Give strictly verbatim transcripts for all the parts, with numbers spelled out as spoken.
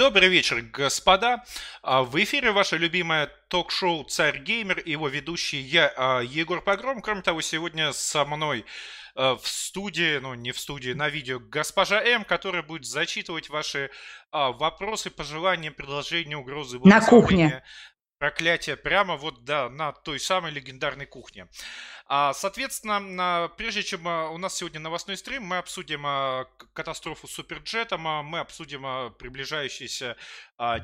Добрый вечер, господа. В эфире ваше любимое ток-шоу «Царь Геймер» и его ведущий я, Егор Погром. Кроме того, сегодня со мной в студии, ну не в студии, на видео госпожа М, которая будет зачитывать ваши вопросы, пожелания, предложения, угрозы. На кухне. Проклятие прямо вот, да, на той самой легендарной кухне. Соответственно, прежде чем у нас сегодня новостной стрим, мы обсудим катастрофу с Суперджетом, мы обсудим приближающийся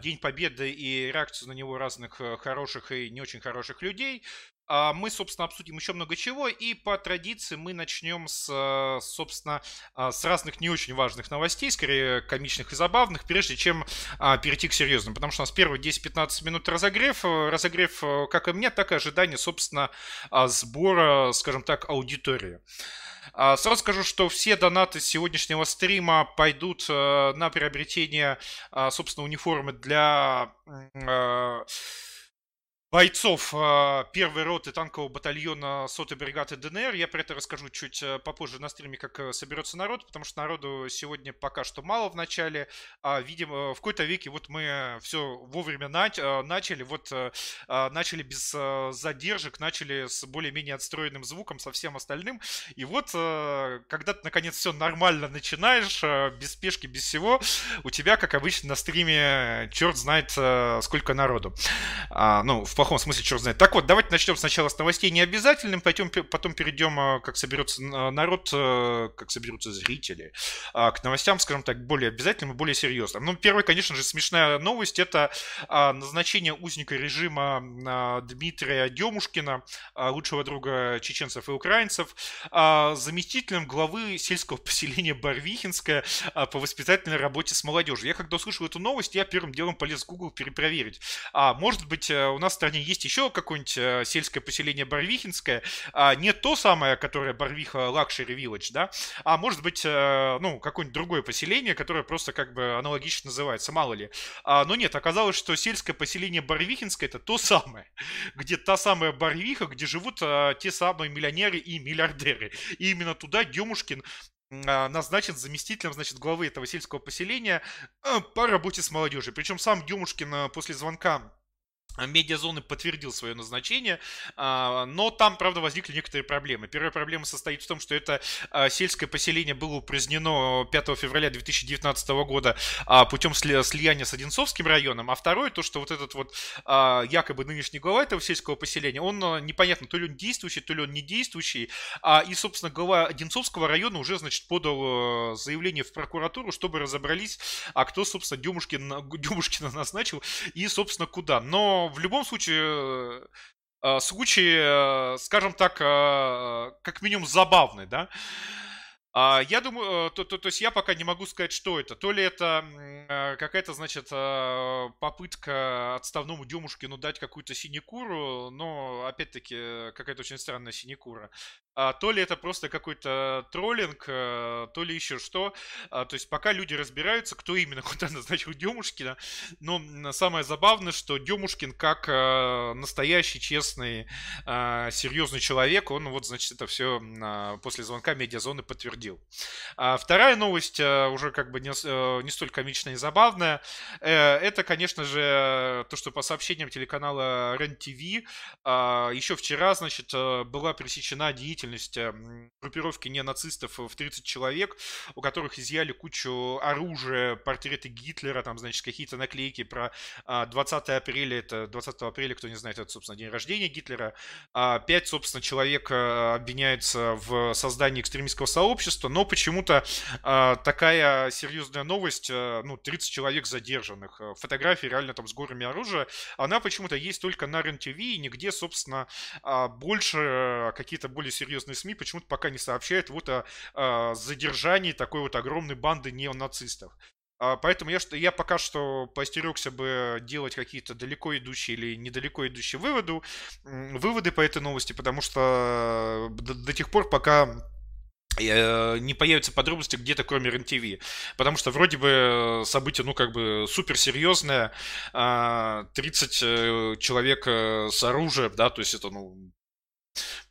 День Победы и реакцию на него разных хороших и не очень хороших людей. Мы, собственно, обсудим еще много чего, и по традиции мы начнем с, собственно, с разных не очень важных новостей, скорее комичных и забавных, прежде чем перейти к серьезным, потому что у нас первые десять-пятнадцать минут разогрев, разогрев как и мне, так и ожидание, собственно, сбора, скажем так, аудитории. Сразу скажу, что все донаты сегодняшнего стрима пойдут на приобретение, собственно, униформы для... бойцов первой роты танкового батальона сотой бригады ДНР. Я про это расскажу чуть попозже на стриме, как соберется народ, потому что народу сегодня пока что мало в начале. Видимо, в какой-то веке вот мы все вовремя начали, вот начали без задержек, начали с более-менее отстроенным звуком, со всем остальным. И вот, когда ты, наконец, все нормально начинаешь, без спешки, без всего, у тебя, как обычно, на стриме черт знает сколько народу. Ну, в В плохом смысле, черт знает. Так вот, давайте начнем сначала с новостей необязательным, пойдем, потом перейдем, как соберется народ, как соберутся зрители, к новостям, скажем так, более обязательным и более серьезным. Ну, первая, конечно же, смешная новость – это назначение узника режима Дмитрия Демушкина, лучшего друга чеченцев и украинцев, заместителем главы сельского поселения Барвихинское по воспитательной работе с молодежью. Я, когда услышал эту новость, я первым делом полез в Google перепроверить. А может быть, у нас в стране есть еще какое-нибудь сельское поселение Барвихинское, не то самое, которое Барвиха Лакшери Вилледж, да, а может быть, ну, какое-нибудь другое поселение, которое просто как бы аналогично называется, мало ли. Но нет, оказалось, что сельское поселение Барвихинское — это то самое, где та самая Барвиха, где живут те самые миллионеры и миллиардеры. И именно туда Демушкин назначен заместителем, значит, главы этого сельского поселения по работе с молодежью. Причем сам Демушкин после звонка Медиазоны подтвердил свое назначение, но там, правда, возникли некоторые проблемы. Первая проблема состоит в том, что это сельское поселение было упразднено пятого февраля две тысячи девятнадцатого года путем слияния с Одинцовским районом, а второе, то, что вот этот вот якобы нынешний глава этого сельского поселения, он непонятно, то ли он действующий, то ли он не действующий, и, собственно, глава Одинцовского района уже, значит, подал заявление в прокуратуру, чтобы разобрались, а кто, собственно, Демушкин, Демушкина назначил и, собственно, куда. Но в любом случае, случай, скажем так, как минимум забавный, да? Я думаю, то, то, то есть я пока не могу сказать, что это. То ли это какая-то, значит, попытка отставному Демушкину дать какую-то синекуру, но, опять-таки, какая-то очень странная синекура. То ли это просто какой-то троллинг, то ли еще что. То есть пока люди разбираются, кто именно куда назначил Демушкина. Но самое забавное, что Демушкин, как настоящий, честный, серьезный человек, он вот, значит, это все после звонка медиазоны подтвердил. А вторая новость, уже как бы не, не столь комичная и забавная, это, конечно же, то, что по сообщениям телеканала РЕН-ТВ еще вчера, значит, была пресечена деятельность группировки неонацистов в тридцать человек, у которых изъяли кучу оружия, портреты Гитлера, там, значит, какие-то наклейки про двадцатое апреля, это двадцатого апреля, кто не знает, это, собственно, день рождения Гитлера. Пять, собственно, человек обвиняются в создании экстремистского сообщества, но почему-то э, такая серьезная новость, э, ну, тридцать человек задержанных, э, фотографии реально там с горами оружия, она почему-то есть только на РЕН-ТВ, и нигде, собственно, э, больше э, какие-то более серьезные СМИ почему-то пока не сообщают вот о э, задержании такой вот огромной банды неонацистов. Поэтому я, я пока что поостерегся бы делать какие-то далеко идущие или недалеко идущие выводы, выводы по этой новости, потому что до, до тех пор, пока не появятся подробности где-то, кроме РЕН-ТВ. Потому что вроде бы событие, ну, как бы суперсерьезное. тридцать человек с оружием, да, то есть это, ну...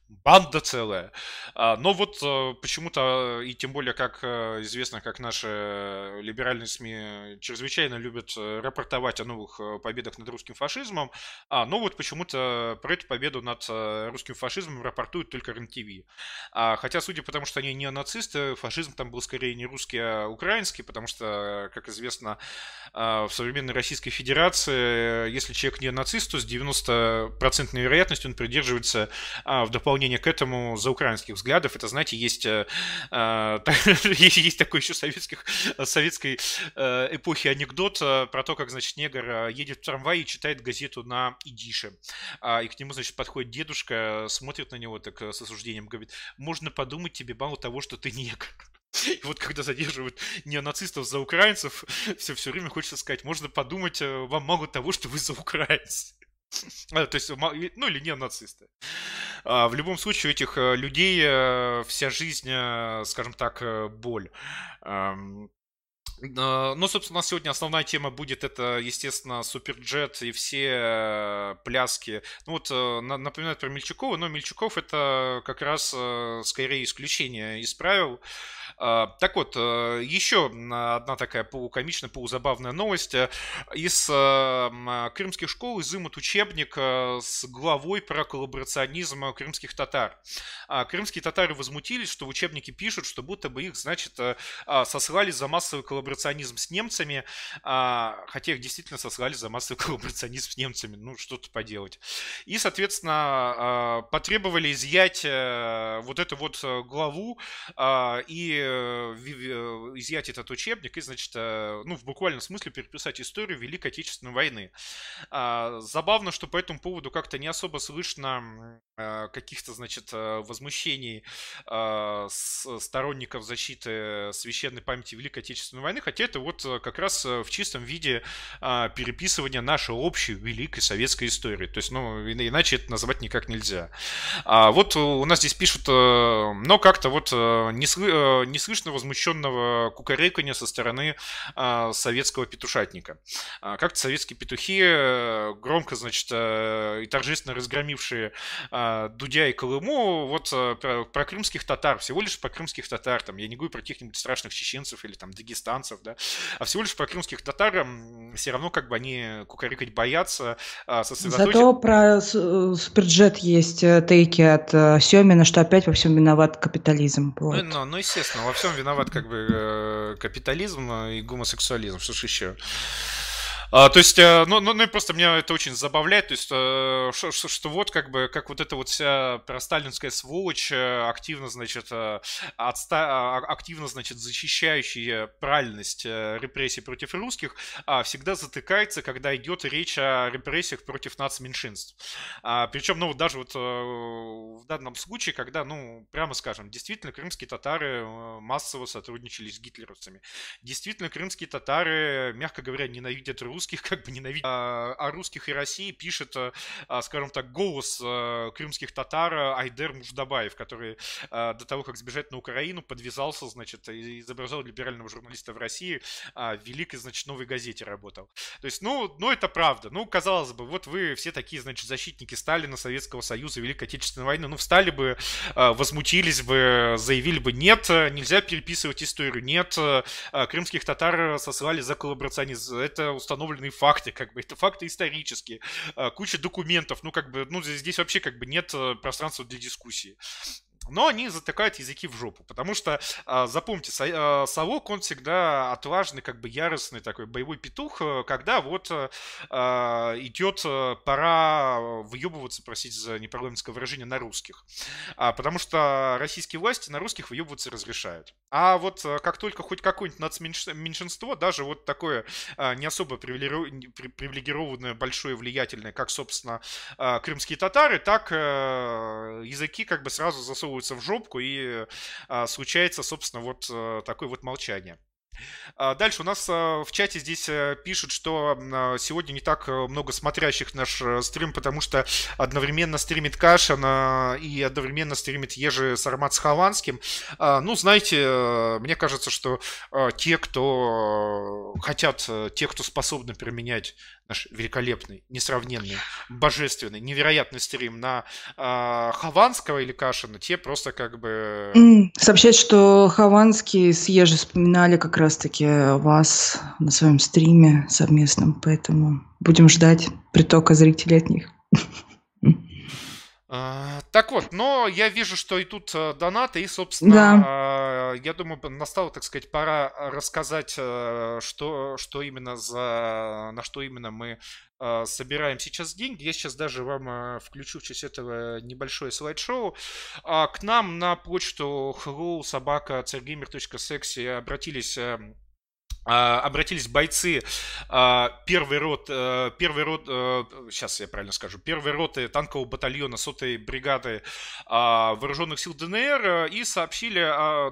банда целая. Но вот почему-то, и тем более, как известно, как наши либеральные СМИ чрезвычайно любят рапортовать о новых победах над русским фашизмом, но вот почему-то про эту победу над русским фашизмом рапортуют только РЕН-ТВ. Хотя, судя по тому, что они не нацисты, фашизм там был скорее не русский, а украинский, потому что, как известно, в современной Российской Федерации, если человек не нацист, то с девяносто процентов вероятностью он придерживается в дополнение к этому заукраинских взглядов. Это, знаете, есть, э, э, есть такой еще советских, советской э, эпохи анекдот про то, как, значит, негр едет в трамвае и читает газету на идише. А, и к нему, значит, подходит дедушка, смотрит на него так с осуждением, говорит: можно подумать, тебе мало того, что ты негр. И вот когда задерживают неонацистов за украинцев, все, все время хочется сказать: можно подумать, вам мало того, что вы за украинцы. То есть, ну или не нацисты. В любом случае, у этих людей вся жизнь, скажем так, боль. Ну, собственно, у нас сегодня основная тема будет, это, естественно, Суперджет и все пляски. Ну, вот, напоминаю про Мельчакова, но Мельчаков — это как раз, скорее, исключение из правил. Так вот, еще одна такая полукомичная, полузабавная новость. Из крымских школ изымут учебник с главой про коллаборационизм крымских татар. Крымские татары возмутились, что в учебнике пишут, что будто бы их, значит, сослали за массовый коллаборационизм с немцами, хотя их действительно сослали за массовый коллаборационизм с немцами, ну что-то поделать. И, соответственно, потребовали изъять вот эту вот главу и изъять этот учебник и, значит, ну в буквальном смысле переписать историю Великой Отечественной войны. Забавно, что по этому поводу как-то не особо слышно каких-то, значит, возмущений сторонников защиты священной памяти Великой Отечественной войны, хотя это вот как раз в чистом виде переписывания нашей общей великой советской истории. То есть, ну, иначе это назвать никак нельзя. А вот у нас здесь пишут, но как-то вот не, сл- не слышно возмущенного кукарекания со стороны советского петушатника. Как-то советские петухи, громко, значит, и торжественно разгромившие Дудя и Колыму, вот про, про крымских татар, всего лишь про крымских татар, там, я не говорю про каких-нибудь страшных чеченцев или там дагестанцев, да, а всего лишь про крымских татар все равно как бы они кукарекать боятся. Сосредоточен... Зато про Суперджет есть тейки от Семина, что опять во всем виноват капитализм. Вот. Ну, ну, ну, естественно, во всем виноват как бы капитализм и гомосексуализм, что ж еще. А, то есть, ну, ну, ну, просто меня это очень забавляет, то есть, что, что, что вот, как бы, как вот эта вот вся просталинская сволочь, активно, значит, отста... активно, значит, защищающая правильность репрессий против русских, всегда затыкается, когда идет речь о репрессиях против нацменьшинств. Причем, ну, даже вот в данном случае, когда, ну, прямо скажем, действительно, крымские татары массово сотрудничали с гитлеровцами. Действительно, крымские татары, мягко говоря, ненавидят русских. Русских как бы ненавидит. О русских и России пишет, скажем так, голос крымских татар Айдер Муждабаев, который до того, как сбежать на Украину, подвязался, значит, изображал либерального журналиста в России, в великой, значит, новой газете работал. То есть, ну, ну, это правда. Ну, казалось бы, вот вы все такие, значит, защитники Сталина, Советского Союза, Великой Отечественной войны, ну, встали бы, возмутились бы, заявили бы: нет, нельзя переписывать историю, нет, крымских татар сослали за коллаборационизм. Это установлено. Факты, как бы, это факты исторические, куча документов, ну, как бы, ну, здесь вообще, как бы, нет пространства для дискуссии. Но они затыкают языки в жопу, потому что, запомните, совок, он всегда отважный, как бы яростный такой боевой петух, когда вот идет пора выебываться, простите за непарламентское выражение, на русских. Потому что российские власти на русских выебываться разрешают. А вот как только хоть какое-нибудь нацменьшинство, даже вот такое не особо привилегированное, большое, влиятельное, как, собственно, крымские татары, так языки как бы сразу засовывают в жопку, и а, случается, собственно, вот а, такое вот молчание. Дальше у нас в чате здесь пишут, что сегодня не так много смотрящих наш стрим, потому что одновременно стримит Кашин и одновременно стримит Ежи Сармат с Хованским. Ну, знаете, мне кажется, что те, кто хотят, те, кто способны применять наш великолепный, несравненный, божественный, невероятный стрим на э, Хованского или Кашина, те просто как бы... Сообщать, что Хованский с Ежи вспоминали как раз-таки вас на своем стриме совместном, поэтому будем ждать притока зрителей от них. Так вот, но я вижу, что и тут донаты, и, собственно, да. я думаю, настала, так сказать, пора рассказать, что, что именно за, на что именно мы собираем сейчас деньги. Я сейчас даже вам включу в честь этого небольшое слайд-шоу. К нам на почту hello собака цергеймер точка секси обратились... Обратились бойцы первый рот, первый рот, сейчас я правильно скажу, первой роты танкового батальона сотой бригады вооруженных сил ДНР и сообщили,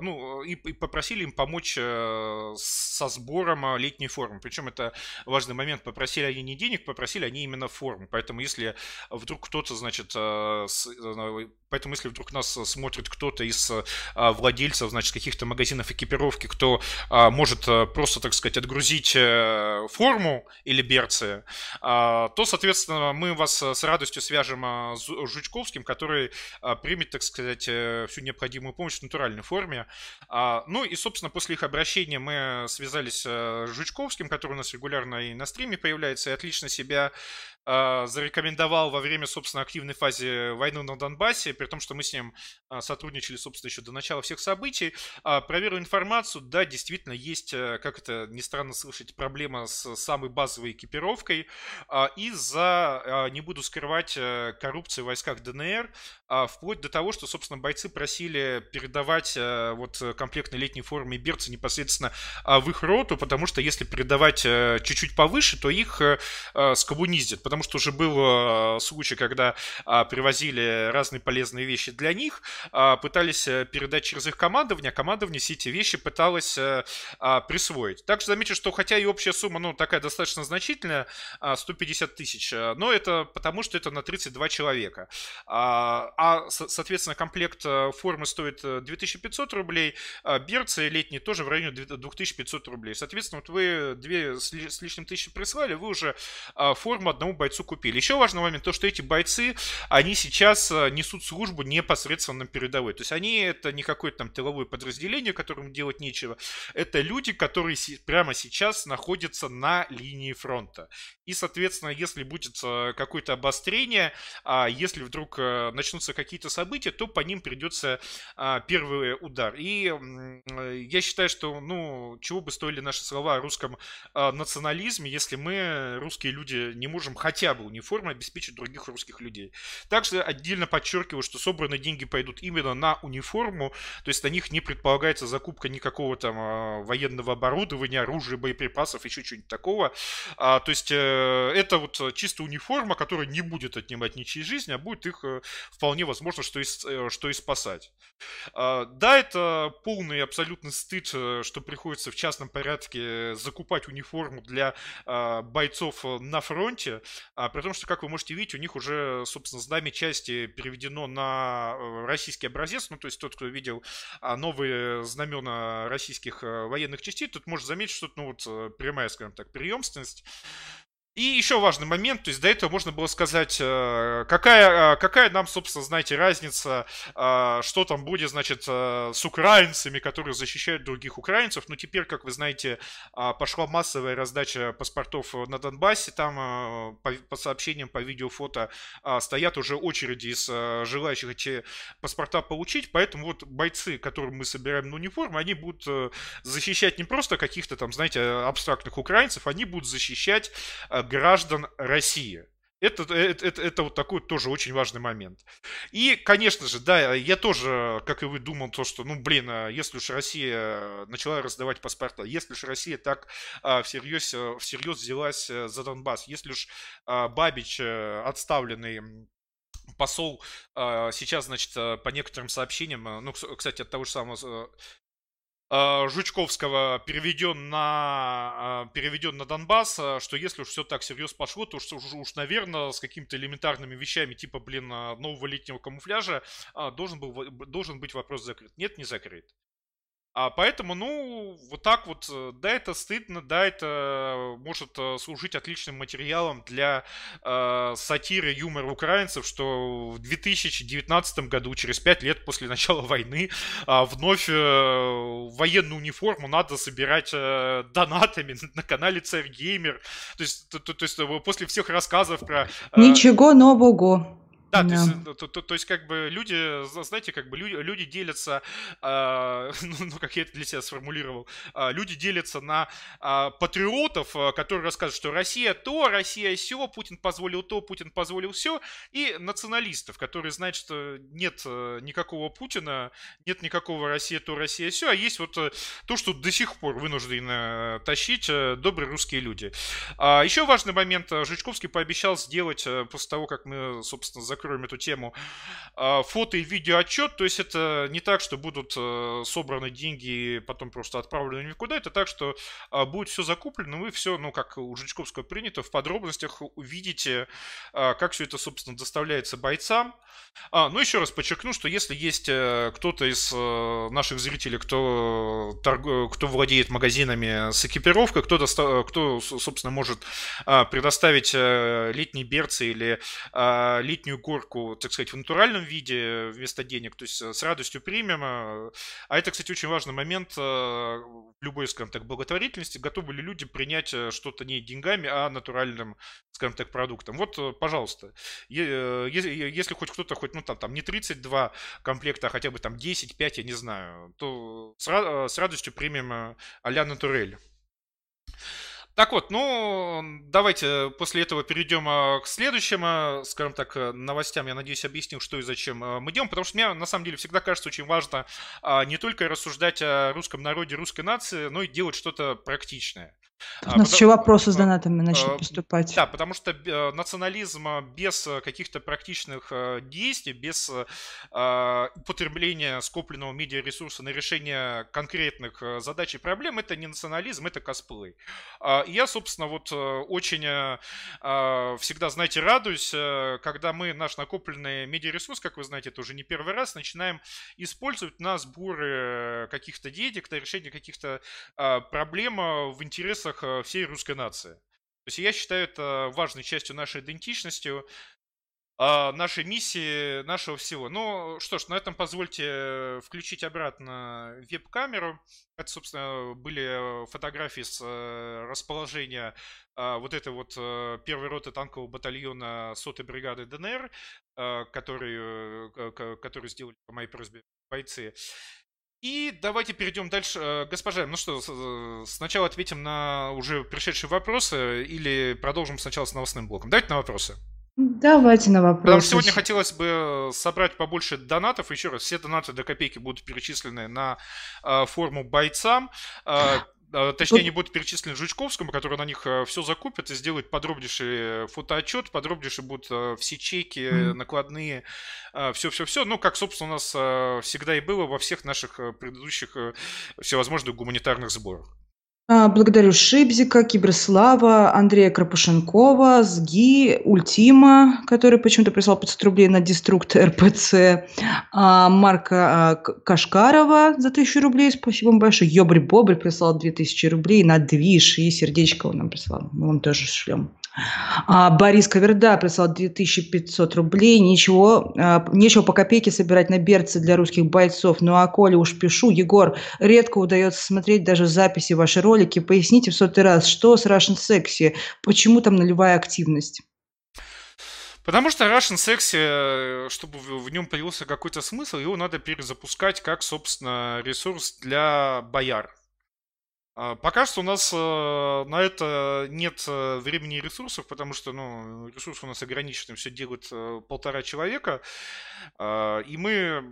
ну, и попросили им помочь со сбором летней формы. Причем это важный момент, попросили они не денег, попросили они именно форму. Поэтому если вдруг кто-то, значит, поэтому если вдруг нас смотрит кто-то из владельцев, значит, каких-то магазинов экипировки, кто может просто, так сказать, отгрузить форму или берцы, то, соответственно, мы вас с радостью свяжем с Жучковским, который примет, так сказать, всю необходимую помощь в натуральной форме. Ну и, собственно, после их обращения мы связались с Жучковским, который у нас регулярно и на стриме появляется, и отлично себя зарекомендовал во время, собственно, активной фазы войны на Донбассе, при том, что мы с ним сотрудничали, собственно, еще до начала всех событий. Проверил информацию, да, действительно, есть, как это ни странно слышать, проблема с самой базовой экипировкой из-за, не буду скрывать, коррупции в войсках ДНР, вплоть до того, что, собственно, бойцы просили передавать вот комплектной летней формы и берцы непосредственно в их роту, потому что если передавать чуть-чуть повыше, то их скоммуниздят. Потому что уже был случай, когда а, привозили разные полезные вещи для них, а, пытались передать через их командование, а командование все эти вещи пыталось а, а, присвоить. Также замечу, что хотя и общая сумма, ну, такая достаточно значительная, а, сто пятьдесят тысяч, а, но это потому, что это на тридцать два человека. А, а соответственно, комплект формы стоит две тысячи пятьсот рублей, а берцы летние тоже в районе две тысячи пятьсот рублей. Соответственно, вот вы две с лишним тысячи прислали, вы уже а, форму одного бойцу купили. Еще важный момент, то, что эти бойцы, они сейчас несут службу непосредственно на передовой. То есть они это не какое-то там тыловое подразделение, которому делать нечего. Это люди, которые прямо сейчас находятся на линии фронта. И, соответственно, если будет какое-то обострение, если вдруг начнутся какие-то события, то по ним придется первый удар. И я считаю, что, ну, чего бы стоили наши слова о русском национализме, если мы, русские люди, не можем хотя бы униформы обеспечить других русских людей. Также отдельно подчеркиваю, что собранные деньги пойдут именно на униформу, то есть на них не предполагается закупка никакого там военного оборудования, оружия, боеприпасов, еще чего-нибудь такого. А, то есть это вот чисто униформа, которая не будет отнимать ничьей жизни, а будет их вполне возможно, что и, что и спасать. А, да, это полный абсолютно стыд, что приходится в частном порядке закупать униформу для а, бойцов на фронте. А, при том, что, как вы можете видеть, у них уже, собственно, знамя части переведено на российский образец. Ну, то есть тот, кто видел а, новые знамена российских а, военных частей, тут может заметить, что тут, ну, вот, прямая, скажем так, преемственность. И еще важный момент, то есть до этого можно было сказать, какая, какая нам, собственно, знаете, разница, что там будет, значит, с украинцами, которые защищают других украинцев. Но теперь, как вы знаете, пошла массовая раздача паспортов на Донбассе, там по, по сообщениям, по видео, фото стоят уже очереди из желающих эти паспорта получить, поэтому вот бойцы, которым мы собираем на униформу, они будут защищать не просто каких-то там, знаете, абстрактных украинцев, они будут защищать граждан России. Это, это, это, это вот такой тоже очень важный момент. И, конечно же, да, я тоже, как и вы, думал то, что, ну, блин, если уж Россия начала раздавать паспорта, если уж Россия так всерьез, всерьез взялась за Донбасс, если уж Бабич, отставленный посол, сейчас, значит, по некоторым сообщениям, ну, кстати, от того же самого... Жучковского переведен на, переведен на Донбасс, что если уж все так серьезно пошло, то уж, уж, уж наверное, с какими-то элементарными вещами, типа, блин, нового летнего камуфляжа, должен, был, должен быть вопрос закрыт. Нет, не закрыт. А поэтому, ну, вот так вот, да, это стыдно, да, это может служить отличным материалом для э, сатиры, юмора украинцев, что в две тысячи девятнадцатом году, через пять лет после начала войны, э, вновь э, военную униформу надо собирать э, донатами на канале «Царь Геймер». То есть, то, то, то есть после всех рассказов про... Э... Ничего нового. Да, yeah. то, есть, то, то, то есть, как бы люди, знаете, как бы люди, люди делятся, э, ну, как я это для себя сформулировал, э, люди делятся на э, патриотов, э, которые рассказывают, что Россия то, Россия сё, Путин позволил то, Путин позволил все, и националистов, которые знают, что нет э, никакого Путина, нет никакого Россия то, Россия сё, а есть вот э, то, что до сих пор вынуждены тащить э, добрые русские люди. Э, еще важный момент, Жучковский пообещал сделать, э, после того, как мы, собственно, закрыли Кроме эту тему, фото и видеоотчет, то есть это не так, что будут собраны деньги и потом просто отправлены никуда, это так, что будет все закуплено, вы все, ну, как у Жучковского принято, в подробностях увидите, как все это, собственно, доставляется бойцам. А, ну, еще раз подчеркну, что если есть кто-то из наших зрителей, кто, торгу... кто владеет магазинами с экипировкой, кто, доста... кто, собственно, может предоставить летние берцы или летнюю курицу, горку, так сказать, в натуральном виде вместо денег, то есть с радостью примем. А это, кстати, очень важный момент любой, скажем так, благотворительности. Готовы ли люди принять что-то не деньгами, а натуральным, скажем так, продуктом? Вот, пожалуйста, если хоть кто-то, хоть, ну, там, там не тридцать два комплекта, а хотя бы там десять, пять, я не знаю, то с радостью примем а-ля натурель. Так вот, ну, давайте после этого перейдем к следующим, скажем так, новостям. Я надеюсь, объяснил, что и зачем мы идем, потому что мне, на самом деле, всегда кажется очень важно не только рассуждать о русском народе, русской нации, но и делать что-то практичное. У нас потому... еще вопросы с донатами начали поступать. Да, потому что национализм без каких-то практичных действий, без употребления скопленного медиаресурса на решение конкретных задач и проблем, это не национализм, это косплей. И я, собственно, вот очень всегда, знаете, радуюсь, когда мы наш накопленный медиаресурс, как вы знаете, это уже не первый раз, начинаем использовать на сборы каких-то денег, на решение каких-то проблем в интересах всей русской нации. То есть я считаю это важной частью нашей идентичности, нашей миссии, нашего всего. Ну что ж, на этом позвольте включить обратно веб-камеру. Это, собственно, были фотографии с расположения вот этой вот первой роты танкового батальона сотой бригады ДНР, которые, которые сделали по моей просьбе бойцы. И давайте перейдем дальше. Госпожа, ну что, сначала ответим на уже пришедшие вопросы или продолжим сначала с новостным блоком? Давайте на вопросы. Давайте на вопросы. Потому что сегодня хотелось бы собрать побольше донатов. Еще раз, все донаты до копейки будут перечислены на форму бойцам. Точнее, они будут перечислены Жучковскому, который на них все закупит и сделает подробнейший фотоотчет, подробнейший будут все чеки, накладные, все-все-все. Ну, как, собственно, у нас всегда и было во всех наших предыдущих всевозможных гуманитарных сборах. Благодарю Шибзика, Киберслава, Андрея Крапушенкова, Сги, Ультима, который почему-то прислал пятьсот рублей на Деструкт РПЦ, Марка Кашкарова за тысячу рублей, спасибо вам большое, Ёбрь-Бобрь прислал две тысячи рублей на Движ, и сердечко он нам прислал, мы вам тоже шлем. Борис Каверда прислал две тысячи пятьсот рублей, ничего, нечего по копейке собирать на берцы для русских бойцов, ну а коли уж пишу, Егор, редко удается смотреть даже записи ваши ролики, поясните в сотый раз, что с Russian Sexy, почему там нулевая активность? Потому что Russian Sexy, чтобы в нем появился какой-то смысл, его надо перезапускать как, собственно, ресурс для бояр. Пока что у нас на это нет времени и ресурсов, потому что, ну, ресурсы у нас ограничены, все делают полтора человека, и мы,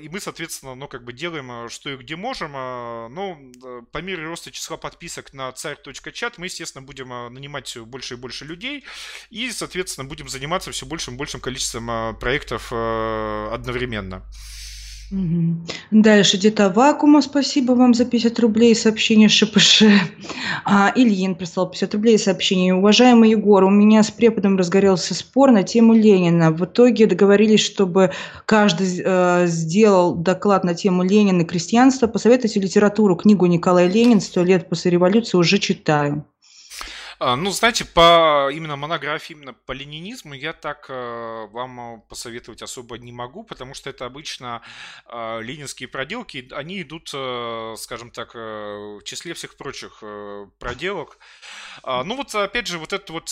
и мы, соответственно, ну, как бы делаем, что и где можем, но по мере роста числа подписок на царь точка чат мы, естественно, будем нанимать все больше и больше людей, и, соответственно, будем заниматься все большим и большим количеством проектов одновременно. Дальше Дита Вакуума, спасибо вам за пятьдесят рублей, сообщение ШПШ. А, Ильин прислал пятьдесят рублей, сообщение. Уважаемый Егор, у меня с преподом разгорелся спор на тему Ленина. В итоге договорились, чтобы каждый э, сделал доклад на тему Ленина и крестьянства. Посоветуйте литературу, книгу Николай Ленин «Сто лет после революции» уже читаю. Ну, знаете, по именно монографии, именно по ленинизму я так вам посоветовать особо не могу, потому что это обычно ленинские проделки, они идут, скажем так, в числе всех прочих проделок. Ну, вот опять же, вот этот вот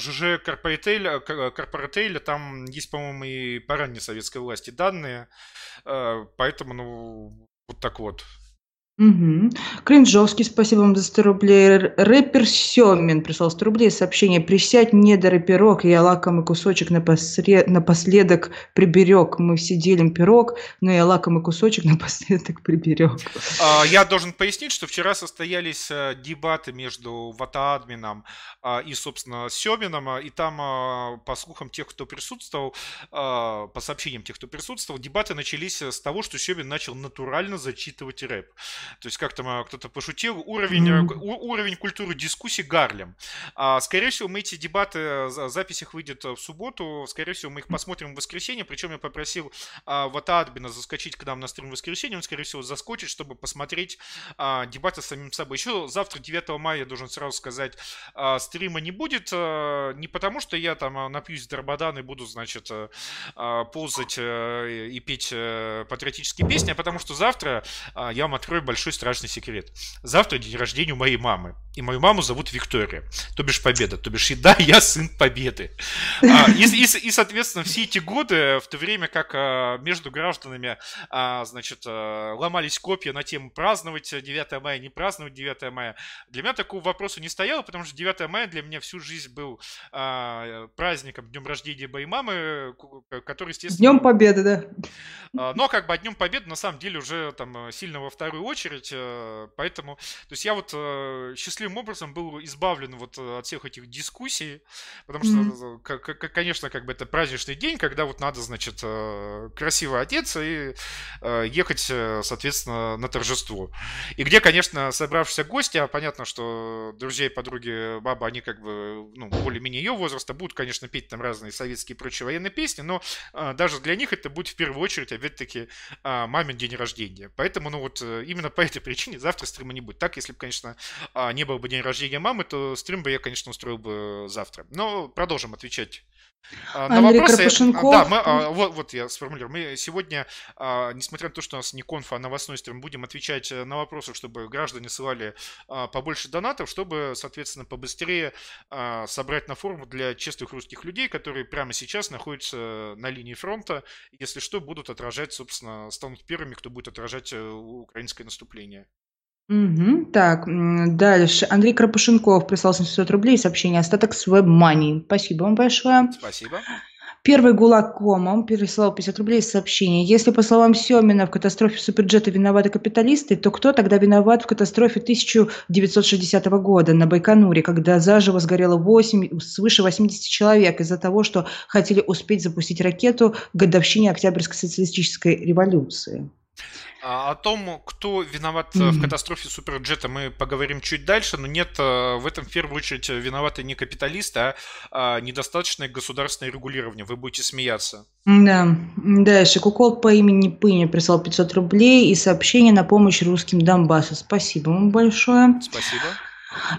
ЖЖ Корпоратейль, там есть, по-моему, и по ранней советской власти данные, поэтому, ну, вот так вот. Угу. Кринжовский, спасибо вам за сто рублей. Рэпер Семин прислал сто рублей. Сообщение: «Присядь, недоры пирог, я лакомый кусочек напосред... напоследок приберег. Мы все делим пирог, но я лакомый кусочек напоследок приберег». Я должен пояснить, что вчера состоялись дебаты между Вата-админом и, собственно, Семином. И там, по слухам тех, кто присутствовал, по сообщениям тех, кто присутствовал, дебаты начались с того, что Семин начал натурально зачитывать рэп. То есть как-то кто-то пошутил, уровень, mm-hmm. у, уровень культуры дискуссий Гарлем. А, скорее всего, мы эти дебаты, запись их выйдет в субботу, скорее всего, мы их посмотрим в воскресенье, причем я попросил а, Вата-админа заскочить к нам на стрим в воскресенье, он, скорее всего, заскочит, чтобы посмотреть а, дебаты с самим собой. Еще завтра, девятого мая, я должен сразу сказать, а, стрима не будет, а, не потому что я там напьюсь дарбадан и буду, значит, а, ползать а, и петь а, патриотические песни, а потому что завтра а, я вам открою большой страшный секрет. Завтра день рождения у моей мамы. И мою маму зовут Виктория. То бишь Победа. То бишь, да, я сын Победы. А, и, и, и, соответственно, все эти годы, в то время как а, между гражданами а, значит, а, ломались копья на тему праздновать девятое мая, не праздновать девятое мая, для меня такого вопроса не стояло, потому что девятое мая для меня всю жизнь был а, праздником, днем рождения моей мамы, который, естественно... Днем Победы, да. А, но как бы о Днем Победы, на самом деле, уже там сильно во вторую очередь, поэтому, то есть я вот счастливым образом был избавлен вот от всех этих дискуссий, потому что, mm-hmm. конечно, как бы это праздничный день, когда вот надо, значит, красиво одеться и ехать, соответственно, на торжество. И где, конечно, собравшиеся гости, а понятно, что друзья и подруги бабы, они как бы, ну, более-менее ее возраста, будут, конечно, петь там разные советские и прочие военные песни, но даже для них это будет в первую очередь, опять-таки, мамин день рождения. Поэтому, ну, вот именно Именно по этой причине завтра стрима не будет. Так, если бы, конечно, не было бы день рождения мамы, то стрим бы я, конечно, устроил бы завтра. Но продолжим отвечать на Андрей вопросы. Да, мы, вот, вот я сформулирую. Мы сегодня, несмотря на то, что у нас не конфа, а новостной стрим, будем отвечать на вопросы, чтобы граждане ссылали побольше донатов, чтобы, соответственно, побыстрее собрать на форум для честных русских людей, которые прямо сейчас находятся на линии фронта. Если что, будут отражать, собственно, станут первыми, кто будет отражать украинское наступление. Угу, так, дальше. Андрей Крапушенков прислал семьсот рублей, сообщение: остаток с WebMoney. Спасибо вам большое. Спасибо. Первый Гулаком, он переслал пятьдесят рублей, сообщение: если, по словам Семина, в катастрофе Суперджета виноваты капиталисты, то кто тогда виноват в катастрофе тысяча девятьсот шестидесятого года на Байконуре, когда заживо сгорело восемь, свыше восемьдесят человек из-за того, что хотели успеть запустить ракету к годовщине Октябрьской социалистической революции? О том, кто виноват mm-hmm. в катастрофе Суперджета, мы поговорим чуть дальше, но нет, в этом в первую очередь виноваты не капиталисты, а недостаточное государственное регулирование. Вы будете смеяться. Да. Дальше. Кукол по имени Пыня прислал пятьсот рублей и сообщение: на помощь русским Донбассу. Спасибо вам большое. Спасибо.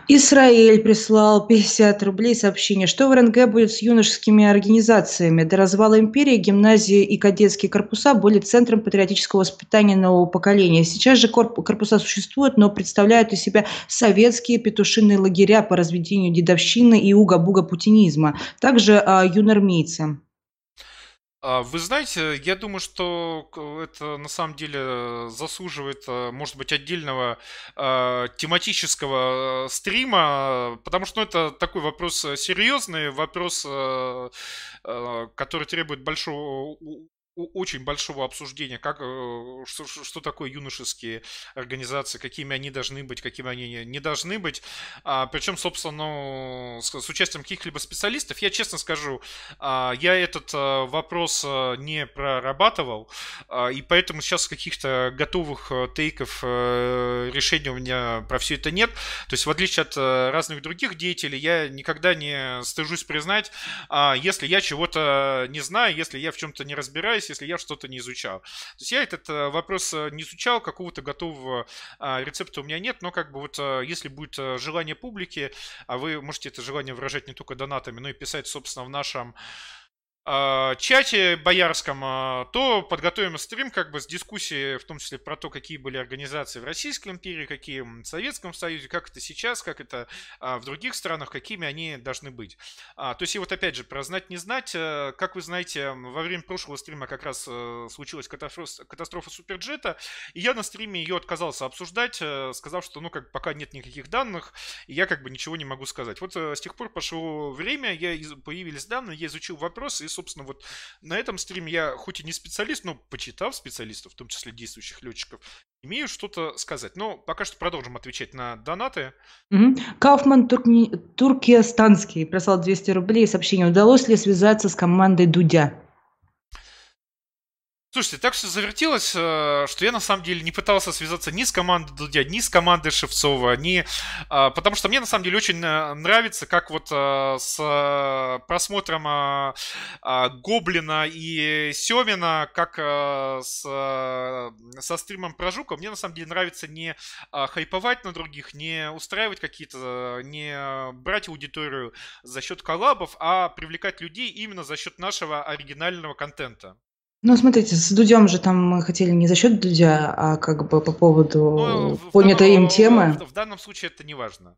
Исраэль прислал пятьдесят рублей, сообщение: что в РНГ будет с юношескими организациями? До развала империи гимназии и кадетские корпуса были центром патриотического воспитания нового поколения. Сейчас же корпуса существуют, но представляют из себя советские петушиные лагеря по разведению дедовщины и уга-буга-путинизма. Также а, юнармейцы. Вы знаете, я думаю, что это на самом деле заслуживает, может быть, отдельного э, тематического стрима, потому что, ну, это такой вопрос серьезный, вопрос, э, э, который требует большого очень большого обсуждения, как, что, что такое юношеские организации, какими они должны быть, какими они не должны быть. А, причем, собственно, с, с участием каких-либо специалистов. Я честно скажу, а, я этот а, вопрос а, не прорабатывал, а, и поэтому сейчас каких-то готовых а, тейков а, решений у меня про все это нет. То есть, в отличие от а, разных других деятелей, я никогда не стыжусь признать, а, если я чего-то не знаю, если я в чем-то не разбираюсь, если я что-то не изучал. То есть я этот вопрос не изучал, какого-то готового рецепта у меня нет, но как бы вот если будет желание публики, а вы можете это желание выражать не только донатами, но и писать, собственно, в нашем чате боярском, то подготовим стрим как бы с дискуссией, в том числе про то, какие были организации в Российской империи, какие в Советском Союзе, как это сейчас, как это в других странах, какими они должны быть. То есть и вот опять же про знать не знать. Как вы знаете, во время прошлого стрима как раз случилась катастрофа, катастрофа Суперджета, и я на стриме ее отказался обсуждать, сказав, что ну как пока нет никаких данных, и я как бы ничего не могу сказать. Вот с тех пор прошло время, я появились данные, я изучил вопросы. Собственно, вот на этом стриме я, хоть и не специалист, но почитав специалистов, в том числе действующих летчиков, имею что-то сказать. Но пока что продолжим отвечать на донаты. Mm-hmm. Кауфман Туркни... Туркестанский прислал двести рублей. Сообщение: удалось ли связаться с командой Дудя? Слушайте, так все завертелось, что я на самом деле не пытался связаться ни с командой Дудя, ни с командой Шевцова, ни... потому что мне на самом деле очень нравится, как вот с просмотром Гоблина и Семина, как с... со стримом про Жука, мне на самом деле нравится не хайповать на других, не устраивать какие-то, не брать аудиторию за счет коллабов, а привлекать людей именно за счет нашего оригинального контента. Ну, смотрите, с Дудем же там мы хотели не за счет Дудя, а как бы по поводу ну, понятой данном, им темы. В, в данном случае это не важно.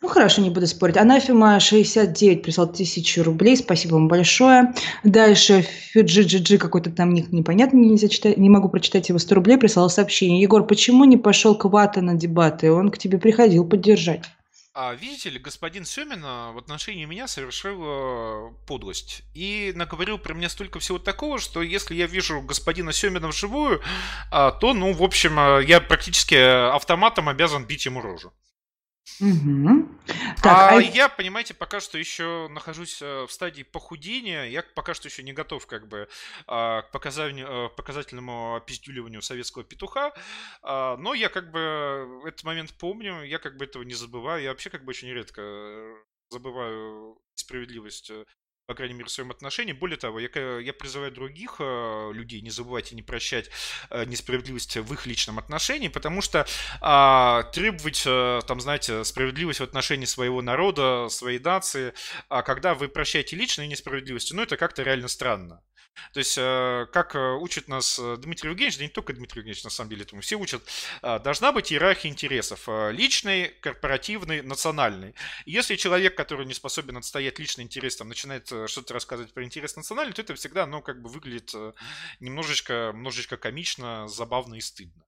Ну, хорошо, не буду спорить. Анафима шестьдесят девять прислал тысячу рублей. Спасибо вам большое. Дальше Фиджи-Джи-Джи, какой-то там ник непонятный, нельзя читать, не могу прочитать его. сто рублей прислал сообщение. Егор, почему не пошел к Вата на дебаты? Он к тебе приходил поддержать. А видите ли, господин Семин в отношении меня совершил подлость и наговорил про меня столько всего такого, что если я вижу господина Семина вживую, то, ну, в общем, я практически автоматом обязан бить ему рожу. Угу. Так, а, а я, понимаете, пока что еще нахожусь в стадии похудения. Я пока что еще не готов как бы к показательному опиздюливанию советского петуха. Но я как бы этот момент помню, я как бы этого не забываю. Я вообще как бы очень редко забываю справедливость, по крайней мере, в своем отношении. Более того, я, я призываю других э, людей не забывать и не прощать э, несправедливость в их личном отношении, потому что э, требовать, э, там, знаете, справедливость в отношении своего народа, своей нации, э, когда вы прощаете личные несправедливости, ну, это как-то реально странно. То есть, как учит нас Дмитрий Евгеньевич, да не только Дмитрий Евгеньевич, на самом деле, этому все учат, должна быть иерархия интересов. Личный, корпоративный, национальный. Если человек, который не способен отстоять личный интерес, там, начинает что-то рассказывать про интерес национальный, то это всегда, ну, как бы выглядит немножечко, немножечко комично, забавно и стыдно.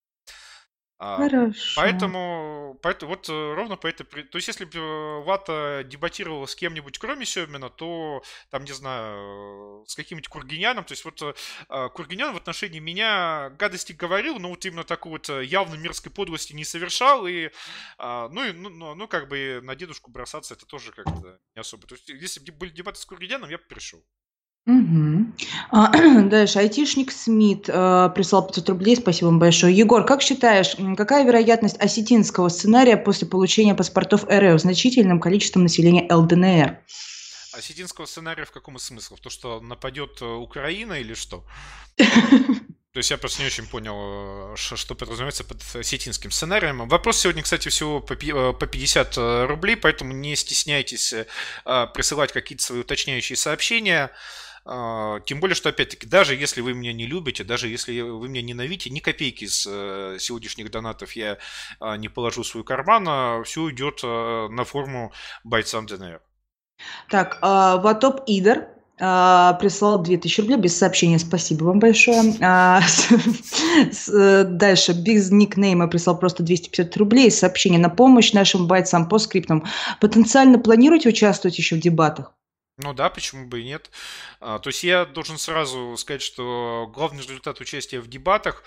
Хорошо. Поэтому, поэтому, вот ровно по этой... То есть, если бы Вата дебатировала с кем-нибудь, кроме Семина, то, там, не знаю, с каким-нибудь Кургиняном, то есть, вот Кургинян в отношении меня гадости говорил, но вот именно такой вот явно мерзкой подлости не совершал, и, ну, и, ну, ну как бы на дедушку бросаться это тоже как-то не особо. То есть, если бы были дебаты с Кургиняном, я бы пришел. Угу. А, дальше айтишник Смит э, прислал пятьсот рублей, спасибо вам большое. Егор, как считаешь, какая вероятность осетинского сценария после получения паспортов РФ значительным количеством населения ЛДНР? Осетинского сценария в каком смысле? В то, что нападет Украина или что? То есть я просто не очень понял, что подразумевается под осетинским сценарием. Вопрос сегодня, кстати, всего по пятьдесят рублей, поэтому не стесняйтесь присылать какие-то свои уточняющие сообщения. Тем более, что, опять-таки, даже если вы меня не любите, даже если вы меня ненавидите, ни копейки из сегодняшних донатов я не положу в свой карман, а все идет на форму бойцам ДНР. Так, Ватоп Идер прислал две тысячи рублей без сообщения. Спасибо вам большое. Дальше. Без никнейма прислал просто двести пятьдесят рублей. Сообщение: на помощь нашим бойцам по скриптам. Потенциально планируете участвовать еще в дебатах? Ну да, почему бы и нет. А, то есть я должен сразу сказать, что главный результат участия в дебатах,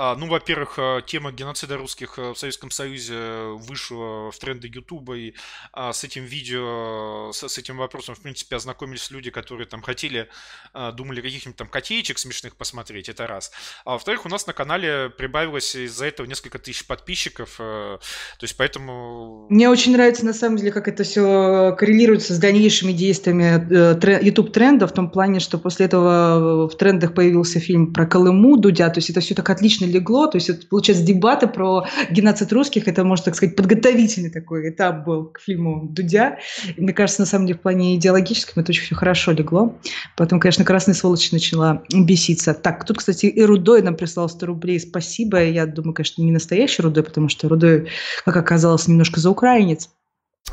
а, ну, во-первых, тема геноцида русских в Советском Союзе вышла в тренды Ютуба, и а, с этим видео, с, с этим вопросом, в принципе, ознакомились люди, которые там хотели, а, думали каких-нибудь там котеечек смешных посмотреть, это раз. А во-вторых, у нас на канале прибавилось из-за этого несколько тысяч подписчиков, а, то есть поэтому... Мне очень нравится, на самом деле, как это все коррелируется с дальнейшими действиями YouTube-тренда, в том плане, что после этого в трендах появился фильм про Колыму Дудя, то есть это все так отлично легло, то есть это, получается, дебаты про геноцид русских, это, можно так сказать, подготовительный такой этап был к фильму Дудя, и, мне кажется, на самом деле в плане идеологическом это очень все хорошо легло, потом, конечно, красная сволочь начала беситься. Так, тут, кстати, и Рудой нам прислал сто рублей, спасибо, я думаю, конечно, не настоящий Рудой, потому что Рудой, как оказалось, немножко заукраинец.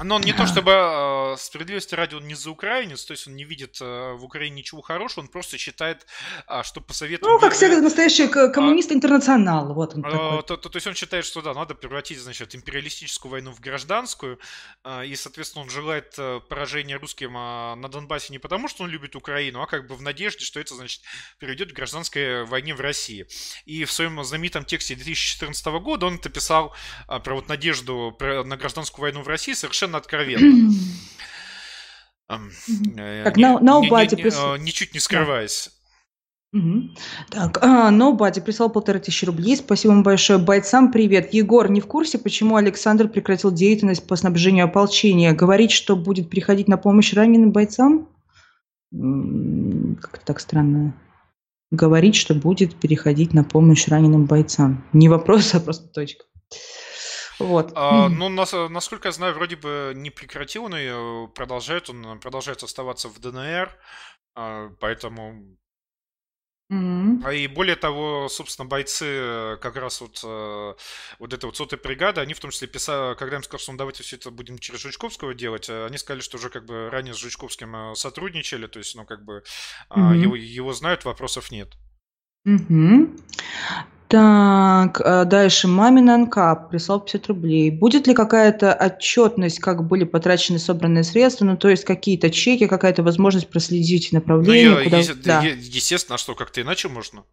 Но он не то чтобы, справедливости ради, он не заукраинец, то есть он не видит в Украине ничего хорошего, он просто считает, что посоветовать... Ну, как всякий настоящий коммунист-интернационал, вот он такой. То, то, то есть он считает, что да, надо превратить, значит, империалистическую войну в гражданскую, и, соответственно, он желает поражения русским на Донбассе не потому, что он любит Украину, а как бы в надежде, что это, значит, приведет к гражданской войне в России. И в своем знаменитом тексте две тысячи четырнадцатого года он это писал про вот надежду на гражданскую войну в России совершенно откровенно. Так, на, на Убаде прислал... Ничуть не скрываясь. Так, на Убаде прислал полторы тысячи рублей. Спасибо вам большое. Бойцам привет. Егор, не в курсе, почему Александр прекратил деятельность по снабжению ополчения? Говорит, что будет приходить на помощь раненым бойцам? Как-то так странно. Говорит, что будет переходить на помощь раненым бойцам. Не вопрос, а просто точка. Вот. А, ну, нас, насколько я знаю, вроде бы не прекратил, он ее продолжает, он продолжает оставаться в ДНР, поэтому... Mm-hmm. И более того, собственно, бойцы как раз вот, вот этой вот сотой бригады, они в том числе писали, когда им сказали, что ну, давайте все это будем через Жучковского делать, они сказали, что уже как бы ранее с Жучковским сотрудничали, то есть, ну, как бы mm-hmm. его, его знают, вопросов нет. Mm-hmm. Так, дальше. Мамин Анкап прислал пятьдесят рублей. Будет ли какая-то отчетность, как были потрачены собранные средства? Ну, то есть какие-то чеки, какая-то возможность проследить направление? Ну, я, куда... е- да. е- естественно, что как-то иначе можно.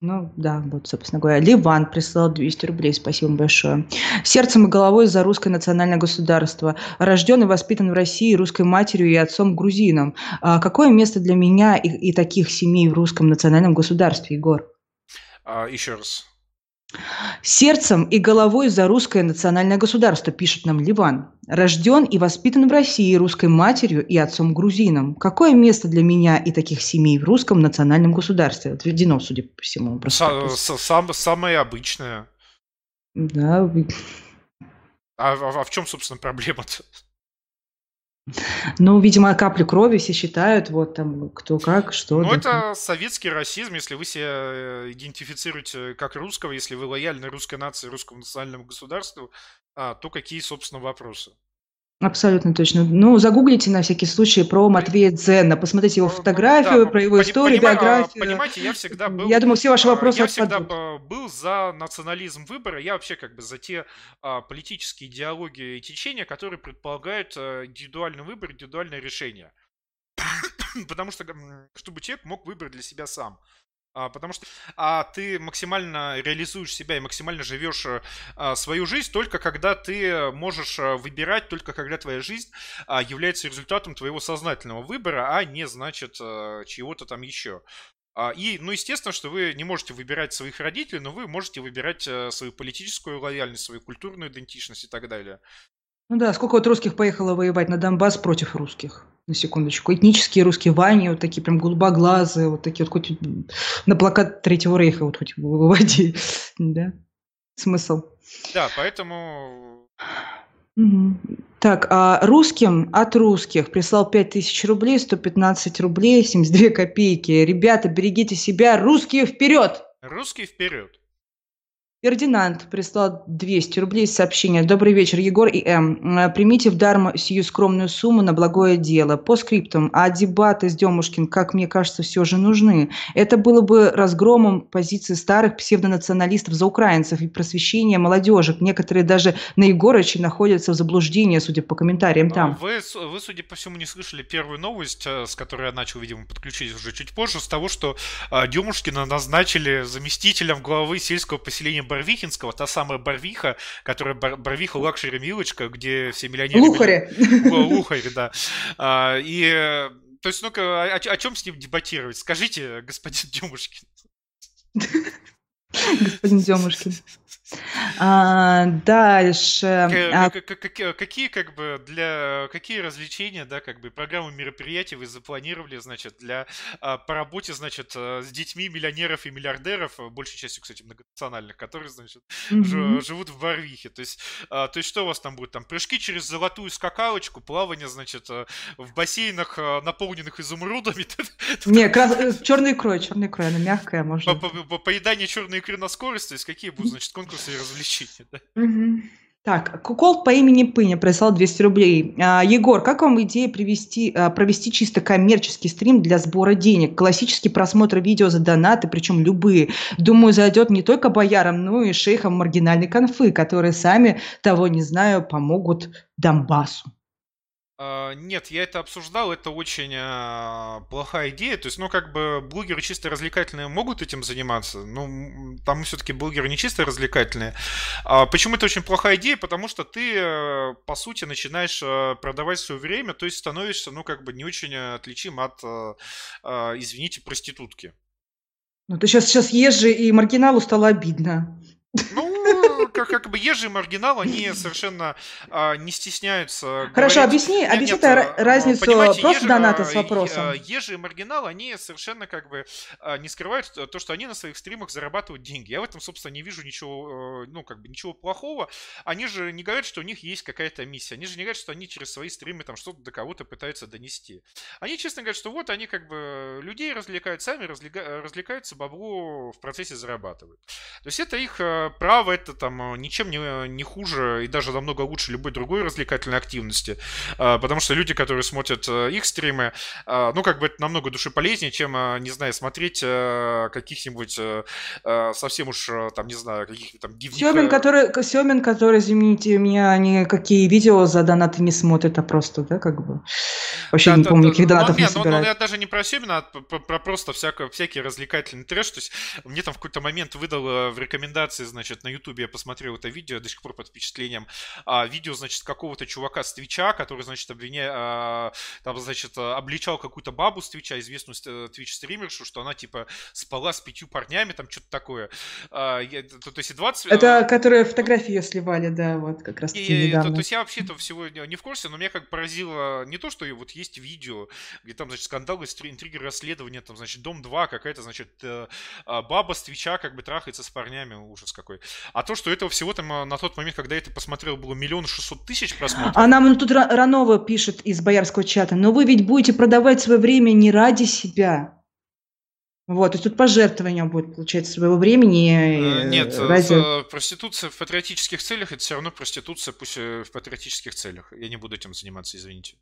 Ну, да, вот, собственно говоря. Ливан прислал двести рублей, спасибо вам большое. Сердцем и головой за русское национальное государство. Рожден и воспитан в России русской матерью и отцом грузином. А какое место для меня и, и таких семей в русском национальном государстве, Егор? А, еще раз. Сердцем и головой за русское национальное государство, пишет нам Ливан. Рожден и воспитан в России русской матерью и отцом грузином. Какое место для меня и таких семей в русском национальном государстве? Отведено, судя по всему. Сам, сам, самое обычное. Да. А, а, а в чем, собственно, проблема-то? Ну, видимо, каплю крови все считают, вот там кто как, что. Ну, это советский расизм, если вы себя идентифицируете как русского, если вы лояльны русской нации, русскому национальному государству, то какие, собственно, вопросы? Абсолютно точно. Ну, загуглите на всякий случай про Матвея Дзена, посмотрите его фотографию, да, про его историю, понимаю, биографию. Понимаете, я всегда был... Я думаю, все ваши вопросы отпадут. Я всегда был за национализм выбора, я вообще как бы за те а, политические идеологии и течения, которые предполагают а, индивидуальный выбор, индивидуальное решение. Потому что, чтобы человек мог выбрать для себя сам. А, потому что а, ты максимально реализуешь себя и максимально живешь а, свою жизнь только когда ты можешь выбирать, только когда твоя жизнь а, является результатом твоего сознательного выбора, а не, значит, а, чего-то там еще. А, и, ну, естественно, что вы не можете выбирать своих родителей, но вы можете выбирать а, свою политическую лояльность, свою культурную идентичность и так далее. Ну да, сколько вот русских поехало воевать на Донбасс против русских, на секундочку. Этнические русские Вани, вот такие прям голубоглазые, вот такие вот хоть на плакат Третьего Рейха вот хоть выводи, да, смысл. Да, поэтому... Так, а русским от русских прислал пять тысяч рублей, сто пятнадцать рублей, семьдесят две копейки. Ребята, берегите себя, русские вперед! Русские вперед! Фердинанд прислал двести рублей с сообщения. Добрый вечер, Егор и М. Примите в дар сию скромную сумму на благое дело. По скриптам. А дебаты с Демушкин, как мне кажется, все же нужны. Это было бы разгромом позиций старых псевдонационалистов за украинцев и просвещения молодежек. Некоторые даже на Егорыче находятся в заблуждении, судя по комментариям там. Вы, вы, судя по всему, не слышали первую новость, с которой я начал, видимо, подключить уже чуть позже, с того, что Демушкина назначили заместителем главы сельского поселения Барвихинского, та самая Барвиха, которая Бар, Барвиха лакшери милочка, где все миллионеры... Лухари. Лухари, да. А, и, то есть, ну-ка, о, о чем с ним дебатировать? Скажите, господин Демушкин. Господин Демушкин. А, дальше. К, а... Как, как, какие, как бы, для какие развлечения, да, как бы, программы мероприятий вы запланировали, значит, для по работе, значит, с детьми миллионеров и миллиардеров, большей частью, кстати, многонациональных, которые, значит, mm-hmm. живут в Барвихе. То есть, то есть, что у вас там будет? Там прыжки через золотую скакалочку, плавание, значит, в бассейнах, наполненных изумрудами. Не, черной икрой, черной икрой, она мягкая, можно. Поедание черной икры на скорость, то есть, какие будут, значит, конкурсы и развлечения, да? Угу. Так, кукол по имени Пыня прислал двести рублей. А, Егор, как вам идея привести, а, провести чисто коммерческий стрим для сбора денег? Классический просмотр видео за донаты, причем любые. Думаю, зайдет не только боярам, но и шейхам маргинальной конфы, которые сами, того не знаю, помогут Донбассу. Нет, я это обсуждал, это очень э, плохая идея. То есть, ну, как бы, блогеры чисто развлекательные могут этим заниматься, но там все-таки блогеры не чисто развлекательные. А почему это очень плохая идея? Потому что ты, э, по сути, начинаешь э, продавать свое время, то есть становишься, ну, как бы, не очень отличим от, э, э, извините, проститутки. Ну, ты сейчас, сейчас Ежи и маргиналу стало обидно. Ну, Как, как бы Ежи и маргинал, они совершенно а, не стесняются. Хорошо, говорить. объясни, нет, объясни нет, разницу просто ежи, доната с вопросом. Ежи и маргинал, они совершенно как бы не скрывают то, что они на своих стримах зарабатывают деньги. Я в этом, собственно, не вижу ничего, ну, как бы, ничего плохого. Они же не говорят, что у них есть какая-то миссия. Они же не говорят, что они через свои стримы там что-то до кого-то пытаются донести. Они честно говорят, что вот они как бы людей развлекают, сами развлекаются, бабло в процессе зарабатывают. То есть это их право, это там ничем не, не хуже и даже намного лучше любой другой развлекательной активности, потому что люди, которые смотрят их стримы, ну, как бы, это намного душеполезнее, чем, не знаю, смотреть каких-нибудь совсем уж, там, не знаю, каких-нибудь там гивников. Семин, который, Семин, который, извините меня, никакие видео за донаты не смотрит, а просто, да, как бы, вообще да, не да, помню, да, каких донатов не собирает. Я даже не про Семина, а про, про просто всякое, всякий развлекательный трэш. То есть мне там в какой-то момент выдал в рекомендации, значит, на Ютубе я посмотрел смотрел это видео, я до сих пор под впечатлением, а, видео, значит, какого-то чувака с Твича, который, значит, обвиня... а, там, значит, обличал какую-то бабу с Твича, известную Твич-стримершу, что она, типа, спала с пятью парнями, там, что-то такое. А, я, то, то есть, двадцать... Это, которые фотографии ее сливали, да, вот, как раз таки недавно. То, то есть, я вообще-то всего не в курсе, но меня как поразило не то, что вот есть видео, где там, значит, скандалы, интриги, расследования, там, значит, Дом два, какая-то, значит, баба с Твича, как бы, трахается с парнями, ужас какой. А то, что этого всего там на тот момент, когда я это посмотрел, было миллион шестьсот тысяч просмотров. А нам тут Ранова пишет из боярского чата: но вы ведь будете продавать свое время не ради себя. Вот, то есть тут пожертвование будет, получается, своего времени. И нет, ради... проституция в патриотических целях, это все равно проституция, пусть в патриотических целях. Я не буду этим заниматься, извините.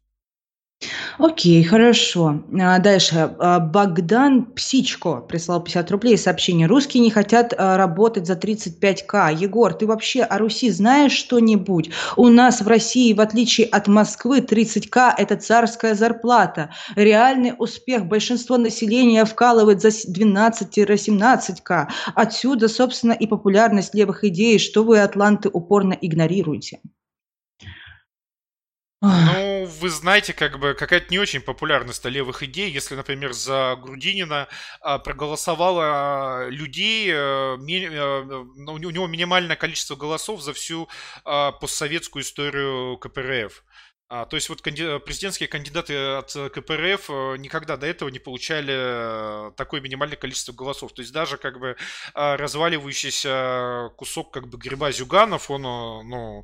Окей, хорошо. Дальше. Богдан Псичко прислал пятьдесят рублей. Сообщение. Русские не хотят работать за тридцать пять тысяч. Егор, ты вообще о Руси знаешь что-нибудь? У нас в России, в отличие от Москвы, тридцать тысяч – это царская зарплата. Реальный успех. Большинство населения вкалывает за двенадцать-семнадцать тысяч. Отсюда, собственно, и популярность левых идей, что вы, атланты, упорно игнорируете. Ну, вы знаете, как бы, какая-то не очень популярность левых идей, если, например, за Грудинина проголосовало людей, у него минимальное количество голосов за всю постсоветскую историю КПРФ. А, то есть вот канди- президентские кандидаты от ка пэ эр эф никогда до этого не получали такое минимальное количество голосов. То есть даже как бы разваливающийся кусок как бы гриба Зюганов, он, ну,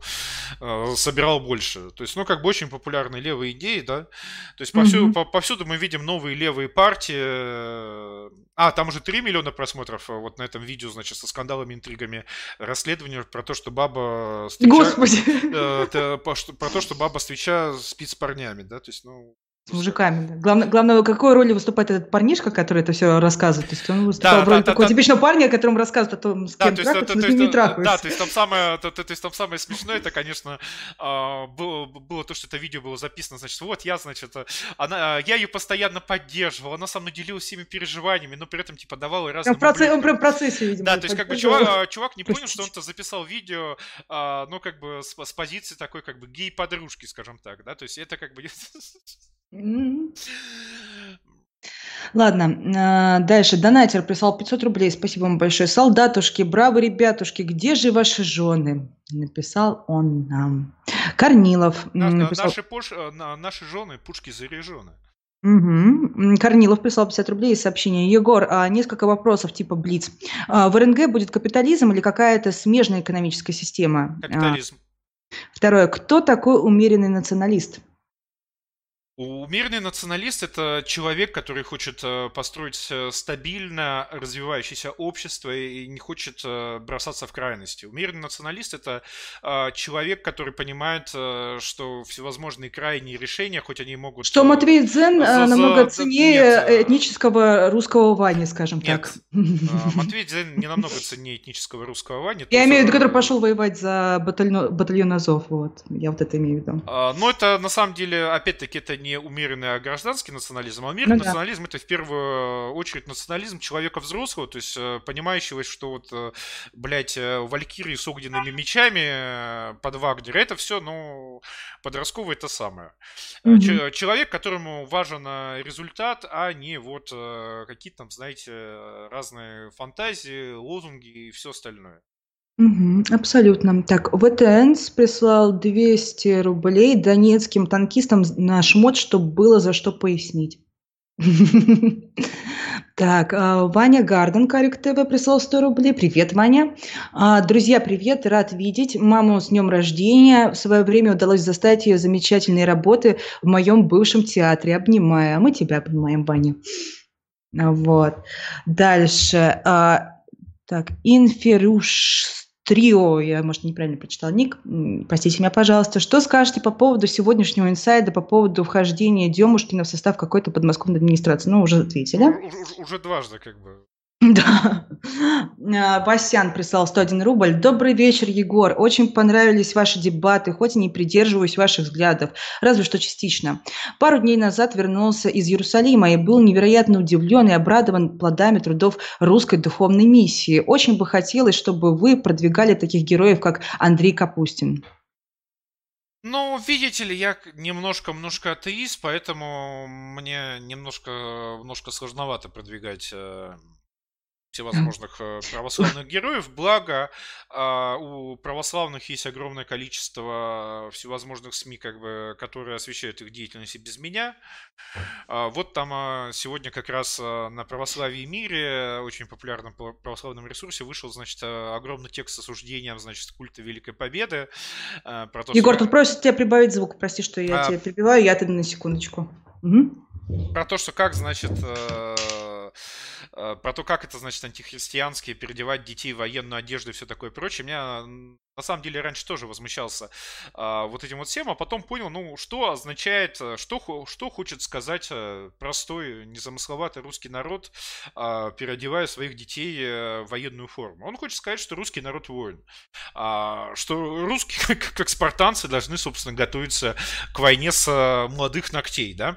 собирал больше. То есть, ну, как бы очень популярные левые идеи, да. То есть повсюду, mm-hmm. повсюду мы видим новые левые партии. А, там уже три миллиона просмотров вот на этом видео, значит, со скандалами, интригами, расследованием про то, что баба... Встреча... Господи! Про то, что баба встречает спит с парнями, да, то есть, ну... С мужиками, да. Главное, главное, какой роли выступает этот парнишка, который это все рассказывает. То есть он выступал да, в роли да, такого да, типичного да. парня, о котором рассказывают о том, с кем да, трахаются, но с ним не трахаются. Да, то есть там самое, то, то, то есть там самое смешное, это, конечно, было, было то, что это видео было записано, значит, вот я, значит, она, я ее постоянно поддерживал, она со мной делилась всеми переживаниями, но при этом, типа, давала разные... Процесс, он прям в процессе, видимо. Да, то есть как бы чувак, чувак не понял, что он-то записал видео, ну, как бы с, с позиции такой, как бы, гей-подружки, скажем так, да, то есть это как бы... Ладно, дальше. Донатер прислал пятьсот рублей. Спасибо вам большое. Солдатушки, браво, ребятушки, где же ваши жены? Написал он нам. Корнилов. На, написал... наши, пош... наши жены, пушки заряжены. Угу. Корнилов прислал пятьдесят рублей и сообщение. Егор, несколько вопросов типа блиц. В эр эн гэ будет капитализм или какая-то смежная экономическая система? Капитализм. Второе. Кто такой умеренный националист? Умеренный националист – это человек, который хочет построить стабильно развивающееся общество и не хочет бросаться в крайности. Умеренный националист – это человек, который понимает, что всевозможные крайние решения, хоть они могут… Что Матвей Дзен за... намного ценнее Нет. этнического русского Вани, скажем Нет. так. Матвей Дзен не намного ценнее этнического русского Вани. Я имею в виду, который пошел воевать за батальон Азов. Вот. Я вот это имею в виду. Но это на самом деле, опять-таки, это не умеренный, а гражданский национализм. А умеренный ну, национализм да. – это в первую очередь национализм человека взрослого, то есть понимающего, что вот, блядь, валькирии с огненными мечами под Вагнера – это все, ну, подростковое это самое. Mm-hmm. Человек, которому важен результат, а не вот какие-то там, знаете, разные фантазии, лозунги и все остальное. Угу, абсолютно. Так, вэ тэ эн эс прислал двести рублей донецким танкистам на шмот, чтобы было за что пояснить. Так, Ваня Гарден, Карик ТВ, прислал сто рублей. Привет, Ваня. Друзья, привет, рад видеть. Маму с днем рождения. В свое время удалось заставить ее замечательные работы в моем бывшем театре. Обнимаю. А мы тебя обнимаем, Ваня. Вот. Дальше. Так, Инферуш... Трио, я, может, неправильно прочитал ник, простите меня, пожалуйста. Что скажете по поводу сегодняшнего инсайда, по поводу вхождения Демушкина в состав какой-то подмосковной администрации? Ну, уже ответили. Уже, уже дважды, как бы. Да. Васян прислал сто один рубль. Добрый вечер, Егор. Очень понравились ваши дебаты, хоть и не придерживаюсь ваших взглядов, разве что частично. Пару дней назад вернулся из Иерусалима и был невероятно удивлен и обрадован плодами трудов русской духовной миссии. Очень бы хотелось, чтобы вы продвигали таких героев, как Андрей Капустин. Ну, видите ли, я немножко-множко атеист, поэтому мне немножко-множко сложновато продвигать... всевозможных православных героев, благо у православных есть огромное количество всевозможных СМИ, как бы, которые освещают их деятельность и без меня. Вот там сегодня как раз на «Православии и мире», очень популярном православном ресурсе, вышел, значит, огромный текст с осуждением, значит, культа Великой Победы. Про то, Егор, что... тут просят тебя прибавить звук, прости, что я а... тебя перебиваю, я тебе на секундочку. Угу. Про то, что как, значит... Про то, как это, значит, антихристианские, переодевать детей в военную одежду и все такое прочее. Меня, на самом деле, раньше тоже возмущался а, вот этим вот всем, а потом понял, ну, что означает, что, что хочет сказать простой, незамысловатый русский народ, а, переодевая своих детей в военную форму. Он хочет сказать, что русский народ воин, а, что русские, как, как спартанцы, должны, собственно, готовиться к войне с молодых ногтей, да?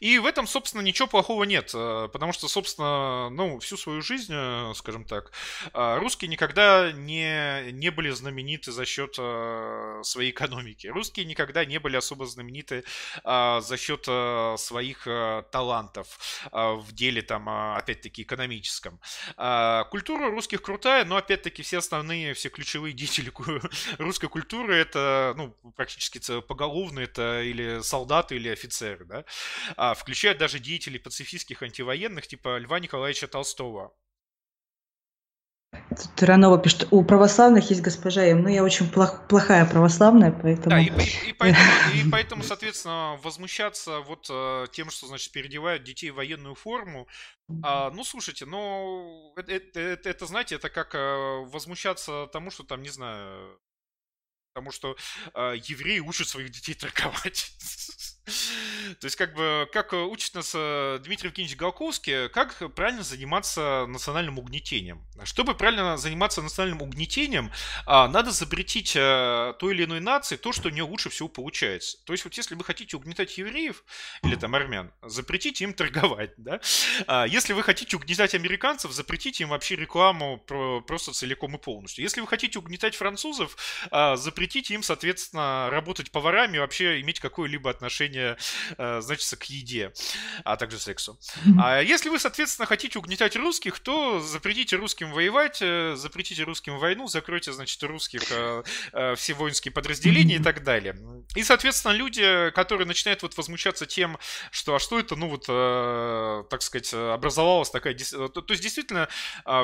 И в этом, собственно, ничего плохого нет, потому что, собственно, ну, всю свою жизнь, скажем так, русские никогда не, не были знамениты за счет своей экономики. Русские никогда не были особо знамениты за счет своих талантов в деле, там, опять-таки, экономическом. Культура русских крутая, но, опять-таки, все основные, все ключевые деятели русской культуры, это, ну, практически поголовно, это или солдаты, или офицеры, да? Включая даже деятелей пацифистских антивоенных, типа Льва Николаевича Толстого. Тиранова пишет, у православных есть госпожа М, но я очень плох, плохая православная, поэтому... Да, и, и, и, поэтому, и поэтому, соответственно, возмущаться вот тем, что, значит, переодевают детей в военную форму. А, ну, слушайте, ну, это, это, это, знаете, это как возмущаться тому, что там, не знаю... Потому что э, евреи учат своих детей торговать. То есть, как бы, как учит нас Дмитрий Евгеньевич Галковский, как правильно заниматься национальным угнетением. Чтобы правильно заниматься национальным угнетением, э, надо запретить э, той или иной нации то, что у нее лучше всего получается. То есть, вот если вы хотите угнетать евреев или там армян, запретите им торговать. Да? А если вы хотите угнетать американцев, запретите им вообще рекламу про, просто целиком и полностью. Если вы хотите угнетать французов, э, запретите Запретите им, соответственно, работать поварами и вообще иметь какое-либо отношение, значит, к еде, а также сексу. А если вы, соответственно, хотите угнетать русских, то запретите русским воевать, запретите русским войну, закройте, значит, русских все воинские подразделения и так далее. И, соответственно, люди, которые начинают вот возмущаться тем, что а что это, ну вот, так сказать, образовалась такая... То есть, действительно,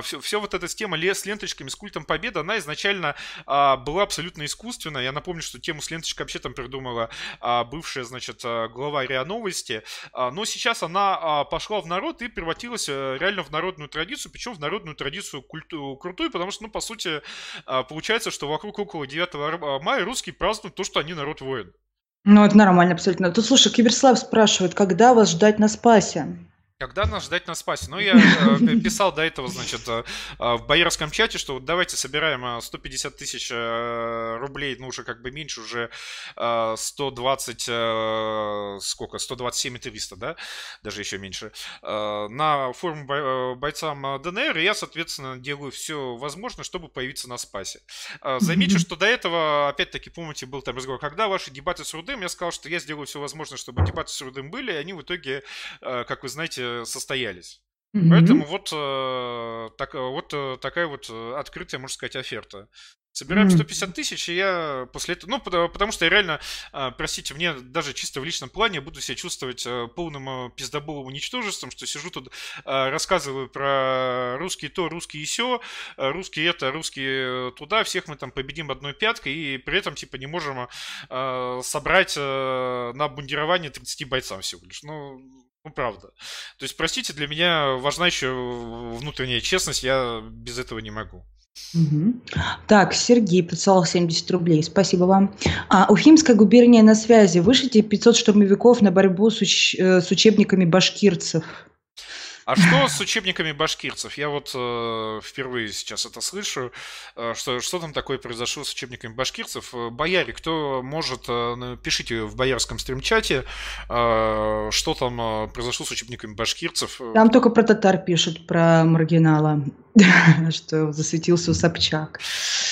все, все вот эта тема с ленточками, с культом победы, она изначально была абсолютно искусственной. Я напомню, что тему с ленточкой вообще там придумала а, бывшая, значит, глава РИА Новости. А, но сейчас она а, пошла в народ и превратилась а, реально в народную традицию, причем в народную традицию культу, крутую, потому что, ну, по сути, а, получается, что вокруг около девятого мая русские празднуют то, что они народ-воин. Ну, это нормально абсолютно. Тут, слушай, Киберслав спрашивает, когда вас ждать на Спасе? Когда нас ждать на Спасе? Ну, я писал до этого, значит, в боярском чате, что вот давайте собираем сто пятьдесят тысяч рублей, ну, уже как бы меньше, уже сто двадцать, сколько, сто двадцать семь триста, да, даже еще меньше, на форму бойцам ДНР, и я, соответственно, делаю все возможное, чтобы появиться на Спасе. Замечу, что до этого, опять-таки, помните, был там разговор, когда ваши дебаты с Рудым, я сказал, что я сделаю все возможное, чтобы дебаты с Рудым были, и они в итоге, как вы знаете, состоялись. Mm-hmm. Поэтому вот, э, так, вот э, такая вот открытая, можно сказать, оферта. Собираем mm-hmm. сто пятьдесят тысяч, и я после этого... Ну, потому, потому что я реально, э, простите, мне даже чисто в личном плане буду себя чувствовать э, полным э, пиздоболовым ничтожеством, что сижу тут, э, рассказываю про русские то, русские сё, э, русские это, русские туда, всех мы там победим одной пяткой, и при этом, типа, не можем э, собрать э, на обмундирование тридцати бойцам всего лишь. Ну... Ну, правда. То есть, простите, для меня важна еще внутренняя честность, я без этого не могу. Угу. Так, Сергей прислал семьдесят рублей, спасибо вам. А, Ухимская губерния на связи. Вышлите пятьсот штурмовиков на борьбу с, уч... с учебниками башкирцев. А что с учебниками башкирцев? Я вот э, впервые сейчас это слышу. Э, что, что там такое произошло с учебниками башкирцев? Бояре, кто может, э, пишите в боярском стрим-чате, э, что там э, произошло с учебниками башкирцев. Там только про татар пишут, про маргинала, что засветился у Собчак.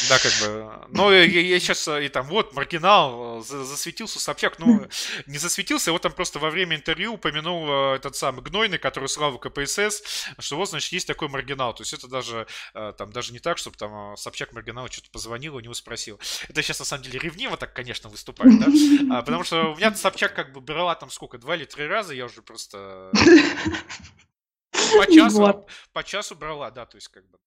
Да, как бы. Но я, я сейчас и там, вот, маргинал, засветился Собчак. Ну, не засветился, его там просто во время интервью упомянул этот самый Гнойный, который слава КПСС, что вот, значит, есть такой маргинал. То есть это даже, там, даже не так, чтобы там Собчак маргинал что-то позвонил, у него спросил. Это сейчас, на самом деле, ревниво так, конечно, выступает, да? Потому что у меня Собчак как бы брала там сколько, два или три раза, я уже просто... По часу, по часу брала, да, то есть как бы...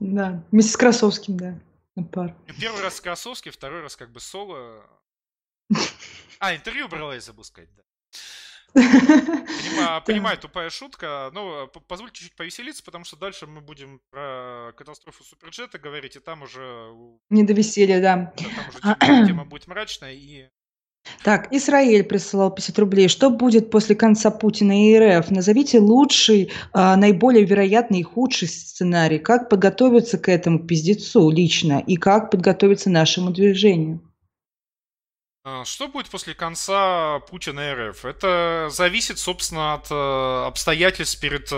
Да, вместе с Красовским, да, на пару. Первый раз с Красовским, второй раз как бы соло. А, интервью брала, я забыл сказать, да. Понимаю, понимаю, тупая шутка, но позвольте чуть-чуть повеселиться, потому что дальше мы будем про катастрофу Суперджета говорить, и там уже... Не до веселья, да. Там уже тема будет мрачная и... Так, Израиль присылал пятьдесят рублей. Что будет после конца Путина и РФ? Назовите лучший, э, наиболее вероятный и худший сценарий. Как подготовиться к этому пиздецу лично и как подготовиться нашему движению? Что будет после конца Путина РФ? Это зависит, собственно, от обстоятельств перед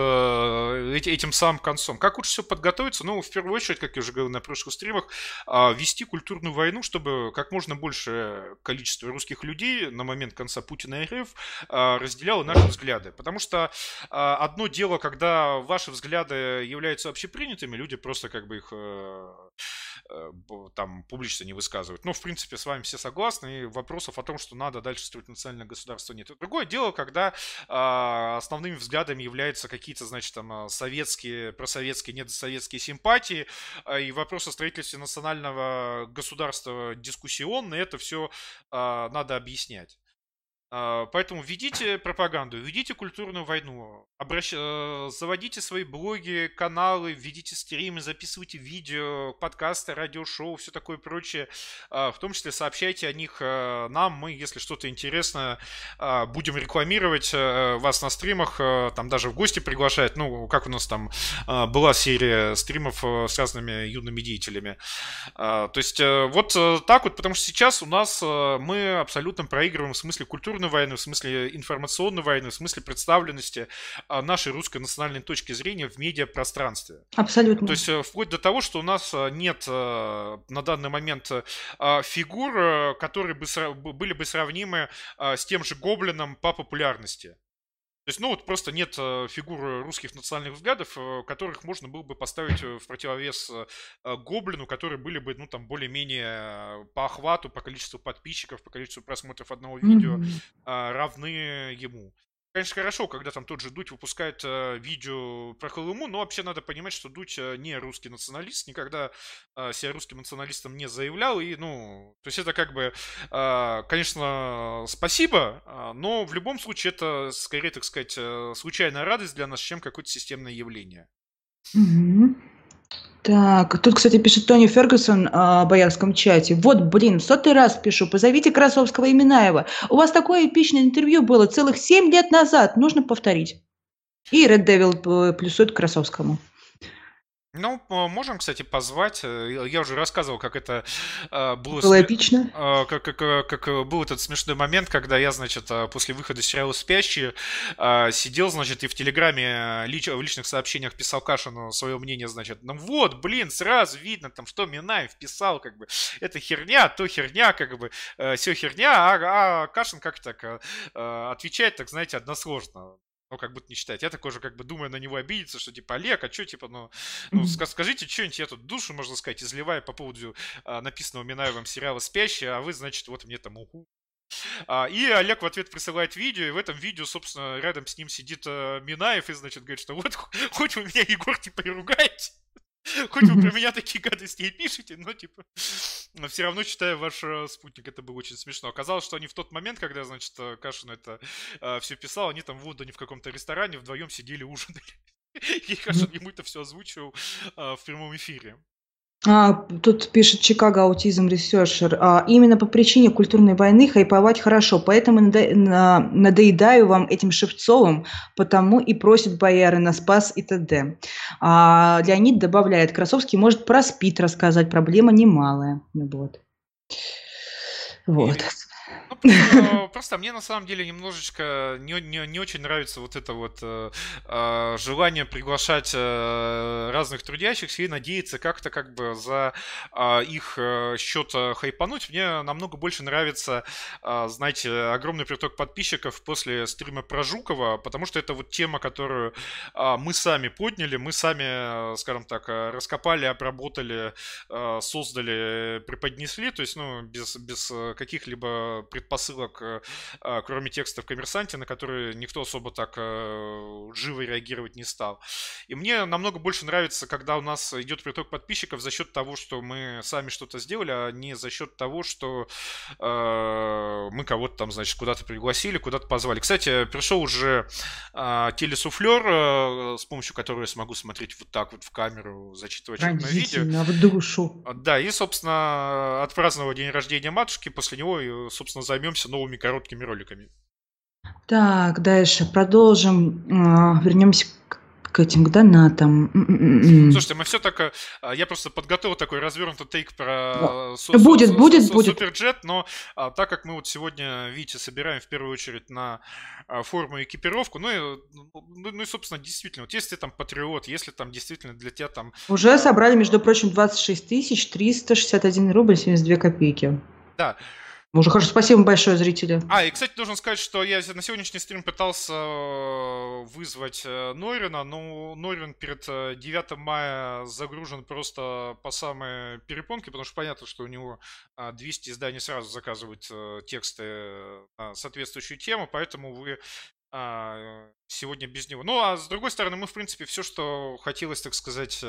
этим самым концом. Как лучше всего подготовиться? Ну, в первую очередь, как я уже говорил на прошлых стримах, вести культурную войну, чтобы как можно большее количество русских людей на момент конца Путина РФ разделяло наши взгляды. Потому что одно дело, когда ваши взгляды являются общепринятыми, люди просто как бы их там публично не высказывают. Но, в принципе, с вами все согласны, и вопросов о том, что надо дальше строить национальное государство, нет. Другое дело, когда э, основными взглядами являются какие-то, значит, там советские, просоветские, недосоветские симпатии, э, и вопрос о строительстве национального государства дискуссионный, это все э, надо объяснять. Поэтому ведите пропаганду, ведите культурную войну, обращ... заводите свои блоги, каналы, ведите стримы, записывайте видео, подкасты, радиошоу, все такое прочее. В том числе сообщайте о них нам. Мы, если что-то интересное, будем рекламировать вас на стримах, там даже в гости приглашают. Ну, как у нас там была серия стримов с разными юными деятелями. То есть вот так вот, потому что сейчас у нас мы абсолютно проигрываем в смысле культуры войны, в смысле информационной войны, в смысле представленности нашей русской национальной точки зрения в медиапространстве. Абсолютно. То есть вплоть до того, что у нас нет на данный момент фигур, которые бы, были бы сравнимы с тем же Гоблином по популярности. То есть, ну вот просто нет фигур русских национальных взглядов, которых можно было бы поставить в противовес Гоблину, которые были бы, ну там, более-менее по охвату, по количеству подписчиков, по количеству просмотров одного видео mm-hmm. равны ему. Конечно, хорошо, когда там тот же Дудь выпускает видео про Колыму, но вообще надо понимать, что Дудь не русский националист, никогда себя русским националистом не заявлял. И, ну, то есть это как бы, конечно, спасибо, но в любом случае это скорее, так сказать, случайная радость для нас, чем какое-то системное явление. Mm-hmm. Так, тут, кстати, пишет Тони Фергюсон э, в боярском чате. Вот, блин, в сотый раз пишу, позовите Красовского и Минаева. У вас такое эпичное интервью было целых семь лет назад, нужно повторить. И Red Devil плюсует к Красовскому. Ну, можем, кстати, позвать. Я уже рассказывал, как это было... Было эпично. Как, как, как был этот смешной момент, когда я, значит, после выхода сериала «Спящие» сидел, значит, и в Телеграме лич... в личных сообщениях писал Кашину свое мнение, значит, ну вот, блин, сразу видно, там, что Минаев писал, как бы, это херня, то херня, как бы, все херня, а, а Кашин как так отвечает, так, знаете, односложно. Ну, как будто не читать. Я такой же, как бы, думаю, на него обидеться, что, типа, Олег, а что, типа, ну, ну скажите что-нибудь, я тут душу, можно сказать, изливаю по поводу а, написанного Минаевым сериала «Спящие», а вы, значит, вот мне там уху. А, и Олег в ответ присылает видео, и в этом видео, собственно, рядом с ним сидит а, Минаев и, значит, говорит, что вот, хоть вы меня, Егор, типа, и ругаете, хоть вы про меня такие гадости и пишете, но, типа, но все равно читаю ваш спутник. Это было очень смешно. Оказалось, что они в тот момент, когда, значит, Кашин это э, все писал, они там в Лондоне в каком-то ресторане вдвоем сидели, ужинали. И Кашин ему это все озвучивал э, в прямом эфире. А, тут пишет Чикаго Аутизм Ресерчер. А, именно по причине культурной войны хайповать хорошо, поэтому надоедаю вам этим Шевцовым, потому и просит бояры на спас и т.д. А, Леонид добавляет, Красовский может про СПИД рассказать, проблема немалая. Вот. Вот. Ну, просто мне на самом деле немножечко не, не, не очень нравится вот это вот э, желание приглашать э, разных трудящихся и надеяться как-то как бы за э, их счет хайпануть. Мне намного больше нравится, э, знаете, огромный приток подписчиков после стрима про Жукова, потому что это вот тема, которую э, мы сами подняли, мы сами, скажем так, раскопали, обработали, э, создали, преподнесли, то есть, ну, без, без каких-либо предпосылок, кроме текста в «Коммерсанте», на которые никто особо так живо реагировать не стал. И мне намного больше нравится, когда у нас идет приток подписчиков за счет того, что мы сами что-то сделали, а не за счет того, что э, мы кого-то там, значит, куда-то пригласили, куда-то позвали. Кстати, пришел уже э, телесуфлер, э, с помощью которого я смогу смотреть вот так вот в камеру, зачитывать на видео. В душу. Да, и, собственно, отпраздновал день рождения матушки, после него, собственно, займемся новыми короткими роликами. Так, дальше продолжим. Вернемся к к этим, к донатам. Слушайте, мы все так... Я просто подготовил такой развернутый тейк про будет, со, будет, со, будет. Суперджет, но а, так как мы вот сегодня, видите, собираем в первую очередь на а, форму и экипировку, ну и, ну, ну и, собственно, действительно, вот если ты там патриот, если там действительно для тебя там... Уже а, собрали, между прочим, двадцать шесть тысяч триста шестьдесят один рубль семьдесят две копейки. Да. Уже хорошо, спасибо большое, зрители. А, и, кстати, должен сказать, что я на сегодняшний стрим пытался вызвать Норина, но Норин перед девятым мая загружен просто по самой перепонке, потому что понятно, что у него двести изданий сразу заказывают тексты на соответствующую тему, поэтому вы... сегодня без него. Ну, а с другой стороны, мы, в принципе, все, что хотелось, так сказать,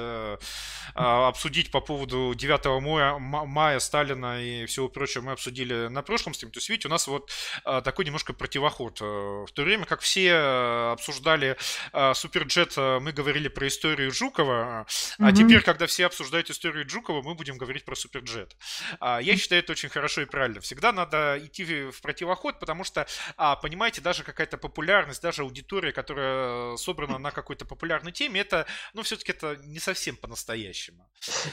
обсудить по поводу девятого мая, Сталина и всего прочего, мы обсудили на прошлом стриме. То есть, видите, у нас вот такой немножко противоход. В то время, как все обсуждали Суперджет, мы говорили про историю Жукова, mm-hmm. а теперь, когда все обсуждают историю Жукова, мы будем говорить про Суперджет. Я считаю, это очень хорошо и правильно. Всегда надо идти в противоход, потому что, понимаете, даже какая-то популярность, даже аудитория, которая собрана на какой-то популярной теме, это, ну, все-таки это не совсем по-настоящему.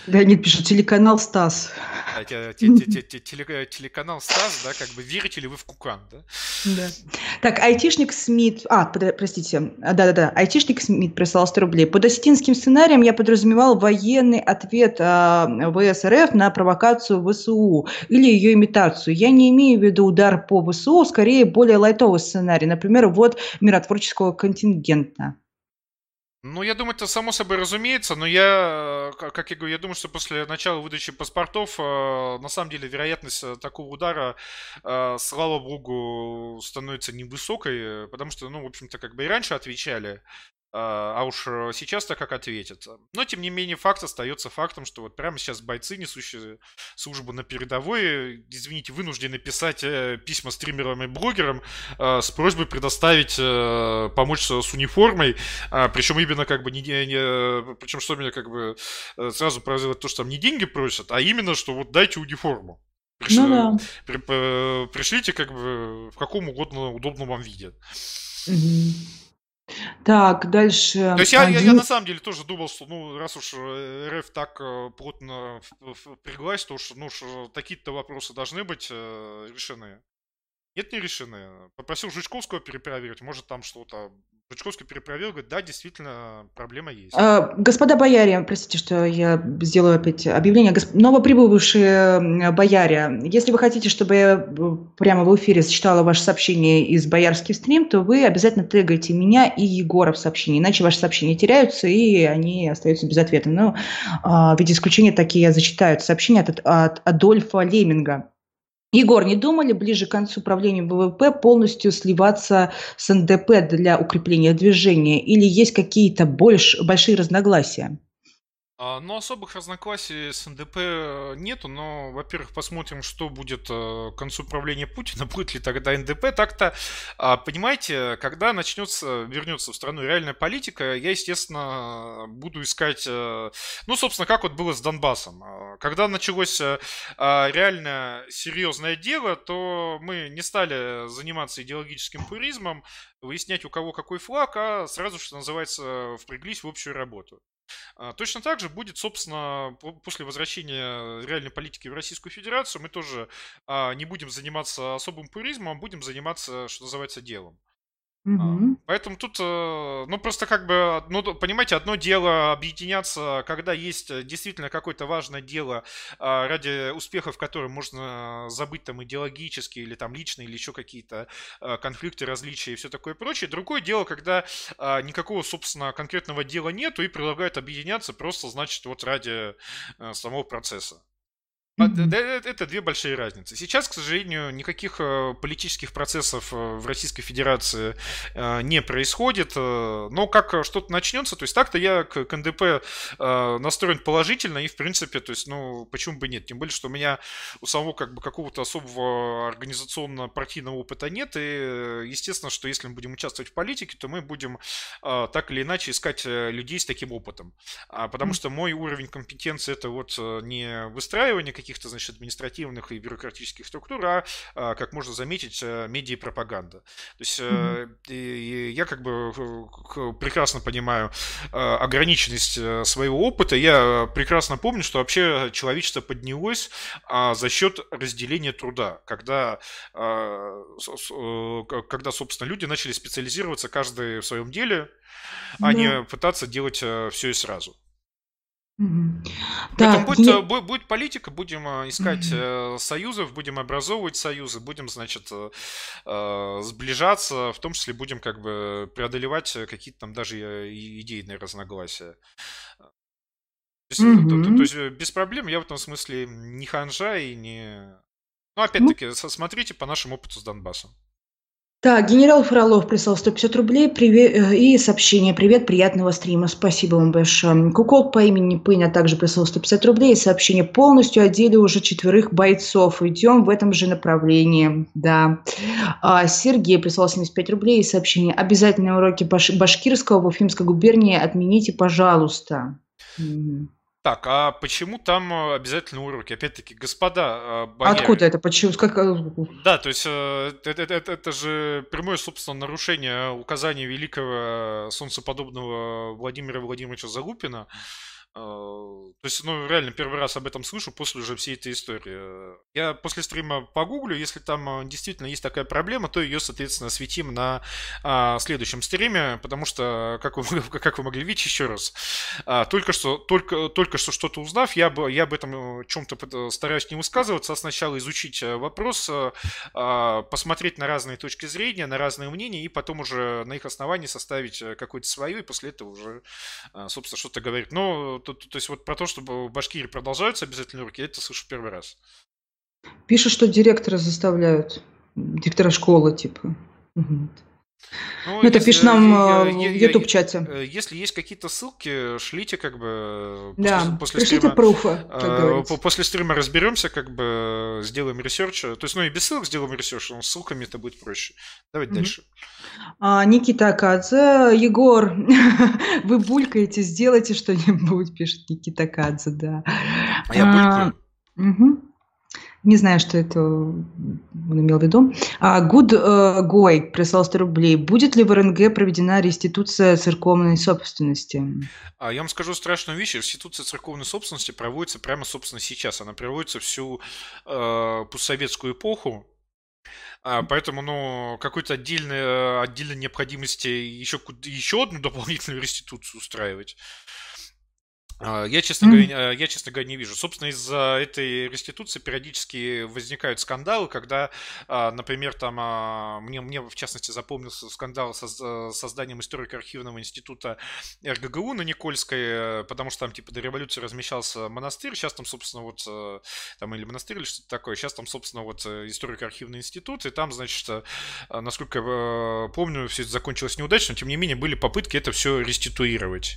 Леонид пишет, телеканал Стас. Да, те, те, те, те, теле, телеканал Стас, да, как бы верите ли вы в Кукан, да? Да. Так, айтишник Смит, а, простите, да-да-да, айтишник Смит прислал сто рублей. Под осетинским сценарием я подразумевал военный ответ ВС РФ на провокацию ВСУ или ее имитацию. Я не имею в виду удар по ВСУ, скорее более лайтовый сценарий. Например, вот миротворческий контингента. Ну, я думаю, это само собой разумеется, но я, как я говорю, я думаю, что после начала выдачи паспортов, на самом деле, вероятность такого удара, слава богу, становится невысокой, потому что, ну, в общем-то, как бы и раньше отвечали, а уж сейчас-то как ответят. Но, тем не менее, факт остается фактом, что вот прямо сейчас бойцы, несущие службу на передовой, извините, вынуждены писать письма стримерам и блогерам с просьбой предоставить, помочь с униформой, причем именно как бы не, не причем что меня как бы сразу произошло то, что там не деньги просят, а именно, что вот дайте униформу. Приш... Ну, да. При... Пришлите как бы в каком угодно удобном вам виде. Угу. Так, дальше. То есть я, я, я на самом деле тоже думал, что ну раз уж РФ так плотно впряглась, то уж, ну, уж такие-то вопросы должны быть э, решены. Нет, не решены. Попросил Жучковского перепроверить, может там что-то... Жучковский перепроверил, говорит, да, действительно, проблема есть. А, господа бояре, простите, что я сделаю опять объявление. Госп... Новоприбывшие бояре, если вы хотите, чтобы я прямо в эфире зачитала ваше сообщение из боярских стрим, то вы обязательно тегайте меня и Егора в сообщении, иначе ваши сообщения теряются, и они остаются без ответа. Но а, в виде исключения такие зачитают сообщения от, от Адольфа Леминга. Егор, не думали ближе к концу правления ВВП полностью сливаться с эн дэ пэ для укрепления движения? Или есть какие-то больш... большие разногласия? Ну, особых разногласий с эн дэ пэ нету, но, во-первых, посмотрим, что будет к концу правления Путина, будет ли тогда эн дэ пэ. Так-то, понимаете, когда начнется, вернется в страну реальная политика, я, естественно, буду искать, ну, собственно, как вот было с Донбассом. Когда началось реально серьезное дело, то мы не стали заниматься идеологическим пуризмом, выяснять, у кого какой флаг, а сразу, что называется, впряглись в общую работу. Точно так же будет, собственно, после возвращения реальной политики в Российскую Федерацию, мы тоже не будем заниматься особым пуризмом, а будем заниматься, что называется, делом. Угу. Поэтому тут, ну, просто как бы, ну, понимаете, одно дело объединяться, когда есть действительно какое-то важное дело, ради успеха, в котором можно забыть там идеологические или там личные, или еще какие-то конфликты, различия и все такое прочее. Другое дело, когда никакого, собственно, конкретного дела нету и предлагают объединяться просто, значит, вот ради самого процесса. Это две большие разницы. Сейчас, к сожалению, никаких политических процессов в Российской Федерации не происходит, но как что-то начнется, то есть так-то я к эн дэ пэ настроен положительно и, в принципе, то есть, ну, почему бы нет, тем более, что у меня у самого как бы какого-то особого организационно-партийного опыта нет, и, естественно, что если мы будем участвовать в политике, то мы будем так или иначе искать людей с таким опытом, потому что мой уровень компетенции — это вот не выстраивание каких каких-то, значит, административных и бюрократических структур, а, как можно заметить, медиа и пропаганда. То есть mm-hmm. я как бы прекрасно понимаю ограниченность своего опыта. Я прекрасно помню, что вообще человечество поднялось за счет разделения труда, когда, когда собственно, люди начали специализироваться каждый в своем деле, а да. не пытаться делать все и сразу. Да, будет, и... будет политика, будем искать mm-hmm. союзов, будем образовывать союзы, будем, значит, сближаться, в том числе будем как бы преодолевать какие-то там даже идейные разногласия. То есть, mm-hmm. то, то, то есть без проблем, я в этом смысле не ханжа и не... Ну, опять-таки, mm-hmm. смотрите по нашему опыту с Донбассом. Да, генерал Фролов прислал сто пятьдесят рублей привет, и сообщение «Привет, приятного стрима». Спасибо вам большое. Кукол по имени Пыня также прислал сто пятьдесят рублей и сообщение «Полностью одели уже четверых бойцов. Идем в этом же направлении». Да. А Сергей прислал семьдесят пять рублей и сообщение «Обязательные уроки баш... башкирского в Уфимской губернии отмените, пожалуйста». Так, а почему там обязательно уроки? Опять-таки, господа бояре... Откуда это? Почему? Как... Да, то есть это, это, это же прямое, собственно, нарушение указаний великого солнцеподобного Владимира Владимировича Залупина. То есть, ну, реально, первый раз об этом слышу после уже всей этой истории. Я после стрима погуглю, если там действительно есть такая проблема, то ее, соответственно, осветим на а, следующем стриме, потому что, как вы, как вы могли видеть, еще раз, а, только что только, только что что-то узнав, я, я об этом чем-то стараюсь не высказываться, а сначала изучить вопрос, а, посмотреть на разные точки зрения, на разные мнения, и потом уже на их основании составить какое-то свое, и после этого уже, а, собственно, что-то говорить. Но То, то, то есть вот про то, что в Башкирии продолжаются обязательные уроки, я это слышу первый раз. Пишут, что директора заставляют, директора школы, типа. Угу. Ну, ну, это пишешь нам я, в YouTube-чате. Если есть какие-то ссылки, шлите, как бы. Да, после, после стрима, пруфы, э, после стрима разберемся, как бы сделаем ресерч. То есть, ну и без ссылок сделаем ресерч, но с ссылками это будет проще. Давайте mm-hmm. дальше. А, Никита Акадзе, Егор, вы булькаете, сделайте что-нибудь, пишет Никита Акадзе, да. А я булькаю. Не знаю, что это он имел в виду. Good uh, Goy прислал сто рублей. Будет ли в РНГ проведена реституция церковной собственности? Я вам скажу страшную вещь. Реституция церковной собственности проводится прямо, собственно, сейчас. Она проводится всю э, постсоветскую эпоху. Поэтому, ну, какой-то отдельной, отдельной необходимости еще, еще одну дополнительную реституцию устраивать. Я, честно говоря, я, честно говоря, не вижу. Собственно, из-за этой реституции периодически возникают скандалы, когда, например, там, мне, мне в частности запомнился скандал с созданием историко-архивного института РГГУ на Никольской, потому что там типа до революции размещался монастырь, сейчас там, собственно, вот, там или монастырь, или что-то такое, сейчас там, собственно, вот историко-архивный институт, и там, значит, насколько я помню, все это закончилось неудачно, но, тем не менее, были попытки это все реституировать.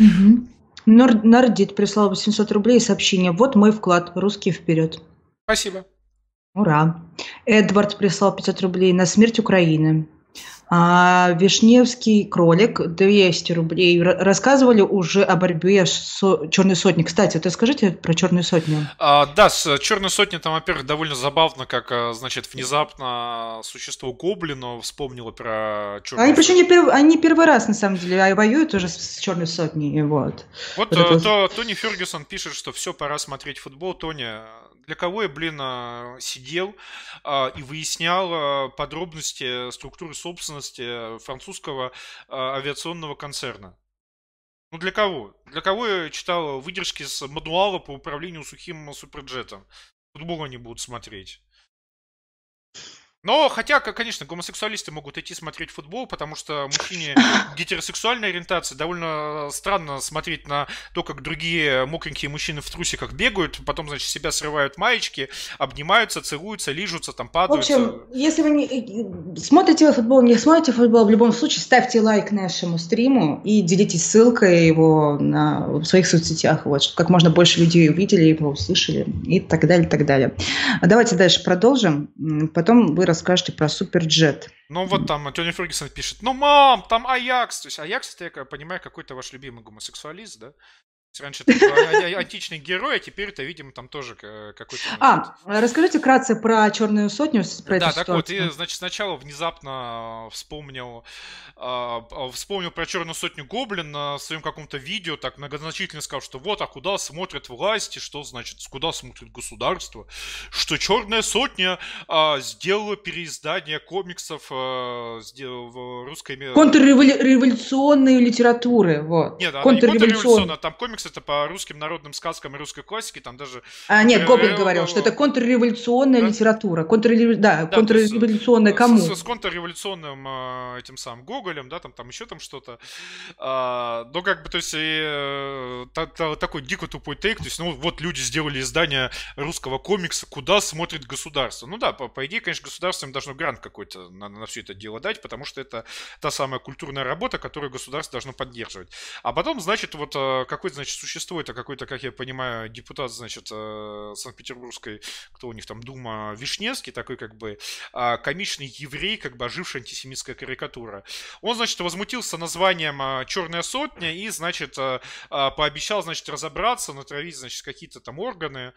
Mm-hmm. Нардит прислал восемьсот рублей и сообщение «Вот мой вклад, русские вперед». Спасибо. Ура. Эдвард прислал пятьсот рублей на смерть Украины. А, Вишневский кролик двести рублей. Рассказывали уже о борьбе с «Черной сотней». Кстати, вот расскажите про «Черную сотню». А, да, с «Черной сотней» там, во-первых, довольно забавно, как, значит, внезапно существо Гоблина вспомнило про «Черную они, сотню». Причем не перв... они первый раз, на самом деле, воюют уже с «Черной сотней». Вот, вот, вот а, то, Тони Фергюсон пишет, что все, пора смотреть футбол. Тони, для кого я, блин, сидел а, и выяснял подробности структуры собственности французского авиационного концерна? Ну для кого? Для кого я читал выдержки с мануала по управлению сухим суперджетом? Футбол они будут смотреть. Но хотя, конечно, гомосексуалисты могут идти смотреть футбол, потому что мужчине гетеросексуальной ориентации довольно странно смотреть на то, как другие мокренькие мужчины в трусиках бегают, потом, значит, себя срывают маечки, обнимаются, целуются, лижутся, там падают. В общем, если вы не смотрите футбол, не смотрите футбол, в любом случае ставьте лайк нашему стриму и делитесь ссылкой его на... в своих соцсетях, вот, чтобы как можно больше людей увидели, его услышали и так далее, так далее. Давайте дальше продолжим, потом вы расскажете про Суперджет. Ну вот там Тони Фергюсон пишет, ну мам, там Аякс. То есть Аякс, это, я понимаю, какой-то ваш любимый гомосексуалист, да? Раньше это был античный герой, а теперь это, видимо, там тоже какой-то... А, расскажите вкратце про «Черную сотню», про да, эту так ситуацию. Вот, и, значит, сначала внезапно вспомнил, вспомнил про «Черную сотню» Гоблин в своем каком-то видео, так многозначительно сказал, что вот, а куда смотрят власти, что значит, куда смотрит государство, что «Черная сотня» сделала переиздание комиксов русской... Контрреволюционной литературы, вот. Нет, она не контрреволюционная, там комиксы это по русским народным сказкам и русской классике, там даже... А, нет, Гоблин говорил, что это контрреволюционная да? литература, контрреволю... да, да, контрреволюционная с, кому? С, с контрреволюционным этим самым Гоголем, да, там, там еще там что-то. А, ну, как бы, то есть, и, та, та, такой дико тупой тейк, то есть, ну, вот люди сделали издание русского комикса, куда смотрит государство. Ну да, по, по идее, конечно, государство им должно грант какой-то на, на все это дело дать, потому что это та самая культурная работа, которую государство должно поддерживать. А потом, значит, вот какой-то, значит, существует, а какой-то, как я понимаю, депутат, значит, Санкт-Петербургской, кто у них там, Дума, Вишневский, такой, как бы, комичный еврей, как бы, ожившая антисемитская карикатура. Он, значит, возмутился названием «Черная сотня» и, значит, пообещал, значит, разобраться, натравить, значит, какие-то там органы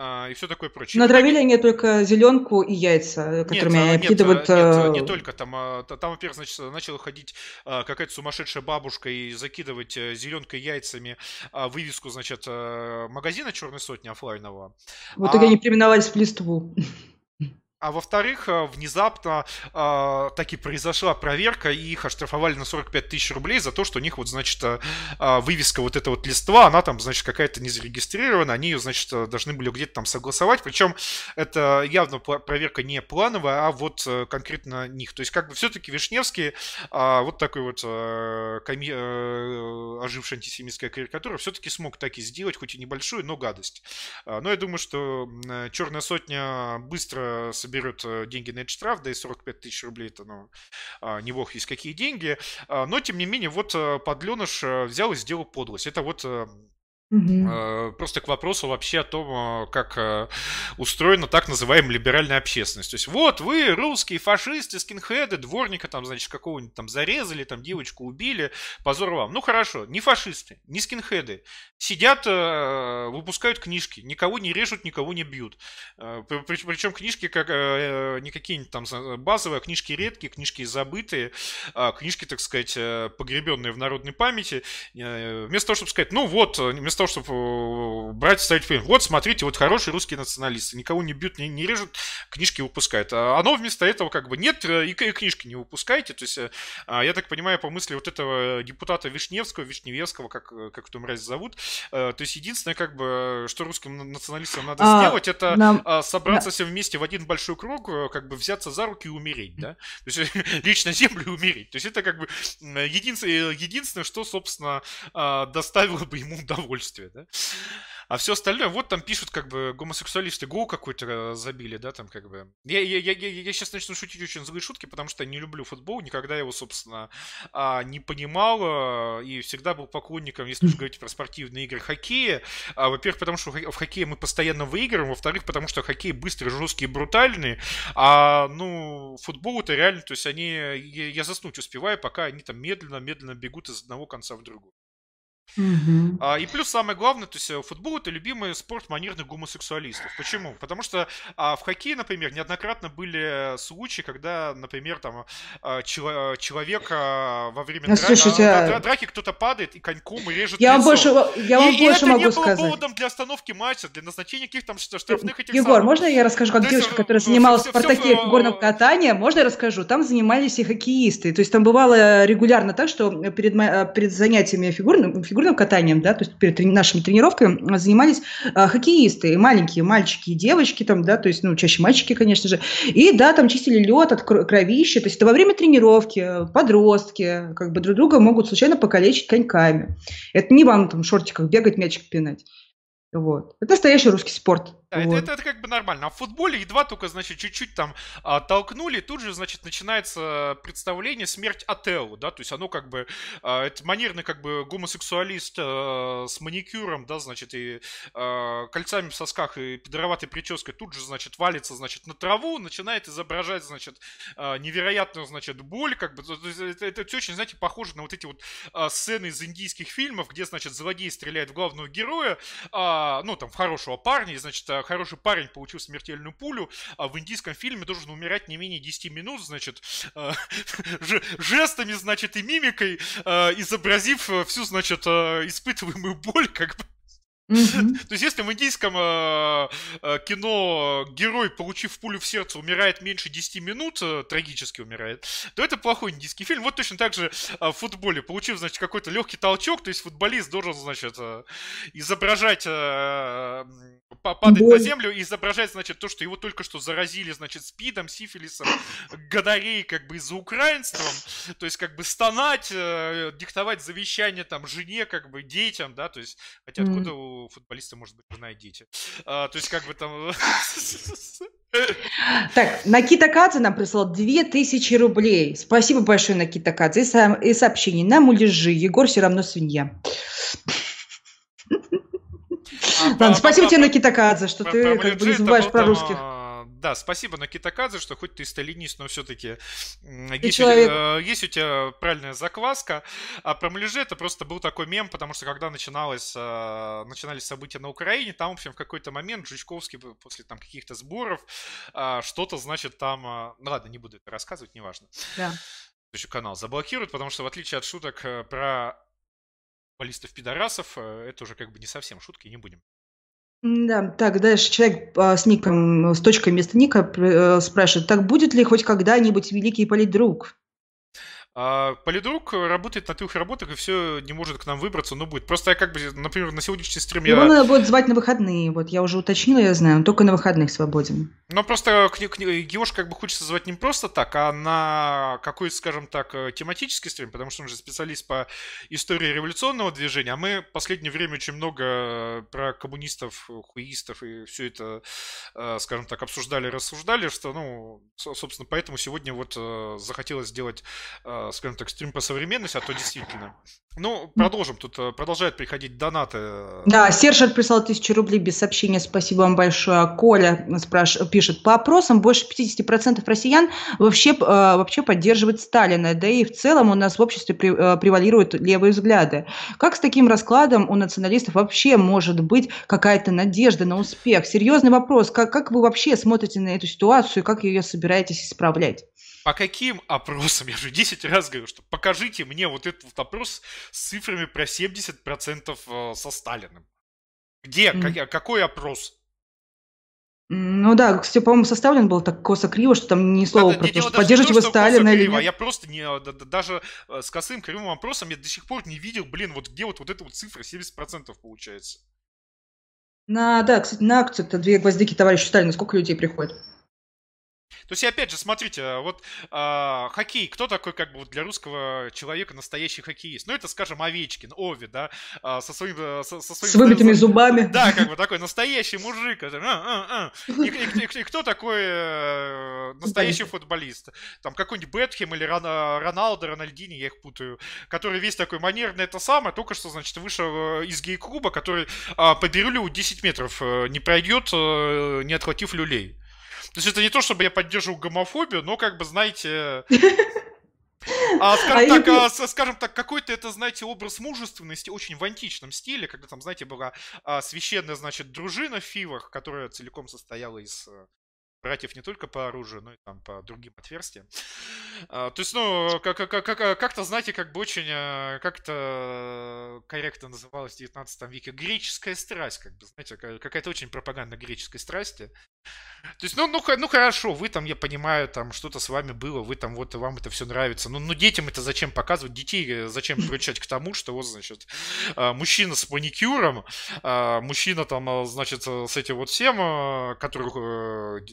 и все такое прочее. Натравили они только зеленку и яйца, которыми они обкидывают... Нет, не только. Там, там, во-первых, значит, начала ходить какая-то сумасшедшая бабушка и закидывать зеленкой и яйцами вывеску, значит, магазина «Черной сотни» офлайнового. В итоге а... они переименовались в «Листву». А во-вторых, внезапно э, таки произошла проверка, и их оштрафовали на сорок пять тысяч рублей за то, что у них вот, значит, э, вывеска вот эта вот «Листва», она там, значит, какая-то не зарегистрирована, они ее, значит, должны были где-то там согласовать, причем это явно проверка не плановая, а вот конкретно них. То есть, как бы, все-таки Вишневский, э, вот такой вот э, коми... э, ожившая антисемитская карикатура, все-таки смог таки сделать, хоть и небольшую, но гадость. Э, но я думаю, что «Черная сотня» быстро собирается берет деньги на этот штраф, да и сорок пять тысяч рублей, это, ну, не бог есть какие деньги, но, тем не менее, вот подленыш взял и сделал подлость. Это вот... Угу. Просто к вопросу вообще о том, как устроена так называемая либеральная общественность. То есть, вот вы, русские фашисты, скинхеды, дворника там, значит, какого-нибудь там зарезали, там девочку убили, позор вам. Ну хорошо, не фашисты, не скинхеды. Сидят, выпускают книжки, никого не режут, никого не бьют. Причем книжки как не какие-нибудь там базовые, а книжки редкие, книжки забытые, книжки, так сказать, погребенные в народной памяти. Вместо того, чтобы сказать, ну вот, вместо того, чтобы брать и ставить фильм. Вот, смотрите, вот хорошие русские националисты. Никого не бьют, не, не режут, книжки выпускают. А оно вместо этого как бы нет, и, и книжки не выпускайте. То есть, я так понимаю, по мысли вот этого депутата Вишневского, Вишневецкого, как, как эту мразь зовут, то есть, единственное, как бы, что русским националистам надо а, сделать, это нам... собраться да. все вместе в один большой круг, как бы взяться за руки и умереть, да? То есть, лечь на землю и умереть. То есть, это как бы единственное, единственное, что, собственно, доставило бы ему удовольствие. Да? А все остальное, вот там пишут, как бы, гомосексуалисты гоу какой-то забили, да, там, как бы. Я, я, я, я сейчас начну шутить очень злые шутки, потому что я не люблю футбол, никогда его, собственно, не понимал и всегда был поклонником, если уж говорить про спортивные игры, хоккея. Во-первых, потому что в хоккее мы постоянно выигрываем, во-вторых, потому что хоккей быстрый, жесткий, брутальный, а, ну, футбол это реально, то есть они, я заснуть успеваю, пока они там медленно-медленно бегут из одного конца в другой. Uh-huh. А, и плюс самое главное, то есть футбол это любимый спорт манерных гомосексуалистов. Почему? Потому что а, в хоккее, например, неоднократно были случаи, когда, например, там а, чело- человека во время а, драки, слушайте, а... драки кто-то падает и коньком и режет я лицо. Больше, я вам и, больше и это могу не сказать. Было поводом для остановки матча, для назначения каких-то там штрафных этих Егор, самых... можно я расскажу, как то девушка, есть, которая ну, занималась все, в «Спартаке» все... горным катанием, можно я расскажу? Там занимались и хоккеисты. То есть там бывало регулярно так, что перед, перед занятиями фигурным фигурным катанием, да, то есть перед нашими тренировками занимались а, хоккеисты, маленькие мальчики и девочки, там, да, то есть, ну, чаще мальчики, конечно же, и, да, там чистили лед от кровища, то есть это во время тренировки подростки, как бы, друг друга могут случайно покалечить коньками. Это не вам там в шортиках бегать, мячик пинать. Вот. Это настоящий русский спорт. Да, вот. это, это, это как бы нормально. А в футболе едва только, значит, чуть-чуть там а, толкнули, тут же, значит, начинается представление «Смерть Отелло», да, то есть оно как бы, а, это манерный как бы гомосексуалист а, с маникюром, да, значит, и а, кольцами в сосках и пидороватой прической тут же, значит, валится, значит, на траву, начинает изображать, значит, а, невероятную, значит, боль, как бы, это, это, это очень, знаете, похоже на вот эти вот а, сцены из индийских фильмов, где, значит, злодей стреляет в главного героя, а, ну, там, в хорошего парня, и, значит, хороший парень получил смертельную пулю, а в индийском фильме должен умирать не менее десяти минут, значит, жестами, значит, и мимикой, изобразив всю, значит, испытываемую боль, как бы. Mm-hmm. То есть, если в индийском э, э, кино герой, получив пулю в сердце, умирает меньше десяти минут, э, трагически умирает, то это плохой индийский фильм. Вот точно так же э, в футболе. Получив, значит, какой-то легкий толчок, то есть футболист должен, значит, э, изображать, э, падать Боль. на землю и изображать, значит, то, что его только что заразили, значит, спидом, сифилисом, гонореей, как бы, из-за украинства. То есть, как бы, стонать, э, диктовать завещание, там, жене, как бы, детям, да, то есть, хотя mm-hmm. откуда у футболиста, может быть, вы найдете. А, то есть, как бы там... Так, Накита Кадзе нам прислал две тысячи рублей. Спасибо большое, Накита Кадзе. И, со... и сообщение. Нам улежи. Егор все равно свинья. Ладно, спасибо тебе, Накита Кадзе, что ты как бы не забываешь про русских. Да, спасибо, Накита Кадзе, что хоть ты и сталинист, но все-таки есть, э, есть у тебя правильная закваска. А про муляжи это просто был такой мем, потому что когда начиналось, э, начинались события на Украине, там, в общем, в какой-то момент Жучковский после там каких-то сборов э, что-то, значит, там... Э, ну ладно, не буду это рассказывать, неважно. Да. Еще канал заблокируют, потому что в отличие от шуток про футболистов-пидорасов, это уже как бы не совсем шутки, не будем. Да, так, дальше человек с ником, с точкой вместо ника спрашивает, так будет ли хоть когда-нибудь великий политрук? А, политрук работает на трех работах и все не может к нам выбраться, но будет. Просто я как бы, например, на сегодняшний стрим... Его я... надо будет звать на выходные, вот я уже уточнила, я знаю, он только на выходных свободен. Ну просто к, к, его же как бы хочется звать не просто так, а на какой-то, скажем так, тематический стрим, потому что он же специалист по истории революционного движения, а мы в последнее время очень много про коммунистов, хуистов и все это, скажем так, обсуждали, рассуждали, что, ну, собственно, поэтому сегодня вот захотелось сделать... скажем так, стрим по современности, а то действительно. Ну, продолжим. Тут продолжают приходить донаты. Да, Серж прислал тысячу рублей без сообщения. Спасибо вам большое. Коля спраш... пишет. По опросам больше пятьдесят процентов россиян вообще, вообще поддерживает Сталина. Да и в целом у нас в обществе превалируют левые взгляды. Как с таким раскладом у националистов вообще может быть какая-то надежда на успех? Серьезный вопрос. Как, как вы вообще смотрите на эту ситуацию и как ее собираетесь исправлять? По каким опросам? Я же десять раз говорю, что покажите мне вот этот вот опрос с цифрами про семьдесят процентов со Сталиным. Где? Mm. Как, какой опрос? Ну да, кстати, по-моему, составлен был так косо-криво, что там ни слова да, про то, что поддержите вы Сталина или нет. Я просто не, да, да, даже с косым кривым опросом я до сих пор не видел, блин, вот где вот, вот эта вот цифра семьдесят процентов получается. На, да, кстати, на акцию-то «Две гвоздики товарищу Сталину» сколько людей приходит? То есть, опять же, смотрите, вот э, хоккей, кто такой как бы вот для русского человека настоящий хоккеист? Ну, это, скажем, Овечкин, Ови, да, э, со, своим, э, со, со своим... С выбитыми со... зубами. Да, как бы такой настоящий мужик. Э, э, э. И, и, и, и кто такой э, настоящий футболист? Там какой-нибудь Бетхем или Рона, Роналдо, Рональдини, я их путаю, который весь такой манерный, это самое, только что, значит, вышел из гей-клуба, который э, по берилю десять метров не пройдет, э, не отхватив люлей. То есть это не то, чтобы я поддерживал гомофобию, но, как бы, знаете... А, скажем, а так, я... а, скажем так, какой-то это, знаете, образ мужественности очень в античном стиле, когда там, знаете, была а, священная, значит, дружина в Фивах, которая целиком состояла из братьев не только по оружию, но и там по другим отверстиям. А, то есть, ну, как-то, как, как, как знаете, как бы очень, как-то корректно называлось в девятнадцатом веке, греческая страсть, как бы, знаете, какая-то очень пропаганда греческой страсти. То есть, ну, ну, ну хорошо, вы там, я понимаю, там что-то с вами было, вы там, вот вам это все нравится. Ну, ну детям это зачем показывать? Детей зачем приучать к тому, что вот, значит, мужчина с маникюром, мужчина там, значит, с этим вот всем, который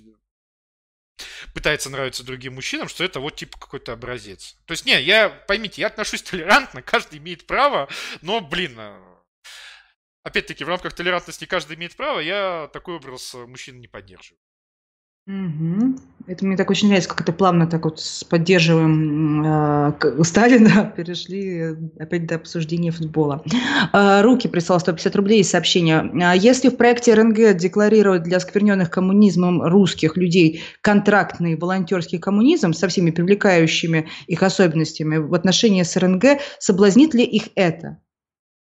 пытается нравиться другим мужчинам, что это вот типа какой-то образец. То есть, не, я, поймите, я отношусь толерантно, каждый имеет право, но, блин... опять-таки, в рамках толерантности каждый имеет право, я такой образ мужчины не поддерживаю. Угу. Это мне так очень нравится, как это плавно так вот с поддерживаем э, Сталина перешли опять до обсуждения футбола. Э, руки прислал сто пятьдесят рублей из сообщения. Если в проекте РНГ декларировать для оскверненных коммунизмом русских людей контрактный волонтерский коммунизм со всеми привлекающими их особенностями в отношении с РНГ, соблазнит ли их это?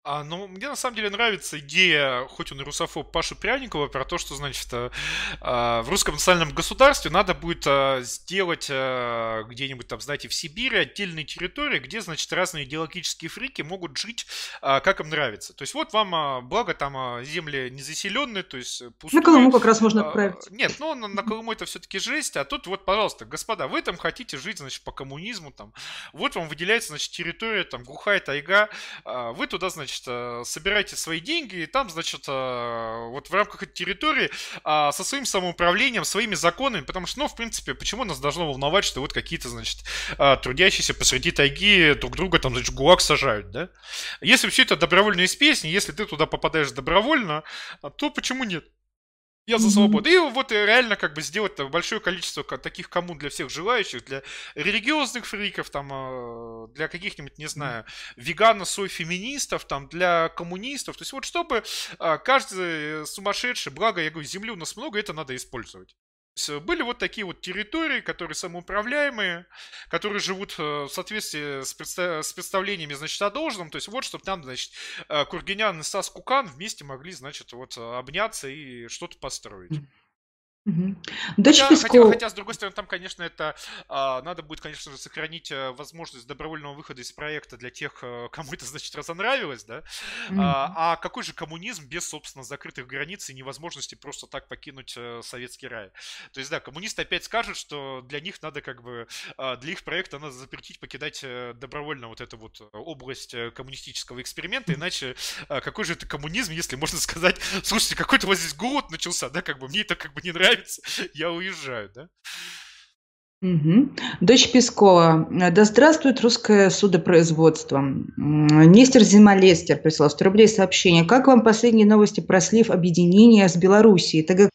А, ну, мне на самом деле нравится идея, хоть он и русофоб, Паши Пряникова, про то, что, значит, в русском национальном государстве надо будет сделать где-нибудь там, знаете, в Сибири отдельные территории, где, значит, разные идеологические фрики могут жить, как им нравится. То есть вот вам, благо, там земли незаселенные, то есть пустые. На Колыму как раз можно отправить. Нет, ну, на Колыму это все-таки жесть, а тут вот, пожалуйста, господа, вы там хотите жить, значит, по коммунизму, там, вот вам выделяется, значит, территория, там, глухая тайга, вы туда, значит, Значит, собирайте свои деньги, и там, значит, вот в рамках этой территории со своим самоуправлением, своими законами, потому что, ну, в принципе, почему нас должно волновать, что вот какие-то, значит, трудящиеся посреди тайги друг друга там, значит, гулаг сажают, да? Если все это добровольно из песни, если ты туда попадаешь добровольно, то почему нет? Я за свободу. И вот реально как бы сделать большое количество таких коммун для всех желающих, для религиозных фриков, там, для каких-нибудь, не знаю, веганосой-феминистов, там, для коммунистов. То есть вот чтобы каждый сумасшедший, благо, я говорю, земли у нас много, это надо использовать. Были вот такие вот территории, которые самоуправляемые, которые живут в соответствии с представлениями, значит, о должном. То есть вот, чтобы там, значит, Кургинян и Саскукан вместе могли, значит, вот обняться и что-то построить. Угу. Хотя, хотя, хотя, с другой стороны, там, конечно, это а, надо будет, конечно же, сохранить возможность добровольного выхода из проекта для тех, кому это, значит, разонравилось, да? Угу. А, а какой же коммунизм без, собственно, закрытых границ и невозможности просто так покинуть советский рай? То есть, да, коммунисты опять скажут, что для них надо, как бы, для их проекта надо запретить покидать добровольно вот эту вот область коммунистического эксперимента, иначе какой же это коммунизм, если можно сказать, слушайте, какой-то у вас здесь голод начался, да, как бы, мне это как бы не нравится. Я уезжаю, да? Угу. Дочь Пескова. Да здравствует русское судопроизводство. Нестер Зимолестер прислал сто рублей сообщение. Как вам последние новости про слив объединения с Белоруссией? ТГ...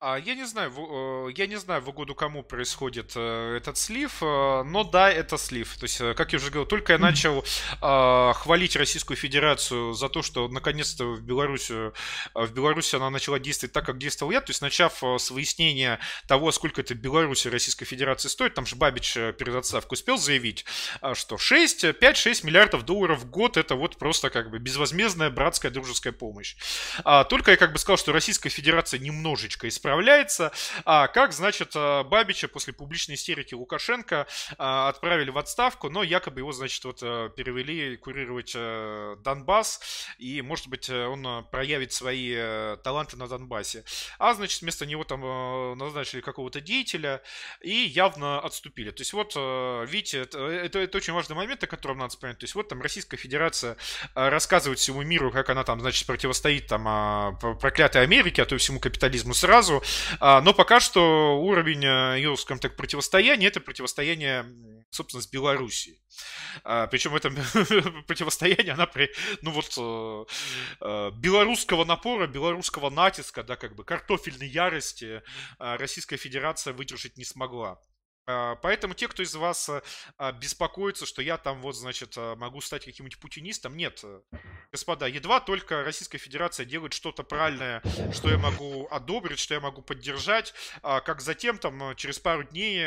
А, я не знаю, в, я не знаю, в угоду кому происходит этот слив, но да, это слив. То есть, как я уже говорил, только я начал а, хвалить Российскую Федерацию за то, что наконец-то в Белоруссию, в Беларуси она начала действовать так, как действовал я. То есть, начав с выяснения того, сколько это Беларусь и Российской Федерации стоит, там же Бабич перед отставкой успел заявить, что шесть, пять-шесть миллиардов долларов в год это вот просто как бы безвозмездная братская дружеская помощь. А, только я как бы сказал, что Российская Федерация немножечко исправляется. А как, значит, Бабича после публичной истерики Лукашенко отправили в отставку, но якобы его, значит, вот перевели курировать Донбасс, и, может быть, он проявит свои таланты на Донбассе. А, значит, вместо него там назначили какого-то деятеля и явно отступили. То есть вот, видите, это, это, это очень важный момент, о котором надо вспоминать. То есть вот там Российская Федерация рассказывает всему миру, как она там, значит, противостоит там проклятой Америке, а то и всему капитализму сразу. Но пока что уровень ее, скажем так, противостояния, это противостояние, собственно, с Белоруссией. Причем в этом противостоянии она при, ну вот, белорусского напора, белорусского натиска, да, как бы картофельной ярости Российская Федерация выдержать не смогла. Поэтому те, кто из вас беспокоится, что я там вот, значит, могу стать каким-нибудь путинистом, нет, господа, едва только Российская Федерация делает что-то правильное, что я могу одобрить, что я могу поддержать, как затем там через пару дней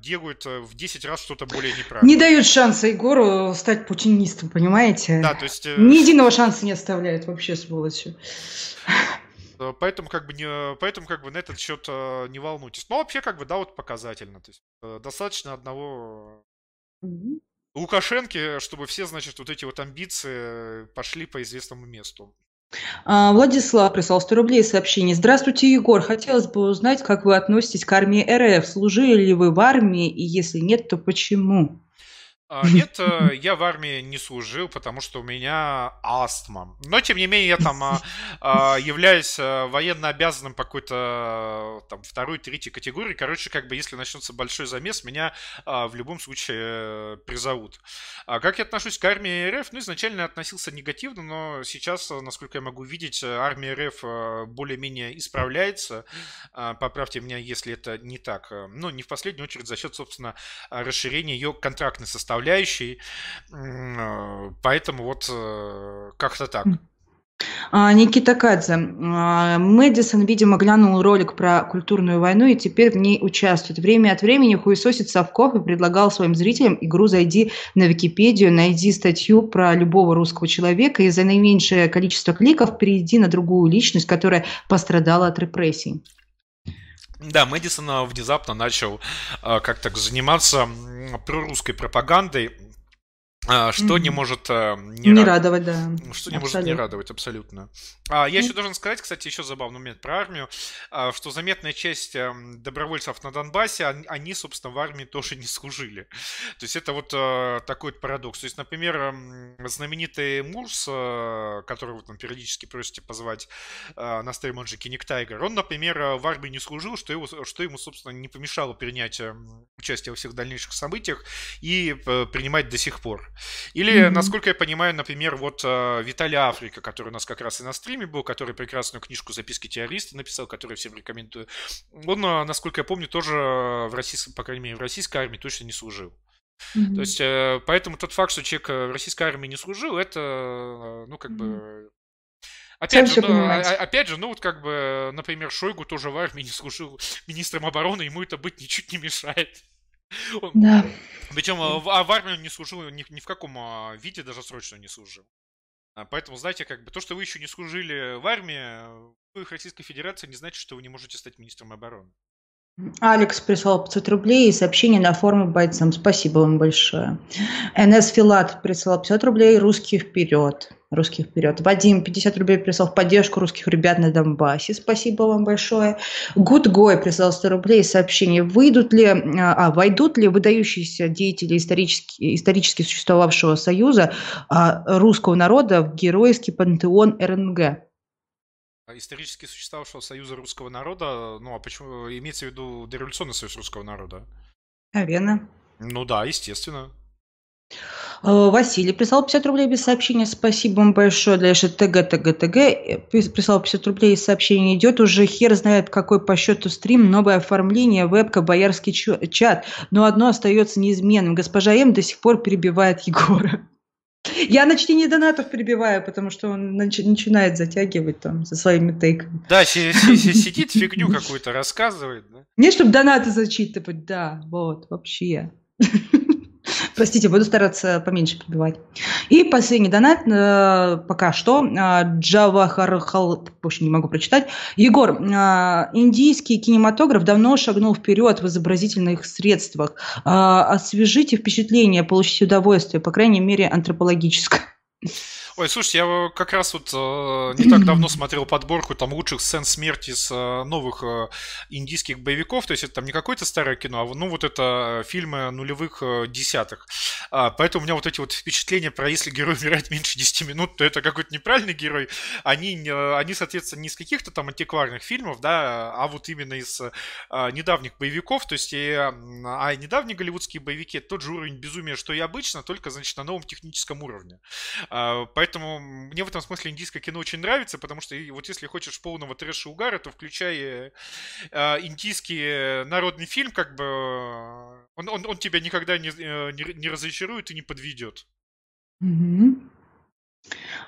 делают в десять раз что-то более неправильное. Не дают шанса Егору стать путинистом, понимаете? Да, то есть... Ни единого шанса не оставляют вообще, сволочи. Поэтому как бы, не, поэтому как бы на этот счет не волнуйтесь. Но вообще как бы, да, вот показательно. То есть достаточно одного mm-hmm. Лукашенки, чтобы все, значит, вот эти вот амбиции пошли по известному месту. Владислав прислал сто рублей сообщение. Здравствуйте, Егор. Хотелось бы узнать, как вы относитесь к армии РФ. Служили ли вы в армии, и если нет, то почему? Нет, я в армии не служил, потому что у меня астма. Но, тем не менее, я там являюсь военно обязанным по какой-то там второй, третьей категории. Короче, как бы, если начнется большой замес, меня в любом случае призовут. Как я отношусь к армии РФ? Ну, изначально относился негативно, но сейчас, насколько я могу видеть, армия РФ более-менее исправляется. Поправьте меня, если это не так. Но не в последнюю очередь за счет, собственно, расширения ее контрактной составляющей. Поэтому вот как-то так. Никита Кадзе. Мэдисон, видимо, глянул ролик про культурную войну и теперь в ней участвует. Время от времени хуесосит совков и предлагал своим зрителям игру «Зайди на Википедию, найди статью про любого русского человека и за наименьшее количество кликов перейди на другую личность, которая пострадала от репрессий». Да, Мэдисон внезапно начал э, как-то заниматься прорусской пропагандой, э, что mm-hmm. не может э, не, не рад... радовать, да. Что не абсолютно. Может не радовать, абсолютно. А, я mm-hmm. еще должен сказать, кстати, еще забавный момент про армию, э, что заметная часть э, добровольцев на Донбассе, они, они, собственно, в армии тоже не служили. То есть это вот э, такой парадокс. То есть, например, э, знаменитый Мурс, э, которого там периодически просите позвать э, на стрим, он же Киник Тайгер, он, например, э, в армии не служил, что, его, что ему, собственно, не помешало принять э, участие во всех дальнейших событиях и э, принимать до сих пор. Или, mm-hmm. насколько я понимаю, например, вот э, Виталий Африка, который у нас как раз и на стриме был, который прекрасную книжку «Записки террориста» написал, которую всем рекомендую. Он, насколько я помню, тоже в российском, по крайней мере, в российской армии точно не служил. Mm-hmm. То есть, поэтому тот факт, что человек в российской армии не служил, это, ну, как mm-hmm. бы... Опять же, ну, опять же, ну вот как бы, например, Шойгу тоже в армии не служил министром обороны, ему это быть ничуть не мешает. Он... Да. Причем а в, в армии он не служил, ни, ни в каком виде даже срочно не служил. Поэтому, знаете, как бы то, что вы еще не служили в армии, в Российской Федерации, не значит, что вы не можете стать министром обороны. Алекс прислал пятьсот рублей и сообщение на форму бойцам. Спасибо вам большое. эн эс Филат прислал пятьсот рублей. Русские вперед. Русских вперед. Вадим пятьдесят рублей прислал в поддержку русских ребят на Донбассе. Спасибо вам большое. Гудгой прислал сто рублей. Сообщение. Выйдут ли, а, войдут ли выдающиеся деятели исторически, исторически существовавшего союза а, русского народа в геройский пантеон эр эн гэ? Исторически существовавшего союза русского народа? Ну, а почему? Имеется в виду дореволюционный союз русского народа? Наверное. Ну да, естественно. Василий прислал пятьдесят рублей без сообщения. Спасибо вам большое. Дальше ТГ, ТГ, ТГ. Прислал пятьдесят рублей, сообщение идет. Уже хер знает, какой по счету стрим. Новое оформление, вебка, боярский чат. Но одно остается неизменным. Госпожа М до сих пор перебивает Егора. Я на чтение донатов перебиваю, потому что он начинает затягивать там со своими тейками. Да, сидит, фигню какую-то рассказывает. Не, чтобы донаты зачитывать, да, вот, вообще. Простите, буду стараться поменьше пробивать. И последний донат, э, пока что, э, Джавахархал, больше не могу прочитать. Егор, э, индийский кинематограф давно шагнул вперед в изобразительных средствах. Э, освежите впечатление, получите удовольствие, по крайней мере, антропологическое. Ой, слушайте, я как раз вот э, не так давно смотрел подборку там лучших сцен смерти с э, новых э, индийских боевиков, то есть это там не какое-то старое кино, а ну вот это фильмы нулевых э, десятых. А, поэтому у меня вот эти вот впечатления про если герой умирает меньше десяти минут, то это какой-то неправильный герой. Они, э, они соответственно, не из каких-то там антикварных фильмов, да, а вот именно из э, недавних боевиков, то есть и, а недавние голливудские боевики — тот же уровень безумия, что и обычно, только, значит, на новом техническом уровне. Поэтому мне в этом смысле индийское кино очень нравится, потому что вот если хочешь полного трэша и угара, то включай индийский народный фильм, как бы он, он, он тебя никогда не, не, не разочарует и не подведет. Mm-hmm.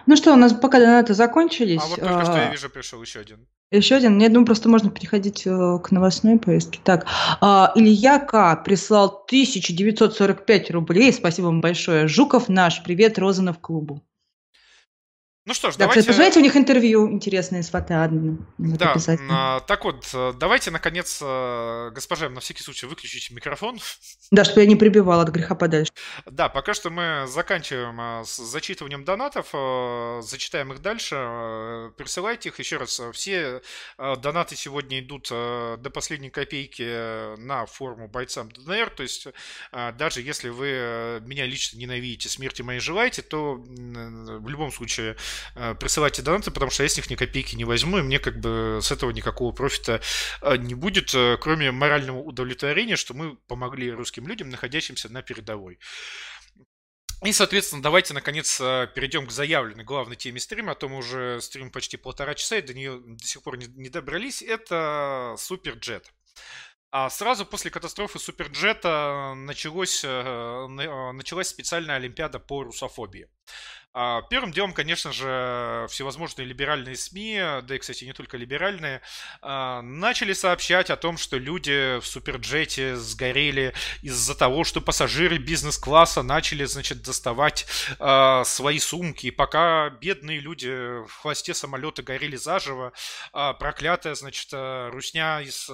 Ну что, у нас пока донаты закончились. А вот только а... что я вижу, пришел еще один. Еще один. Я думаю, просто можно переходить к новостной повестке. Так, Илья К. прислал тысячу девятьсот сорок пять рублей. Спасибо вам большое. Жуков наш. Привет, Розанов клубу. Ну что ж, да, давайте... Кстати, у них интервью интересное с Вата-админом. Да, а, так вот, давайте, наконец, госпожа, на всякий случай выключите микрофон. Да, чтобы я не прибивал от греха подальше. Да, пока что мы заканчиваем с зачитыванием донатов, зачитаем их дальше, присылайте их еще раз. Все донаты сегодня идут до последней копейки на форму бойцам ДНР, то есть даже если вы меня лично ненавидите, смерти моей желаете, то в любом случае... присылайте донаты, потому что я с них ни копейки не возьму, и мне как бы с этого никакого профита не будет, кроме морального удовлетворения, что мы помогли русским людям, находящимся на передовой. И, соответственно, давайте, наконец, перейдем к заявленной главной теме стрима, а то мы уже стрим почти полтора часа, и до нее до сих пор не добрались. Это Суперджет. А сразу после катастрофы Суперджета началось, началась специальная олимпиада по русофобии. Первым делом, конечно же, всевозможные либеральные СМИ, да и, кстати, не только либеральные, начали сообщать о том, что люди в Суперджете сгорели из-за того, что пассажиры бизнес-класса начали, значит, доставать свои сумки. И пока бедные люди в хвосте самолета горели заживо, проклятая, значит, русня из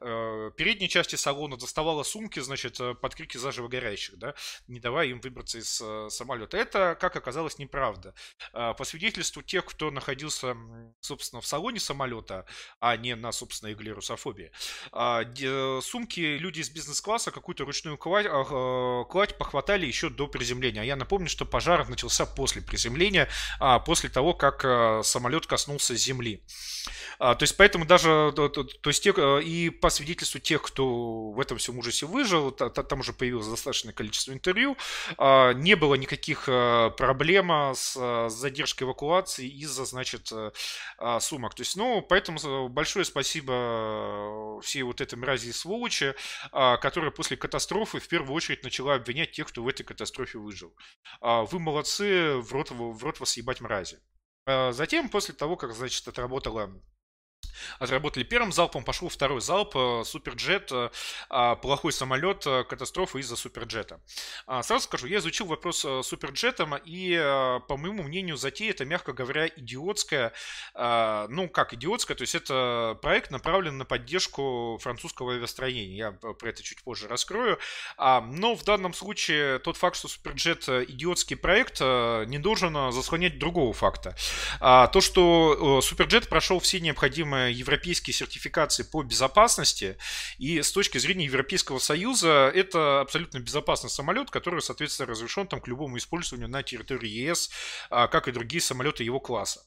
передней части салона доставала сумки, значит, под крики заживо горящих, да, не давая им выбраться из самолета. Это, как оказалось, неправда. По свидетельству тех, кто находился, собственно, в салоне самолета, а не на, собственно, игле русофобии, сумки люди из бизнес-класса какую-то ручную кладь, кладь похватали еще до приземления. А я напомню, что пожар начался после приземления, после того, как самолет коснулся земли. То есть, поэтому даже... То есть, и по свидетельству тех, кто в этом всем ужасе выжил, там уже появилось достаточное количество интервью, не было никаких... проблема с задержкой эвакуации из-за, значит, сумок. То есть, ну, поэтому большое спасибо всей вот этой мрази и сволочи, которая после катастрофы в первую очередь начала обвинять тех, кто в этой катастрофе выжил. Вы молодцы, в рот, в рот вас ебать мрази. Затем, после того, как, значит, отработала... Отработали первым залпом, пошел второй залп, Суперджет, плохой самолет, катастрофа из-за Суперджета. Сразу скажу, я изучил вопрос с Суперджетом, и, по моему мнению, затея это, мягко говоря, идиотская. Ну, как идиотская, то есть это проект направлен на поддержку французского авиастроения. Я про это чуть позже раскрою. Но в данном случае тот факт, что Суперджет идиотский проект, не должен заслонять другого факта. То, что Суперджет прошел все необходимые европейские сертификации по безопасности, и с точки зрения Европейского Союза это абсолютно безопасный самолет, который, соответственно, разрешен там к любому использованию на территории ЕС, как и другие самолеты его класса.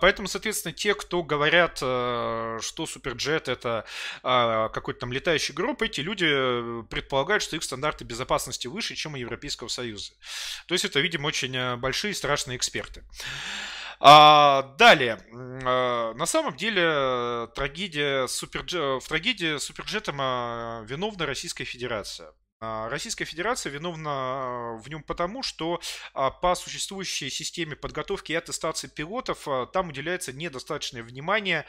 Поэтому, соответственно, те, кто говорят, что Суперджет это какой-то там летающий гроб, эти люди предполагают, что их стандарты безопасности выше, чем у Европейского Союза. То есть это, видимо, очень большие и страшные эксперты. А, далее, а, на самом деле трагедия Суперджет, в трагедии с Суперджетом а, виновна Российская Федерация. Российская Федерация виновна в нем потому, что по существующей системе подготовки и аттестации пилотов там уделяется недостаточное внимание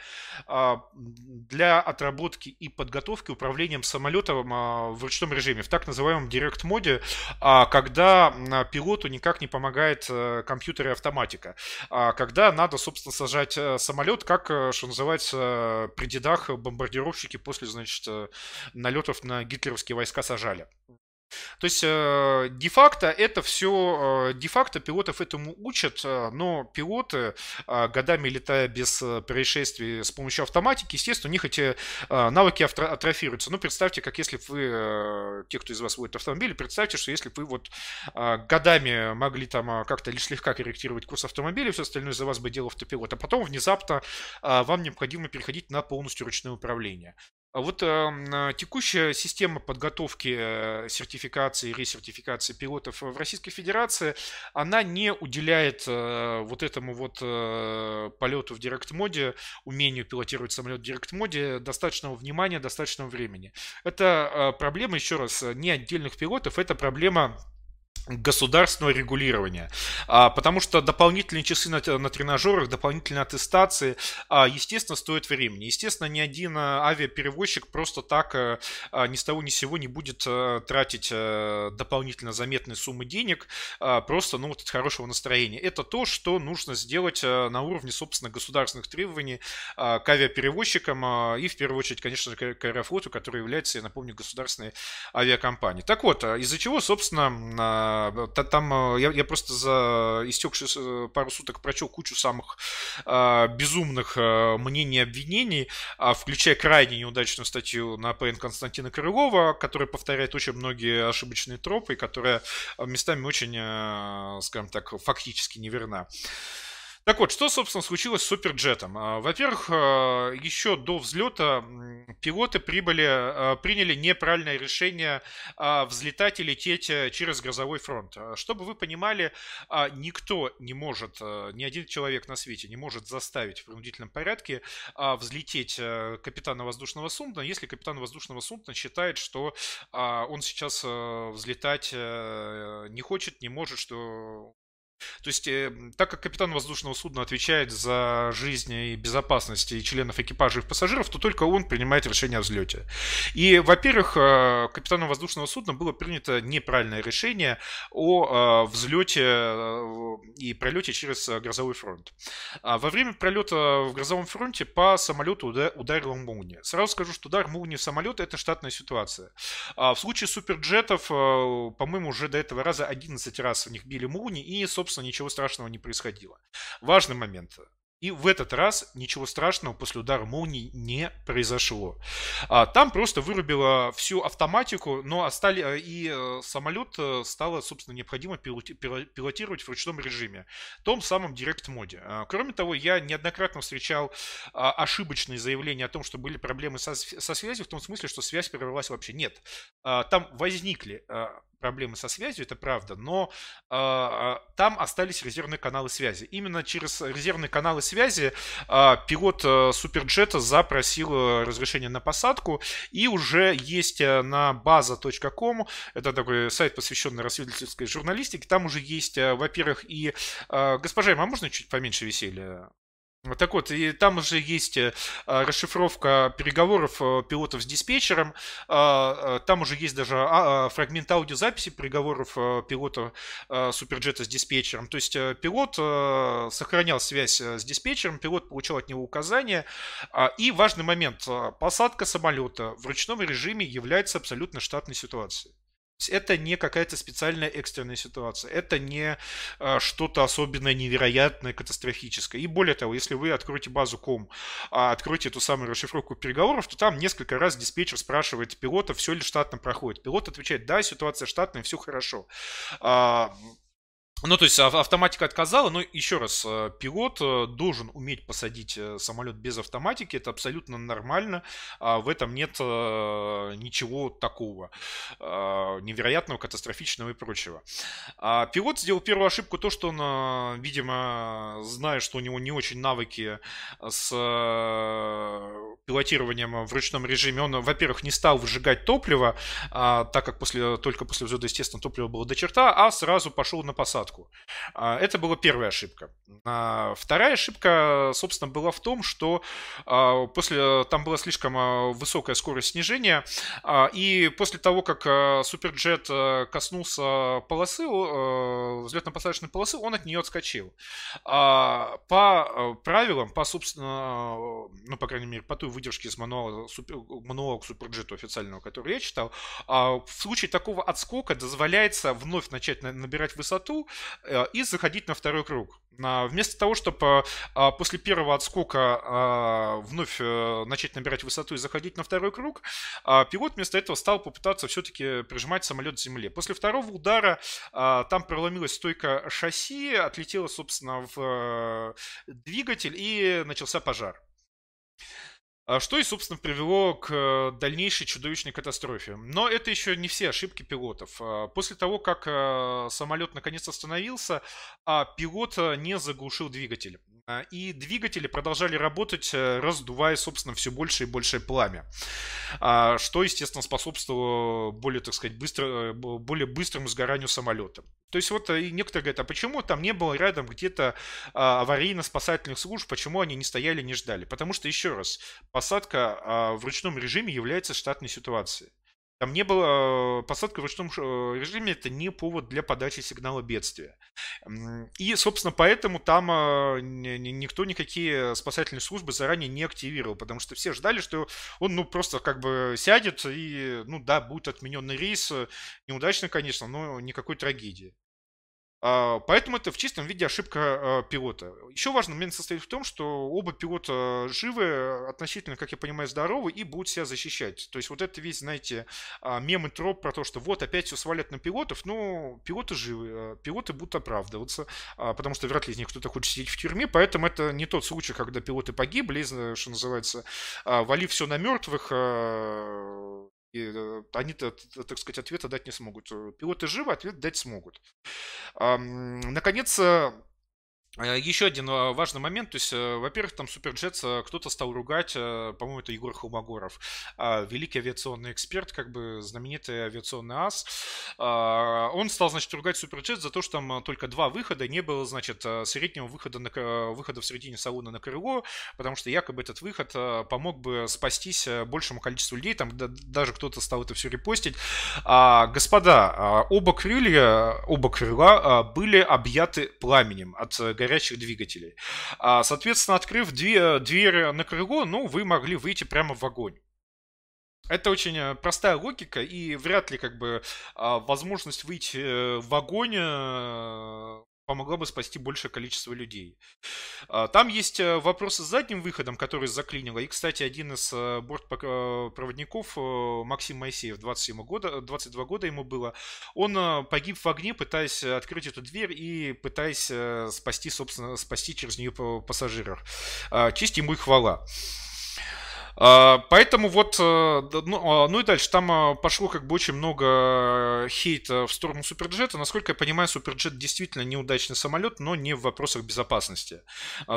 для отработки и подготовки управлением самолетом в ручном режиме, в так называемом директ-моде, когда пилоту никак не помогает компьютер и автоматика, когда надо, собственно, сажать самолет, как, что называется, при дедах бомбардировщики после, значит, налетов на гитлеровские войска сажали. То есть, э, де-факто это все, э, де-факто пилотов этому учат, э, но пилоты, э, годами летая без э, происшествий с помощью автоматики, естественно, у них эти э, навыки автро- атрофируются. Ну, представьте, как если бы вы, э, те, кто из вас водит автомобиль, представьте, что если бы вы вот э, годами могли там как-то лишь слегка корректировать курс автомобиля, все остальное за вас бы делал автопилот, а потом внезапно э, вам необходимо переходить на полностью ручное управление. Вот э, текущая система подготовки, сертификации и ресертификации пилотов в Российской Федерации, она не уделяет э, вот этому вот э, полету в директ-моде, умению пилотировать самолет в директ-моде достаточного внимания, достаточного времени. Это э, проблема, еще раз, не отдельных пилотов, это проблема государственного регулирования, а, потому что дополнительные часы на, на тренажерах, дополнительные аттестации, а, естественно, стоят времени. Естественно, ни один а, авиаперевозчик просто так а, а, ни с того ни с сего не будет а, тратить а, дополнительно заметные суммы денег а, просто, ну, вот, от хорошего настроения. Это то, что нужно сделать а, на уровне, собственно, государственных требований а, к авиаперевозчикам а, и, в первую очередь, конечно же, к Аэрофлоту, который является, я напомню, государственной авиакомпанией. Так вот, из-за чего, собственно, а, Там я, я просто за истекшие пару суток прочел кучу самых а, безумных а, мнений и обвинений, а, включая крайне неудачную статью на ПН Константина Крылова, которая повторяет очень многие ошибочные тропы, и которая местами очень, а, скажем так, фактически неверна. Так вот, что, собственно, случилось с Суперджетом? Во-первых, еще до взлета пилоты прибыли, приняли неправильное решение взлетать и лететь через грозовой фронт. Чтобы вы понимали, никто не может, ни один человек на свете не может заставить в принудительном порядке взлететь капитана воздушного судна, если капитан воздушного судна считает, что он сейчас взлетать не хочет, не может, что... То есть, так как капитан воздушного судна отвечает за жизнь и безопасность и членов экипажа и пассажиров, то только он принимает решение о взлете. И, во-первых, капитаном воздушного судна было принято неправильное решение о взлете и пролете через грозовой фронт. Во время пролета в грозовом фронте по самолету ударила молния. Сразу скажу, что удар молнии в самолет – это штатная ситуация. В случае суперджетов, по-моему, уже до этого раза одиннадцать раз в них били молнии, и, собственно, ничего страшного не происходило. Важный момент. И в этот раз ничего страшного после удара молнии не произошло. Там просто вырубило всю автоматику, но остали, и самолет стало, собственно, необходимо пилотировать в ручном режиме, том самом директ-моде. Кроме того, я неоднократно встречал ошибочные заявления о том, что были проблемы со, со связью, в том смысле, что связь прервалась вообще. Нет, там возникли проблемы со связью, это правда, но э, там остались резервные каналы связи. Именно через резервные каналы связи э, пилот э, Суперджета запросил разрешение на посадку, и уже есть на база точка ком, это такой сайт, посвященный расследовательской журналистике, там уже есть, э, во-первых, и... Э, госпожа, а можно чуть поменьше веселья? Так вот, и там уже есть расшифровка переговоров пилотов с диспетчером, там уже есть даже фрагмент аудиозаписи переговоров пилота Суперджета с диспетчером. То есть пилот сохранял связь с диспетчером, пилот получал от него указания. И важный момент, посадка самолета в ручном режиме является абсолютно штатной ситуацией. Это не какая-то специальная экстренная ситуация, это не а, что-то особенное, невероятное, катастрофическое. И более того, если вы откроете базу точка ком, а, откроете эту самую расшифровку переговоров, то там несколько раз диспетчер спрашивает пилота, все ли штатно проходит. Пилот отвечает: да, ситуация штатная, все хорошо. А, Ну, то есть автоматика отказала, но еще раз, пилот должен уметь посадить самолет без автоматики, это абсолютно нормально, в этом нет ничего такого невероятного, катастрофичного и прочего. Пилот сделал первую ошибку, то, что он, видимо, зная, что у него не очень навыки с пилотированием в ручном режиме, он, во-первых, не стал выжигать топливо, так как после, только после взлета, естественно, топливо было до черта, а сразу пошел на посадку. Это была первая ошибка. Вторая ошибка, собственно, была в том, что после, там была слишком высокая скорость снижения, и после того, как Суперджет коснулся полосы, взлетно-посадочной полосы, он от нее отскочил. По правилам, по, собственно, ну, по крайней мере, по той выдержке из мануала к Суперджету официального, который я читал, в случае такого отскока дозволяется вновь начать набирать высоту и заходить на второй круг. Вместо того, чтобы после первого отскока вновь начать набирать высоту и заходить на второй круг, пилот вместо этого стал попытаться все-таки прижимать самолет к земле. После второго удара там проломилась стойка шасси, отлетела, собственно, в двигатель, и начался пожар. Что и, собственно, привело к дальнейшей чудовищной катастрофе. Но это еще не все ошибки пилотов. После того, как самолет наконец остановился, пилот не заглушил двигатель. И двигатели продолжали работать, раздувая, собственно, все больше и больше пламя. Что, естественно, способствовало более, так сказать, быстро, более быстрому сгоранию самолета. То есть вот и некоторые говорят, а почему там не было рядом где-то аварийно-спасательных служб, почему они не стояли, не ждали? Потому что, еще раз, посадка в ручном режиме является штатной ситуацией. Там не было... Посадка в ручном режиме — это не повод для подачи сигнала бедствия. И, собственно, поэтому там никто никакие спасательные службы заранее не активировал, потому что все ждали, что он, ну, просто как бы сядет и, ну, да, будет отмененный рейс. Неудачно, конечно, но никакой трагедии. Поэтому это в чистом виде ошибка пилота. Еще важный момент состоит в том, что оба пилота живы, относительно, как я понимаю, здоровы и будут себя защищать. То есть вот это весь, знаете, мем и троп про то, что вот опять все свалят на пилотов, но пилоты живы, пилоты будут оправдываться, потому что вряд ли из них кто-то хочет сидеть в тюрьме, поэтому это не тот случай, когда пилоты погибли, что называется, валив все на мертвых, и они, так сказать, ответа дать не смогут. Пилоты живы, ответ дать смогут. Наконец, еще один важный момент. То есть, во-первых, там Суперджет кто-то стал ругать, по-моему, это Егор Холмогоров, великий авиационный эксперт, как бы знаменитый авиационный ас. Он стал, значит, ругать Суперджет за то, что там только два выхода, не было, значит, среднего выхода, на, выхода в середине салона на крыло, потому что якобы этот выход помог бы спастись большему количеству людей. Там даже кто-то стал это все репостить. Господа, оба крылья, оба крыла были объяты пламенем от горячих двигателей. Соответственно, открыв дверь, дверь на крыло, ну, вы могли выйти прямо в огонь. Это очень простая логика, и вряд ли, как бы, возможность выйти в огонь помогла бы спасти большее количество людей. Там есть вопросы с задним выходом, который заклинило. И, кстати, один из бортпроводников, Максим Моисеев, двадцать семь года, двадцать два года ему было, он погиб в огне, пытаясь открыть эту дверь и пытаясь спасти, собственно, спасти через нее пассажиров. Честь ему и хвала. Поэтому вот, ну, ну и дальше, там пошло как бы очень много хейта в сторону Суперджета. Насколько я понимаю, Суперджет действительно неудачный самолет, но не в вопросах безопасности.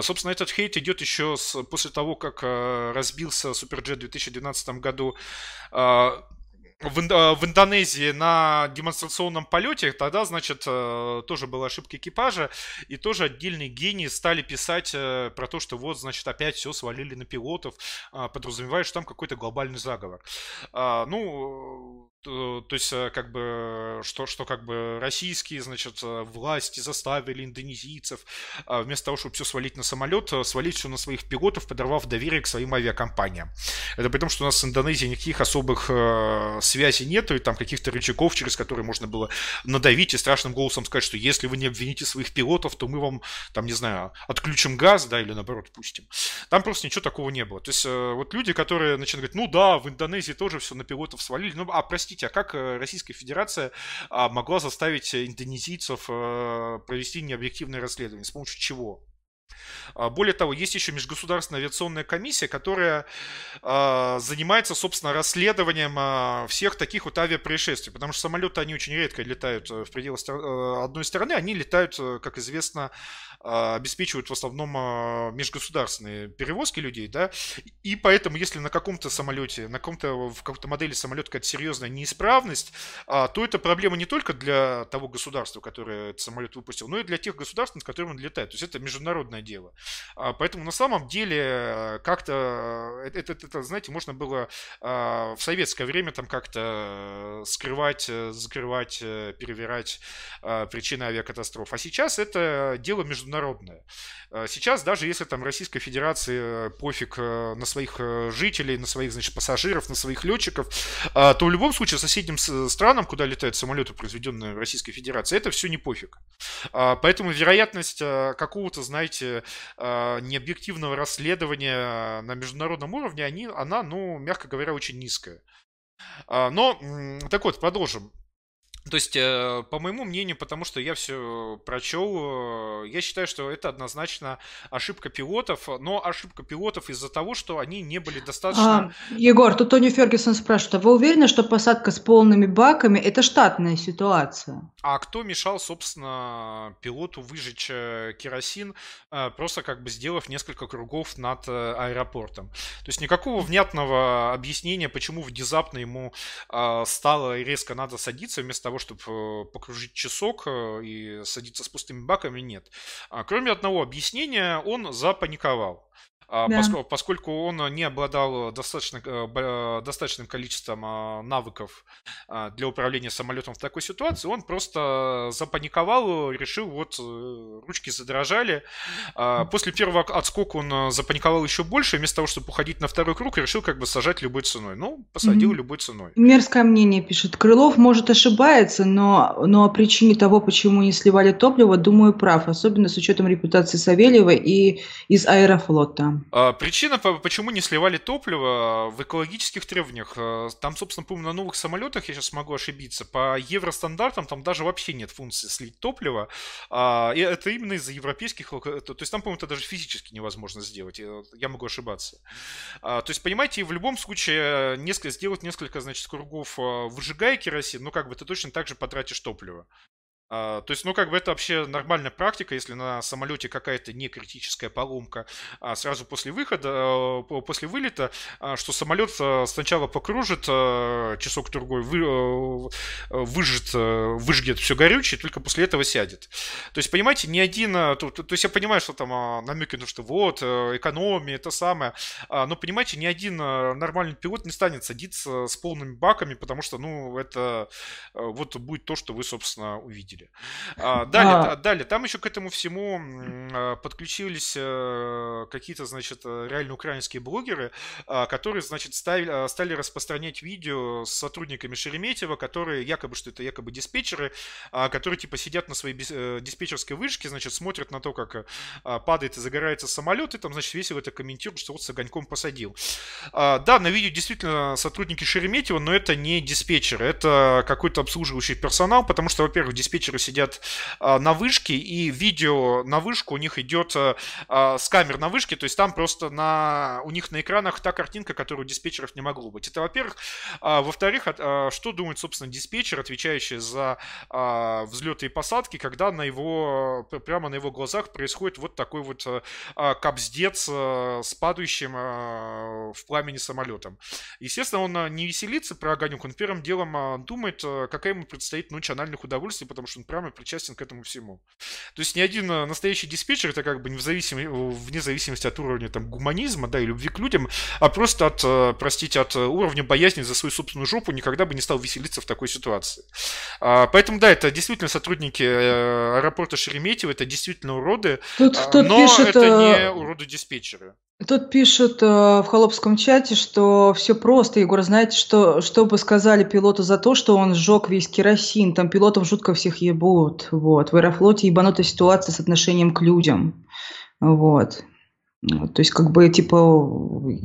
Собственно, этот хейт идет еще с, после того, как разбился Суперджет в две тысячи двенадцатом году в Индонезии на демонстрационном полете. Тогда, значит, тоже была ошибка экипажа, и тоже отдельные гении стали писать про то, что вот, значит, опять все свалили на пилотов, подразумевая, что там какой-то глобальный заговор. Ну... То есть, как бы, что, что как бы российские, значит, власти заставили индонезийцев вместо того, чтобы все свалить на самолет, свалить все на своих пилотов, подорвав доверие к своим авиакомпаниям. Это при том, что у нас с Индонезией никаких особых связей нету, и там каких-то рычагов, через которые можно было надавить и страшным голосом сказать, что если вы не обвините своих пилотов, то мы вам, там, не знаю, отключим газ, да, или наоборот пустим. Там просто ничего такого не было. То есть, вот люди, которые начинают говорить, ну да, в Индонезии тоже все на пилотов свалили, ну, а, простите, а как Российская Федерация могла заставить индонезийцев провести необъективное расследование? С помощью чего? Более того, есть еще Межгосударственная авиационная комиссия, которая занимается, собственно, расследованием всех таких вот авиапроисшествий, потому что самолеты, они очень редко летают в пределах одной страны, они летают, как известно, обеспечивают в основном межгосударственные перевозки людей, да, и поэтому, если на каком-то самолете, на каком-то, в какой-то модели самолета какая-то серьезная неисправность, то это проблема не только для того государства, которое этот самолет выпустил, но и для тех государств, над которыми он летает, то есть это международное дело. Поэтому на самом деле как-то, это, это, это, знаете, можно было в советское время там как-то скрывать, закрывать, перевирать причины авиакатастроф, а сейчас это дело международное. Народное. Сейчас, даже если там Российской Федерации пофиг на своих жителей, на своих, значит, пассажиров, на своих летчиков, то в любом случае соседним странам, куда летают самолеты, произведенные Российской Федерацией, это все не пофиг. Поэтому вероятность какого-то, знаете, необъективного расследования на международном уровне, они, она, ну, мягко говоря, очень низкая. Но, так вот, продолжим. То есть, по моему мнению, потому что я все прочел, я считаю, что это однозначно ошибка пилотов, но ошибка пилотов из-за того, что они не были достаточно... А, Егор, тут Тони Фергюсон спрашивает, а вы уверены, что посадка с полными баками – это штатная ситуация? А кто мешал, собственно, пилоту выжечь керосин, просто как бы сделав несколько кругов над аэропортом? То есть, никакого внятного объяснения, почему внезапно ему стало резко надо садиться, вместо того, чтобы покружить часок и садиться с пустыми баками, нет. Кроме одного объяснения, он запаниковал. Да. Поскольку, поскольку он не обладал достаточно, достаточным количеством навыков для управления самолетом в такой ситуации, он просто запаниковал, решил, вот ручки задрожали. После первого отскока он запаниковал еще больше, вместо того, чтобы уходить на второй круг, решил как бы сажать любой ценой. Ну, посадил угу. любой ценой. Мерзкое мнение пишет. Крылов, может, ошибается, но, но о причине того, почему не сливали топливо, думаю, прав, особенно с учетом репутации Савельева и из Аэрофлота. Причина, почему не сливали топливо, в экологических требованиях. Там, собственно, помню, на новых самолетах, я сейчас могу ошибиться, по евростандартам там даже вообще нет функции слить топливо. И это именно из-за европейских... То есть там, по-моему, это даже физически невозможно сделать. Я могу ошибаться. То есть, понимаете, в любом случае несколько, сделать несколько, значит, кругов, выжигая керосин, ну, как бы ты точно так же потратишь топливо. То есть, ну, как бы это вообще нормальная практика, если на самолете какая-то некритическая поломка сразу после выхода, после вылета, что самолет сначала покружит, часок-другой выжжет, выжгет все горючее, только после этого сядет. То есть, понимаете, ни один... То есть, я понимаю, что там намеки, ну, что вот, экономия, это самое. Но, понимаете, ни один нормальный пилот не станет садиться с полными баками, потому что, ну, это вот будет то, что вы, собственно, увидели. Далее, а. далее, там еще к этому всему подключились какие-то, значит, реально украинские блогеры, которые, значит, стали, стали распространять видео с сотрудниками Шереметьево, которые якобы, что это якобы диспетчеры, которые, типа, сидят на своей диспетчерской вышке, значит, смотрят на то, как падает и загорается самолет, и там, значит, весело это комментируют, что вот с огоньком посадил. Да, на видео действительно сотрудники Шереметьево, но это не диспетчеры, это какой-то обслуживающий персонал, потому что, во-первых, диспетчеры Диспетчеры сидят а, на вышке, и видео на вышку у них идет а, с камер на вышке, то есть там просто на, у них на экранах та картинка, которую у диспетчеров не могло быть. Это, во-первых. А, во-вторых, от, а, что думает, собственно, диспетчер, отвечающий за а, взлеты и посадки, когда на его, прямо на его глазах происходит вот такой вот а, капздец а, с падающим а, в пламени самолетом. Естественно, он не веселится про огонек, он первым делом а, думает, а, какая ему предстоит ночь анальных удовольствий, потому что он прямо причастен к этому всему. То есть ни один настоящий диспетчер, это как бы вне зависимости от уровня там, гуманизма, да, и любви к людям, а просто от, простите, от уровня боязни за свою собственную жопу никогда бы не стал веселиться в такой ситуации. Поэтому, да, это действительно сотрудники аэропорта Шереметьево, это действительно уроды, тут, тут но пишет... это не уроды-диспетчеры. Тут пишут э, в холопском чате, что все просто, Егор, знаете, что, что бы сказали пилоту за то, что он сжег весь керосин, там пилотов жутко всех ебут, вот, в Аэрофлоте ебанутая ситуация с отношением к людям, вот. То есть, как бы, типа,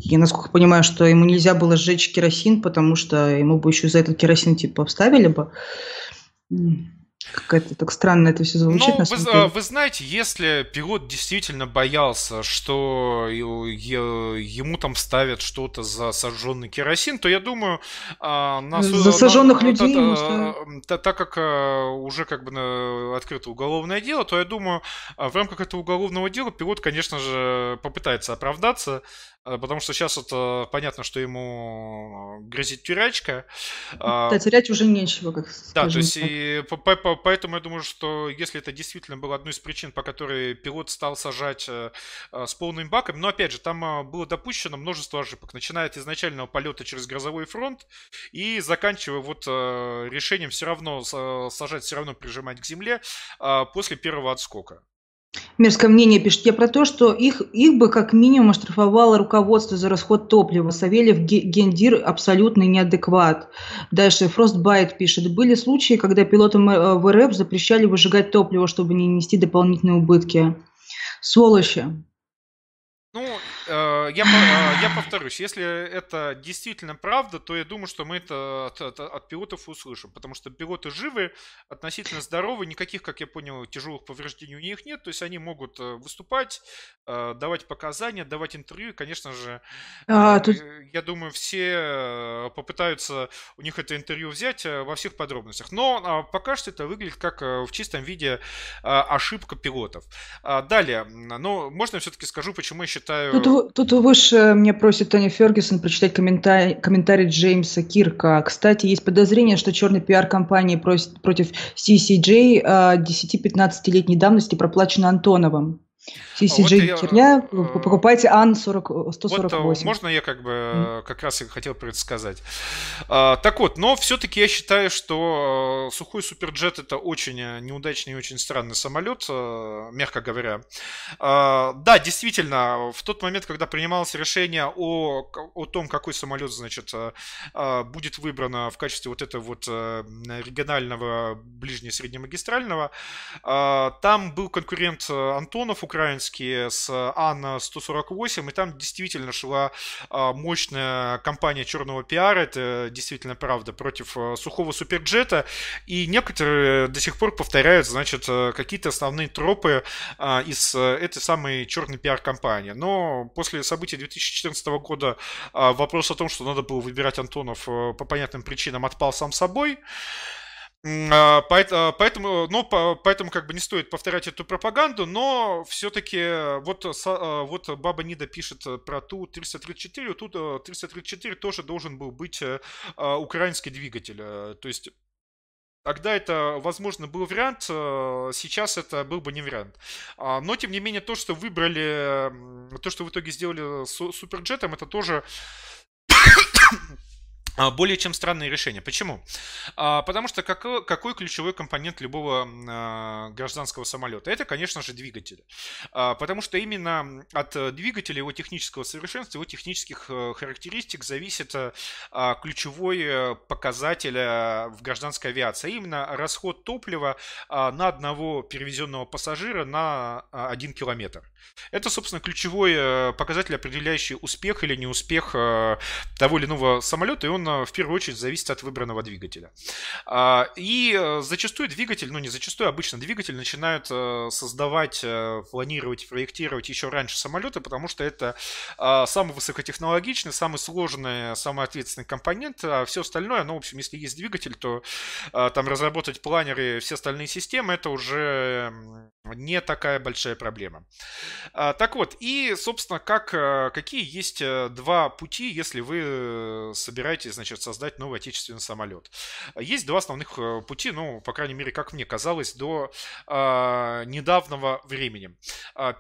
я насколько понимаю, что ему нельзя было сжечь керосин, потому что ему бы еще за этот керосин, типа, вставили бы. Как-то так странно это все звучит. Ну, вы, вы знаете, если пилот действительно боялся, что ему там ставят что-то за сожженный керосин, то я думаю, на, за сожженных на, людей, на, ему та, так как уже как бы открыто уголовное дело, то я думаю, в рамках этого уголовного дела пилот, конечно же, попытается оправдаться. Потому что сейчас вот понятно, что ему грозит терячка. Да, терять уже нечего, как Да, то есть и по -по поэтому я думаю, что если это действительно было одной из причин, по которой пилот стал сажать с полным баком, но опять же, там было допущено множество ошибок, начиная от изначального полета через грозовой фронт и заканчивая вот решением все равно сажать, все равно прижимать к земле после первого отскока. Мерзкое мнение пишет. Я про то, что их, их бы как минимум оштрафовало руководство за расход топлива. Савельев гендир абсолютный неадекват. Дальше Фростбайт пишет. Были случаи, когда пилотам в РФ запрещали выжигать топливо, чтобы не нести дополнительные убытки. Сволочи. Ну, я, я повторюсь, если это действительно правда, то я думаю, что мы это от, от, от пилотов услышим, потому что пилоты живы, относительно здоровы, никаких, как я понял, тяжелых повреждений у них нет, то есть они могут выступать, давать показания, давать интервью, и, конечно же, а, тут... я думаю, все попытаются у них это интервью взять во всех подробностях, но пока что это выглядит как в чистом виде ошибка пилотов. Далее, но можно все-таки скажу, почему я считаю... Тут, тут выше мне просит Таня Фергюсон прочитать комментарий, комментарий Джеймса Кирка. Кстати, есть подозрение, что черный пиар-компании против си си джей десяти-пятнадцатилетней давности проплачена Антоновым. си си джей вот херня, покупайте АН сто сорок восемь. Вот, можно я как бы mm-hmm. как раз и хотел предсказать. А, так вот, но все-таки я считаю, что сухой Суперджет — это очень неудачный и очень странный самолет, мягко говоря. А, да, действительно, в тот момент, когда принималось решение о, о том, какой самолет, значит, будет выбрано в качестве вот этого вот регионального ближне-среднемагистрального, там был конкурент Антонов, украинские, с АН сто сорок восемь, и там действительно шла мощная кампания черного пиара, это действительно правда, против сухого Суперджета, и некоторые до сих пор повторяют, значит, какие-то основные тропы из этой самой черной пиар-компании. Но после событий две тысячи четырнадцатого года вопрос о том, что надо было выбирать Антонов, по понятным причинам отпал сам собой. Поэтому, ну, поэтому как бы не стоит повторять эту пропаганду, но все-таки вот, вот Баба Нида пишет про Ту триста тридцать четыре, Ту триста тридцать четыре тоже должен был быть украинский двигатель, то есть тогда это, возможно, был вариант, сейчас это был бы не вариант. Но, тем не менее, то, что выбрали, то, что в итоге сделали с Суперджетом, это тоже... более чем странные решения. Почему? Потому что какой, какой ключевой компонент любого гражданского самолета? Это, конечно же, двигатель. Потому что именно от двигателя, его технического совершенства, его технических характеристик зависит ключевой показатель в гражданской авиации. Именно расход топлива на одного перевезенного пассажира на один километр. Это, собственно, ключевой показатель, определяющий успех или неуспех того или иного самолета, и он в первую очередь зависит от выбранного двигателя. И зачастую двигатель, ну не зачастую, обычно двигатель начинают создавать, планировать, проектировать еще раньше самолета, потому что это самый высокотехнологичный, самый сложный, самый ответственный компонент, а все остальное, ну в общем, если есть двигатель, то там разработать планеры и все остальные системы, это уже не такая большая проблема. Так вот, и собственно, как, какие есть два пути, если вы собираетесь, значит, создать новый отечественный самолет. Есть два основных пути, ну, по крайней мере, как мне казалось, до э, недавнего времени.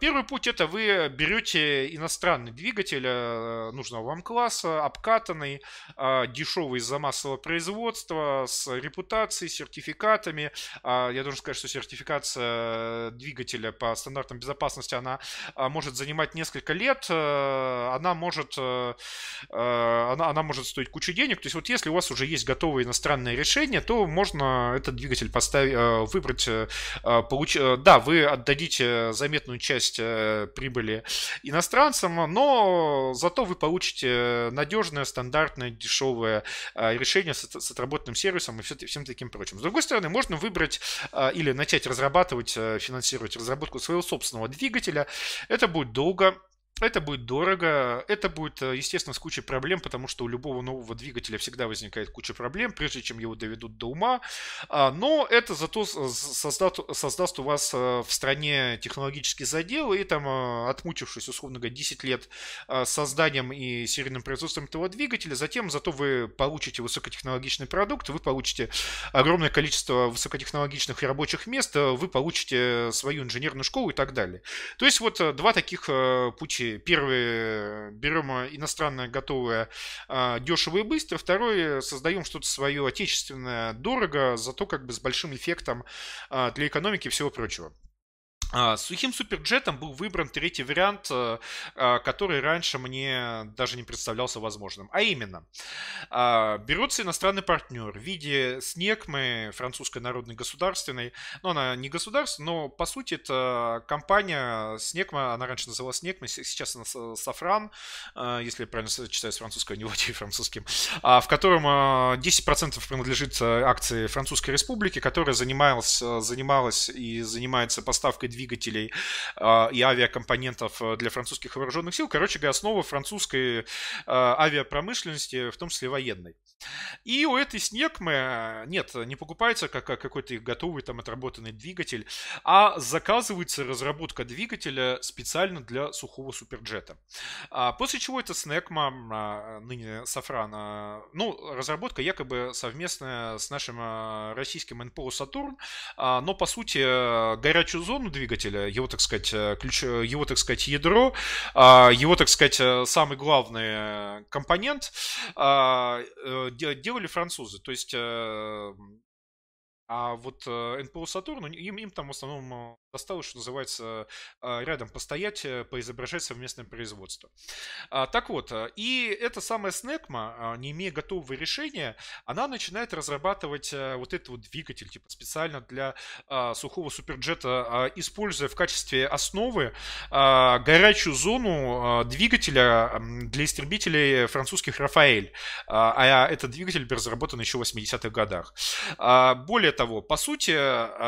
Первый путь — это вы берете иностранный двигатель нужного вам класса, обкатанный, э, дешевый из-за массового производства, с репутацией, сертификатами. Э, я должен сказать, что сертификация двигателя по стандартам безопасности, она э, может занимать несколько лет, э, она может э, она, она может стоить кучу денег, то есть вот если у вас уже есть готовое иностранное решение, то можно этот двигатель поставить, выбрать, получ... да, вы отдадите заметную часть прибыли иностранцам, но зато вы получите надежное, стандартное, дешевое решение с отработанным сервисом и всем таким прочим. С другой стороны, можно выбрать или начать разрабатывать, финансировать разработку своего собственного двигателя, это будет долго, это будет дорого, это будет, естественно, с кучей проблем, потому что у любого нового двигателя всегда возникает куча проблем, прежде чем его доведут до ума, но это зато создаст, создаст у вас в стране технологический задел, и там, отмучившись, условно говоря, десять лет созданием и серийным производством этого двигателя, затем зато вы получите высокотехнологичный продукт, вы получите огромное количество высокотехнологичных и рабочих мест, вы получите свою инженерную школу и так далее. То есть вот два таких пути. Первый, берем иностранное, готовое, дешево и быстро. Второй, создаем что-то свое отечественное, дорого, зато как бы с большим эффектом для экономики и всего прочего. Сухим суперджетом был выбран третий вариант, который раньше мне даже не представлялся возможным. А именно, берется иностранный партнер в виде Снекмы, французской народной государственной. Но она не государственная, но по сути это компания Снекма, она раньше называлась Снекма, сейчас она Сафран, если я правильно читаю с французского, не владею французским, в котором десять процентов принадлежит акции Французской Республики, которая занималась, занималась и занимается поставкой двигателей э, и авиакомпонентов для французских вооруженных сил. Короче говоря, основа французской э, авиапромышленности, в том числе военной. И у этой Снекмы, нет, не покупается как, как какой-то их готовый там отработанный двигатель, а заказывается разработка двигателя специально для сухого суперджета. А после чего эта Снекма, ныне Safran, ну, разработка якобы совместная с нашим российским НПО «Сатурн», но по сути горячую зону двигателя, его, так сказать, ключ, его, так сказать, ядро, его, так сказать, самый главный компонент делали французы. То есть, а вот НПО «Сатурн», им, им там в основном осталось, что называется, рядом постоять, поизображать совместное производство. Так вот, и эта самая Snecma, не имея готового решения, она начинает разрабатывать вот этот вот двигатель, типа специально для сухого суперджета, используя в качестве основы горячую зону двигателя для истребителей французских «Рафаэль». А этот двигатель был разработан еще в восьмидесятых годах. Более того, по сути,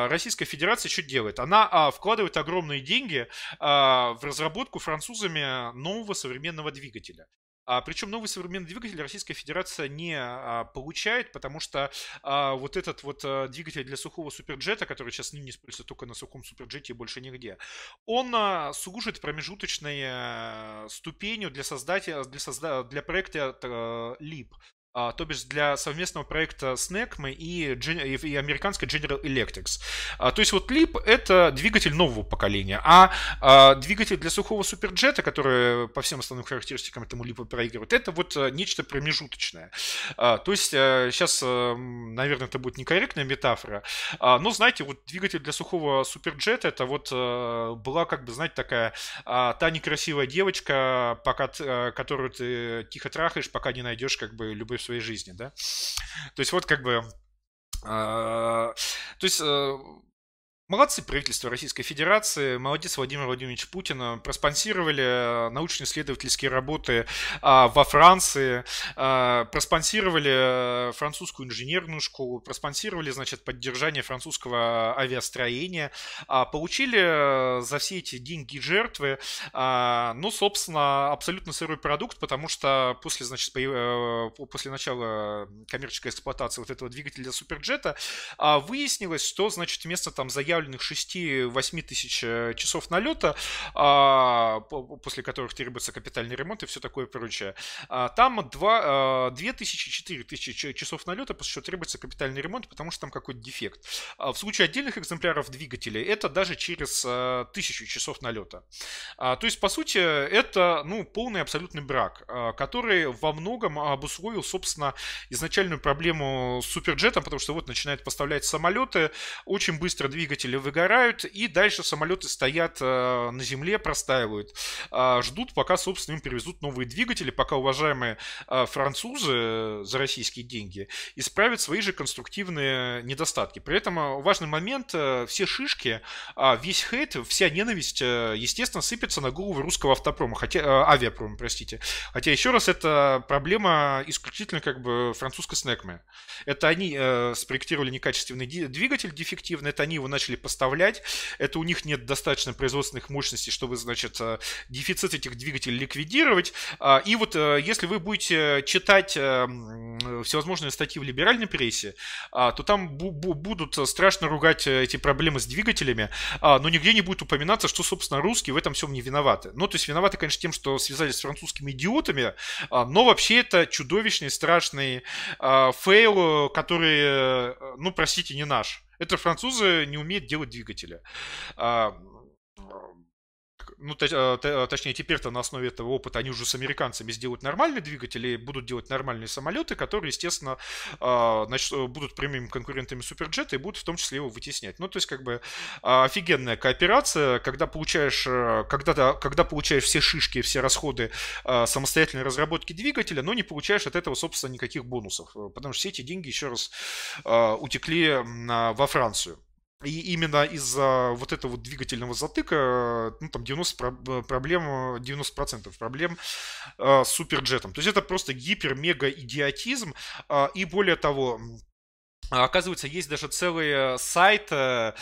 Российская Федерация что делает? Она вкладывает огромные деньги в разработку французами нового современного двигателя. Причем новый современный двигатель Российская Федерация не получает, потому что вот этот вот двигатель для сухого суперджета, который сейчас ныне используется только на сухом суперджете и больше нигде, он служит промежуточной ступенью для создания, для, созда... для проекта ЛИП. То бишь для совместного проекта Snecma и, и американской General Electric. То есть вот ЛИП — это двигатель нового поколения, а двигатель для сухого суперджета, который по всем основным характеристикам этому ЛИПу проигрывает, это вот нечто промежуточное. То есть сейчас, наверное, это будет некорректная метафора, но, знаете, вот двигатель для сухого суперджета — это вот была, как бы, знаете, такая та некрасивая девочка, пока, которую ты тихо трахаешь, пока не найдешь, как бы, любовь в своей жизни, да, то есть вот как бы, э, то есть э, молодцы правительство Российской Федерации, молодец Владимир Владимирович Путин, проспонсировали научно-исследовательские работы э, во Франции, э, проспонсировали французскую инженерную школу, проспонсировали, значит, поддержание французского авиастроения, э, получили за все эти деньги и жертвы, э, ну, собственно, абсолютно сырой продукт, потому что после, значит, после начала коммерческой эксплуатации вот этого двигателя суперджета э, выяснилось, что, значит, вместо там заявки шести-восьми тысяч часов налета, после которых требуется капитальный ремонт и все такое прочее. Там две тысячи-четыре тысячи часов налета, после чего требуется капитальный ремонт, потому что там какой-то дефект. В случае отдельных экземпляров двигателей это даже через тысячу часов налета. То есть, по сути, это, ну, полный абсолютный брак, который во многом обусловил, собственно, изначальную проблему с суперджетом, потому что вот начинают поставлять самолеты, очень быстро двигатель выгорают, и дальше самолеты стоят э, на земле, простаивают, э, ждут, пока, собственно, им привезут новые двигатели, пока уважаемые э, французы э, за российские деньги исправят свои же конструктивные недостатки. При этом э, важный момент, э, все шишки, э, весь хейт, вся ненависть, э, естественно, сыпется на голову русского автопрома, хотя, э, авиапрома, простите. Хотя, еще раз, это проблема исключительно, как бы, французской Snecma. Это они э, спроектировали некачественный двигатель, дефективный, это они его начали поставлять, это у них нет достаточно производственных мощностей, чтобы, значит, дефицит этих двигателей ликвидировать. И вот если вы будете читать всевозможные статьи в либеральной прессе, то там будут страшно ругать эти проблемы с двигателями, но нигде не будет упоминаться, что, собственно, русские в этом всем не виноваты. Ну, то есть виноваты, конечно, тем, что связались с французскими идиотами, но вообще это чудовищный, страшный фейл, который, ну, простите, не наш. Это французы не умеют делать двигатели. ну, точнее, теперь-то на основе этого опыта они уже с американцами сделают нормальные двигатели, будут делать нормальные самолеты, которые, естественно, значит, будут прямыми конкурентами Суперджета и будут в том числе его вытеснять. Ну, то есть, как бы, офигенная кооперация, когда получаешь, когда, когда получаешь все шишки, все расходы самостоятельной разработки двигателя, но не получаешь от этого, собственно, никаких бонусов, потому что все эти деньги, еще раз, утекли во Францию. И именно из-за вот этого двигательного затыка, ну, там девяносто процентов проблем, девяносто процентов проблем э, с Суперджетом. То есть это просто гипер-мега-идиотизм. Э, и более того, оказывается, есть даже целый сайт, целый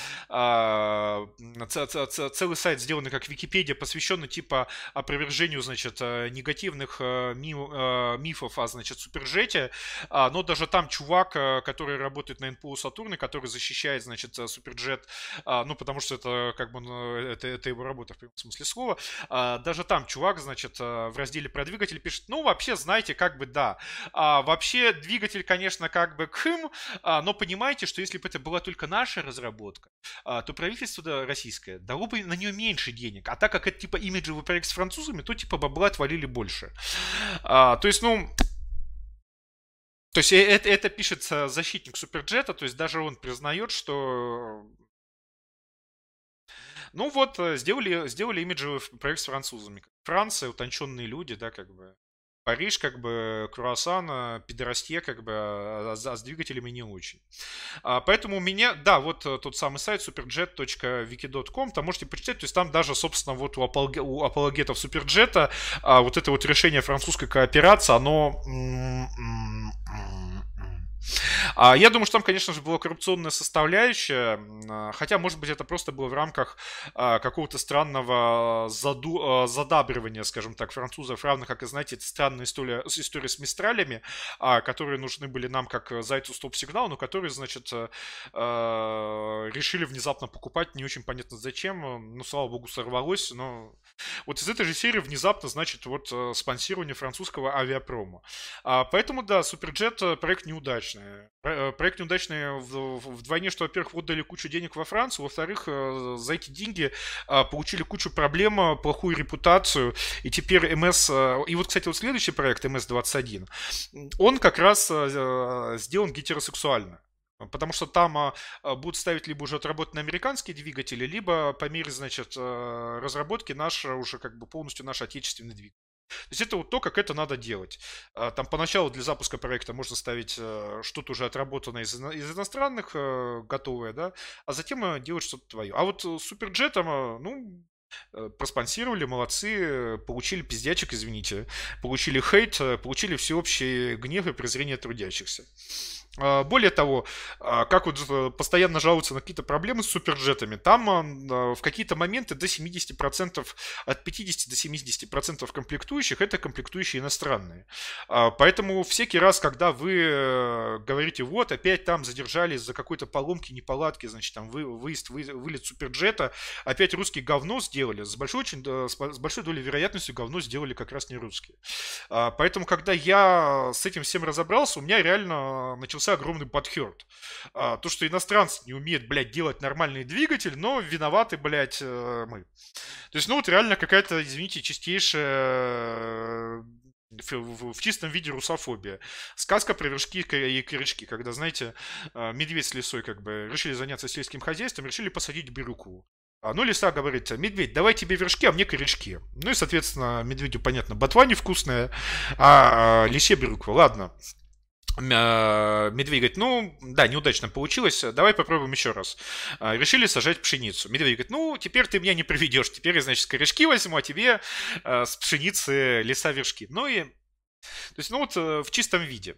сайт, сделанный как Википедия, посвященный типа опровержению, значит, негативных мифов о, значит, Суперджете. Но даже там чувак, который работает на эн пэ у Сатурна, который защищает, значит, Суперджет, ну, потому что это, как бы, это, это его работа в прямом смысле слова. Даже там чувак, значит, в разделе про двигатель пишет: ну, вообще, знаете, как бы да. Вообще, двигатель, конечно, как бы кхм, но понимаете, что если бы это была только наша разработка, то правительство российское дало бы на нее меньше денег. А так как это типа имиджевый проект с французами, то типа бабла отвалили больше. То есть, ну... То есть это, это пишет защитник Суперджета, то есть даже он признает, что... Ну вот, сделали, сделали имиджевый проект с французами. Франция, утонченные люди, да, как бы... Париж, как бы, круассан, пидорастье, как бы, а с двигателями не очень. А, поэтому у меня, да, вот тот самый сайт суперджет точка вики точка ком, там можете почитать, то есть там даже, собственно, вот у, апологе, у апологетов Суперджета а, вот это вот решение французской кооперации, оно... Я думаю, что там, конечно же, была коррупционная составляющая, хотя, может быть, это просто было в рамках какого-то странного заду... задабривания, скажем так, французов, равно как и, знаете, эта странная история, история с мистралями, которые нужны были нам как зайцу стоп-сигнал, но которые, значит, решили внезапно покупать, не очень понятно зачем, ну, слава богу, сорвалось, но вот из этой же серии внезапно, значит, вот спонсирование французского авиапрома. Поэтому, да, Суперджет проект неудачный. Проект неудачный вдвойне, что, во-первых, отдали кучу денег во Францию, во-вторых, за эти деньги получили кучу проблем, плохую репутацию, и теперь эм эс... И вот, кстати, вот следующий проект, эм эс двадцать один, он как раз сделан гетеросексуально. Потому что там будут ставить либо уже отработанные американские двигатели, либо по мере, значит, разработки наш, уже как бы полностью наш отечественный двигатель. То есть это вот то, как это надо делать. Там поначалу для запуска проекта можно ставить что-то уже отработанное из, из иностранных, готовое, да, а затем делать что-то твое. А вот с Суперджетом, ну, проспонсировали, молодцы, получили пиздячек, извините, получили хейт, получили всеобщий гнев и презрение трудящихся. Более того, как вот постоянно жалуются на какие-то проблемы с Суперджетами, там в какие-то моменты до семидесяти процентов, от пятидесяти до семидесяти процентов комплектующих — это комплектующие иностранные. Поэтому всякий раз, когда вы говорите: вот, опять там задержали из-за какой-то поломки, неполадки, значит, там выезд, вылет Суперджета, опять русские говно сделали, с большой, очень, с большой долей вероятностью говно сделали как раз не русские. Поэтому, когда я с этим всем разобрался, у меня реально начался огромный подхерт. А, то, что иностранцы не умеют, блядь, делать нормальный двигатель, но виноваты, блядь, мы. То есть, ну вот реально какая-то, извините, чистейшая в чистом виде русофобия. Сказка про вершки и крючки, когда, знаете, медведь с лисой как бы решили заняться сельским хозяйством, решили посадить бирюку. Ну, лиса говорит: медведь, давай тебе вершки, а мне корешки. Ну и, соответственно, медведю, понятно, ботва невкусная, а лисе бирюква. Ладно. Медведь говорит: ну, да, неудачно получилось, давай попробуем еще раз. Решили сажать пшеницу. Медведь говорит: ну, теперь ты меня не приведешь, теперь я, значит, корешки возьму, а тебе с пшеницы лиса вершки. Ну и, то есть, ну вот в чистом виде.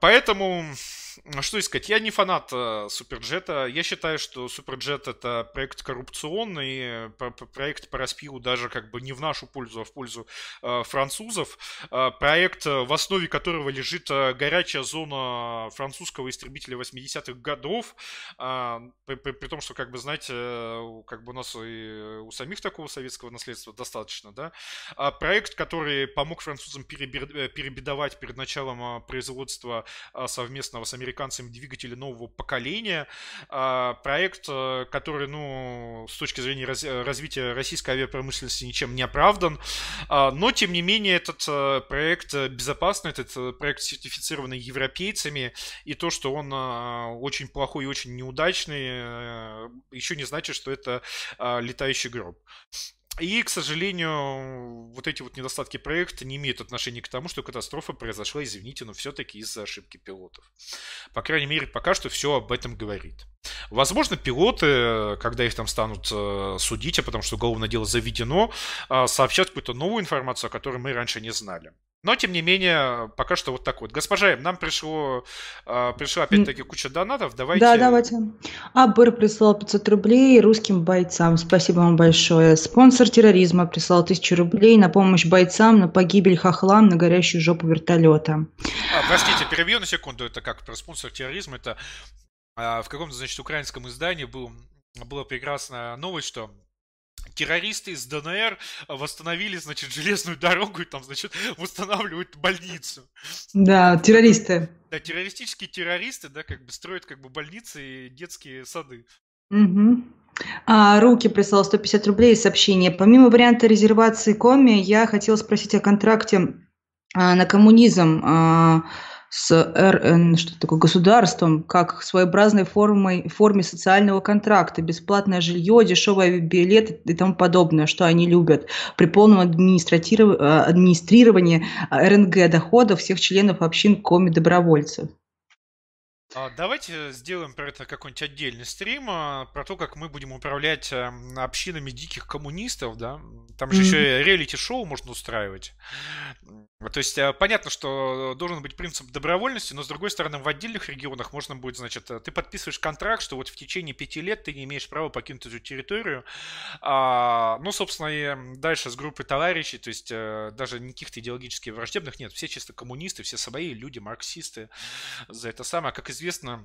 Поэтому, что искать, я не фанат Суперджета. Я считаю, что Суперджет — это проект коррупционный, проект по распилу даже как бы не в нашу пользу, а в пользу французов. Проект, в основе которого лежит горячая зона французского истребителя восьмидесятых годов. При, при, при том, что, как бы, знаете, как бы у нас и у самих такого советского наследства достаточно, да? Проект, который помог французам перебедовать перед началом производства совместного с американским американцами двигатели нового поколения. Проект, который, ну, с точки зрения развития российской авиапромышленности ничем не оправдан. Но, тем не менее, этот проект безопасный, этот проект сертифицированный европейцами. И то, что он очень плохой и очень неудачный, еще не значит, что это летающий гроб. И, к сожалению, вот эти вот недостатки проекта не имеют отношения к тому, что катастрофа произошла, извините, но все-таки из-за ошибки пилотов. По крайней мере, пока что все об этом говорит. Возможно, пилоты, когда их там станут судить, а потому что уголовное дело заведено, сообщат какую-то новую информацию, о которой мы раньше не знали. Но, тем не менее, пока что вот так вот. Госпожа, нам пришло, пришла опять-таки куча донатов. Давайте... Да, давайте. Аббер прислал пятьсот рублей русским бойцам. Спасибо вам большое. Спонсор терроризма прислал тысячу рублей на помощь бойцам, на погибель хохлам, на горящую жопу вертолета. А, простите, перебью на секунду. Это как про спонсор терроризма. Это а, в каком-то, значит, украинском издании был, была прекрасная новость, что... террористы из ДНР восстановили, значит, железную дорогу и там, значит, восстанавливают больницу. Да, террористы. Да, террористические террористы, да, как бы строят как бы больницы и детские сады. Угу. А, Руки прислал сто пятьдесят рублей сообщение. Помимо варианта резервации коми, я хотела спросить о контракте а, на коммунизм а, с РН, что такое, государством, как своеобразной формой, форме социального контракта, бесплатное жилье, дешевые билеты и тому подобное, что они любят, при полном администрировании РНГ доходов всех членов общин коми-добровольцев. Давайте сделаем про это какой-нибудь отдельный стрим, про то, как мы будем управлять общинами диких коммунистов, да, там же mm-hmm. еще и реалити-шоу можно устраивать. То есть понятно, что должен быть принцип добровольности, но с другой стороны в отдельных регионах можно будет, значит, ты подписываешь контракт, что вот в течение пяти лет ты не имеешь права покинуть эту территорию, ну, собственно, и дальше с группой товарищей, то есть даже никаких-то идеологически враждебных нет, все чисто коммунисты, все свои люди, марксисты, за это самое, как известно. Известно,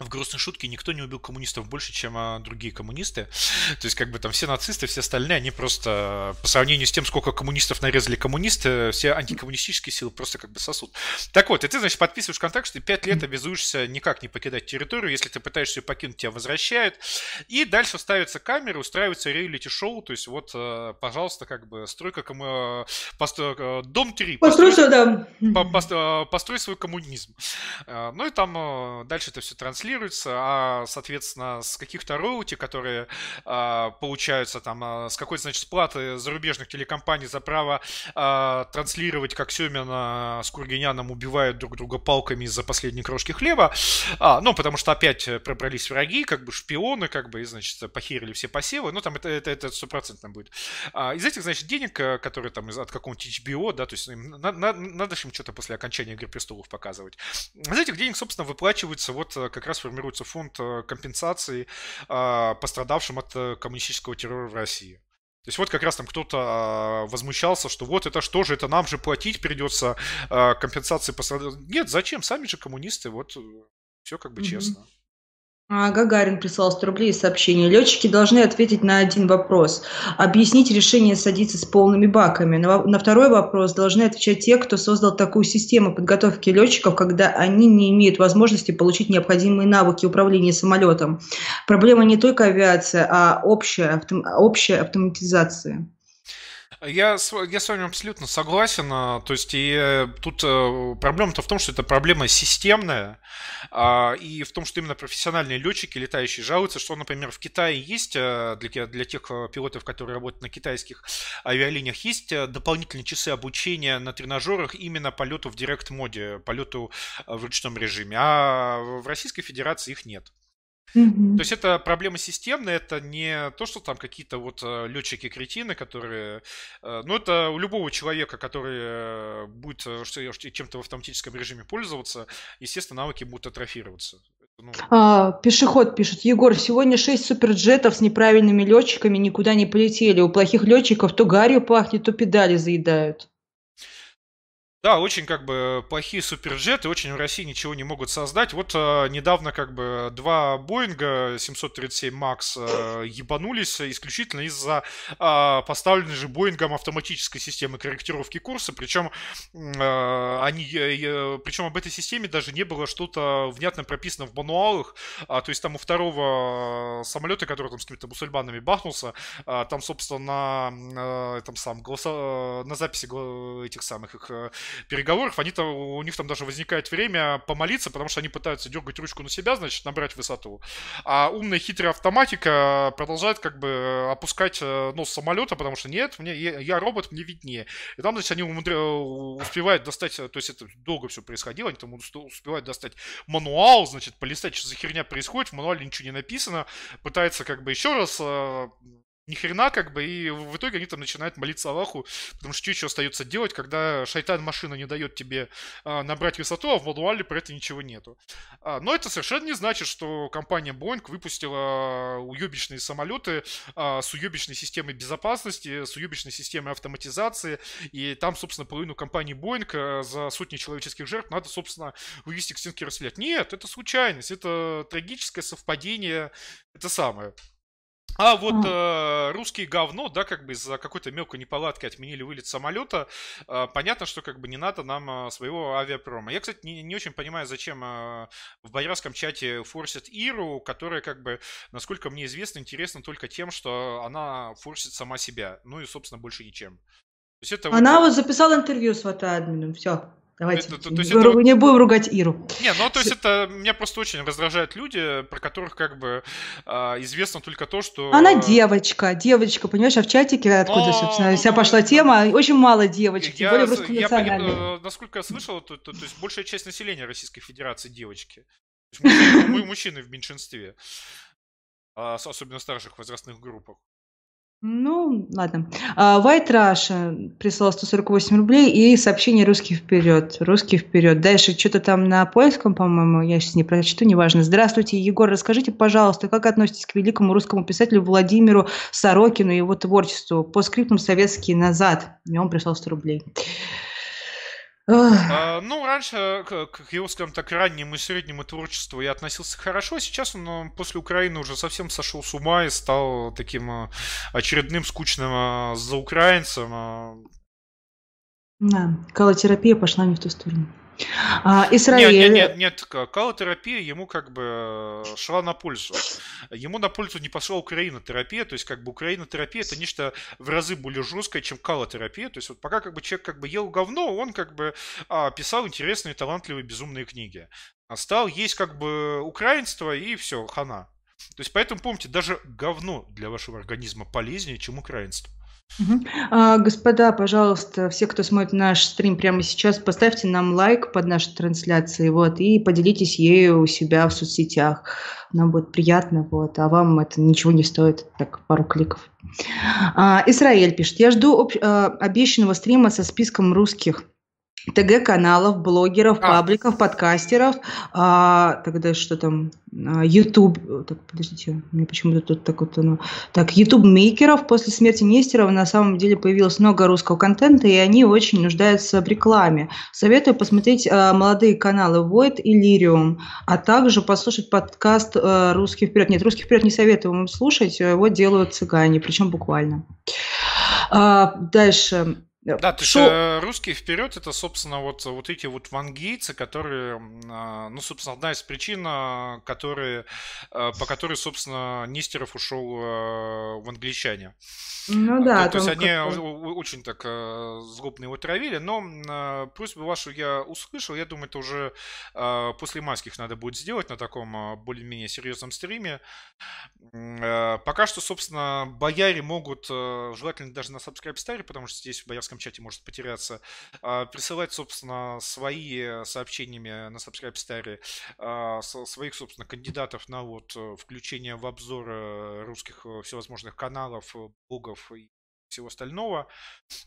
в грустной шутке никто не убил коммунистов больше, чем а, другие коммунисты. То есть, как бы там все нацисты, все остальные, они просто по сравнению с тем, сколько коммунистов нарезали коммунисты, все антикоммунистические силы просто как бы сосут. Так вот, и ты, значит, подписываешь контракт, что ты пять лет обязуешься никак не покидать территорию. Если ты пытаешься ее покинуть, тебя возвращают. И дальше ставятся камеры, устраивается реалити-шоу. То есть, вот, пожалуйста, как бы стройка кому... Постро... Дом три. Построй, построй... Да. По -по Построй свой коммунизм. Ну и там дальше это все транслируется. А, соответственно, с каких-то роялти, которые а, получаются там, а, с какой-то, значит, платы зарубежных телекомпаний за право а, транслировать, как Семина с Кургиняном убивают друг друга палками из-за последней крошки хлеба. А, ну, потому что опять пробрались враги, как бы шпионы, как бы, и, значит, похерили все посевы. Ну, там это, это, это сто процентов будет. А, из этих, значит, денег, которые там от какого-нибудь эйч би о, да, то есть им, на, на, надо же им что-то после окончания «Игры престолов» показывать. Из этих денег, собственно, выплачиваются вот как раз формируется фонд компенсации э, пострадавшим от э, коммунистического террора в России. То есть вот как раз там кто-то э, возмущался, что вот это что же, это нам же платить придется э, компенсации пострадавшим. Нет, зачем? Сами же коммунисты, вот все как бы mm-hmm. честно. А, Гагарин прислал сто рублей сообщение. Летчики должны ответить на один вопрос. Объяснить решение садиться с полными баками. На, на второй вопрос должны отвечать те, кто создал такую систему подготовки летчиков, когда они не имеют возможности получить необходимые навыки управления самолетом. Проблема не только авиация, а общая, автом, общая автоматизация. Я с, я с вами абсолютно согласен, то есть и тут проблема-то в том, что это проблема системная, и в том, что именно профессиональные летчики летающие жалуются, что, например, в Китае есть, для, для тех пилотов, которые работают на китайских авиалиниях, есть дополнительные часы обучения на тренажерах именно полету в директ-моде, полету в ручном режиме, а в Российской Федерации их нет. Mm-hmm. То есть это проблема системная, это не то, что там какие-то вот летчики-кретины, которые... Ну, это у любого человека, который будет чем-то в автоматическом режиме пользоваться, естественно, навыки будут атрофироваться. Ну... А, пешеход пишет. Егор, сегодня шесть суперджетов с неправильными летчиками никуда не полетели. У плохих летчиков то гарью пахнет, то педали заедают. Да, очень как бы плохие суперджеты, очень в России ничего не могут создать. Вот э, недавно как бы два Боинга семьсот тридцать семь макс э, ебанулись исключительно из-за э, поставленной же Боингом автоматической системы корректировки курса. Причем, э, они, э, причем об этой системе даже не было что-то внятно прописано в мануалах. А, то есть там у второго самолета, который там с какими-то мусульманами бахнулся, а, там, собственно, на, там сам, голоса, на записи этих самых их... переговоров, они там, у них там даже возникает время помолиться, потому что они пытаются дергать ручку на себя, значит, набрать высоту. А умная хитрая автоматика продолжает как бы опускать нос самолета, потому что нет, мне, я робот, мне виднее. И там, значит, они умудря... успевают достать, то есть это долго все происходило, они там успевают достать мануал, значит, полистать, что за херня происходит, в мануале ничего не написано, пытается как бы еще раз... Ни хрена, как бы, и в итоге они там начинают молиться Аллаху, потому что что еще остается делать, когда шайтан-машина не дает тебе а, набрать высоту, а в мануале про это ничего нету. А, но это совершенно не значит, что компания Boeing выпустила уебищные самолеты а, с уебищной системой безопасности, с уебищной системой автоматизации, и там, собственно, половину компании Boeing за сотни человеческих жертв надо, собственно, вывести к стенке и расстрелять. Нет, это случайность, это трагическое совпадение, это самое. А вот э, русские говно, да, как бы из-за какой-то мелкой неполадки отменили вылет самолета. Э, понятно, что как бы не надо нам э, своего авиапрома. Я, кстати, не, не очень понимаю, зачем э, в боярском чате форсит Иру, которая, как бы, насколько мне известно, интересна только тем, что она форсит сама себя. Ну и, собственно, больше ничем. То есть это она вот... вот записала интервью с Вата-админом, все. Давайте, это, то, то это... не будем ругать Иру. Не, ну то есть это меня просто очень раздражают люди, про которых как бы э, известно только то, что... Она девочка, девочка, понимаешь, а в чатике откуда, но... собственно, вся пошла тема, очень мало девочек, тем более руссконациональных. Я, насколько я слышал, то, то, то есть большая часть населения Российской Федерации девочки. То есть мы, мужчины в меньшинстве, особенно в старших возрастных группах. Ну, ладно. White Russia прислал сто сорок восемь рублей и сообщение «Русский вперед». «Русский вперед». Дальше что-то там на польском, по-моему, я сейчас не прочту, неважно. Здравствуйте, Егор, расскажите, пожалуйста, как относитесь к великому русскому писателю Владимиру Сорокину и его творчеству? По скриптам «Советский назад». И он прислал сто рублей. Uh, ну, раньше к его, скажем так, раннему и среднему творчеству я относился хорошо, а сейчас он после Украины уже совсем сошел с ума и стал таким очередным скучным заукраинцем. Да, калотерапия пошла не в ту сторону. А, Израиль... Нет, нет, нет, нет, калотерапия ему как бы шла на пользу. Ему на пользу не пошла украинотерапия, то есть как бы украинотерапия это нечто в разы более жесткое, чем калотерапия. То есть вот пока как бы человек как бы ел говно, он как бы а, писал интересные, талантливые, безумные книги. А стал есть как бы украинство и все, хана. То есть поэтому помните, даже говно для вашего организма полезнее, чем украинство. Угу. А, господа, пожалуйста, все, кто смотрит наш стрим прямо сейчас, поставьте нам лайк под нашей трансляцией, вот, и поделитесь ею у себя в соцсетях. Нам будет приятно, вот, а вам это ничего не стоит, так, пару кликов. А, Израиль пишет, я жду об... а, обещанного стрима со списком русских ТГ-каналов, блогеров, а. пабликов, подкастеров, а, тогда что там, а, YouTube, так, подождите, мне почему-то тут так вот оно, так, YouTube-мейкеров. После смерти Нестерова на самом деле появилось много русского контента, и они очень нуждаются в рекламе. Советую посмотреть а, молодые каналы Void и Lirium, а также послушать подкаст а, «Русский вперед». Нет, «Русский вперед» не советую вам слушать, его делают цыгане, причем буквально. А, дальше... Да, то есть э, русские вперед, это, собственно, вот, вот эти вот вангейцы, которые, э, ну, собственно, одна из причин, которые, э, по которой, собственно, Нестеров ушел э, в англичане. Ну да. То, то есть они какой... очень так э, злобно его травили, но э, просьбу вашу я услышал, я думаю, это уже э, после майских надо будет сделать на таком э, более-менее серьезном стриме. Э, пока что, собственно, бояре могут, э, желательно даже на Subscribe-старе, потому что здесь в боярском чате может потеряться, присылать, собственно, свои сообщениями на Subscribe-старе своих, собственно, кандидатов на вот включение в обзор русских всевозможных каналов, блогов и всего остального.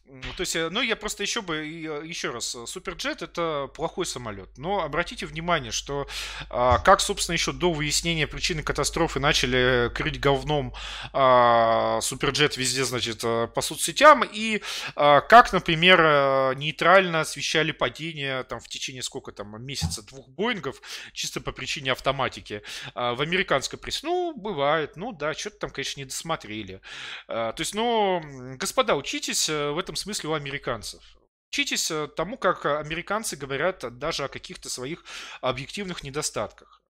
То есть, ну, я просто еще бы, еще раз, Суперджет — это плохой самолет. Но обратите внимание, что как, собственно, еще до выяснения причины катастрофы начали крыть говном Суперджет везде, значит, по соцсетям, и как, например, нейтрально освещали падение там в течение сколько там месяца двух Боингов чисто по причине автоматики в американской прессе. Ну, бывает, ну да, что-то там, конечно, не досмотрели. То есть, ну, господа, учитесь в этом смысле у американцев. Учитесь тому, как американцы говорят даже о каких-то своих объективных недостатках.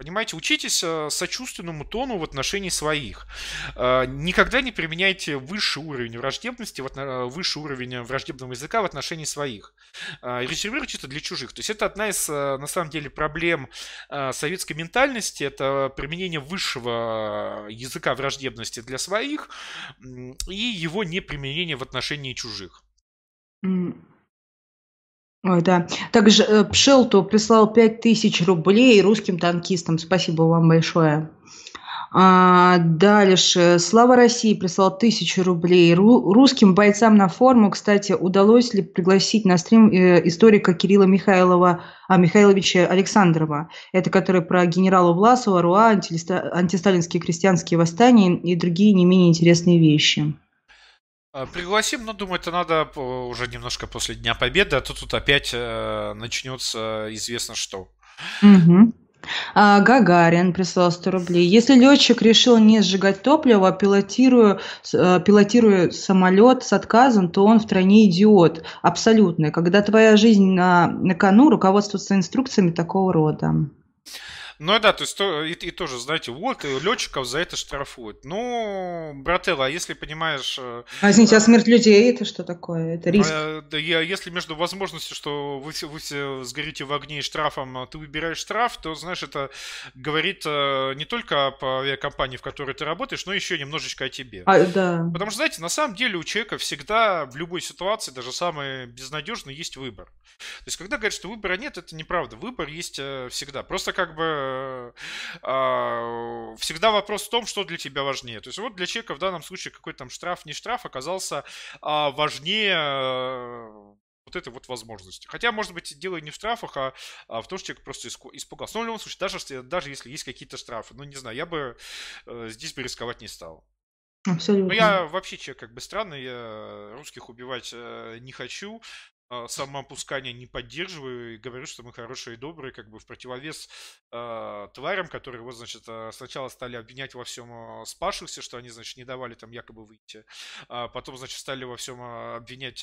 Понимаете, учитесь сочувственному тону в отношении своих. Никогда не применяйте высший уровень враждебности, высший уровень враждебного языка в отношении своих. Резервируйте это для чужих. То есть это одна из, на самом деле, проблем советской ментальности. Это применение высшего языка враждебности для своих и его неприменение в отношении чужих. Ой, да. Также Пшелту прислал пять тысяч рублей русским танкистам. Спасибо вам большое. А, дальше. Слава России прислал тысячу рублей. Ру- русским бойцам на форму, кстати, удалось ли пригласить на стрим историка Кирилла Михайлова, а, Михайловича Александрова? Это который про генерала Власова, Руа, антилиста- антисталинские крестьянские восстания и другие не менее интересные вещи. Пригласим, но, думаю, это надо уже немножко после Дня Победы, а то тут опять э, начнется известно что. Угу. А, Гагарин прислал сто рублей. Если летчик решил не сжигать топливо, пилотируя, э, пилотируя самолет с отказом, то он втройне идиот. Абсолютно. Когда твоя жизнь на, на кону, руководствоваться инструкциями такого рода. Ну да, то есть то, и, и тоже, знаете, вот и летчиков за это штрафуют. Ну, брателло, а если понимаешь... А, извините, а смерть людей это что такое? Это риск? А, да, если между возможностью, что вы, вы все сгорите в огне и штрафом, ты выбираешь штраф, то, знаешь, это говорит не только об авиакомпании, в которой ты работаешь, но еще немножечко о тебе. А, да. Потому что, знаете, на самом деле у человека всегда в любой ситуации, даже самый безнадежный, есть выбор. То есть когда говорят, что выбора нет, это неправда. Выбор есть всегда. Просто как бы всегда вопрос в том, что для тебя важнее. То есть вот для человека в данном случае какой-то там штраф, не штраф оказался важнее вот этой вот возможности. Хотя, может быть, дело не в штрафах, а в том, что человек просто испугался. Но в любом случае, даже, даже если есть какие-то штрафы, ну не знаю, я бы здесь бы рисковать не стал. Абсолютно. Но я вообще человек как бы странный, я русских убивать не хочу. Самоопускание не поддерживаю и говорю, что мы хорошие и добрые, как бы в противовес э, тварям, которые вот, значит, сначала стали обвинять во всем спасшихся, что они, значит, не давали там якобы выйти, а потом, значит, стали во всем обвинять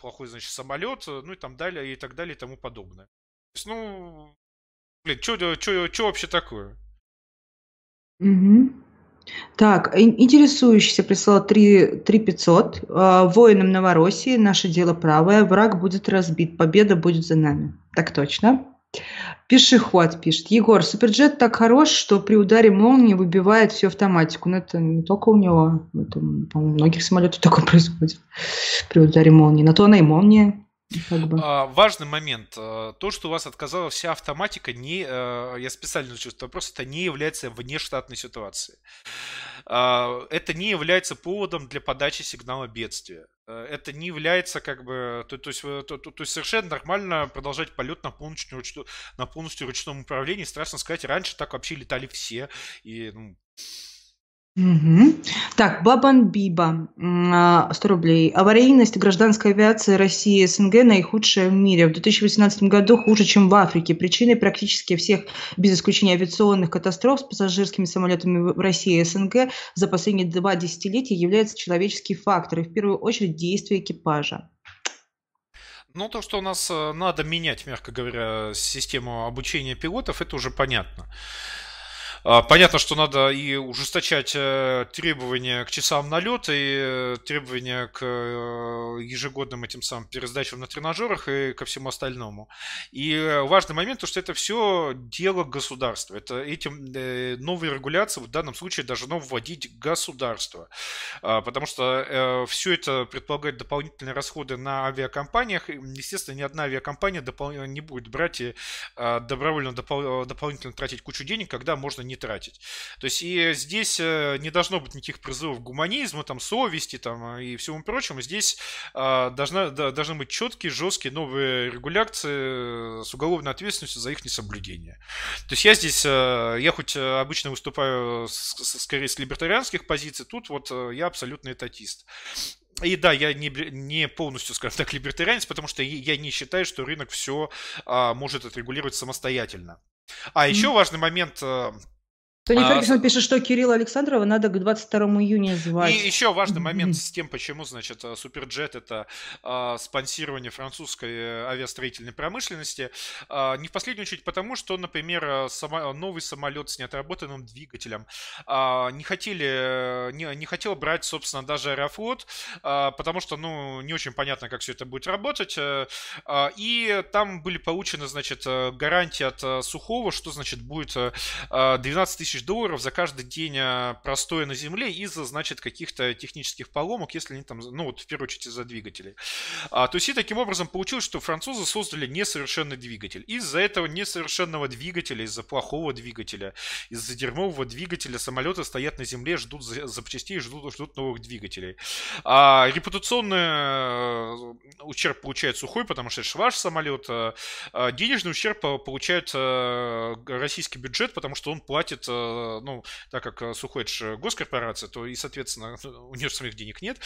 плохой, значит, самолет, ну и там далее, и так далее, и тому подобное. То есть, ну, блин, что вообще такое? Mm-hmm. Так, интересующийся прислал три тысячи пятьсот. Воинам Новороссии наше дело правое. Враг будет разбит, победа будет за нами. Так точно. Пешеход пишет. Егор, Суперджет так хорош, что при ударе молнии выбивает всю автоматику. Но это не только у него. Это, по-моему, у многих самолетов такое происходит. При ударе молнии. На то она и молния. Как бы. А, важный момент. То, что у вас отказала вся автоматика, не, я специально учу этот вопрос, это не является внештатной ситуацией. Это не является поводом для подачи сигнала бедствия. Это не является как бы... То, то, есть, то, то, то есть совершенно нормально продолжать полет на полностью, на полностью ручном управлении. Страшно сказать, раньше так вообще летали все. И, ну... Угу. Так, Бабан Биба, сто рублей. Аварийность гражданской авиации России и СНГ наихудшая в мире. В две тысячи восемнадцатом году хуже, чем в Африке. Причиной практически всех, без исключения авиационных катастроф с пассажирскими самолетами в России и СНГ за последние два десятилетия является человеческий фактор, и в первую очередь действия экипажа. Ну, то, что у нас надо менять, мягко говоря, систему обучения пилотов, это уже понятно. Понятно, что надо и ужесточать требования к часам налета, и требования к ежегодным этим самым пересдачам на тренажерах и ко всему остальному. И важный момент, то, что это все дело государства. Это этим новые регуляции в данном случае должно вводить государство. Потому что все это предполагает дополнительные расходы на авиакомпаниях. Естественно, ни одна авиакомпания не будет брать и добровольно дополнительно тратить кучу денег, когда можно не не тратить. То есть и здесь не должно быть никаких призывов к гуманизму, там, совести там, и всему прочему. Здесь а, должна, да, должны быть четкие, жесткие новые регуляции с уголовной ответственностью за их несоблюдение. То есть я здесь, я хоть обычно выступаю скорее с либертарианских позиций, тут вот я абсолютный этатист. И да, я не, не полностью, скажем так, либертарианец, потому что я не считаю, что рынок все а, может отрегулировать самостоятельно. А еще mm. важный момент... А... Тони Фергюсон пишет, что Кирилла Александрова надо к двадцать второму июня звать. И еще важный момент с тем, почему, значит, Суперджет — это а, спонсирование французской авиастроительной промышленности. А, не в последнюю очередь потому, что, например, само, новый самолет с неотработанным двигателем а, не хотели, не, не хотел брать, собственно, даже Аэрофлот, а, потому что, ну, не очень понятно, как все это будет работать. А, и там были получены, значит, гарантии от Сухого, что, значит, будет двенадцать тысяч долларов за каждый день простой на земле из-за, значит, каких-то технических поломок, если они там, ну, вот в первую очередь из-за двигателей. А, то есть и таким образом получилось, что французы создали несовершенный двигатель. Из-за этого несовершенного двигателя, из-за плохого двигателя, из-за дерьмового двигателя самолеты стоят на земле, ждут запчастей, ждут, ждут новых двигателей. А, репутационный ущерб получает Сухой, потому что это же ваш самолет. А, денежный ущерб получает а, российский бюджет, потому что он платит Платит, ну, так как Сухой госкорпорация, то и, соответственно, у нее самих денег нет.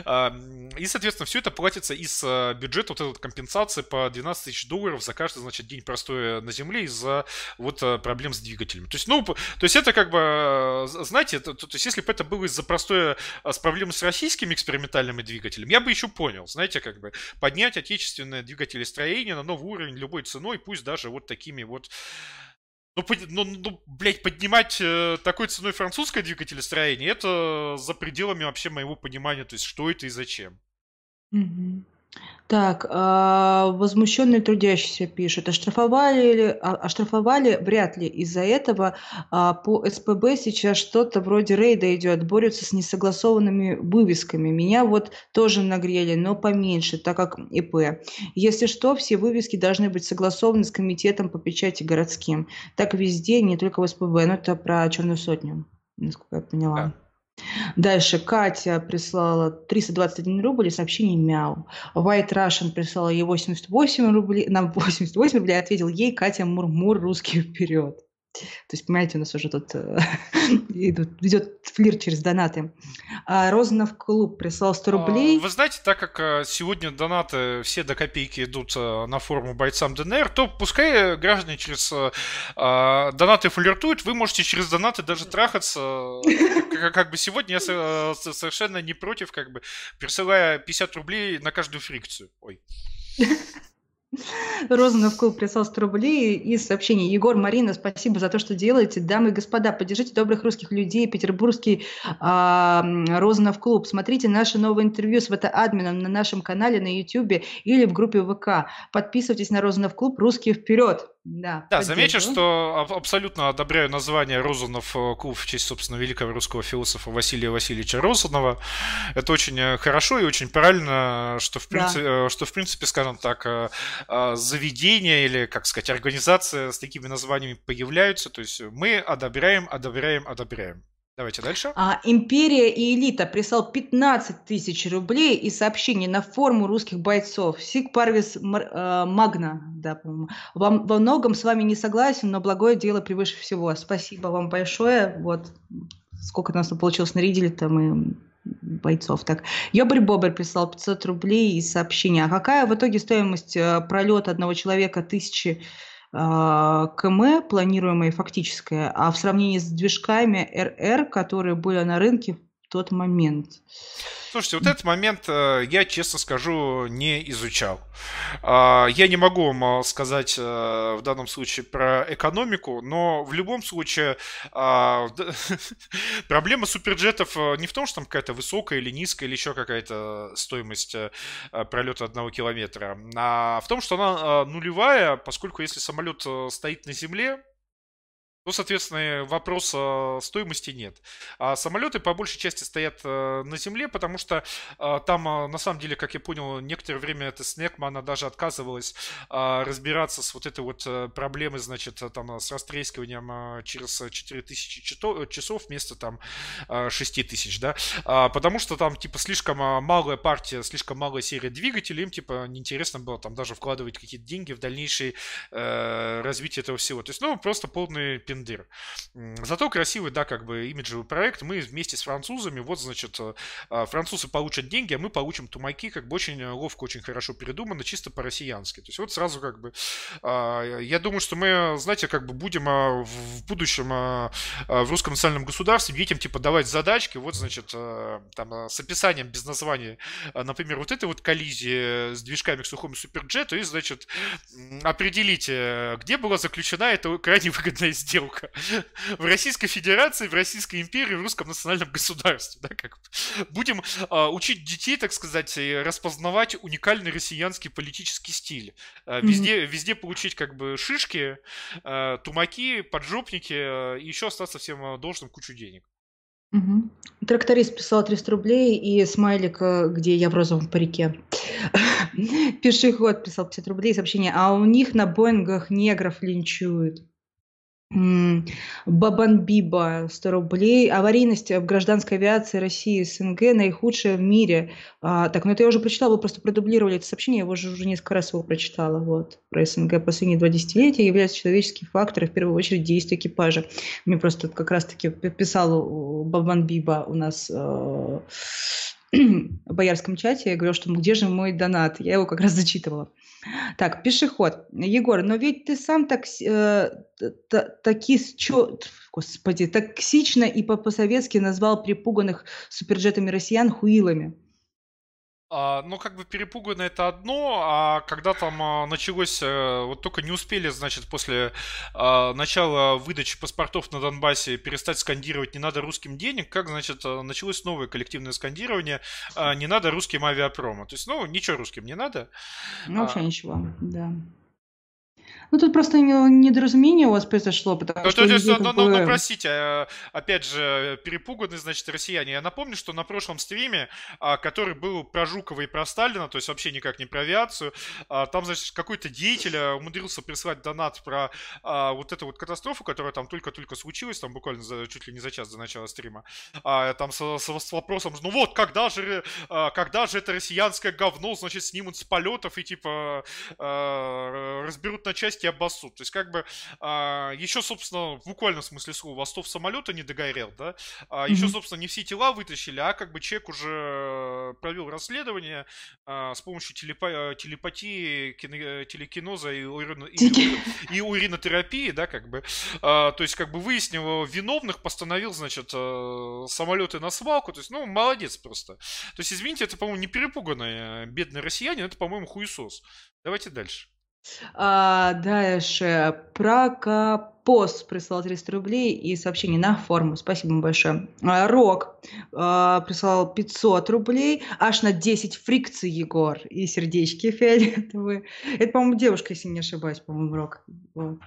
И, соответственно, все это платится из бюджета, вот эта компенсации по двенадцать тысяч долларов за каждый, значит, день простой на земле из-за вот проблем с двигателем. То есть, ну, то есть это как бы, знаете, то, то есть если бы это было из-за простое с проблемой с российскими экспериментальными двигателями, я бы еще понял, знаете, как бы поднять отечественное двигателестроение на новый уровень любой ценой, пусть даже вот такими вот. Ну, ну, ну, блядь, поднимать э, такой ценой французское двигателестроение, это за пределами вообще моего понимания, то есть что это и зачем. Mm-hmm. Так, э, возмущенный трудящийся пишет, оштрафовали, а, оштрафовали вряд ли из-за этого, а по СПБ сейчас что-то вроде рейда идет, борются с несогласованными вывесками. Меня вот тоже нагрели, но поменьше, так как ИП. Если что, все вывески должны быть согласованы с комитетом по печати городским. Так везде, не только в СПБ, но это про Черную сотню, насколько я поняла. Да. Дальше Катя прислала триста двадцать один рубль и сообщение мяу. White Russian прислала ей восемьдесят восемь рублей, нам восемьдесят восемь рублей, ответил ей Катя мурмур русский вперед. То есть, понимаете, у нас уже тут идет флирт через донаты. А Розанов клуб прислал сто рублей. Вы знаете, так как сегодня донаты все до копейки идут на форму бойцам ДНР, то пускай граждане через донаты флиртуют, вы можете через донаты даже трахаться. Как бы сегодня я совершенно не против, как бы присылая пятьдесят рублей на каждую фрикцию. Ой. Розанов клуб прислал сто рублей и сообщение. Егор, Марина, спасибо за то, что делаете. Дамы и господа, поддержите добрых русских людей. Петербургский э, Розанов клуб. Смотрите наше новое интервью с Вата-админом на нашем канале на YouTube или в группе ВК. Подписывайтесь на Розанов клуб. Русские вперед! Да, да, замечу, что абсолютно одобряю название Розанов клуб в честь, собственно, великого русского философа Василия Васильевича Розанова. Это очень хорошо и очень правильно, что в принципе, да. что, в принципе скажем так, заведения или, как сказать, организации с такими названиями появляются. То есть мы одобряем, одобряем, одобряем. Давайте дальше. А, Империя и элита прислал пятнадцать тысяч рублей и сообщение на форму русских бойцов. Сик парвис магна. Да, по-моему. Вам, во многом с вами не согласен, но благое дело превыше всего. Спасибо вам большое. Вот сколько нас тут получилось, нарядили там и бойцов. Так, Ёбрь-Бобрь прислал пятьсот рублей и сообщение. А какая в итоге стоимость пролета одного человека тысячи км, планируемое и фактическое, а в сравнении с движками РР, которые были на рынке в тот момент? Слушайте, вот этот момент я, честно скажу, не изучал. Я не могу вам сказать в данном случае про экономику, но в любом случае проблема суперджетов не в том, что там какая-то высокая или низкая, или еще какая-то стоимость пролета одного километра, а в том, что она нулевая, поскольку если самолет стоит на земле, Ну, соответственно, вопроса стоимости нет. А самолеты по большей части стоят на земле, потому что там, на самом деле, как я понял, некоторое время эта Snecma, она даже отказывалась разбираться с вот этой вот проблемой, значит, там, с растрескиванием через четыре тысячи часов вместо там шесть тысяч, да, потому что там, типа, слишком малая партия, слишком малая серия двигателей, им, типа, неинтересно было там даже вкладывать какие-то деньги в дальнейшее развитие этого всего. То есть, ну, просто полный перерыв. Зато красивый, да, как бы имиджевый проект. Мы вместе с французами, вот, значит, французы получат деньги, а мы получим тумаки, как бы очень ловко, очень хорошо придумано, чисто по-россиянски. То есть вот сразу как бы, я думаю, что мы, знаете, как бы будем в будущем в русском национальном государстве детям, типа, давать задачки, вот, значит, там, с описанием без названия, например, вот этой вот коллизии с движками к сухому суперджету, и, значит, определите, где была заключена эта крайне выгодная сделка. В Российской Федерации, в Российской империи, в русском национальном государстве. Да, как бы. Будем а, учить детей, так сказать, распознавать уникальный россиянский политический стиль. А, везде, mm-hmm. везде получить как бы шишки, а, тумаки, поджопники, а, и еще остаться всем должным кучу денег. Угу. Тракторист писал триста рублей и смайлик, где я в розовом парике. Пешеход писал пятьдесят рублей и сообщение, а у них на Боингах негров линчуют. Бабанбиба, сто рублей. Аварийность в гражданской авиации России и СНГ наихудшая в мире. А, так, ну это я уже прочитала, вы просто продублировали это сообщение, я уже, уже несколько раз его прочитала. Вот. Про СНГ последние два десятилетия являются человеческие факторы, в первую очередь действия экипажа. Мне просто как раз-таки писал Бабанбиба у нас э, в боярском чате, я говорю, что где же мой донат? Я его как раз зачитывала. Так, пешеход. Егор, но ведь ты сам так, э, та, таки, чё, господи, токсично и по-советски назвал припуганных суперджетами россиян хуилами. Ну, как бы перепугано это одно, а когда там началось, вот только не успели, значит, после начала выдачи паспортов на Донбассе перестать скандировать «не надо русским денег», как, значит, началось новое коллективное скандирование «не надо русским авиапрома». То есть, ну, ничего русским не надо. Ну, вообще а... ничего, да. Ну, тут просто недоразумение у вас произошло, потому ну, что... Ну, ну, как бы... ну, ну, простите, опять же, перепуганы, значит, россияне. Я напомню, что на прошлом стриме, который был про Жукова и про Сталина, то есть вообще никак не про авиацию, там, значит, какой-то деятель умудрился прислать донат про вот эту вот катастрофу, которая там только-только случилась, там буквально за, чуть ли не за час до начала стрима, там с, с, с вопросом, ну вот, когда же, когда же это россиянское говно, значит, снимут с полетов и, типа, разберут на части и обоссут. То есть, как бы, а, еще, собственно, в буквальном смысле слова, остов самолета не догорел, да, а, еще, mm-hmm. собственно, не все тела вытащили, а как бы человек уже провел расследование а, с помощью телепа- телепатии, кино- телекиноза и, урин- и, и уринотерапии, да, как бы, а, то есть, как бы, выяснил виновных, постановил, значит, самолеты на свалку, то есть, ну, молодец просто. То есть, извините, это, по-моему, не перепуганные бедные россияне, это, по-моему, хуесос. Давайте дальше. А, дальше про Капос прислал триста рублей и сообщение на форму. Спасибо большое. А, Рок а, прислал пятьсот рублей, аж на десять фрикций, Егор, и сердечки фиолетовые. Это, по-моему, девушка, если не ошибаюсь, по-моему, Рок. Вот.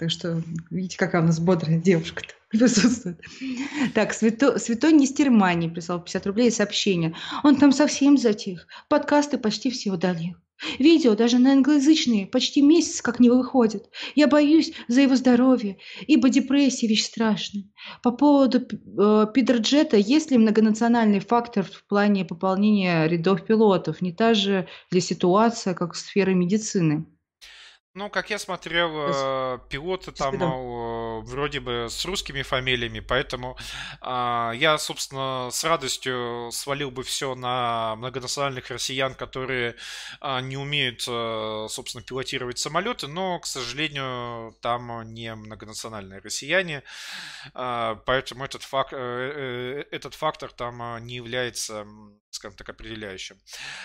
Так что, видите, какая у нас бодрая девушка-то присутствует. Так, Свято... Святой Нестермани прислал пятьдесят рублей и сообщение. Он там совсем затих, подкасты почти все удалил. Видео даже на англоязычные почти месяц как не выходит. Я боюсь за его здоровье, ибо депрессия вещь страшная. По поводу э, пидорджета, есть ли многонациональный фактор в плане пополнения рядов пилотов? Не та же ли ситуация, как в сфере медицины? Ну, как я смотрел, пилоты там вроде бы с русскими фамилиями, поэтому э, я, собственно, с радостью свалил бы все на многонациональных россиян, которые э, не умеют, э, собственно, пилотировать самолеты, но, к сожалению, там не многонациональные россияне, э, поэтому этот, фак, э, э, этот фактор там не является, скажем так, определяющим.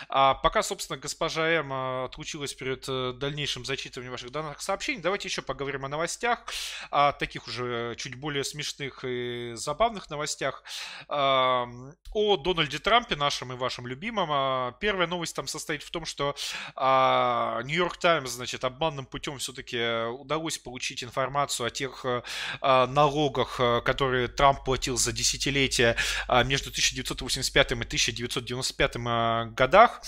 А пока, собственно, госпожа М отлучилась перед дальнейшим зачитыванием ваших данных сообщений, давайте еще поговорим о новостях. А, таких уже чуть более смешных и забавных новостях. О Дональде Трампе, нашем и вашем любимом. Первая новость там состоит в том, что Нью-Йорк Таймс, значит, обманным путем все-таки удалось получить информацию о тех налогах, которые Трамп платил за десятилетия между тысяча девятьсот восемьдесят пятым и тысяча девятьсот девяносто пятым годах.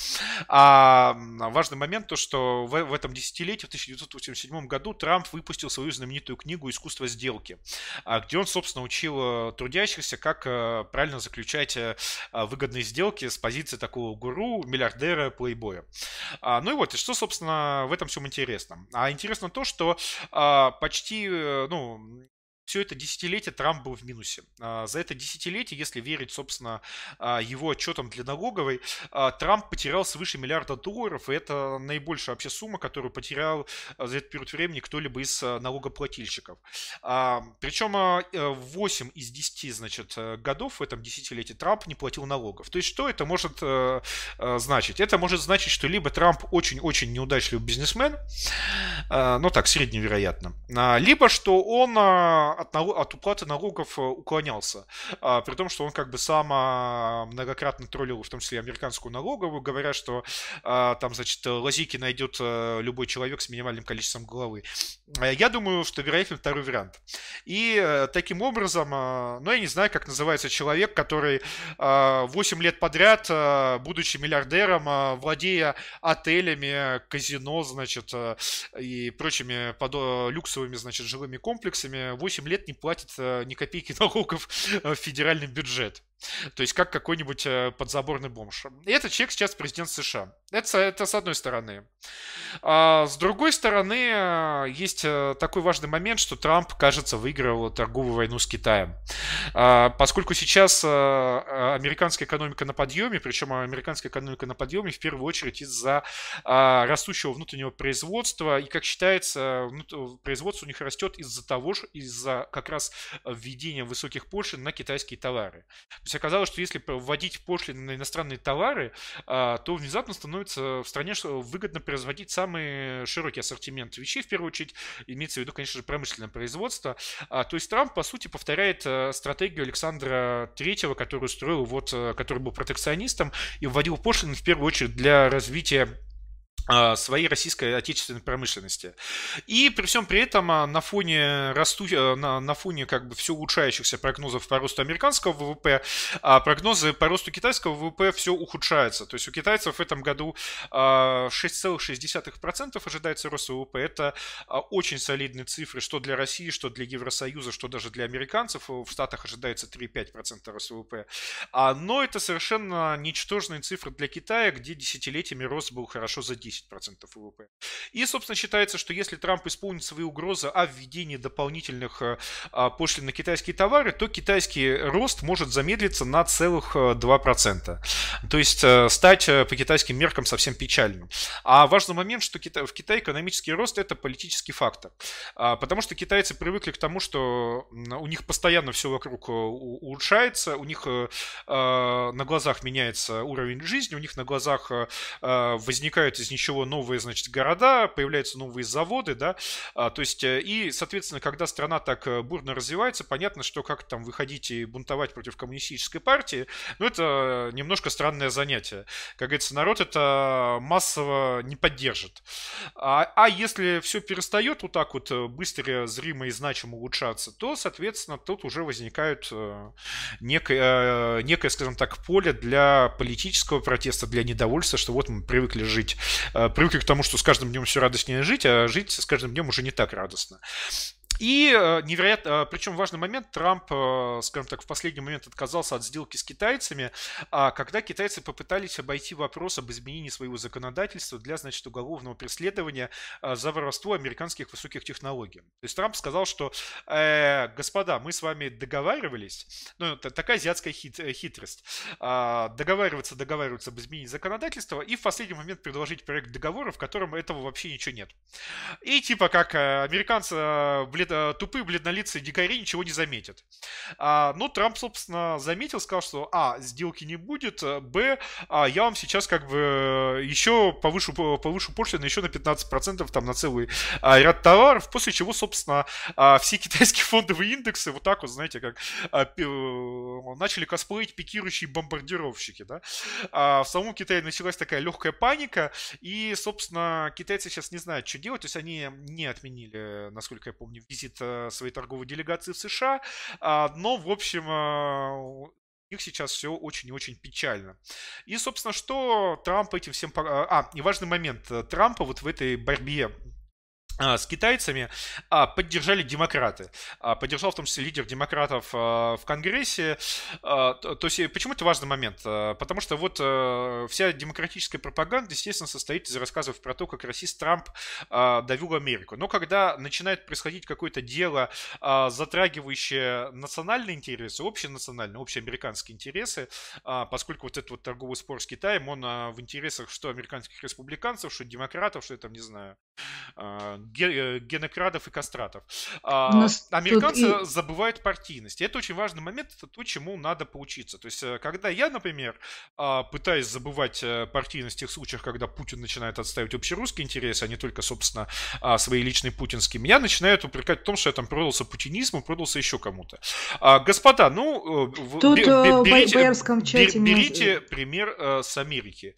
А важный момент то, что в, в этом десятилетии, в тысяча девятьсот восемьдесят седьмом году, Трамп выпустил свою знаменитую книгу «Искусство сделки», где он, собственно, учил трудящихся, как правильно заключать выгодные сделки с позиции такого гуру, миллиардера, плейбоя. Ну и вот, и что, собственно, в этом всем интересно? А интересно то, что почти, ну... все это десятилетие Трамп был в минусе. За это десятилетие, если верить, собственно, его отчетам для налоговой, Трамп потерял свыше миллиарда долларов, и это наибольшая вообще сумма, которую потерял за этот период времени кто-либо из налогоплательщиков. Причем восемь из десяти, значит, годов в этом десятилетии Трамп не платил налогов. То есть что это может значить? Это может значить, что либо Трамп очень-очень неудачливый бизнесмен, ну так, средневероятно, либо что он... От, от уплаты налогов уклонялся, а, при том, что он как бы сам а, многократно троллил, в том числе американскую налоговую, говоря, что а, там, значит, лазейки найдет а, любой человек с минимальным количеством головы. А, я думаю, что вероятен второй вариант. И а, таким образом, а, ну я не знаю, как называется человек, который а, восемь лет подряд, а, будучи миллиардером, а, владея отелями, казино, значит, а, и прочими подо- люксовыми, значит, жилыми комплексами, восемь лет не платит ни копейки налогов в федеральный бюджет. То есть как какой-нибудь подзаборный бомж. И этот человек сейчас президент США. Это, это с одной стороны. А с другой стороны, есть такой важный момент, что Трамп, кажется, выиграл торговую войну с Китаем. А поскольку сейчас американская экономика на подъеме, причем американская экономика на подъеме в первую очередь из-за растущего внутреннего производства. И, как считается, производство у них растет из-за того, из-за как раз введения высоких пошлин на китайские товары. То есть оказалось, что если вводить пошлины на иностранные товары, то внезапно становится в стране выгодно производить самый широкий ассортимент вещей, в первую очередь, имеется в виду, конечно же, промышленное производство. То есть Трамп, по сути, повторяет стратегию Александра Третьего, который строил, вот, который был протекционистом и вводил пошлины, в первую очередь, для развития своей российской отечественной промышленности. И при всем при этом на фоне, расту... на, на фоне как бы все улучшающихся прогнозов по росту американского ВВП, прогнозы по росту китайского ВВП все ухудшаются. То есть у китайцев в этом году шесть целых шесть десятых процента ожидается рост ВВП. Это очень солидные цифры, что для России, что для Евросоюза, что даже для американцев. В Штатах ожидается три целых пять десятых процента рост ВВП. Но это совершенно ничтожные цифры для Китая, где десятилетиями рост был хорошо за десять процентов. процентов ВВП. И, собственно, считается, что если Трамп исполнит свои угрозы о введении дополнительных пошлин на китайские товары, то китайский рост может замедлиться на целых два процента. То есть стать по китайским меркам совсем печальным. А важный момент, что в Китае экономический рост – это политический фактор. Потому что китайцы привыкли к тому, что у них постоянно все вокруг улучшается, у них на глазах меняется уровень жизни, у них на глазах возникают из ничего новые, значит, города, появляются новые заводы, да, а, то есть и, соответственно, когда страна так бурно развивается, понятно, что как там выходить и бунтовать против коммунистической партии, ну, это немножко странное занятие. Как говорится, народ это массово не поддержит. А, а если все перестает вот так вот быстро, зримо и значимо улучшаться, то, соответственно, тут уже возникает некое, некое, скажем так, поле для политического протеста, для недовольства, что вот мы привыкли жить привыкли к тому, что с каждым днем все радостнее жить, а жить с каждым днем уже не так радостно. И невероятно, причем важный момент, Трамп, скажем так, в последний момент отказался от сделки с китайцами, когда китайцы попытались обойти вопрос об изменении своего законодательства для, значит, уголовного преследования за воровство американских высоких технологий. То есть Трамп сказал, что, э, господа, мы с вами договаривались, ну, это такая азиатская хит, хитрость, договариваться, договариваться об изменении законодательства и в последний момент предложить проект договора, в котором этого вообще ничего нет. И типа как американцы бледно бледно, тупые бледнолицые дикари ничего не заметят. А, но Трамп, собственно, заметил, сказал, что а, сделки не будет, б, а, я вам сейчас как бы еще повышу, повышу пошлину еще на пятнадцать процентов, там, на целый а, ряд товаров, после чего, собственно, а, все китайские фондовые индексы вот так вот, знаете, как а, пи, начали косплеить пикирующие бомбардировщики, да. А, в самом Китае началась такая легкая паника, и, собственно, китайцы сейчас не знают, что делать, то есть они не отменили, насколько я помню, визит своей торговой делегации в США, но, в общем, у них сейчас все очень и очень печально. И, собственно, что Трамп этим всем... А, и важный момент. Трампа вот в этой борьбе с китайцами поддержали демократы. Поддержал в том числе лидер демократов в Конгрессе. То есть, почему это важный момент? Потому что вот вся демократическая пропаганда, естественно, состоит из рассказов про то, как расист Трамп давил Америку. Но когда начинает происходить какое-то дело, затрагивающее национальные интересы, общенациональные, общеамериканские интересы, поскольку вот этот вот торговый спор с Китаем, он в интересах что американских республиканцев, что демократов, что там, не знаю, генокрадов и кастратов. Американцы и... забывают партийность. И это очень важный момент, это то, чему надо поучиться. То есть, когда я, например, пытаюсь забывать партийность в тех случаях, когда Путин начинает отставить общерусские интересы, а не только, собственно, свои личные путинские, меня начинают упрекать в том, что я там продался путинизму, продался еще кому-то. Господа, ну, Тут б- б- берите, в чате б- берите не... пример с Америки.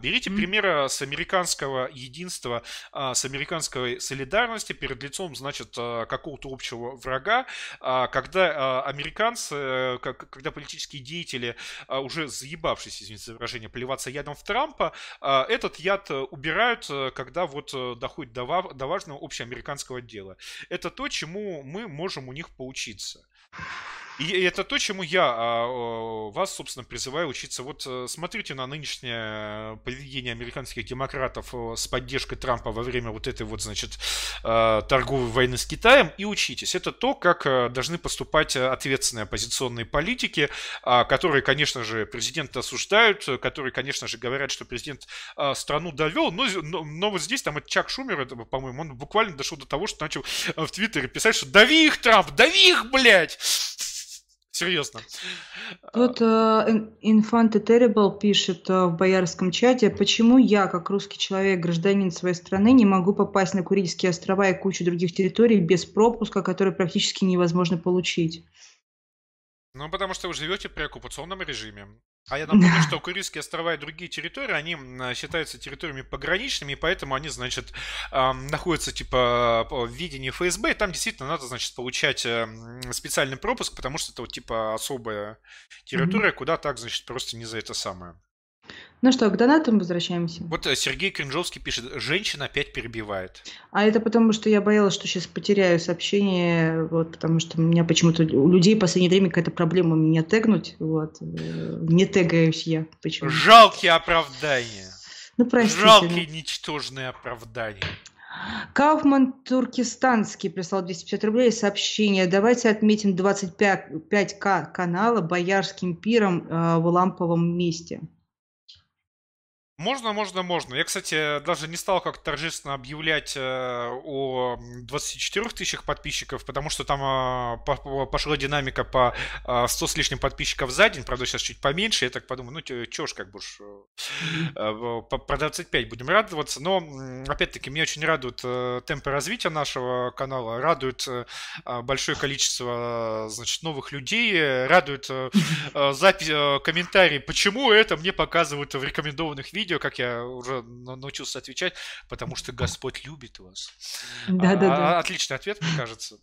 Берите mm-hmm. пример с американского единства, с американской солидарности перед лицом, значит, какого-то общего врага, когда американцы, когда политические деятели, уже заебавшись, извините за выражение, плеваться ядом в Трампа, этот яд убирают, когда вот доходит до важного общеамериканского дела. Это то, чему мы можем у них поучиться. И это то, чему я вас, собственно, призываю учиться. Вот смотрите на нынешнее поведение американских демократов с поддержкой Трампа во время вот этой вот, значит, торговой войны с Китаем и учитесь. Это то, как должны поступать ответственные оппозиционные политики, которые, конечно же, президента осуждают, которые, конечно же, говорят, что президент страну довел. Но, но, но вот здесь, там, это Чак Шумер, это, по-моему, он буквально дошел до того, что начал в Твиттере писать, что «Дави их, Трамп, дави их, блядь!» Серьезно. Тут uh, Infante Terrible пишет uh, в боярском чате, почему я, как русский человек, гражданин своей страны, не могу попасть на Курильские острова и кучу других территорий без пропуска, который практически невозможно получить? Ну, потому что вы живете при оккупационном режиме. А я напомню, что Курильские острова и другие территории, они считаются территориями пограничными, и поэтому они, значит, находятся, типа, в ведении эф эс бэ, и там действительно надо, значит, получать специальный пропуск, потому что это, вот, типа, особая территория, mm-hmm. куда так, значит, просто не за это самое. Ну что, к донатам возвращаемся. Вот Сергей Кринжовский пишет, женщина опять перебивает. А это потому, что я боялась, что сейчас потеряю сообщение, вот, потому что у меня почему-то у людей в последнее время какая-то проблема меня тегнуть, вот, не тегаюсь я. Почему? Жалкие оправдания. Ну, простите. Жалкие, ничтожные оправдания. Кауфман Туркестанский прислал двести пятьдесят рублей и сообщение. Давайте отметим двадцать пять ка канала боярским пиром э, в ламповом месте. Можно, можно, можно. Я, кстати, даже не стал как-то торжественно объявлять о двадцати четырёх тысячах подписчиков, потому что там пошла динамика по сто с лишним подписчиков за день, правда, сейчас чуть поменьше. Я так подумал, ну, чё ж, как бы уж про двадцать пять будем радоваться. Но, опять-таки, меня очень радуют темпы развития нашего канала, радует большое количество, значит, новых людей, радует запись, комментарии, почему это мне показывают в рекомендованных видео, как я уже научился отвечать, потому что Господь любит вас. Да, а, да, да. Отличный ответ, мне кажется.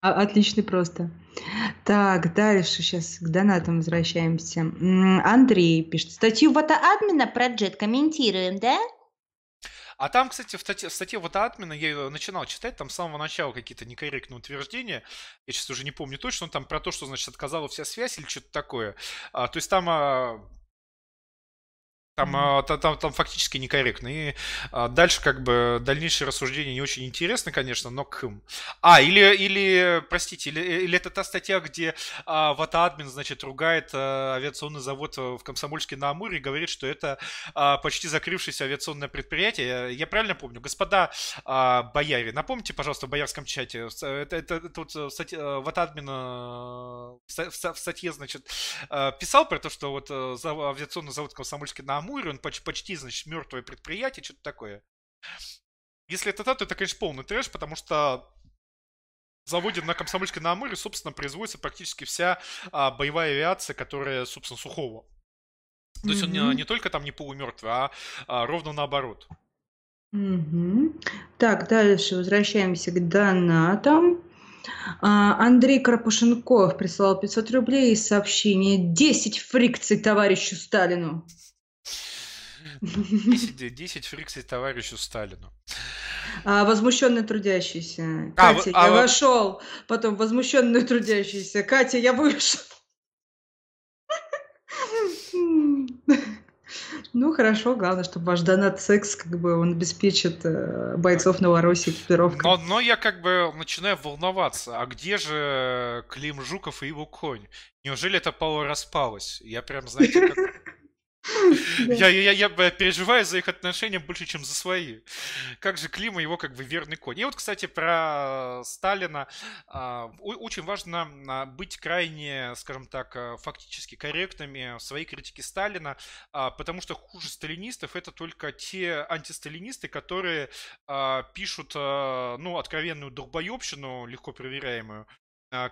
Отличный просто. Так, дальше сейчас к донатам возвращаемся. Андрей пишет. Статью Вата-админа про джет комментируем, да? А там, кстати, в статье, в статье Вата-админа, я ее начинал читать, там с самого начала какие-то некорректные утверждения, я сейчас уже не помню точно, там про то, что, значит, отказала вся связь или что-то такое. А, то есть там... А... Там, там, там фактически некорректно. И дальше, как бы, дальнейшие рассуждения не очень интересны, конечно, но к... А, или, или простите, или, или это та статья, где а, Вата-админ, значит, ругает а, авиационный завод в Комсомольске-на-Амуре и говорит, что это а, почти закрывшееся авиационное предприятие. Я правильно помню? Господа а, бояре, напомните, пожалуйста, в боярском чате. Это, это, это вот Вата-админ в статье, значит, писал про то, что вот авиационный завод Комсомольске-на-Амуре Амуре, он почти, значит, мертвое предприятие, что-то такое. Если это так, то это, конечно, полный трэш, потому что в заводе на Комсомольске-на-Амуре, собственно, производится практически вся а, боевая авиация, которая, собственно, сухого. То mm-hmm. есть он не, не только там не полумертвый, а, а ровно наоборот. Mm-hmm. Так, дальше возвращаемся к донатам. Андрей Карпушенков прислал пятьсот рублей и сообщение десять фрикций товарищу Сталину. десять фрикций товарищу Сталину. А, возмущенный трудящийся. А, Катя, а, я а... вошел. Потом возмущенный трудящийся. Катя, я вышел. Ну, хорошо, главное, чтобы ваш донат секс, как бы, он обеспечит бойцов Новороссии экипировкой. Но, но я, как бы, начинаю волноваться. А где же Клим Жуков и его конь? Неужели это поло распалось? Я прям, знаете, как... Я, я, я переживаю за их отношения больше, чем за свои. Как же Клим и его, как бы, верный конь. И вот, кстати, про Сталина. Очень важно быть крайне, скажем так, фактически корректными в своей критике Сталина, потому что хуже сталинистов — это только те антисталинисты, которые пишут, ну, откровенную долбоебщину, легко проверяемую,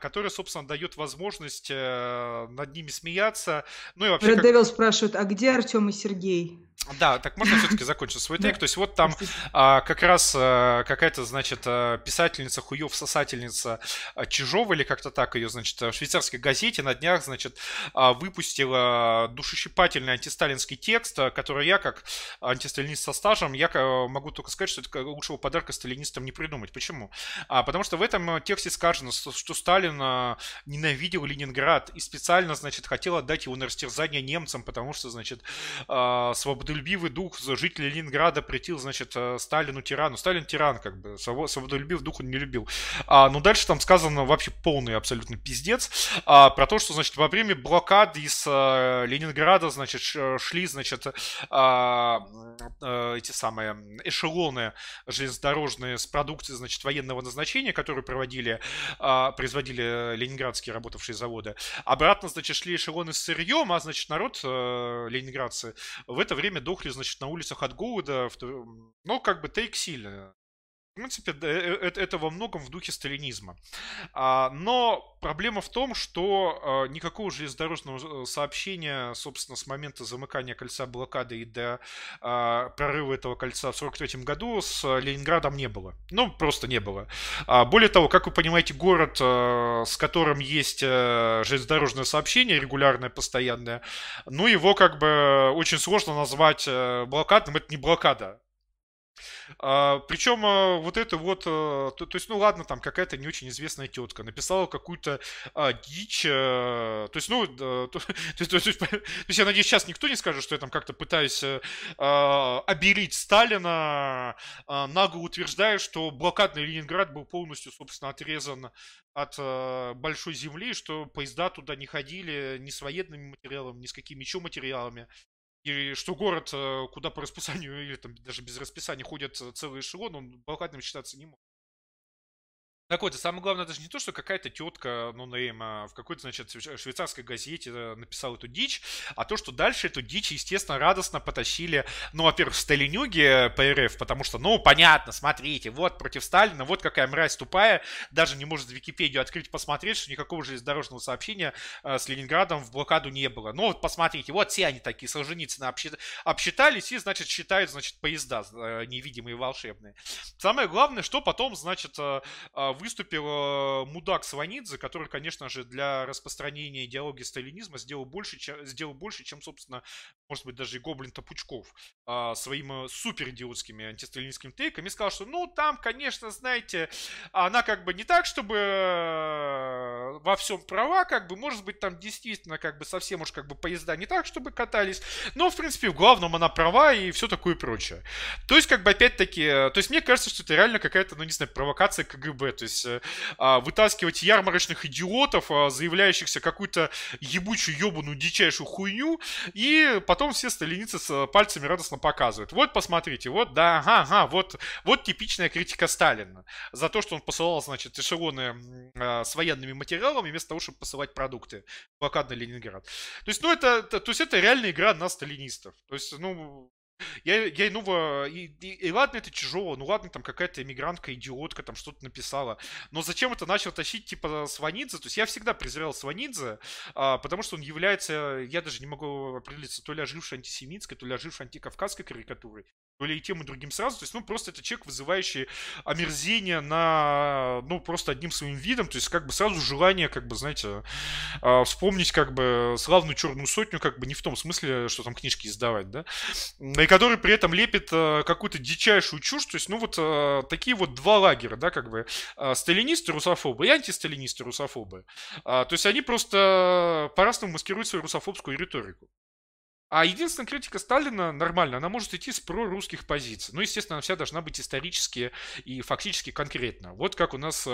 который, собственно, дает возможность над ними смеяться. Ну и вообще... Red Devil как... спрашивает, а где Артем и Сергей? Да, так можно все-таки закончить свой тейк. То есть вот там а, как раз а, какая-то, значит, писательница, хуев-сосательница а, Чижова, или как-то так ее, значит, в швейцарской газете на днях, значит, а, выпустила душещипательный антисталинский текст, который я, как антисталинист со стажем, я могу только сказать, что это лучшего подарка сталинистам не придумать. Почему? А, потому что в этом тексте сказано, что Сталин ненавидел Ленинград и специально, значит, хотел отдать его на растерзание немцам, потому что, значит, а, свободы свободолюбивый дух жителей Ленинграда претил, значит, Сталину тирану. Сталин тиран, как бы, свободолюбивый дух он не любил. А, но дальше там сказано вообще полный абсолютно пиздец а, про то, что, значит, во время блокады из а, Ленинграда, значит, шли, значит, а, а, эти самые эшелоны железнодорожные с продукцией, значит, военного назначения, которую проводили, а, производили ленинградские работавшие заводы. Обратно, значит, шли эшелоны с сырьем, а, значит, народ, а, ленинградцы, в это время дохли, значит, на улицах от голода. Но, как бы, тейк сильный. В принципе, это во многом в духе сталинизма. Но проблема в том, что никакого железнодорожного сообщения, собственно, с момента замыкания кольца блокады и до прорыва этого кольца в сорок третьем году с Ленинградом не было. Ну, просто не было. Более того, как вы понимаете, город, с которым есть железнодорожное сообщение, регулярное, постоянное, ну, его, как бы, очень сложно назвать блокадным. Это не блокада. А, причем а, вот это вот, а, то, то есть, ну ладно, там какая-то не очень известная тетка написала какую-то а, дичь, а, то есть, ну, а, то, то, то, то, то, то, то есть, я надеюсь, сейчас никто не скажет, что я там как-то пытаюсь а, обелить Сталина, а, нагло утверждая, что блокадный Ленинград был полностью, собственно, отрезан от а, большой земли, что поезда туда не ходили ни с военными материалами, ни с какими еще материалами. И что город, куда по расписанию или там даже без расписания ходят целый эшелон, он блокадным считаться не может. Так вот, и самое главное даже не то, что какая-то тетка, ну, наверное, в какой-то, значит, швейцарской газете написала эту дичь, а то, что дальше эту дичь, естественно, радостно потащили, ну, во-первых, сталинюги по РФ, потому что, ну, понятно, смотрите, вот против Сталина, вот какая мразь тупая, даже не может Википедию открыть, посмотреть, что никакого железнодорожного сообщения с Ленинградом в блокаду не было. Ну, вот посмотрите, вот все они такие, Солженицыны обсчитались и, значит, считают, значит, поезда невидимые, волшебные. Самое главное, что потом, значит, выступил мудак Сванидзе, который, конечно же, для распространения идеологии сталинизма сделал больше, чем, сделал больше, чем собственно, может быть, даже и Гоблин Топучков, а, своим суперидиотскими антисталинскими тейками, сказал, что, ну, там, конечно, знаете, она как бы не так, чтобы во всем права, как бы, может быть, там действительно, как бы, совсем уж, как бы, поезда не так, чтобы катались, но, в принципе, в главном она права и все такое прочее. То есть, как бы, опять-таки, то есть, мне кажется, что это реально какая-то, ну, не знаю, провокация КГБ, то есть, а, вытаскивать ярмарочных идиотов, а, заявляющихся какую-то ебучую, ебаную, дичайшую хуйню, и потом все сталиницы с пальцами радостно показывают. Вот, посмотрите, вот, да, ага, ага, вот, вот типичная критика Сталина за то, что он посылал, значит, эшелоны а, с военными материалами вместо того, чтобы посылать продукты в блокадный Ленинград. То есть, ну, это, то есть, это реальная игра на сталинистов. То есть, ну... Я, я иного, и, и, и ладно, это чужого, ну ладно, там какая-то эмигрантка, идиотка, там что-то написала. Но зачем это начал тащить, типа, Сванидзе? То есть я всегда презирал Сванидзе, а, потому что он является, я даже не могу определиться, то ли ожившей антисемитской, то ли ожившей антикавказской карикатурой, то ли и тем, и другим сразу. То есть, ну, просто это человек, вызывающий омерзение на, ну, просто одним своим видом. То есть, как бы, сразу желание, как бы, знаете, вспомнить, как бы, славную черную сотню, как бы, не в том смысле, что там книжки издавать, да, и который при этом лепит какую-то дичайшую чушь. То есть, ну, вот такие вот два лагеря, да, как бы, сталинисты-русофобы и антисталинисты-русофобы. То есть, они просто по-разному маскируют свою русофобскую риторику. А единственная критика Сталина нормально, она может идти с прорусских позиций. Ну, естественно, она вся должна быть исторически и фактически конкретно. Вот как у нас...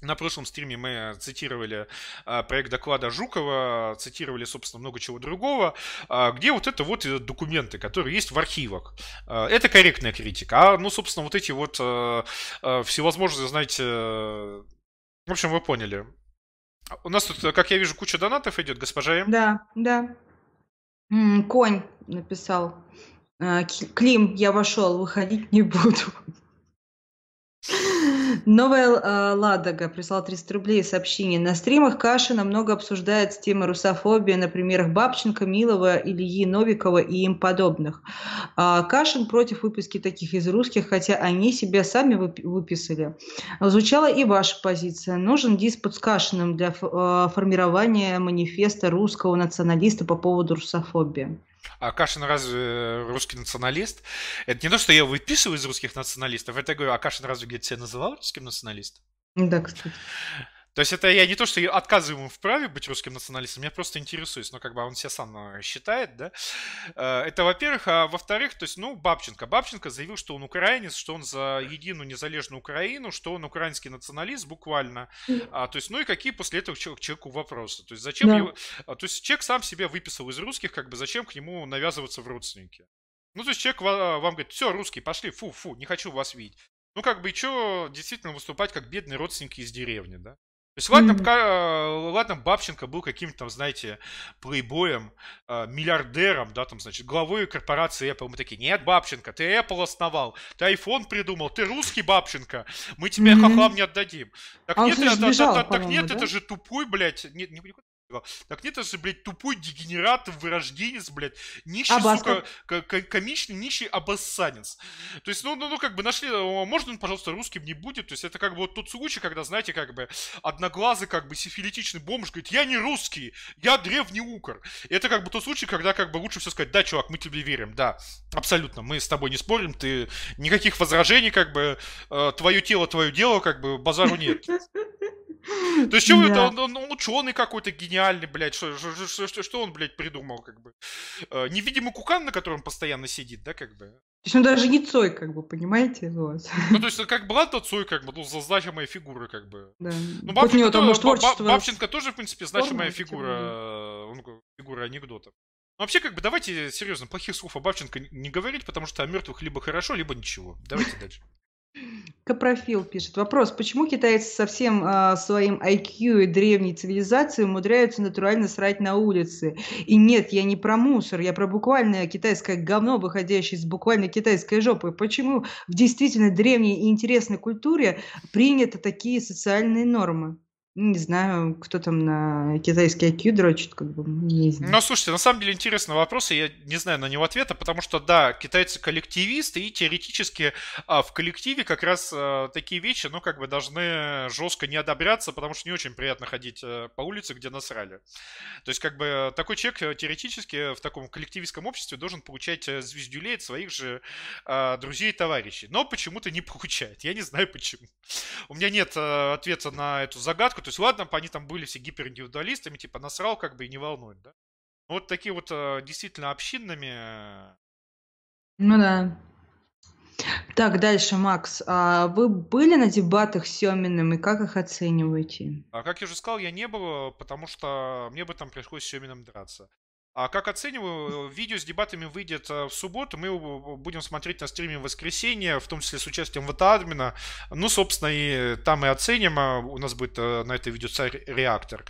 На прошлом стриме мы цитировали а, проект доклада Жукова, цитировали, собственно, много чего другого, а, где вот это вот документы, которые есть в архивах. А, это корректная критика. А, ну, собственно, вот эти вот а, а, всевозможные, знаете... А... В общем, вы поняли. У нас тут, как я вижу, куча донатов идет, госпожа М. Да, да. М-м, Конь написал. А, Клим, я вошел, выходить не буду. Новая э, Ладога прислала триста рублей, сообщение. На стримах Кашина много обсуждается тема русофобии на примерах Бабченко, Милова, Ильи Новикова и им подобных. А Кашин против выписки таких из русских, хотя они себя сами выписали. Звучала и ваша позиция. Нужен диспут с Кашиным для формирования манифеста русского националиста по поводу русофобии. А Кашин разве русский националист? Это не то, что я выписываю из русских националистов. Это я говорю, а Кашин разве где-то себя называл русским националистом? Да, кстати. То есть это я не то, что я отказываю ему в праве быть русским националистом, я просто интересуюсь, но как бы он себя сам считает, да. Это, во-первых, а во-вторых, то есть, ну, Бабченко. Бабченко заявил, что он украинец, что он за единую незалежную Украину, что он украинский националист, буквально. А, то есть, ну и какие после этого к человеку вопросы? То есть, зачем да. его... А, то есть, человек сам себя выписал из русских, как бы зачем к нему навязываться в родственники? Ну, то есть, человек вам говорит, все, русские, пошли, фу-фу, не хочу вас видеть. Ну, как бы, и что действительно выступать как бедные родственники из деревни, да? То есть, ладно, mm-hmm. ладно, Бабченко был каким-то, там, знаете, плейбоем, миллиардером, да, там, значит, главой корпорации Apple. Мы такие, нет, Бабченко, ты Apple основал, ты iPhone придумал, ты русский, Бабченко, мы тебе mm-hmm. хохлам не отдадим. Так а нет, это, сбежал, да, да, так нет да? это же тупой, блядь, нет, не, не, так нет, это же, блядь, тупой дегенерат, вырожденец, блядь, нищий, Абаска. сука, комичный, нищий обоссанец. То есть, ну, ну, ну, как бы нашли, можно он, пожалуйста, русским не будет, то есть это как бы вот тот случай, когда, знаете, как бы одноглазый, как бы сифилитичный бомж говорит, я не русский, я древний укр. И это как бы тот случай, когда как бы лучше все сказать, да, чувак, мы тебе верим, да, абсолютно, мы с тобой не спорим, ты, никаких возражений, как бы, твое тело, твое дело, как бы, базару нет. То есть, что yeah. это, он, он ученый какой-то гениальный, блядь, что, что, что, что он, блядь, придумал, как бы? Невидимый кукан, на котором постоянно сидит, да, как бы? То есть, он даже не Цой, как бы, понимаете? Вот. Ну, то есть, как была-то Цой, как бы, ну, значимая фигура, как бы. Да. Ну, Бабченко, то, может, творчество... Бабченко тоже, в принципе, значимая фигура, фигура анекдотов. Ну, вообще, как бы, давайте, серьезно, плохих слов о Бабченко не говорить, потому что о мертвых либо хорошо, либо ничего. Давайте дальше. Капрофил пишет. Вопрос. Почему китайцы со всем э, своим ай кью и древней цивилизацией умудряются натурально срать на улице? И нет, я не про мусор, я про буквальное китайское говно, выходящее из буквально китайской жопы. Почему в действительно древней и интересной культуре приняты такие социальные нормы? Не знаю, кто там на китайский ай кью дрочит, как бы, не знаю. Ну, слушайте, на самом деле интересный вопрос, и я не знаю на него ответа, потому что, да, китайцы коллективисты, и теоретически а, в коллективе как раз а, такие вещи, ну, как бы, должны жестко не одобряться, потому что не очень приятно ходить а, по улице, где насрали. То есть, как бы, такой человек теоретически в таком коллективистском обществе должен получать звездюлей от своих же а, друзей и товарищей, но почему-то не получает, я не знаю почему. У меня нет а, ответа на эту загадку. То есть, ладно, они там были все гипериндивидуалистами, типа насрал, как бы и не волнует, да? Вот такие вот действительно общинными. Ну да. Так, дальше, Макс. А вы были на дебатах с Семиным и как их оцениваете? А, как я уже сказал, я не был, потому что мне бы там пришлось с Семиным драться. А как оцениваю, видео с дебатами выйдет в субботу, мы его будем смотреть на стриме в воскресенье, в том числе с участием Вата-админа. Ну, собственно, и там и оценим, у нас будет на это видео царь реактор.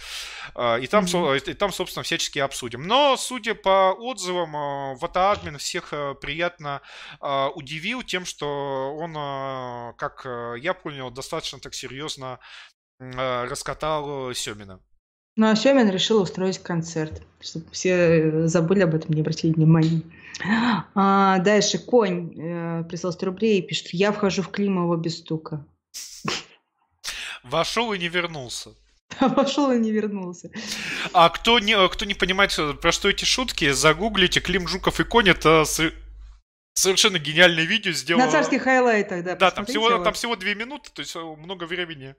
И там, mm-hmm. и там, собственно, всячески обсудим. Но, судя по отзывам, Вата-админ всех приятно удивил тем, что он, как я понял, достаточно так серьезно раскатал Семина. Ну, а Семин решил устроить концерт, чтобы все забыли об этом, не обратили внимания. А, дальше Конь э, прислал сто рублей и пишет: «Я вхожу в Климова без стука». Вошел и не вернулся. Да, вошел и не вернулся. А кто не, кто не понимает, про что эти шутки, загуглите Клим Жуков и Конь. Это совершенно гениальное видео сделано. На царских хайлайтах, да. Да, там всего, там всего две минуты, то есть много времени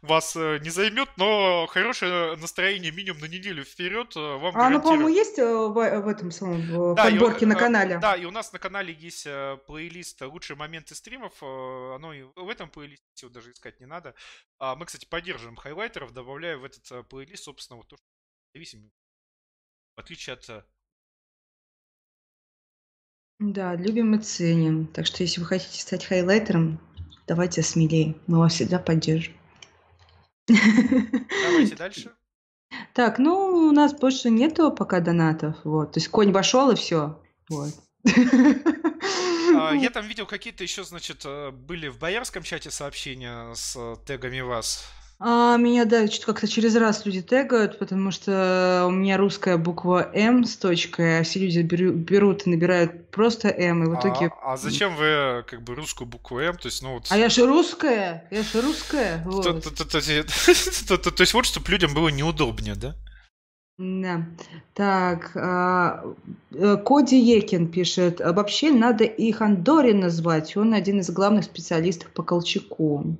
вас не займет, но хорошее настроение минимум на неделю вперед вам гарантирую. А оно, по-моему, есть в, в этом самом, в да, подборке и, на канале? Да, и у нас на канале есть плейлист «Лучшие моменты стримов». Оно и в этом плейлисте его даже искать не надо. Мы, кстати, поддерживаем хайлайтеров, добавляя в этот плейлист, собственно, вот то, что зависим. В отличие от... Да, любим и ценим. Так что, если вы хотите стать хайлайтером, давайте смелее. Мы вас всегда поддержим. Давайте дальше. Так, ну, у нас больше нету пока донатов. Вот. То есть Конь вошел и все. Вот. Я там видел какие-то еще, значит, были в боярском чате сообщения с тегами вас. А, меня, да, что-то как-то через раз люди тегают, потому что у меня русская буква М с точкой, а все люди беру, берут и набирают просто М, и в итоге... А, а зачем вы, как бы, русскую букву М, то есть, ну вот... А я же русская, я же русская, вот. То есть, вот, чтобы людям было неудобнее, да? Да. Так, Коди Екин пишет: «Вообще надо и Хандори назвать, он один из главных специалистов по Колчаку».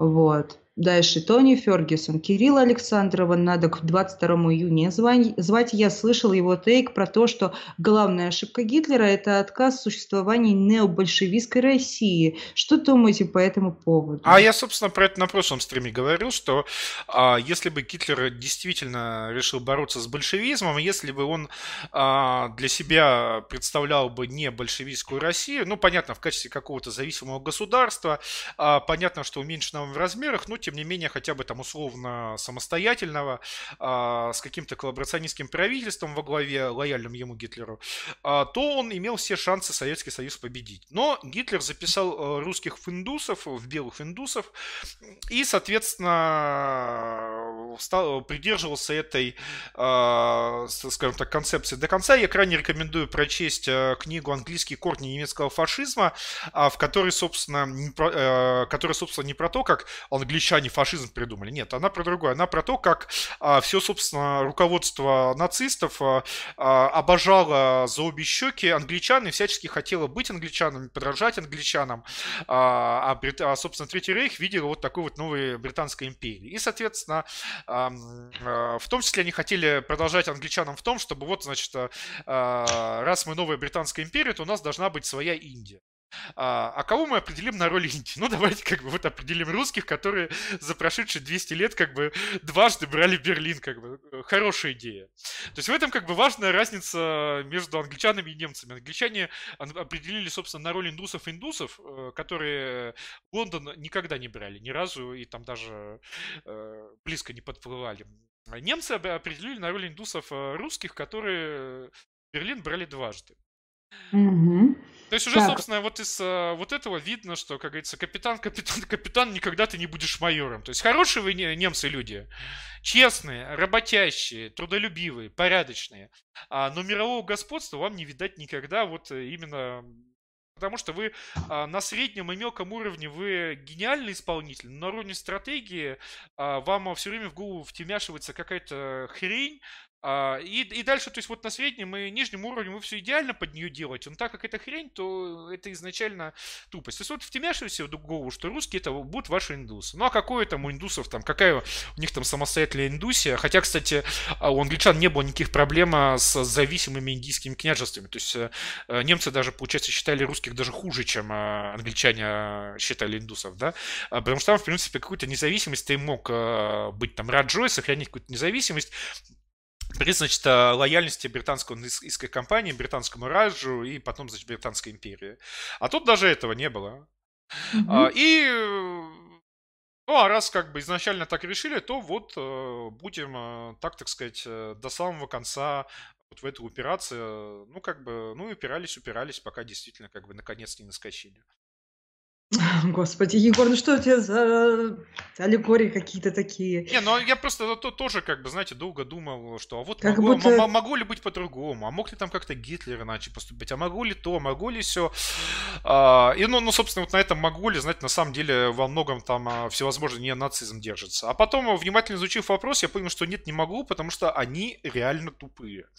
Вот. Дальше Тони Фергюсон. Кирилла Александрова надо к двадцать второму июня звать. Я слышал его тейк про то, что главная ошибка Гитлера – это отказ в существовании необольшевистской России. Что думаете по этому поводу? А я, собственно, про это на прошлом стриме говорил, что а, если бы Гитлер действительно решил бороться с большевизмом, если бы он а, для себя представлял бы необольшевистскую Россию, ну, понятно, в качестве какого-то зависимого государства, а, понятно, что уменьшенного в размерах, но, тем не менее, хотя бы там условно самостоятельного, а, с каким-то коллаборационистским правительством во главе, лояльным ему Гитлеру, а, то он имел все шансы Советский Союз победить. Но Гитлер записал русских в индусов, в белых индусов, и, соответственно, стал, придерживался этой, а, скажем так, концепции до конца. Я крайне рекомендую прочесть книгу «Английские корни немецкого фашизма», в которой, собственно, не про, которая, собственно, не про то, как англичане они фашизм придумали. Нет, она про другое. Она про то, как а, все, собственно, руководство нацистов а, а, обожало за обе щеки англичан и всячески хотело быть англичанами, подражать англичанам. А, а, брит... а собственно, Третий Рейх видел вот такой вот новой британской империи. И, соответственно, а, а, в том числе они хотели продолжать англичанам в том, чтобы вот, значит, а, раз мы новая британская империя, то у нас должна быть своя Индия. А, а кого мы определим на роль Индии? Ну, давайте как бы вот определим русских, которые за прошедшие двести лет как бы дважды брали Берлин, как бы хорошая идея. То есть в этом как бы важная разница между англичанами и немцами. Англичане определили, собственно, на роль индусов индусов, которые Лондон никогда не брали ни разу и там даже э, близко не подплывали. Немцы определили на роль индусов русских, которые Берлин брали дважды. Угу. То есть уже, так. собственно, вот из вот этого видно, что, как говорится, капитан, капитан, капитан, никогда ты не будешь майором. То есть хорошие вы немцы люди, честные, работящие, трудолюбивые, порядочные. Но мирового господства вам не видать никогда, вот именно потому что вы на среднем и мелком уровне вы гениальный исполнитель, но на уровне стратегии вам все время в голову втемяшивается какая-то хрень. И, и дальше, то есть вот на среднем и нижнем уровне вы все идеально под нее делаете, но так как это хрень, то это изначально тупость. То есть вот втемяшиваете себе в голову, что русские это будут ваши индусы. Ну а какое там у индусов, там какая у них там самостоятельная Индусия, хотя, кстати, у англичан не было никаких проблем с зависимыми индийскими княжествами. То есть немцы даже, получается, считали русских даже хуже, чем англичане считали индусов, да, потому что там, в принципе, какую-то независимость ты мог быть там раджой, сохранить какую-то независимость при, значит, лояльности британской компании, британскому раджу и потом, значит, британской империи. А тут даже этого не было. Mm-hmm. И... Ну, а раз как бы изначально так решили, то вот будем, так, так сказать, до самого конца вот в эту операцию, ну, как бы, ну, упирались, упирались, пока действительно, как бы, наконец не наскочили. Господи, Егор, ну что у тебя за аллегории какие-то такие? Не, ну я просто то, тоже, как бы, знаете, долго думал, что а вот как могу, будто... м- могу ли быть по-другому, а мог ли там как-то Гитлер иначе поступить, а могу ли то, могу ли все. А, и, ну, ну, собственно, вот на этом могу ли, знаете, на самом деле во многом там всевозможный неонацизм держится. А потом, внимательно изучив вопрос, я понял, что нет, не могу, потому что они реально тупые. То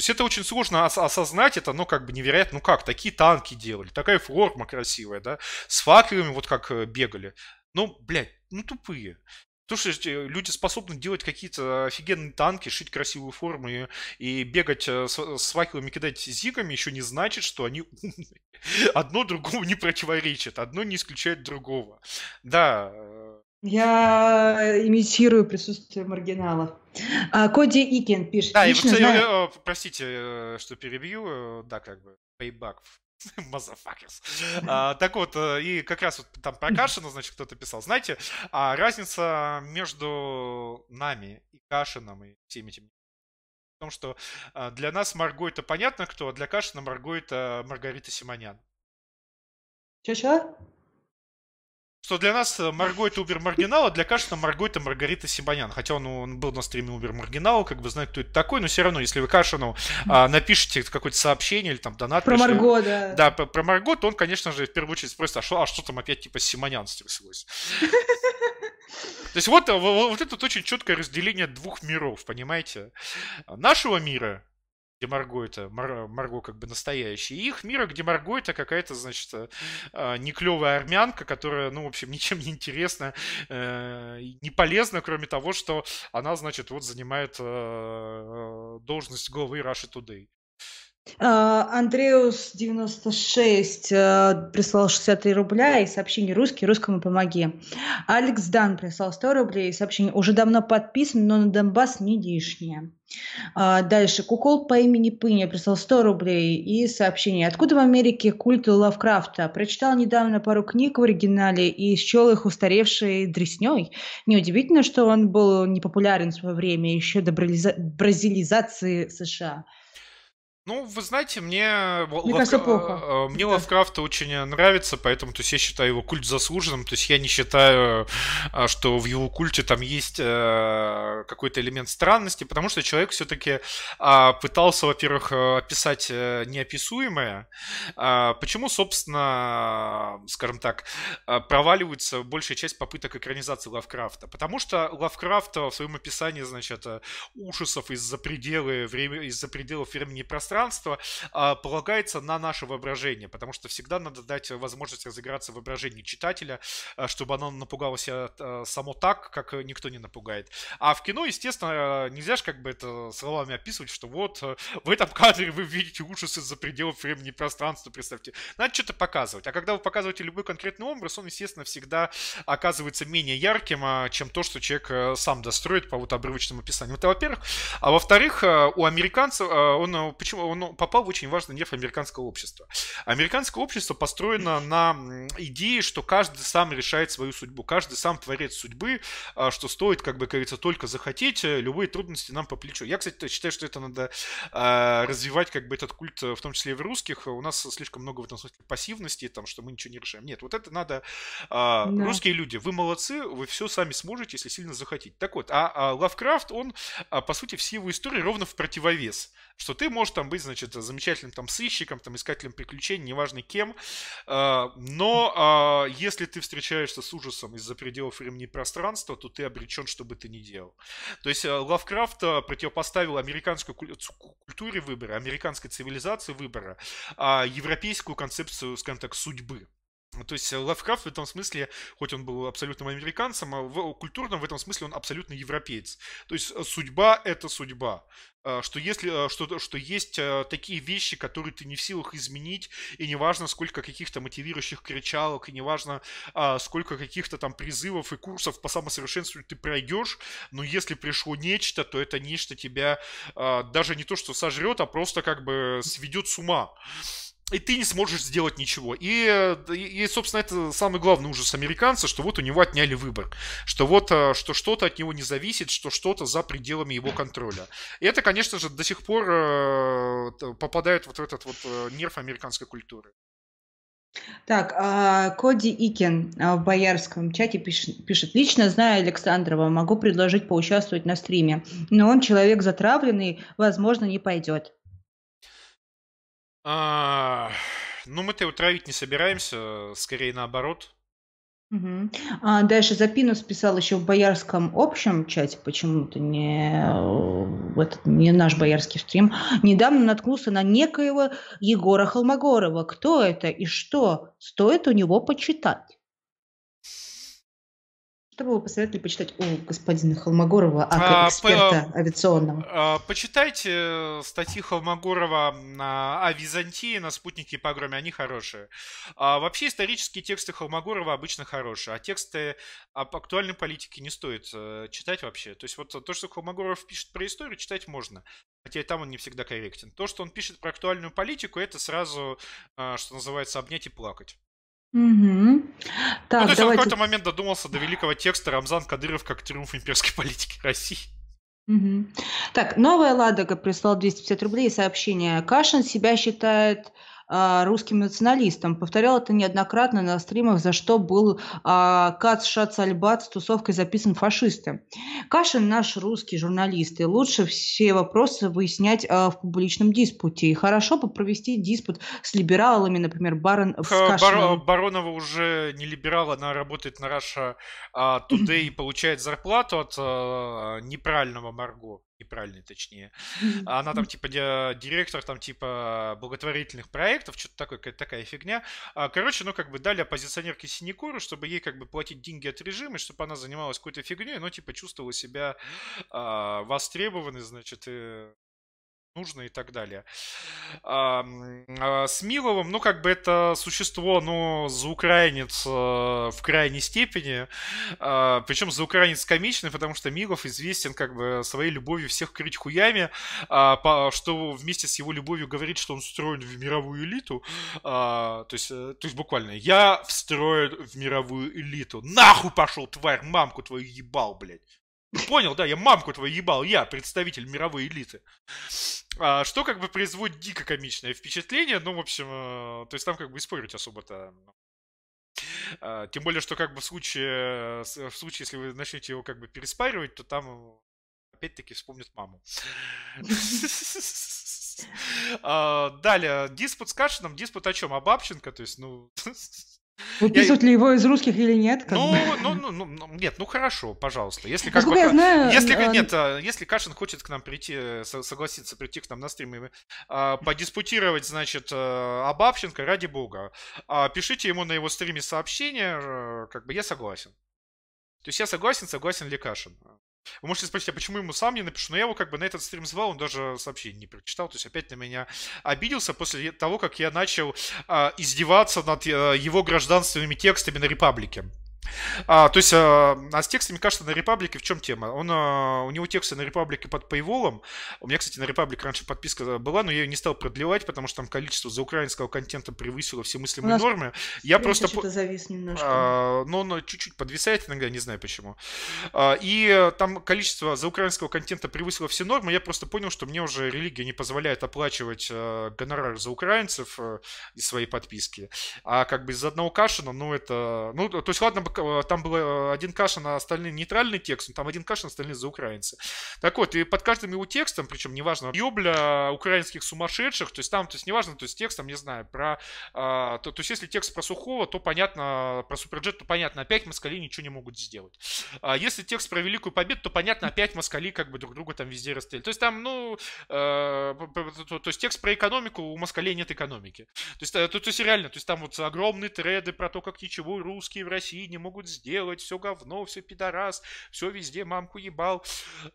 есть это очень сложно ос- осознать, это, ну, как бы невероятно, ну как, такие танки делали, такая форма красивая, да, с факерами вот как бегали. Ну, блядь, ну тупые. То, что люди способны делать какие-то офигенные танки, шить красивую форму и, и бегать с, с факелами, кидать зигами, еще не значит, что они умные. Одно другому не противоречит, одно не исключает другого. Да. Я имитирую присутствие маргинала. Коди Икен пишет. Да, и вот, знаю... простите, что перебью, да, как бы, payback. Мазафакерс. а, так вот, и как раз вот там про Кашина, значит, кто-то писал. Знаете, а разница между нами и Кашином и всеми этими в том, что для нас Марго это понятно кто, а для Кашина Марго это Маргарита Симонян. Че-че? Что для нас Марго это убер-маргинал, а для Кашина Марго это Маргарита Симонян. Хотя он, он был на стриме убер-маргинала, как бы знает, кто это такой, но все равно, если вы Кашину а, напишите какое-то сообщение или там донат... Про Марго, да. Да, про, про Марго, то он, конечно же, в первую очередь спросит, а что, а что там опять типа Симонян стряслось? То есть вот это очень четкое разделение двух миров, понимаете? Нашего мира, где Марго это, Мар, Марго как бы настоящая, и их мира, где Марго это какая-то, значит, неклевая армянка, которая, ну, в общем, ничем не интересна, э, не полезна, кроме того, что она, значит, вот занимает э, должность главы Russia Today. Андреус девяносто шесть прислал шестьдесят три рубля и сообщение: «Русский, русскому помоги». Алекс Дан прислал сто рублей и сообщение: «Уже давно подписан, но на Донбасс не лишнее». Дальше Кукол по имени Пыня прислал сто рублей и сообщение: «Откуда в Америке культ Лавкрафта? Прочитал недавно пару книг в оригинале и счел их устаревшей дресней. Неудивительно, что он был непопулярен в свое время еще до бразилизации США». Ну, вы знаете, мне, мне, Лав... кажется, мне да. Лавкрафт очень нравится, поэтому, то есть, я считаю его культ заслуженным, то есть я не считаю, что в его культе там есть какой-то элемент странности, потому что человек все-таки пытался, во-первых, описать неописуемое, почему, собственно, скажем так, проваливается большая часть попыток экранизации Лавкрафта, потому что Лавкрафт в своем описании, значит, ужасов из-за пределы, из-за пределов времени и пространства полагается на наше воображение, потому что всегда надо дать возможность разыграться воображению читателя, чтобы оно напугало себя само так, как никто не напугает. А в кино, естественно, нельзя же как бы это словами описывать, что вот в этом кадре вы видите ужасы за пределов времени и пространства, представьте. Надо что-то показывать. А когда вы показываете любой конкретный образ, он, естественно, всегда оказывается менее ярким, чем то, что человек сам достроит по вот обрывочному описанию. Это, во-первых. А во-вторых, у американцев он почему он попал в очень важный нерв американского общества. Американское общество построено на идее, что каждый сам решает свою судьбу, каждый сам творец судьбы, что стоит, как бы говорится, только захотеть, любые трудности нам по плечу. Я, кстати, считаю, что это надо развивать, как бы, этот культ, в том числе и в русских. У нас слишком много в этом смысле пассивности, там, что мы ничего не решаем. Нет, вот это надо... Да. Русские люди, вы молодцы, вы все сами сможете, если сильно захотите. Так вот, а Лавкрафт, он, по сути, все его истории ровно в противовес. Что ты можешь там быть, значит, замечательным там сыщиком, там, искателем приключений, неважно кем, но если ты встречаешься с ужасом из-за пределов времени и пространства, то ты обречен, что бы ты ни делал. То есть Лавкрафт противопоставил американскую культуре выбора, американской цивилизации выбора, европейскую концепцию, скажем так, судьбы. То есть Лавкрафт в этом смысле, хоть он был абсолютным американцем, а в культурном в этом смысле он абсолютно европеец. То есть судьба – это судьба. Что, если, что, что есть такие вещи, которые ты не в силах изменить, и неважно, сколько каких-то мотивирующих кричалок, и неважно, сколько каких-то там призывов и курсов по самосовершенствованию ты пройдешь, но если пришло нечто, то это нечто тебя даже не то, что сожрет, а просто как бы сведет с ума. И ты не сможешь сделать ничего. И, и, и, собственно, это самый главный ужас американца, что вот у него отняли выбор. Что вот что что-то от него не зависит, что что-то за пределами его контроля. И это, конечно же, до сих пор попадает вот в этот вот нерв американской культуры. Так, Коди Икин в боярском чате пишет, пишет: лично знаю Александрова, могу предложить поучаствовать на стриме, но он человек затравленный, возможно, не пойдет. А, ну, мы-то его травить не собираемся, скорее наоборот. Угу. А дальше Запинус писал еще в боярском общем чате, почему-то не, этот, не наш боярский стрим. Недавно наткнулся на некоего Егора Холмогорова. Кто это и что? Стоит у него почитать? Что бы вы посоветовали почитать у господина Холмогорова, эксперта авиационного? Почитайте статьи Холмогорова о Византии на «Спутнике и Погроме», они хорошие. Вообще исторические тексты Холмогорова обычно хорошие, а тексты об актуальной политике не стоит читать вообще. То есть вот то, что Холмогоров пишет про историю, читать можно. Хотя и там он не всегда корректен. То, что он пишет про актуальную политику, это сразу, что называется, обнять и плакать. Угу. Так, ну, то есть давайте... он в какой-то момент додумался до великого текста «Рамзан Кадыров как триумф имперской политики России». Угу. Так, Новая Ладога прислал двести пятьдесят рублей и сообщение. Кашин себя считает а, русским националистом. Повторял это неоднократно на стримах, за что был а, Кац Шацальбат с тусовкой записан фашистом. Кашин наш русский журналист, и лучше все вопросы выяснять а, в публичном диспуте. И хорошо бы провести диспут с либералами, например, Барон... Бар... Баронова уже не либерал, она работает на Russia Today и получает зарплату от а, неправильного Марго. Неправильный, точнее. Она там типа директор там типа благотворительных проектов, что-то такое, какая-то такая фигня. Короче, ну как бы дали оппозиционерке Синекуру, чтобы ей как бы платить деньги от режима, чтобы она занималась какой-то фигней, но типа чувствовала себя а, востребованной, значит, и... нужно и так далее. А, а с Миловым, ну, как бы это существо, ну, заукраинец а, в крайней степени, а, причем заукраинец комичный, потому что Милов известен, как бы, своей любовью всех крыть хуями, а, по, что вместе с его любовью говорит, что он встроен в мировую элиту, а, то есть, то есть буквально, я встроен в мировую элиту, нахуй пошел, тварь, мамку твою ебал, блядь. Понял, да, я мамку твою ебал, я представитель мировой элиты. А, что как бы производит дико комичное впечатление, ну, в общем, э, то есть там как бы и спорить особо-то. А, тем более, что как бы в случае, в случае, если вы начнете его как бы переспаривать, то там опять-таки вспомнят маму. Далее, диспут с Кашином, диспут о чем? О Бабченко, то есть, ну... Выписывают я... ли его из русских или нет? Ну, ну, ну, ну, нет, ну хорошо, пожалуйста. Если, как бы, я знаю, если, он... нет, если Кашин хочет к нам прийти, согласиться прийти к нам на стримы, подиспутировать, значит, об Бабченко, ради бога. Пишите ему на его стриме сообщение, как бы я согласен. То есть я согласен, согласен ли Кашин. Вы можете спросить, а почему ему сам не напишу? Но я его как бы на этот стрим звал, он даже сообщение не прочитал. То есть опять на меня обиделся после того, как я начал э, издеваться над э, его гражданственными текстами на Репаблике. А, то есть, а, а с текстами, кажется, на Репаблике в чем тема? Он, а, у него тексты на Репаблике под пейволом. У меня, кстати, на Репаблик раньше подписка была, но я ее не стал продлевать, потому что там количество заукраинского контента превысило все мыслимые нормы. Я просто... завис немножко. А, но он чуть-чуть подвисает иногда, не знаю почему. А, и там количество заукраинского контента превысило все нормы. Я просто понял, что мне уже религия не позволяет оплачивать а, гонорар за украинцев а, из своей подписки. А как бы из одного Кашина, ну это... Ну, то есть, ладно бы... Там был один Кашин, а остальные нейтральный текст. Там один Кашин, остальные за украинцы. Так вот, и под каждым его текстом, причем неважно, ёбля украинских сумасшедших, то есть там, то есть неважно, то есть текстом, не знаю, про... А, то, то есть если текст про Сухого, то понятно, про Суперджет, то понятно, опять москали ничего не могут сделать. А если текст про Великую Победу, то понятно, опять москали как бы друг друга там везде расстреляли. То есть там, ну... А, то, то есть текст про экономику, у москалей нет экономики. То есть, то, то есть реально, то есть там вот огромные треды про то, как ничего русские в России не могут могут сделать, все говно, все пидорас, все везде мамку ебал.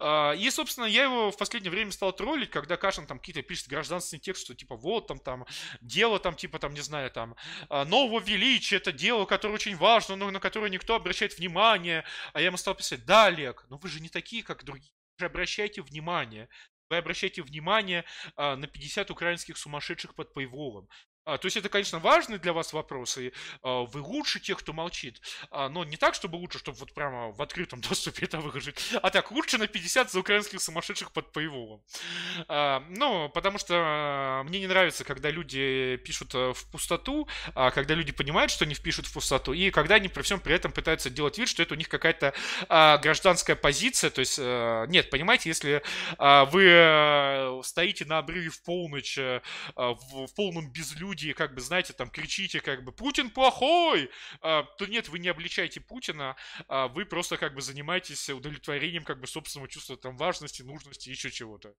И, собственно, я его в последнее время стал троллить, когда Кашин там какие-то пишет гражданственный текст, что типа вот там, там дело там, типа там, не знаю, там нового величия, это дело, которое очень важно, но на которое никто обращает внимание. А я ему стал писать: да, Олег, но вы же не такие, как другие, вы же обращайте внимание. Вы обращайте внимание на пятьдесят украинских сумасшедших под пейволом. А, то есть это, конечно, важный для вас вопрос, и а, вы лучше тех, кто молчит, а, но не так, чтобы лучше, чтобы вот прямо в открытом доступе это выложить, а так, лучше на пятьдесят за украинских сумасшедших под пейволом. А, ну, потому что мне не нравится, когда люди пишут в пустоту, а, когда люди понимают, что они пишут в пустоту, и когда они при всем при этом пытаются делать вид, что это у них какая-то а, гражданская позиция, то есть, а, нет, понимаете, если а, вы стоите на обрыве в полночь, а, в, в полном безлюдии, люди, как бы, знаете, там, кричите, как бы, Путин плохой, а, то нет, вы не обличаете Путина, а вы просто, как бы, занимаетесь удовлетворением, как бы, собственного чувства, там, важности, нужности, еще чего-то.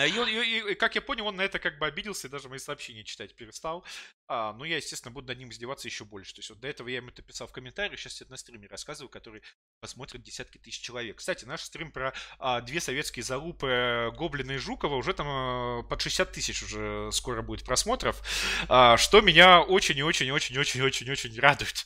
И, и, и, как я понял, он на это, как бы, обиделся и даже мои сообщения читать перестал. А, но я, естественно, буду над ним издеваться еще больше. То есть, вот до этого я ему это писал в комментариях, сейчас я это на стриме рассказываю, который посмотрят десятки тысяч человек. Кстати, наш стрим про а, две советские залупы Гоблина и Жукова уже там а, под шестьдесят тысяч уже скоро будет просмотров, а, что меня очень-очень-очень-очень-очень-очень радует.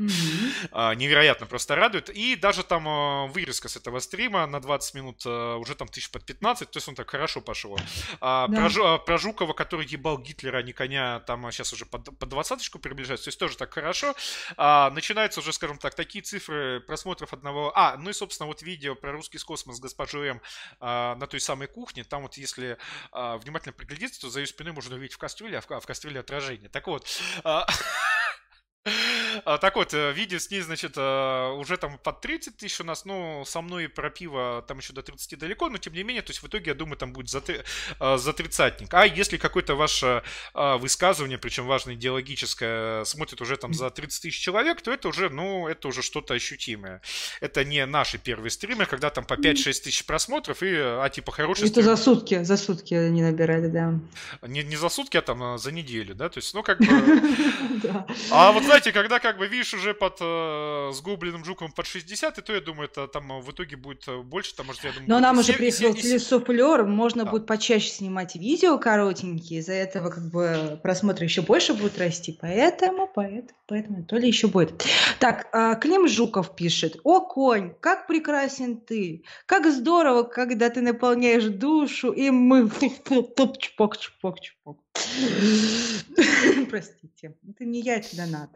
Mm-hmm. Невероятно просто радует. И даже там вырезка с этого стрима на двадцать минут уже там тысяч под пятнадцать, то есть он так хорошо пошел. Да. Про, про Жукова, который ебал Гитлера, а не коня, там сейчас уже под, под двадцаточку приближается, то есть тоже так хорошо. Начинаются уже, скажем так, такие цифры просмотров одного... А, ну и, собственно, вот видео про русский космос с госпожой М на той самой кухне. Там вот если внимательно приглядеться, то за ее спиной можно увидеть в кастрюле, а в, а в кастрюле отражение. Так вот... Так вот, видео с ней, значит, уже там под тридцать тысяч у нас, ну, со мной про пиво там еще до тридцати далеко, но тем не менее, то есть в итоге, я думаю, там будет за, за тридцатник. А если какое-то ваше высказывание, причем важное идеологическое, смотрит уже там за тридцать тысяч человек, то это уже, ну, это уже что-то ощутимое. Это не наши первые стримы, когда там по пять-шесть тысяч просмотров, и, а типа хорошие стримы. Это за сутки, за сутки они набирали, да. Не, не за сутки, а там за неделю, да, то есть, ну, как бы... А вот, знаете, когда, как бы, видишь, уже под э, с Гоблиным Жуковым под шестьдесят, и то, я думаю, это там в итоге будет больше, там, может, я думаю... Но нам уже приехал телесуфлер, можно да. будет почаще снимать видео коротенькие, из-за этого, как бы, просмотры еще больше будут расти, поэтому, поэтому, поэтому, то ли еще будет. Так, э, Клим Жуков пишет: «О, конь, как прекрасен ты, как здорово, когда ты наполняешь душу, и мы...» Чпок-чпок-чпок-чпок. Простите, это не я, это донат.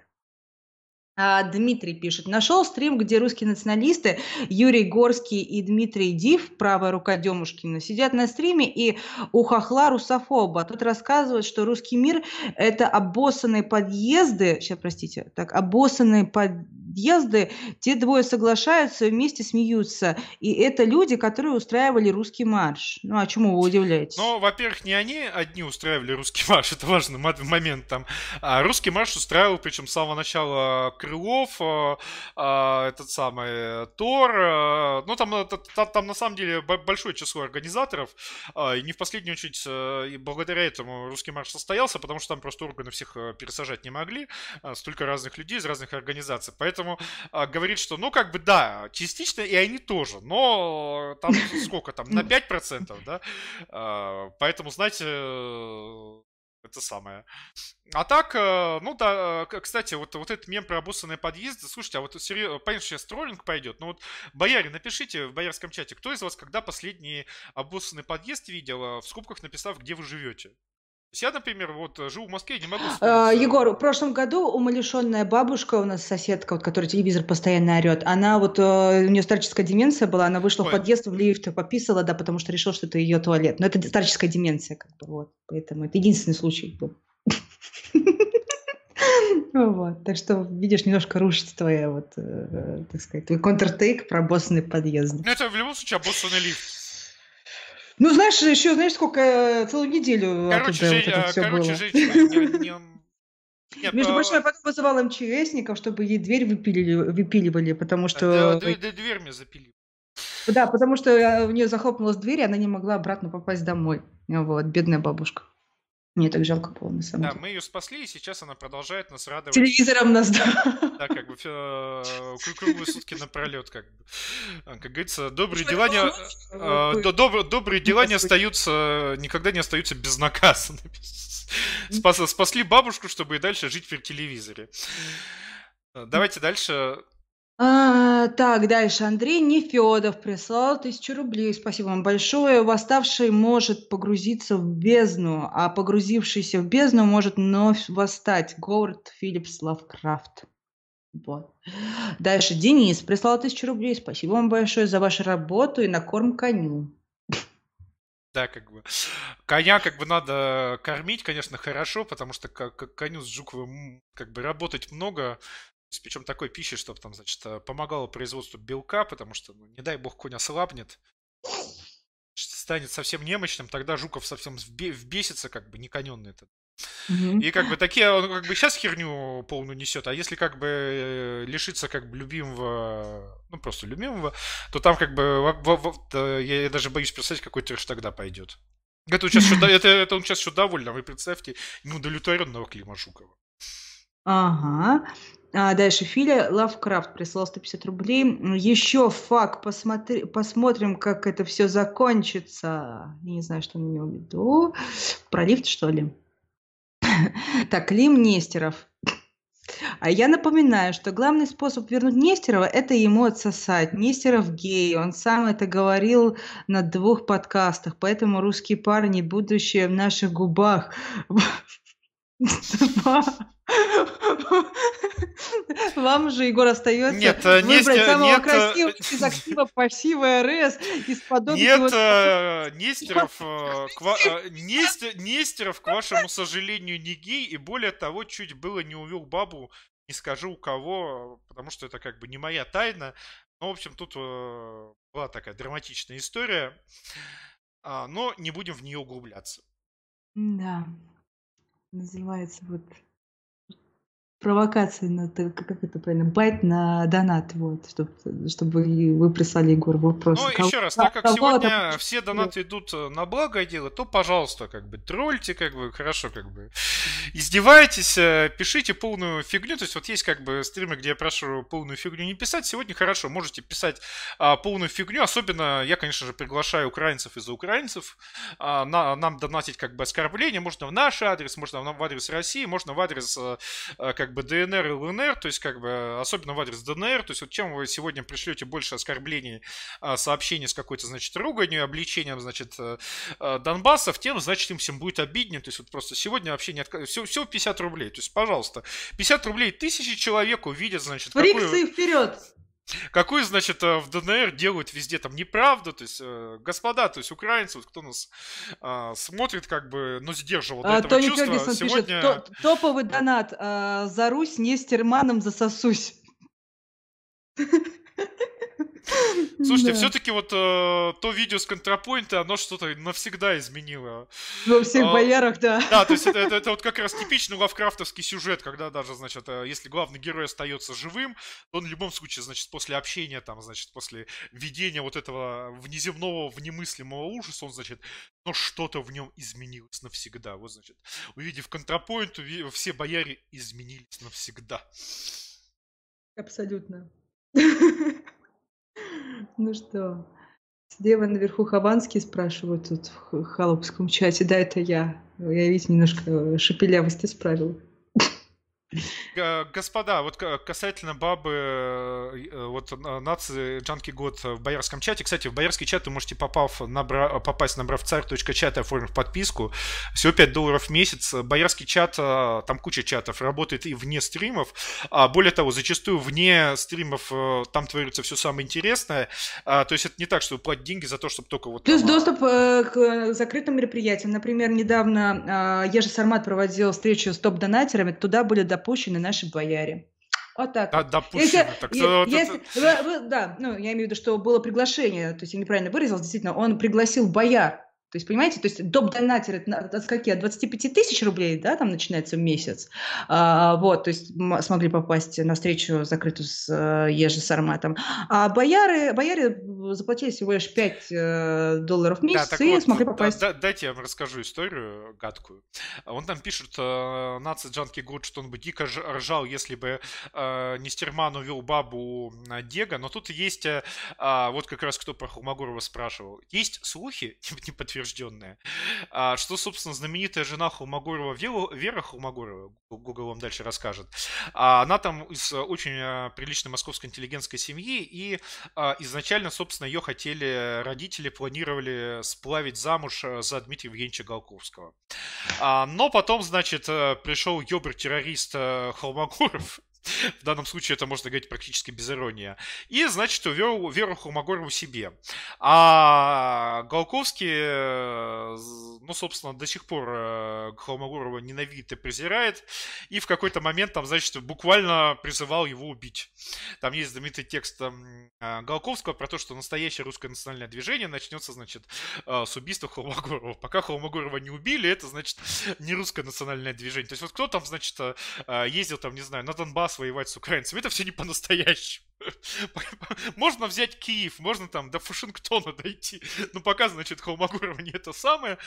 А, Дмитрий пишет: «Нашел стрим, где русские националисты Юрий Горский и Дмитрий Див, правая рука Демушкина, сидят на стриме и у хохла русофоба. Тут рассказывают, что русский мир – это обоссанные подъезды». Сейчас, простите. Так, обоссанные подъезды, те двое соглашаются и вместе смеются. И это люди, которые устраивали русский марш. Ну, а чему вы удивляетесь? Ну, во-первых, не они одни устраивали русский марш. Это важный момент там. А русский марш устраивал, причем с самого начала... Крылов, э, э, этот самый Тор, э, ну там, там, там на самом деле большое число организаторов, э, и не в последнюю очередь э, и благодаря этому русский марш состоялся, потому что там просто органы всех пересажать не могли, э, столько разных людей из разных организаций, поэтому э, говорит, что ну как бы да, частично и они тоже, но там сколько там, на пять процентов, да, э, поэтому знаете... Это самое. А так, ну да, кстати, вот, вот этот мем про обоссанные подъезды. Слушайте, а вот серьезно, понятно, что сейчас троллинг пойдет, но вот, бояре, напишите в боярском чате, кто из вас когда последний обоссанный подъезд видел, в скобках написав, где вы живете? То есть я, например, вот живу в Москве, не могу... Вспомнить. Егор, в прошлом году умалишенная бабушка, у нас соседка, вот, которая телевизор постоянно орет, она вот, у нее старческая деменция была, она вышла Ой. в подъезд, в лифт пописала, да, потому что решила, что это ее туалет. Но это старческая деменция, как бы, вот. Поэтому это единственный случай был. Вот, так что, видишь, немножко рушится твоя, вот, так сказать, твой контртейк про обоссанный подъезд. Ну, это в любом случае обоссанный лифт. Ну, знаешь, еще, знаешь, сколько, целую неделю... Короче, же, вот это все короче было. Женщина... Не, не... Между прочим, по... я потом вызывала МЧСников, чтобы ей дверь выпилили, выпиливали, потому что... Да, да, да, дверь мне запилили. Да, потому что у нее захлопнулась дверь, и она не могла обратно попасть домой. Вот, бедная бабушка. Мне так жалко было, на самом да, деле. Да, мы ее спасли, и сейчас она продолжает нас радовать. Телевизором нас, да. Да, как бы круглые сутки напролет, как бы. Как говорится, добрые дела не остаются, никогда не остаются безнаказанными. Спасли бабушку, чтобы и дальше жить в телевизоре. Давайте дальше... А, так, дальше. Андрей Нефедов прислал тысячу рублей. Спасибо вам большое. Восставший может погрузиться в бездну, а погрузившийся в бездну может вновь восстать. Говард Филлипс Лавкрафт. Вот. Дальше. Денис прислал тысячу рублей. Спасибо вам большое за вашу работу и на корм коню. Да, как бы. Коня как бы надо кормить, конечно, хорошо, потому что как коню с Жуковым как бы работать много. Причем такой пищи, чтобы там, значит, помогало производству белка, потому что, ну, не дай бог, конь ослабнет, станет совсем немощным, тогда Жуков совсем вбесится, как бы, не коненный этот. Mm-hmm. И как бы такие, он как бы сейчас херню полную несет, а если как бы лишиться как бы любимого, ну просто любимого, то там как бы, во, во, я даже боюсь представить, какой трэш тогда пойдет. Это он сейчас еще, это, это он сейчас еще доволен, а вы представьте неудовлетворенного Клима Жукова. Ага. А дальше Филя Лавкрафт прислал сто пятьдесят рублей. Еще факт. Посмотри, посмотрим, как это все закончится. Я не знаю, что он имел в виду. Про лифт, что ли? Так, Клим Нестеров. А я напоминаю, что главный способ вернуть Нестерова – это ему отсосать. Нестеров гей, он сам это говорил на двух подкастах. Поэтому русские парни, будущее в наших губах. Вам же, Егор, остается нет, выбрать Нестер, самого нет, красивого из актива пассива РС из подобия. Нет, вот... Нестеров, ква... Нестер, Нестеров, к вашему сожалению, не гей, и более того, чуть было не увел бабу, не скажу у кого, потому что это как бы не моя тайна. Но, в общем, тут была такая драматичная история, но не будем в нее углубляться. Да, называется вот... Провокация, на, как это правильно, байт на донат, вот, чтобы, чтобы вы прислали, Егор, вопрос. Ну, кого, еще раз, так как сегодня это... все донаты идут на благое дело, то, пожалуйста, как бы, тролльте, как бы, хорошо, как бы, издевайтесь, пишите полную фигню, то есть вот есть, как бы, стримы, где я прошу полную фигню не писать, сегодня хорошо, можете писать а, полную фигню, особенно я, конечно же, приглашаю украинцев из-за украинцев а, на, нам донатить, как бы, оскорбления, можно в наш адрес, можно в адрес России, можно в адрес, а, как бы ДНР и ЛНР, то есть как бы особенно в адрес ДНР, то есть вот чем вы сегодня пришлете больше оскорблений, сообщений с какой-то, значит, руганью, обличением, значит, Донбассов, тем, значит, им всем будет обиднее, то есть вот просто сегодня вообще не отказывается, все, все пятьдесят рублей, то есть, пожалуйста, пятьдесят рублей тысячи человек увидят, значит, какую... Фриксы вперед! Какую, значит, в ДНР делают везде там неправду, то есть, господа, то есть, украинцы, вот кто нас а, смотрит, как бы, но сдерживал до этого Тони чувства. Фергюсон сегодня... пишет, топовый донат, а, за Русь не стерманом засосусь. Слушайте, да. Все-таки вот э, то видео с контрапоинта, оно что-то навсегда изменило. Во всех а, боярах, да. Да, то есть это, это, это вот как раз типичный лавкрафтовский сюжет, когда даже, значит, если главный герой остается живым, то он в любом случае, значит, после общения, там, значит, после видения вот этого внеземного, внемыслимого ужаса, он, значит, но что-то в нем изменилось навсегда. Вот, значит, увидев контрапоинт, увидев, все бояре изменились навсегда. Абсолютно. Ну что, Слева наверху Хованский спрашивают тут в холопском чате. Да, это я. Я, видите, немножко шепелявость исправила. Господа, вот касательно бабы, вот нации Джанки Год в боярском чате. Кстати, в боярский чат вы можете попав, набра, попасть, набрав царь.чат и оформив подписку. Всего пять долларов в месяц. Боярский чат, там куча чатов, работает и вне стримов. Более того, зачастую вне стримов там творится все самое интересное. То есть это не так, что платить деньги за то, чтобы только вот... Плюс там... доступ к закрытым мероприятиям. Например, недавно Ежи Сармат проводил встречу с топ-донатерами. Туда были допущены допущены наши бояре. Вот так. Да, вот. Допущены. Если, так, я, если, это... да, ну, я имею в виду, что было приглашение, то есть я неправильно выразилась, действительно, он пригласил бояр. То есть, понимаете, то есть доп-донатер от скольки? От двадцати пяти тысяч рублей, да, там начинается в месяц. А, вот, то есть смогли попасть на встречу закрытую с э, Ежи Сарматом. А бояры, бояре заплатили всего лишь пять долларов в месяц, да, и вот, смогли попасть. Да, да, дайте я вам расскажу историю гадкую. Он там пишет, э, нация Джанки Гуд, что он бы дико ржал, если бы э, Нестерман увел бабу Дега. Но тут есть, э, э, вот как раз кто про Холмогорова спрашивал, есть слухи, не подтверждены, что, собственно, знаменитая жена Холмогорова, Вера Холмогорова, Google вам дальше расскажет, она там из очень приличной московской интеллигентской семьи, и изначально, собственно, ее хотели, родители планировали сплавить замуж за Дмитрия Евгеньевича Галковского. Но потом, значит, пришел ёбер-террорист Холмогоров, в данном случае это можно говорить практически без иронии. И, значит, увел Веру Холмогорову себе. А Галковский, ну, собственно, до сих пор Холмогорова ненавидит и презирает. И в какой-то момент там, значит, буквально призывал его убить. Там есть знаменитый текст Галковского про то, что настоящее русское национальное движение начнется, значит, с убийства Холмогорова. Пока Холмогорова не убили, это, значит, не русское национальное движение. То есть вот кто там, значит, ездил там, не знаю, на Донбасс воевать с украинцами. Это все не по-настоящему. Можно взять Киев, можно там до Вашингтона дойти. Но пока, значит, Холмогорова не это самое.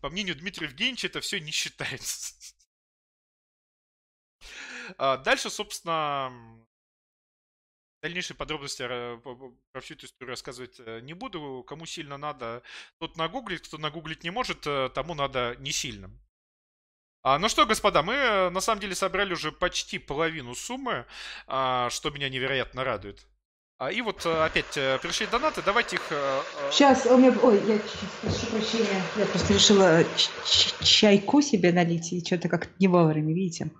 По мнению Дмитрия Евгеньевича, это все не считается. Дальше, собственно... Дальнейшие подробности про всю эту историю рассказывать не буду. Кому сильно надо, тот нагуглит. Кто нагуглить не может, тому надо не сильно. Ну что, господа, мы на самом деле собрали уже почти половину суммы, что меня невероятно радует. И вот опять пришли донаты, давайте их... Сейчас, у меня... Ой, я прошу прощения, я просто решила чайку себе налить, и что-то как-то не вовремя, видите?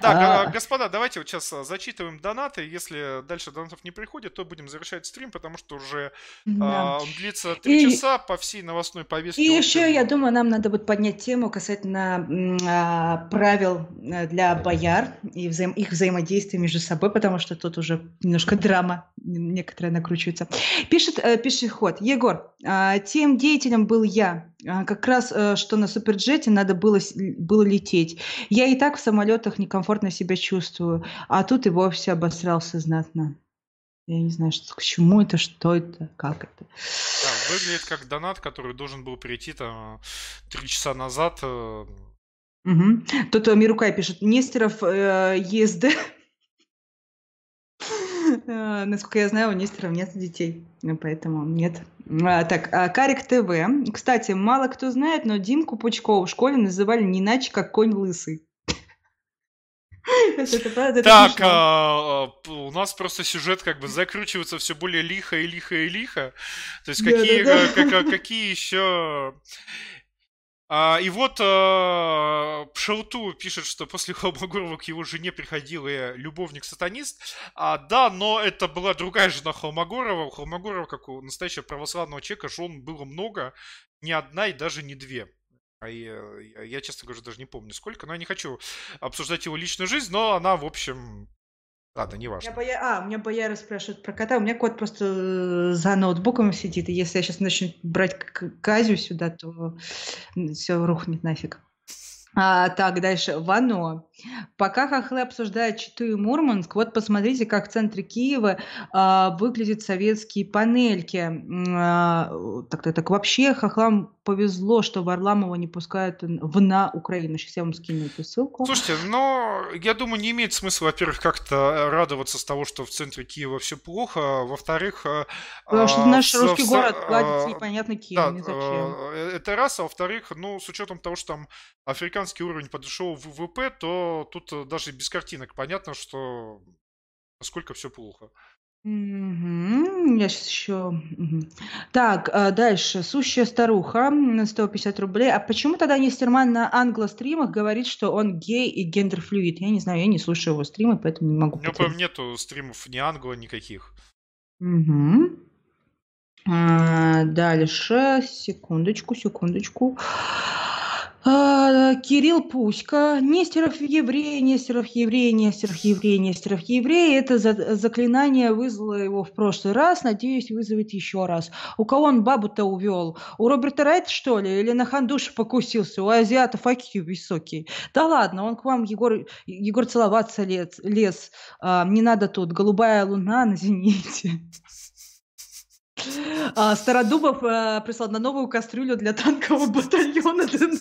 Так, а... господа, давайте вот сейчас зачитываем донаты, если дальше донатов не приходит, то будем завершать стрим, потому что уже да. он длится три часа по всей новостной повестке. И еще, общем... я думаю, нам надо будет поднять тему касательно правил для бояр и взаим... их взаимодействия между собой, потому что тут уже немножко драма. Некоторые накручиваются. Пишет э, пешеход. Егор, э, тем деятелем был я. Э, как раз, э, что на Суперджете надо было, было лететь. Я и так в самолетах некомфортно себя чувствую. А тут и вовсе обосрался знатно. Я не знаю, что, к чему это, что это, как это. Да, выглядит как донат, который должен был прийти там три часа назад. Угу. Тут Мирукай пишет. Нестеров э, ЕСД... Насколько я знаю, у Нестеров нет детей, поэтому нет. А, так, а, Карик ТВ. Кстати, мало кто знает, но Димку Пучкова в школе называли не иначе, как Конь Лысый. Так, у нас просто сюжет как бы закручивается все более лихо и лихо и лихо. То есть какие еще... А, и вот а, Шелту пишет, что после Холмогорова к его жене приходил и любовник-сатанист. А, да, но это была другая жена Холмогорова. У Холмогорова, как у настоящего православного человека, жен было много. Не одна и даже не две. А я, я, честно говоря, даже не помню сколько. Но я не хочу обсуждать его личную жизнь, но она, в общем... Ладно, не важно. Боя... А, у меня бояры спрашивают про кота. У меня кот просто за ноутбуком сидит. И если я сейчас начну брать Казю сюда, то все рухнет нафиг. А, так, дальше. Вано. Пока хохлы обсуждают Читу и Мурманск, вот посмотрите, как в центре Киева а, выглядят советские панельки. А, так, так, так, вообще хохлам повезло, что Варламова не пускают в на Украину. Сейчас я вам скину эту ссылку. Слушайте, но я думаю, не имеет смысла, во-первых, как-то радоваться с того, что в центре Киева все плохо. Во-вторых... Потому что а, наш со, русский со, город гладится а, непонятно кем, да, зачем. Это раз, а во-вторых, ну, с учетом того, что там африканцы уровень подошел в ВВП, то тут даже без картинок понятно, что насколько все плохо. Mm-hmm. Я сейчас еще... Mm-hmm. Так, дальше. Сущая старуха на сто пятьдесят рублей. А почему тогда Нестерман на англо-стримах говорит, что он гей и гендерфлюид? Я не знаю, я не слушаю его стримы, поэтому не могу... У него, по-моему, нету стримов ни англо, никаких. Mm-hmm. а, дальше. Секундочку, секундочку. Кирилл Пуська. Нестеров еврей, Нестеров еврей, Нестеров еврей, Нестеров еврей. Это за- заклинание вызвало его в прошлый раз. Надеюсь, вызовет еще раз. У кого он бабу-то увел? У Роберта Райта, что ли? Или на хандуше покусился? У азиатов ай кью высокий. Да ладно, он к вам, Егор, Егор целоваться лез. лез. А, не надо тут. Голубая луна на зените. А, Стародубов а, прислал на новую кастрюлю для танкового батальона ДНР.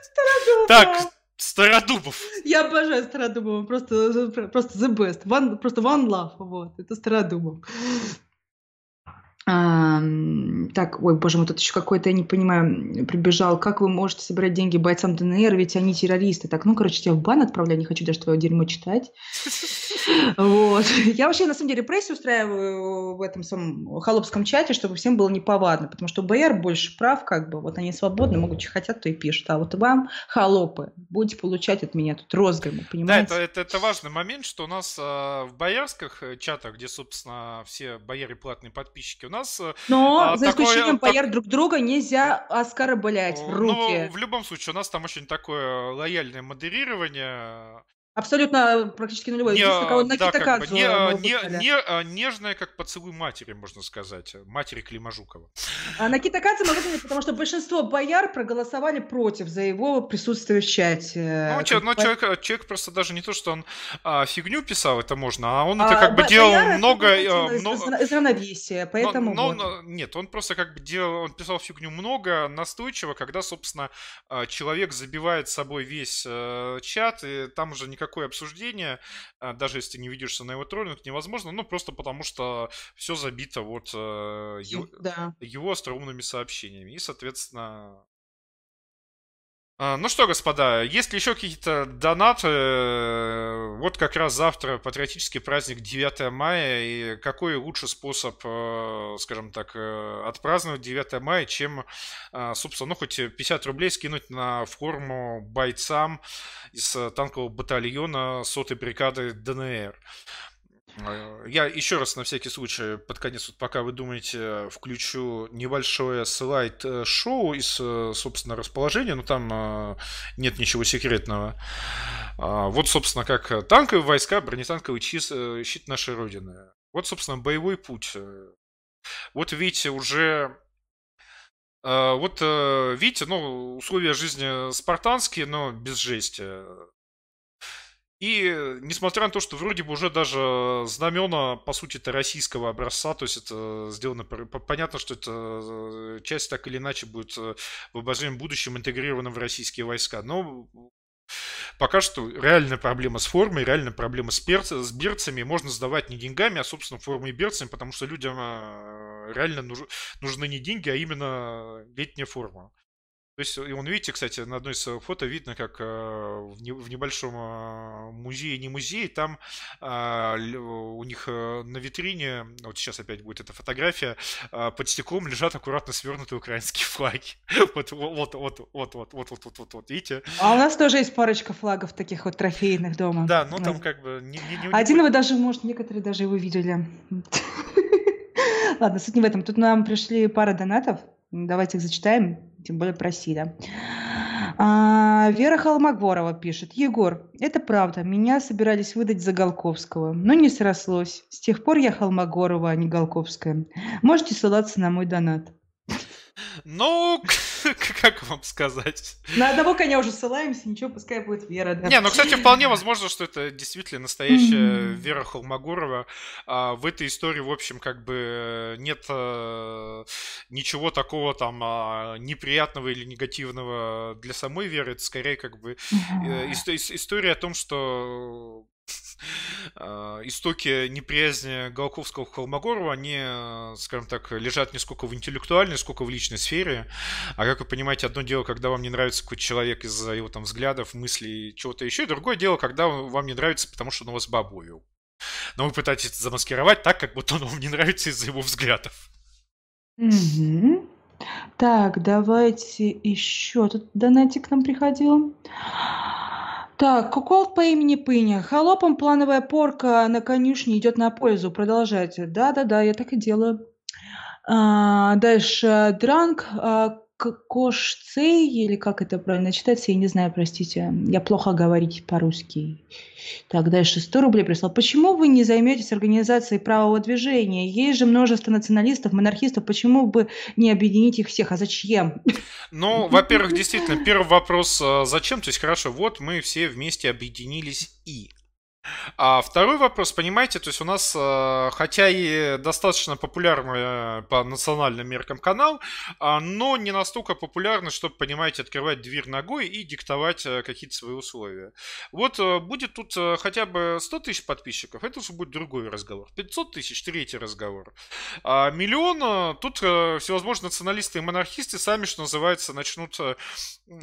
Стародубов. Так, Стародубов. Я обожаю Стародубова, просто, просто the best. One, просто one love, вот, это Стародубов. А, так, ой, боже мой, тут еще какой-то, я не понимаю, прибежал. Как вы можете собирать деньги бойцам ДНР, ведь они террористы? Так, ну, короче, тебя в бан отправляю, не хочу даже твое дерьмо читать. Вот. Я вообще, на самом деле, репрессии устраиваю в этом самом холопском чате, чтобы всем было неповадно, потому что БР больше прав, как бы, вот они свободны, могут, что хотят, то и пишут, а вот вам, холопы, будете получать от меня тут розгами, понимаете? Да, это, это, это важный момент, что у нас а, в боярских чатах, где, собственно, все бояре платные подписчики, у нас... Но, а, за такое, исключением бояр так... друг друга нельзя оскорблять в руки. Ну, в любом случае, у нас там очень такое лояльное модерирование... Абсолютно практически нулевой. Не, на да, как бы, не, не, не, нежная, как поцелуй матери, можно сказать. Матери Клима Жукова. А на Китакадзе мы вызвали, потому что большинство бояр проголосовали против за его присутствие в чате. Ну, че, но по... человек, человек просто даже не то, что он а, фигню писал, это можно, а он а, это как бо- бы делал много... Из, много... из равновесия, поэтому... Но, но, вот. Нет, он просто как бы делал, он писал фигню много, настойчиво, когда, собственно, человек забивает собой весь чат, и там уже никак такое обсуждение, даже если ты не ведешься на его троллинг, невозможно, ну просто потому что все забито вот э, его, да. его остроумными сообщениями. И, соответственно... Э, ну что, господа, есть ли еще какие-то донаты? Э, вот как раз завтра патриотический праздник девятое мая, и какой лучший способ, э, скажем так, э, отпраздновать девятое мая, чем, э, собственно, ну хоть пятьдесят рублей скинуть на форму бойцам из танкового батальона сотой бригады ДНР. Я еще раз на всякий случай, под конец, вот пока вы думаете, включу небольшое слайд-шоу из, собственно, расположения, но там нет ничего секретного. Вот, собственно, как танковые войска, бронетанковый щит нашей Родины. Вот, собственно, боевой путь. Вот видите, уже... Вот видите, ну, условия жизни спартанские, но без жести. И несмотря на то, что вроде бы уже даже знамена, по сути-то, российского образца, то есть это сделано, понятно, что эта часть так или иначе будет в обозримом будущем интегрирована в российские войска, но пока что реальная проблема с формой, реальная проблема с, перц... с берцами, можно сдавать не деньгами, а, собственно, формой и берцами, потому что людям реально нуж... нужны не деньги, а именно летняя форма. То есть, и он, видите, кстати, на одной из фото видно, как в небольшом музее, не музее, там у них на витрине, вот сейчас опять будет эта фотография, под стеклом лежат аккуратно свернутые украинские флаги. Вот, вот, вот, вот, вот, вот, вот, вот, вот, видите? А у нас тоже есть парочка флагов таких вот трофейных дома. Да, ну там как бы... Не, не, не... Один вы даже, может, некоторые даже его видели. Ладно, суть не в этом. Тут нам пришли пара донатов. Давайте их зачитаем, тем более просили. А, Вера Холмогорова пишет. Егор, это правда, меня собирались выдать за Галковского, но не срослось. С тех пор я Холмогорова, а не Галковская. Можете ссылаться на мой донат. Ну, как вам сказать? На одного коня уже ссылаемся, ничего, пускай будет Вера. Да? Не, ну, кстати, вполне возможно, что это действительно настоящая Вера Холмогорова. А в этой истории, в общем, как бы нет а, ничего такого там а, неприятного или негативного для самой Веры. Это скорее как бы а, ис- ис- история о том, что... Истоки неприязни Галковского к Холмогорову, они, скажем так, лежат не сколько в интеллектуальной, сколько в личной сфере. А как вы понимаете, одно дело, когда вам не нравится какой-то человек из-за его там взглядов, мыслей, чего-то еще. И другое дело, когда он вам не нравится, потому что он у вас бабу увел. Но вы пытаетесь это замаскировать так, как будто он вам не нравится из-за его взглядов. Mm-hmm. Так, давайте еще. Тут донатик к нам приходил. Так, кукол по имени Пыня. Холопам плановая порка на конюшне идет на пользу. Продолжайте. Да-да-да, я так и делаю. А, дальше. Дранг а, кошцей, или как это правильно читается, я не знаю, простите. Я плохо говорю по-русски. Так, дальше. сто рублей прислал. Почему вы не займетесь организацией правого движения? Есть же множество националистов, монархистов. Почему бы не объединить их всех? А зачем? Ну, во-первых, действительно, первый вопрос, зачем? То есть, хорошо, вот мы все вместе объединились и... А второй вопрос, понимаете, то есть у нас, хотя и достаточно популярный по национальным меркам канал, но не настолько популярный, чтобы, понимаете, открывать дверь ногой и диктовать какие-то свои условия. Вот будет тут хотя бы сто тысяч подписчиков, это уже будет другой разговор. пятьсот тысяч, третий разговор. А миллион, тут всевозможные националисты и монархисты сами, что называется, начнут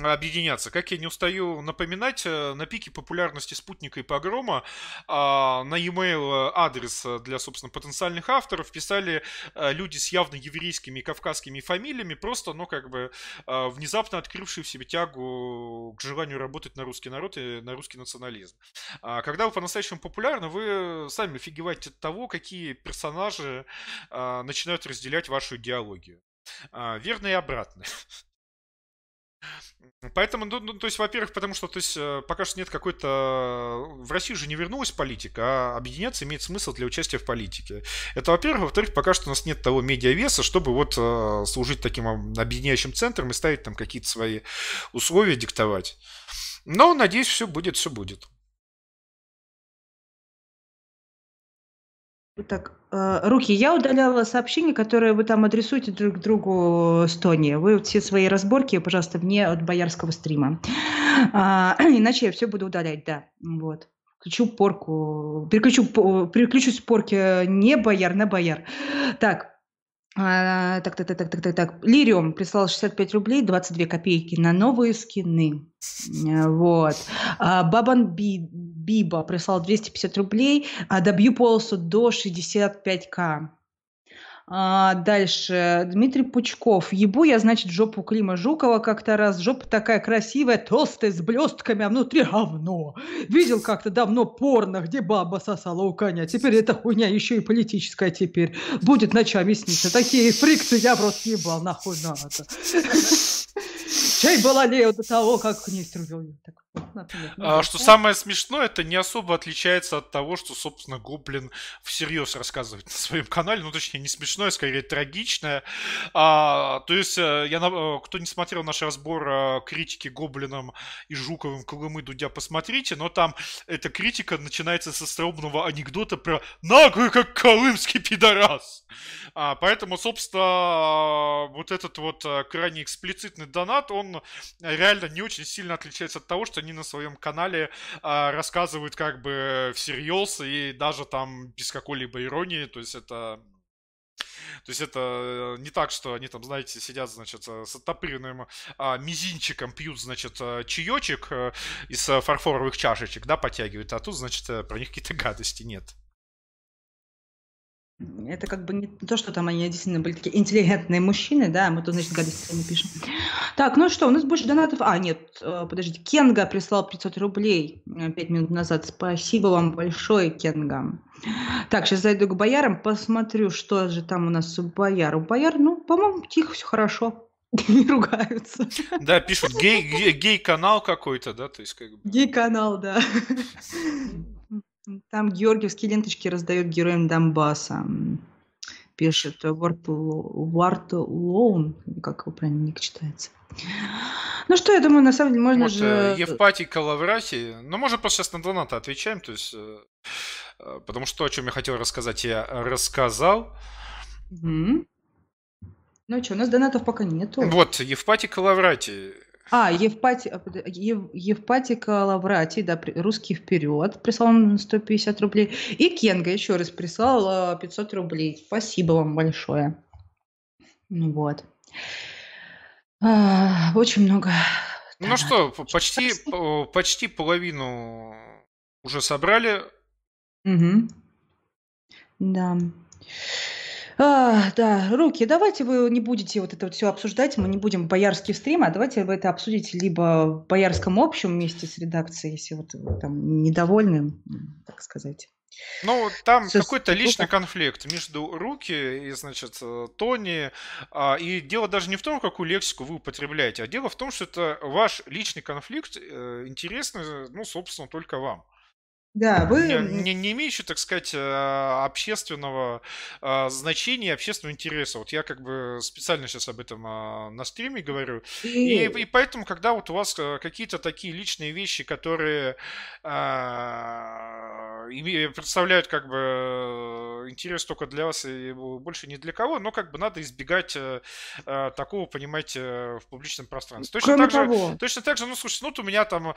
объединяться. Как я не устаю напоминать, на пике популярности «Спутника» и «Погрома» на e-mail адрес для, собственно, потенциальных авторов писали люди с явно еврейскими и кавказскими фамилиями, просто, ну, как бы, внезапно открывшие в себе тягу к желанию работать на русский народ и на русский национализм. Когда вы по-настоящему популярны, вы сами офигеваете от того, какие персонажи начинают разделять вашу идеологию. Верно и обратно. Поэтому, ну, то есть, во-первых, потому что, то есть, пока что нет какой-то... В Россию же не вернулась политика, а объединяться имеет смысл для участия в политике. Это, во-первых. Во-вторых, пока что у нас нет того медиавеса, чтобы вот служить таким объединяющим центром и ставить там какие-то свои условия, диктовать. Но, надеюсь, все будет, все будет. Так, руки, я удаляла сообщения, которые вы там адресуете друг другу с Тони. Вы все свои разборки, пожалуйста, вне от боярского стрима. А, иначе я все буду удалять, да. Вот. Включу порку. Переключу, переключусь с порки не бояр на бояр. Так. А, так, так, так, так, так, так. Лириум прислал шестьдесят пять рублей, двадцать две копейки на новые скины. Вот. А, Бабан Би, Биба прислал двести пятьдесят рублей, а добью полосу до шестьдесят пять тысяч. А, дальше. Дмитрий Пучков. Ебу я, значит, в жопу Клима Жукова как-то раз. Жопа такая красивая, толстая, с блестками, а внутри говно. Видел как-то давно порно, где баба сосала у коня. Теперь эта хуйня еще и политическая теперь. Будет ночами сниться. Такие фриксы я в рот ебал, нахуй надо. Чай была лео до того, как к ней струбил. Что самое смешное, это не особо отличается от того, что, собственно, Гоблин всерьез рассказывает на своем канале. Ну, точнее, не смешно, скорее трагичное. А, то есть, я, кто не смотрел наш разбор а, критики Гоблином и Жуковым Колымы Дудя, посмотрите, но там эта критика начинается со стромного анекдота про наглый, как колымский пидорас. А, поэтому, собственно, вот этот вот крайне эксплицитный донат, он реально не очень сильно отличается от того, что они на своем канале а, рассказывают как бы всерьез и даже там без какой-либо иронии. То есть, это... То есть это не так, что они там, знаете, сидят, значит, с оттопыренным а, мизинчиком, пьют, значит, чаечек из фарфоровых чашечек, да, подтягивают, а тут, значит, про них какие-то гадости нет. Это как бы не то, что там они действительно были такие интеллигентные мужчины, да, мы тут, значит, гадости не пишем. Так, ну что, у нас больше донатов... А, нет, подождите, Кенга прислал пятьсот рублей пять минут назад. Спасибо вам большое, Кенга. Так, сейчас зайду к боярам, посмотрю, что же там у нас у бояр. У бояр, ну, по-моему, тихо, все хорошо. Не ругаются. Да, пишут, гей-канал какой-то, да, то есть как бы... Гей-канал, да. Там георгиевские ленточки раздают героям Донбасса. Пишет Варт Лоун, как его правильно ник читается. Ну что, я думаю, на самом деле можно вот, же... Евпатий Калаврасий. Ну, можно просто сейчас на донаты отвечаем. То есть, потому что то, о чем я хотел рассказать, я рассказал. Mm-hmm. Ну что, у нас донатов пока нету. Вот, Евпатий Калаврасий. А, Евпатий, Ев, Евпатий Калаврати, да, русский вперед, прислал нам сто пятьдесят рублей. И Кенга еще раз прислал пятьсот рублей. Спасибо вам большое. Вот. А, очень много. Ну да, что, почти, почти половину уже собрали. Угу. Да. А, да, руки, давайте вы не будете вот это вот все обсуждать, мы не будем боярские стримы, а давайте вы это обсудите либо в боярском общем вместе с редакцией, если вот вы там недовольны, так сказать. Ну, там все какой-то с... личный конфликт между руки и, значит, Тони. И дело даже не в том, какую лексику вы употребляете, а дело в том, что это ваш личный конфликт, интересный, ну, собственно, только вам. Да, вы... не, не, не имеющий, так сказать, общественного значения, общественного интереса. Вот я как бы специально сейчас об этом на стриме говорю. И, и поэтому, когда вот у вас какие-то такие личные вещи, которые представляют как бы интерес только для вас и больше ни для кого, но как бы надо избегать такого, понимаете, в публичном пространстве. Точно так же, точно так же, ну, слушайте, ну, вот у меня там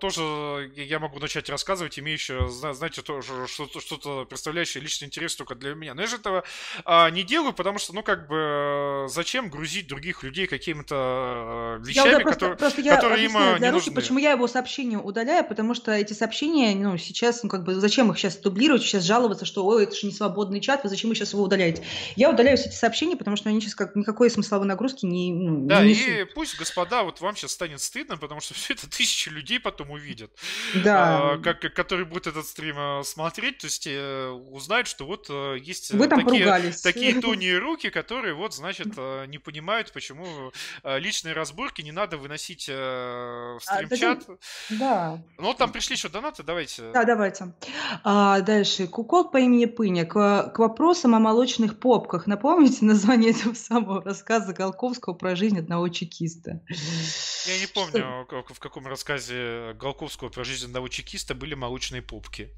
тоже, я могу начать рассказывать, имеющее, знаете, тоже что-то представляющее личный интерес только для меня. Но я же этого а, не делаю, потому что, ну, как бы, зачем грузить других людей какими-то вещами, я, да, просто, которые, просто я которые им не нужны. Почему я его сообщения удаляю? Потому что эти сообщения, ну, сейчас, ну, как бы, зачем их сейчас дублировать, сейчас жаловаться, что, ой, это же не свободный чат, вы зачем вы сейчас его удаляете? Я удаляю все эти сообщения, потому что они сейчас как, никакой смысловой нагрузки не, ну, да, не несут. Да, и пусть, господа, вот вам сейчас станет стыдно, потому что все это тысячи людей потом увидят. Да. А, как, который будет этот стрим смотреть, то есть э, узнает, что вот э, есть вы там такие, такие Тони и руки, которые вот, значит, э, не понимают, почему э, личные разборки не надо выносить э, в стрим-чат. А, да. Ну, там пришли еще донаты, давайте. Да, давайте. А, дальше. Кукол по имени Пыня. К, к вопросам о молочных попках. Напомните название этого самого рассказа Галковского про жизнь одного чекиста? Я не помню, что? В каком рассказе Галковского про жизнь одного чекиста были молочные попки.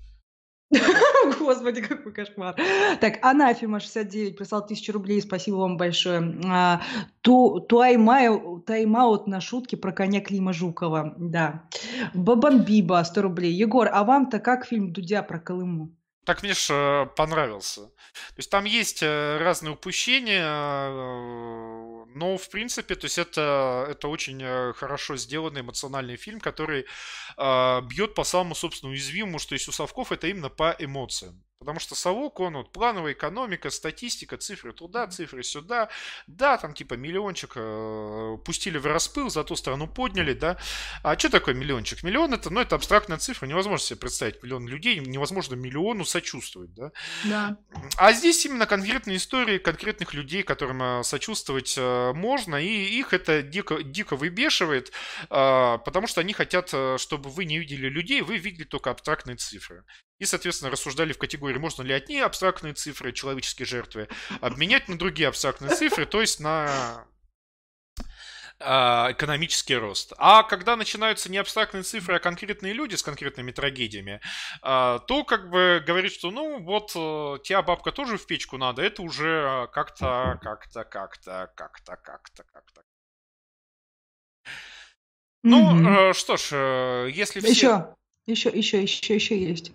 Господи, какой кошмар. Так, Анафима шестьдесят девять прислал тысячу рублей, спасибо вам большое. А, ту, тайм-ау, тайм-аут на шутке про коня Клима Жукова. Да. Бабамбиба сто рублей. Егор, а вам-то как фильм Дудя про Колыму? Так мне ж понравился. То есть там есть разные упущения... Но, в принципе, то есть это, это очень хорошо сделанный эмоциональный фильм, который э, бьет по самому, собственно, уязвимому, что есть у совков, это именно по эмоциям. Потому что совок, он вот плановая экономика, статистика, цифры туда, цифры сюда. Да, там типа миллиончик э, пустили в распыл, зато страну подняли, да. А что такое миллиончик? Миллион это, ну, это абстрактная цифра, невозможно себе представить миллион людей, невозможно миллиону сочувствовать, да. Да. А здесь именно конкретные истории конкретных людей, которым сочувствовать э, можно, и их это дико, дико выбешивает, э, потому что они хотят, чтобы вы не видели людей, вы видели только абстрактные цифры. И, соответственно, рассуждали в категории, можно ли одни абстрактные цифры, человеческие жертвы, обменять на другие абстрактные цифры, то есть на экономический рост. А когда начинаются не абстрактные цифры, а конкретные люди с конкретными трагедиями, то как бы говорит, что ну вот тебя бабка тоже в печку надо, это уже как-то, как-то, как-то, как-то, как-то, как-то. Ну, что ж, если все... Еще, еще, еще, еще есть.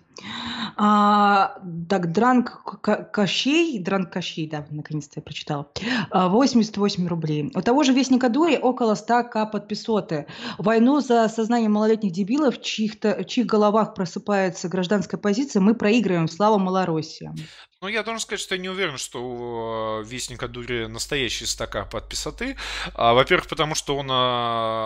А, так, Дранг Кощей, Дранг Кощей, да, наконец-то я прочитала, восемьдесят восемь рублей. У того же Вестника Дури около ста тысяч под песоты. Войну за сознание малолетних дебилов, в чьих, в чьих головах просыпается гражданская позиция, мы проигрываем. Слава Малороссии. Ну, я должен сказать, что я не уверен, что у Вестника Дури настоящий стака под писоты. Во-первых, потому что он,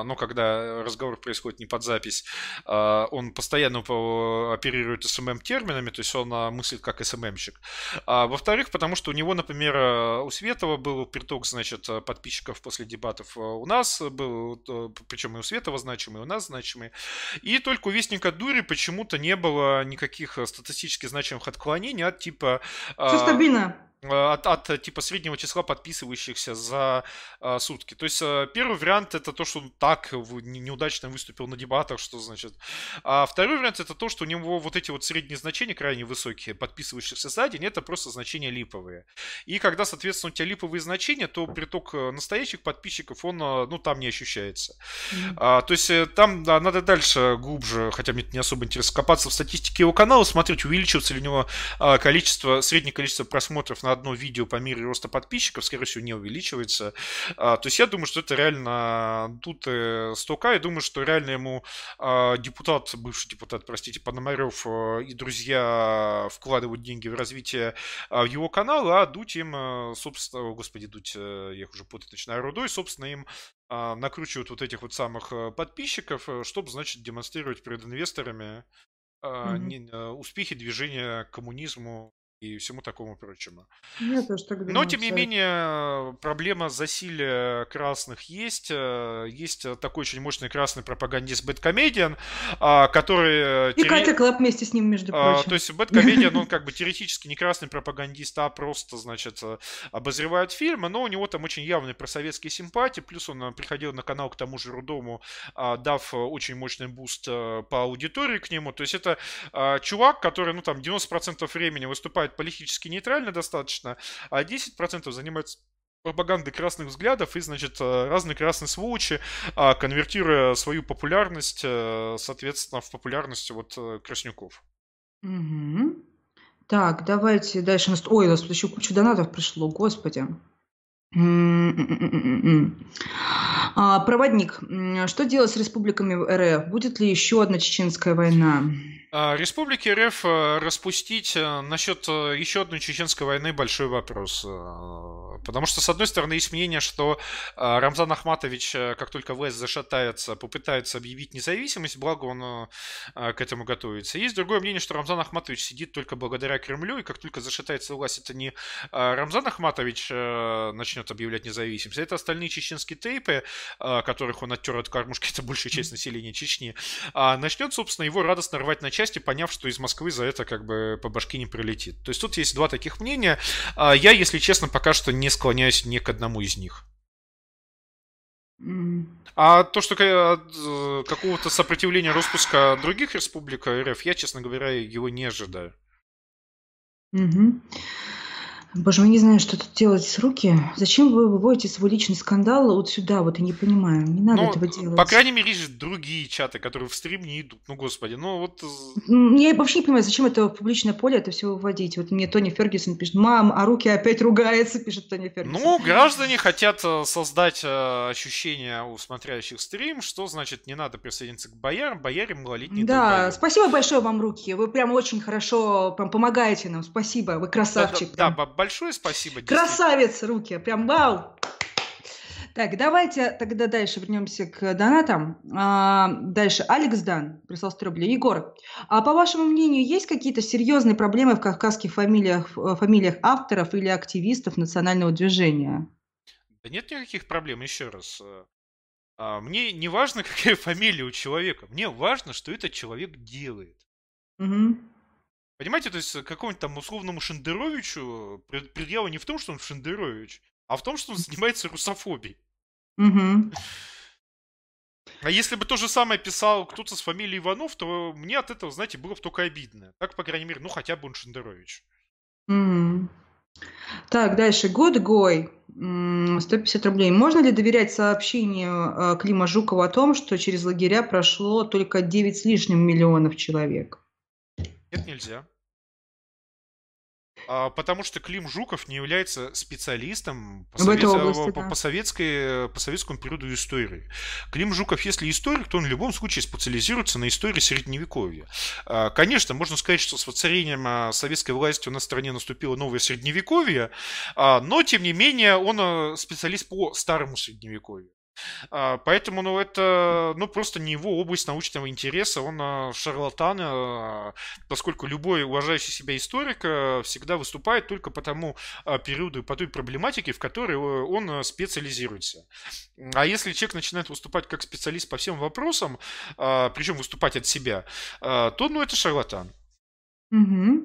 ну, когда разговор происходит не под запись, он постоянно оперирует эс эм эм-терминами, то есть он мыслит как эс эм эм-щик. Во-вторых, потому что у него, например, у Светова был приток, значит, подписчиков после дебатов у нас, был, причем и у Светова значимый, и у нас значимый. И только у Вестника Дури почему-то не было никаких статистически значимых отклонений от типа... Все стабильно. От, от типа среднего числа подписывающихся за а, сутки. То есть а, первый вариант — это то, что он так неудачно выступил на дебатах, что значит. А второй вариант — это то, что у него вот эти вот средние значения крайне высокие подписывающихся за день — это просто значения липовые. И когда, соответственно, у тебя липовые значения, то приток настоящих подписчиков, он, ну, там не ощущается. Mm-hmm. а, То есть там да, надо дальше глубже, хотя мне не особо интересно, копаться в статистике его канала, смотреть, увеличивается ли у него количество, среднее количество просмотров на одно видео по мере роста подписчиков, скорее всего, не увеличивается. А, то есть я думаю, что это реально тут столько. Я думаю, что реально ему а, депутат, бывший депутат, простите, Пономарев а, и друзья вкладывают деньги в развитие а, его канала, а Дудь им, а, собственно, о, господи, Дудь, а, я их уже путать начинаю, Рудой, собственно, им а, накручивают вот этих вот самых подписчиков, чтобы, значит, демонстрировать перед инвесторами а, mm-hmm. не, а, успехи движения к коммунизму и всему такому прочему. Думаю, но, тем не менее, проблема засилия красных есть. Есть такой очень мощный красный пропагандист Бэдкомедиан, который... И Катя теоре... Клаб вместе с ним, между прочим. То есть Бэдкомедиан, он как бы теоретически не красный пропагандист, а просто, значит, обозревает фильмы, но у него там очень явные просоветские симпатии, плюс он приходил на канал к тому же Рудому, дав очень мощный буст по аудитории к нему. То есть это чувак, который, ну, там, девяносто процентов времени выступает политически нейтрально достаточно, а десять процентов занимается пропагандой красных взглядов и, значит, разные красные сволочи, конвертируя свою популярность, соответственно, в популярность вот краснюков. Угу. Так, давайте дальше. Ой, у нас еще куча донатов пришло, господи. А, проводник. Что делать с республиками РФ? Будет ли еще одна чеченская война? Республики РФ распустить насчет еще одной чеченской войны — большой вопрос. Потому что, с одной стороны, есть мнение, что Рамзан Ахматович, как только власть зашатается, попытается объявить независимость, благо он к этому готовится. Есть другое мнение, что Рамзан Ахматович сидит только благодаря Кремлю, и как только зашатается власть, это не Рамзан Ахматович начнет объявлять независимость, а это остальные чеченские тейпы, которых он оттер от кормушки, это большая часть населения Чечни, начнет, собственно, его радостно рвать на части, поняв, что из Москвы за это как бы по башке не прилетит. То есть тут есть два таких мнения. Я, если честно, пока что не склоняюсь ни к одному из них. А то, что какого-то сопротивления распуска других республик РФ, я, честно говоря, его не ожидаю. Угу. Боже, я не знаю, что тут делать с руки. Зачем вы выводите свой личный скандал вот сюда, вот я не понимаю. Не надо ну, этого делать. По крайней мере, есть другие чаты, которые в стрим не идут. Ну, господи, ну вот... Я вообще не понимаю, зачем это в публичное поле это все выводить. Вот мне Тони Фергюсон пишет: мам, а руки опять ругаются, пишет Тони Фергюсон. Ну, граждане хотят создать ощущение у смотрящих стрим, что значит не надо присоединиться к боярам, бояре малолетние. Да, спасибо большое вам, руки. Вы прям очень хорошо прям помогаете нам. Спасибо, вы красавчик. Да, да, да. Большое спасибо. Красавец, руки, прям вау. Так, давайте тогда дальше вернемся к донатам. А, дальше. Алекс Дан прислал сто рублей. Егор, а по вашему мнению, есть какие-то серьезные проблемы в кавказских фамилиях, фамилиях авторов или активистов национального движения? Да нет никаких проблем, еще раз. Мне не важно, какая фамилия у человека. Мне важно, что этот человек делает. Угу. Понимаете, то есть какому-нибудь там условному Шендеровичу предъява не в том, что он Шендерович, а в том, что он занимается русофобией. Mm-hmm. А если бы то же самое писал кто-то с фамилией Иванов, то мне от этого, знаете, было бы только обидно. Так, по крайней мере, ну хотя бы он Шендерович. Mm-hmm. Так, дальше. Годгой. сто пятьдесят рублей. Можно ли доверять сообщению Клима Жукова о том, что через лагеря прошло только девять с лишним миллионов человек? Нет, нельзя. А, потому что Клим Жуков не является специалистом по, совет... области, по, да. по, советской, по советскому периоду истории. Клим Жуков, если историк, то он в любом случае специализируется на истории Средневековья. А, конечно, можно сказать, что с воцарением советской власти у нас в стране наступило новое Средневековье, а, но, тем не менее, он специалист по старому Средневековью. Поэтому, ну, это, ну, просто не его область научного интереса, он шарлатан, поскольку любой уважающий себя историк всегда выступает только по тому периоду и по той проблематике, в которой он специализируется. А если человек начинает выступать как специалист по всем вопросам, причем выступать от себя, то, ну, это шарлатан. Угу.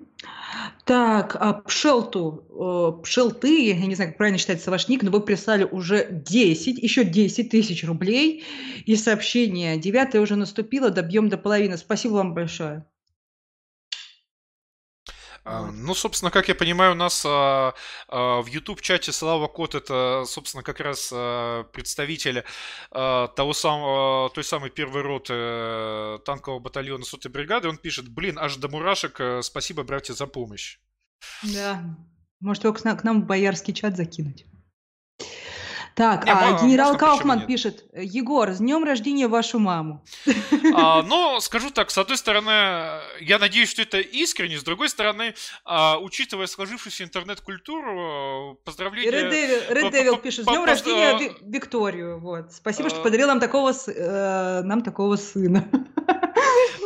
Так, а Пшелту, Пшелты, я не знаю, как правильно считается ваш ник, но вы прислали уже десять, еще десять тысяч рублей. И сообщение девятое уже наступило, добьем до половины. Спасибо вам большое. Ну, собственно, как я понимаю, у нас а, а, в YouTube-чате Слава Кот — это, собственно, как раз а, представитель а, того самого, той самой первой роты а, танкового батальона сотой бригады. Он пишет: блин, аж до мурашек, а, спасибо, братья, за помощь. Да, может его к нам, к нам в боярский чат закинуть. Так, не, а, генерал Кауфман пишет: Егор, с днем рождения вашу маму. А, ну, скажу так, с одной стороны, я надеюсь, что это искренне, с другой стороны, а, учитывая сложившуюся интернет-культуру, поздравления... Red Devil пишет: с днем рождения Викторию. Вот. Спасибо, а... что подарил нам такого, э, нам такого сына.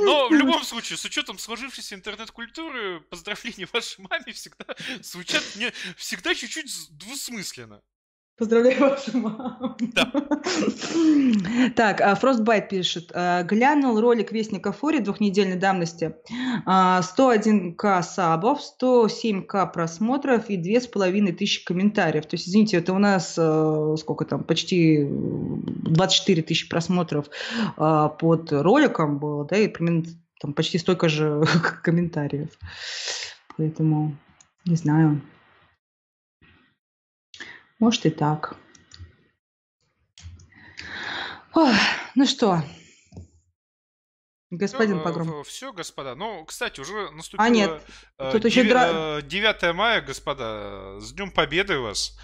Но в любом случае, с учетом сложившейся интернет-культуры, поздравления вашей маме всегда звучат мне всегда чуть-чуть двусмысленно. Поздравляю вашу маму. Да. Так, Фростбайт пишет: глянул ролик Вестника Фури двухнедельной давности. сто один тысяча сабов, сто семь тысяч просмотров и две тысячи пятьсот комментариев. То есть, извините, это у нас сколько там, почти двадцать четыре тысячи просмотров под роликом было, да, и примерно там почти столько же комментариев. Поэтому не знаю. Может и так. Ох, ну что, господин все, Погром. Все, господа. Ну, кстати, уже наступило а нет, тут еще девятое мая, господа. С Днем Победы вас.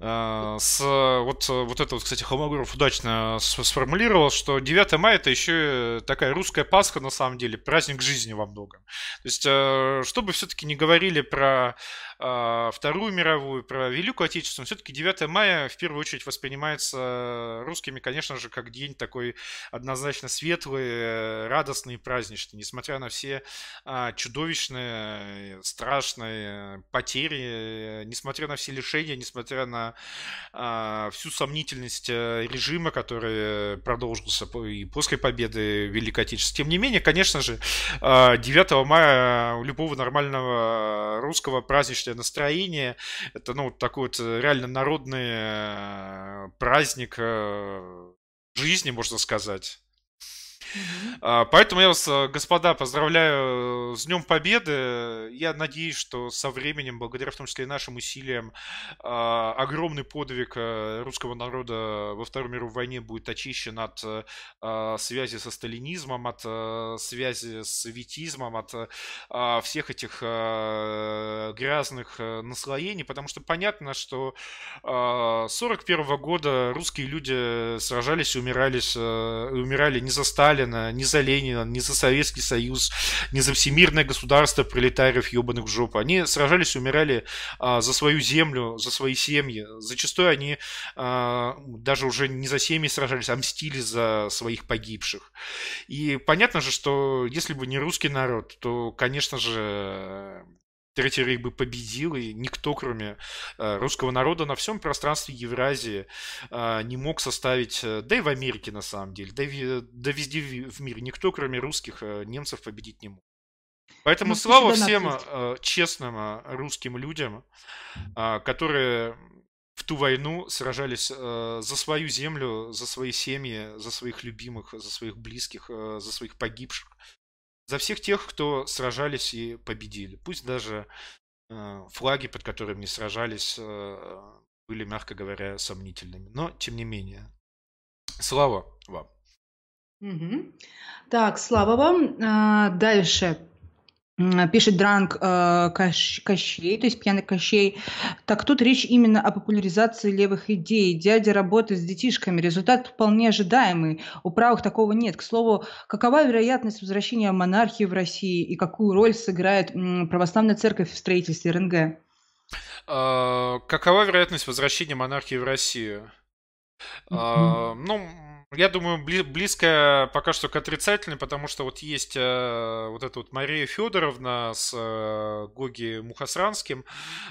С, вот, вот это, вот, кстати, Холмогоров удачно сформулировал, что девятое мая — это еще такая русская Пасха, на самом деле, праздник жизни во многом. То есть, что бы все-таки не говорили про Вторую мировую, про Великую Отечественную, все-таки девятое мая в первую очередь воспринимается русскими, конечно же, как день такой однозначно светлый, радостный и праздничный, несмотря на все чудовищные, страшные потери, несмотря на все лишения, несмотря на всю сомнительность режима, который продолжился и после победы Великой Отечественной. Тем не менее, конечно же, девятое мая у любого нормального русского праздничное настроение. Это, ну, такой вот реально народный праздник жизни, можно сказать. Mm-hmm. Поэтому я вас, господа, поздравляю с Днем Победы. Я надеюсь, что со временем, благодаря в том числе и нашим усилиям, огромный подвиг русского народа во Второй мировой войне будет очищен от связи со сталинизмом, от связи с витизмом, от всех этих грязных наслоений, потому что понятно, что с сорок первого года русские люди сражались и умирались, умирали не за Сталин, не за Ленина, не за Советский Союз, не за всемирное государство пролетариев ебаных в жопу. Они сражались и умирали а, за свою землю, за свои семьи. Зачастую они а, даже уже не за семьи сражались, а мстили за своих погибших. И понятно же, что если бы не русский народ, то, конечно же, Третий рейх бы победил, и никто, кроме э, русского народа на всем пространстве Евразии э, не мог составить, э, да и в Америке на самом деле, да, и, да везде в мире, никто, кроме русских, э, немцев победить не мог. Поэтому ну, слава всем э, честным э, русским людям, э, которые в ту войну сражались э, за свою землю, за свои семьи, за своих любимых, за своих близких, э, за своих погибших. За всех тех, кто сражались и победили. Пусть даже э, флаги, под которыми не сражались, э, были, мягко говоря, сомнительными. Но, тем не менее, слава вам. Угу. Так, слава вам. А, дальше. Пишет Дранг э, Кащ, Кощей, то есть пьяный Кощей. Так тут речь именно о популяризации левых идей. Дядя работает с детишками. Результат вполне ожидаемый. У правых такого нет. К слову, какова вероятность возвращения монархии в России и какую роль сыграет м, православная церковь в строительстве РНГ? А, какова вероятность возвращения монархии в Россию? Mm-hmm. а, ну... Я думаю, близко пока что к отрицательной, потому что вот есть вот эта вот Мария Федоровна с Гоги Мухосранским,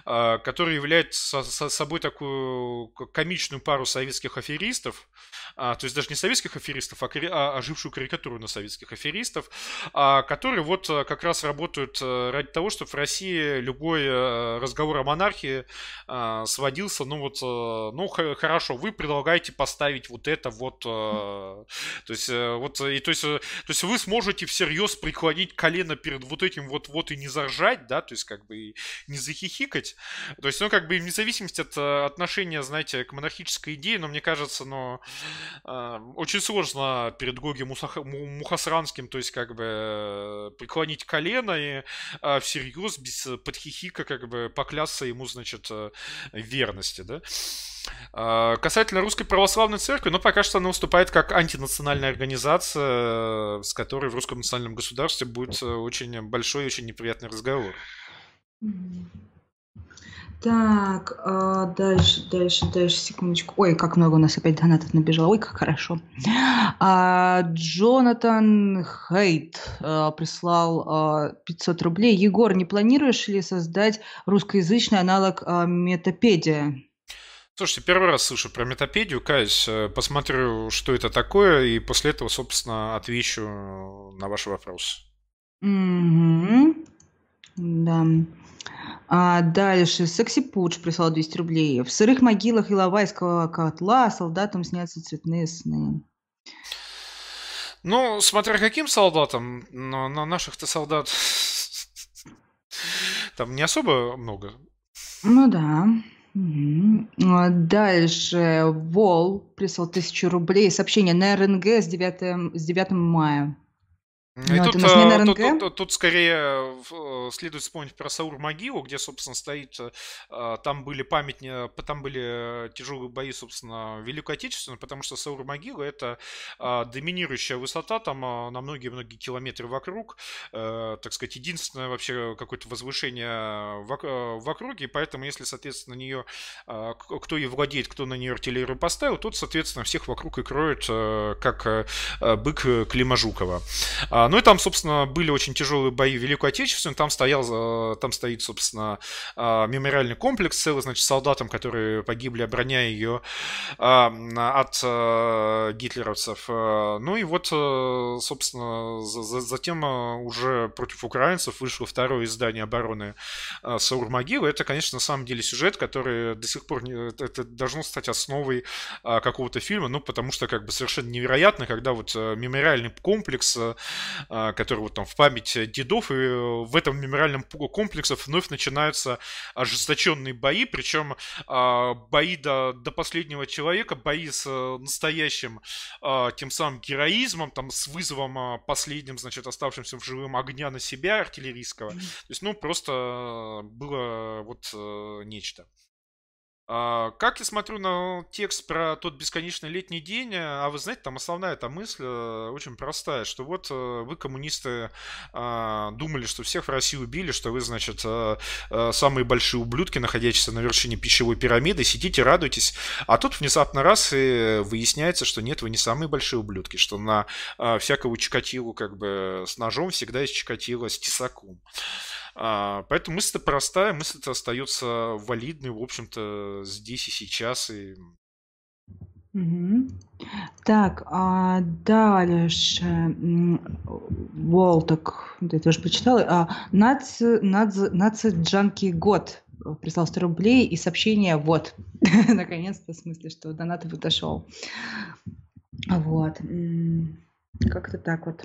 которая является собой такую комичную пару советских аферистов, а, то есть даже не советских аферистов, а, кари... а ожившую карикатуру на советских аферистов, а, которые вот как раз работают ради того, чтобы в России любой разговор о монархии а, сводился, ну вот, ну хорошо, вы предлагаете поставить вот это вот, а, то есть вот, и то есть, то есть вы сможете всерьез преклонить колено перед вот этим вот, вот и не заржать, да, то есть как бы и не захихикать, то есть, ну как бы вне зависимости от отношения, знаете, к монархической идее, но мне кажется, но э, очень сложно перед Гоги Мухасранским, то есть как бы преклонить колено и э, всерьез без подхихика как бы поклясться ему, значит, э, верности, да. Касательно Русской Православной Церкви, но пока что она выступает как антинациональная организация, с которой в русском национальном государстве будет очень большой и очень неприятный разговор. Так, дальше, дальше, дальше, секундочку. Ой, как много у нас опять донатов набежало. Ой, как хорошо. Джонатан Хейт прислал пятьсот рублей. Егор, не планируешь ли создать русскоязычный аналог Метапедия? Слушайте, первый раз слышу про Метапедию, каюсь, посмотрю, что это такое, и после этого, собственно, отвечу на ваш вопрос. Mm-hmm. Да. А дальше Секси Пудж прислал двести рублей. В сырых могилах Иловайского котла солдатам снятся цветные сны. Ну, смотря каким солдатам, но на наших-то солдат там не особо много. Ну да. Дальше Вол прислал тысячу рублей. Сообщение на РНГ с девятого мая. И тут, тут, тут, тут скорее следует вспомнить про Саур-могилу, где, собственно, стоит, там были памятники, там были тяжелые бои, собственно, Великой Отечественной, потому что Саур-могила — это доминирующая высота, там на многие-многие километры вокруг, так сказать, единственное вообще какое-то возвышение в округе, поэтому если, соответственно, нее, кто ее владеет, кто на нее артиллерию поставил, тот, соответственно, всех вокруг и кроет, как бык Клима Жукова. Ну и там, собственно, были очень тяжелые бои Великой Отечественной, там стоял, там стоит, собственно, мемориальный комплекс целый, значит, солдатам, которые погибли, обороняя ее от гитлеровцев. Ну и вот, собственно, затем уже против украинцев вышло второе издание обороны Саур-могилы. Это, конечно, на самом деле сюжет, который до сих пор не... это должно стать основой какого-то фильма, ну потому что как бы совершенно невероятно, когда вот мемориальный комплекс, который вот там в память дедов, и в этом мемориальном комплексе вновь начинаются ожесточенные бои, причем бои до, до последнего человека, бои с настоящим тем самым героизмом, там с вызовом последним, значит, оставшимся в живом огня на себя артиллерийского. То есть, ну, просто было вот нечто. Как я смотрю на текст про тот бесконечный летний день, а вы знаете, там основная эта мысль очень простая, что вот вы, коммунисты, думали, что всех в России убили, что вы, значит, самые большие ублюдки, находящиеся на вершине пищевой пирамиды, сидите, радуйтесь, а тут внезапно раз и выясняется, что нет, вы не самые большие ублюдки, что на всякую Чикатилу как бы с ножом всегда есть Чикатило с тесаком. Поэтому мысль-то простая, мысль-то остается валидной, в общем-то, здесь и сейчас. И... Угу. Так, а дальше Волток, я тоже прочитала, а, наци, наци, наци Джанки Год прислал сто рублей и сообщение «Вот». Наконец-то, в смысле, что донат дошел. Вот. Как-то так вот.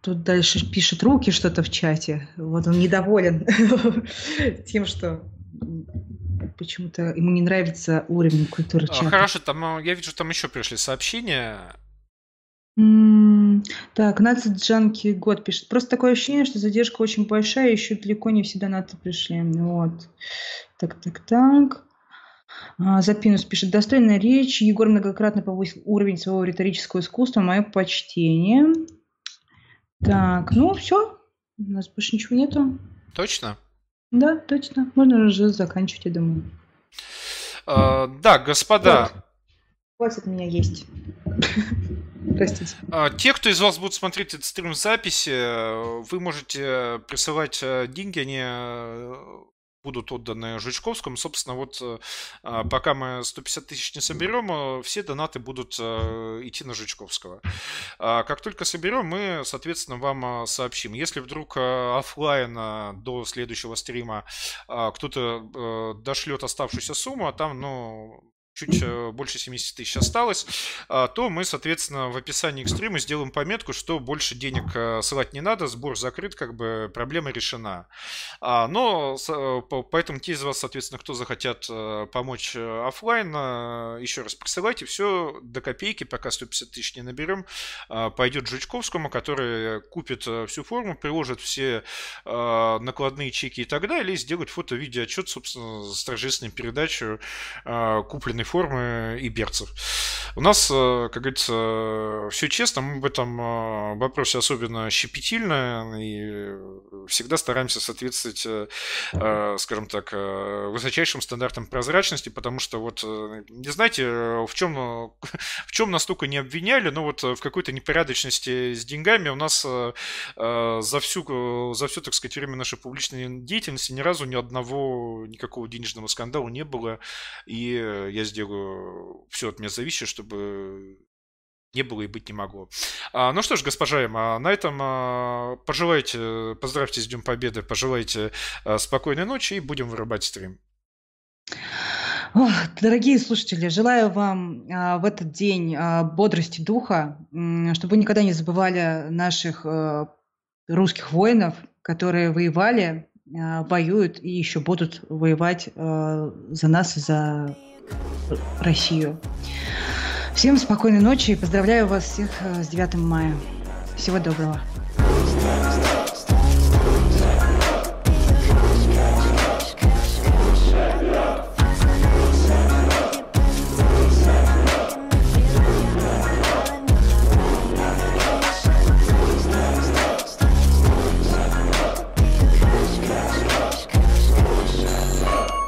Тут дальше пишет руки что-то в чате. Вот он недоволен тем, что почему-то ему не нравится уровень культуры чата. Хорошо, там я вижу, там еще пришли сообщения. Так, нацит Джанки Год пишет. Просто такое ощущение, что задержка очень большая, еще далеко не всегда НАТО пришли. Вот. Так, так, так. Запинус пишет. Достойная речь. Егор многократно повысил уровень своего риторического искусства. Мое почтение. Так, ну все, у нас больше ничего нету. Точно? Да, точно. Можно уже заканчивать, я думаю. А, да, господа. Вот. Хватит меня есть. Простите. Те, кто из вас будут смотреть этот стрим в записи, вы можете присылать деньги, они... будут отданы Жучковскому. Собственно, вот пока мы сто пятьдесят тысяч не соберем, все донаты будут идти на Жучковского. Как только соберем, мы, соответственно, вам сообщим. Если вдруг офлайн до следующего стрима кто-то дошлет оставшуюся сумму, а там, ну... чуть больше семидесяти тысяч осталось, то мы, соответственно, в описании к стриму сделаем пометку, что больше денег ссылать не надо, сбор закрыт, как бы проблема решена. Но поэтому те из вас, соответственно, кто захотят помочь офлайн, еще раз присылайте, все до копейки, пока сто пятьдесят тысяч не наберем, пойдет Жучковскому, который купит всю форму, приложит все накладные чеки и так далее, и сделает фото-видеоотчет, собственно, с торжественной передачей купленной формы и берцев. У нас, как говорится, все честно, мы в этом вопросе особенно щепетильны и всегда стараемся соответствовать, скажем так, высочайшим стандартам прозрачности, потому что вот, не знаете, в чем, в чем нас только не обвиняли, но вот в какой-то непорядочности с деньгами у нас за всю, за все, так сказать, время нашей публичной деятельности ни разу ни одного никакого денежного скандала не было, и я сделаю все от меня зависит, чтобы не было и быть не могло. А, ну что ж, госпожа Эмма, на этом а, пожелайте, поздравьте с Днем Победы, пожелайте а, спокойной ночи и будем вырубать стрим. Дорогие слушатели, желаю вам а, в этот день а, бодрости духа, чтобы вы никогда не забывали наших а, русских воинов, которые воевали, а, воюют и еще будут воевать а, за нас и за Россию. Всем спокойной ночи и поздравляю вас всех с девятым мая. Всего доброго.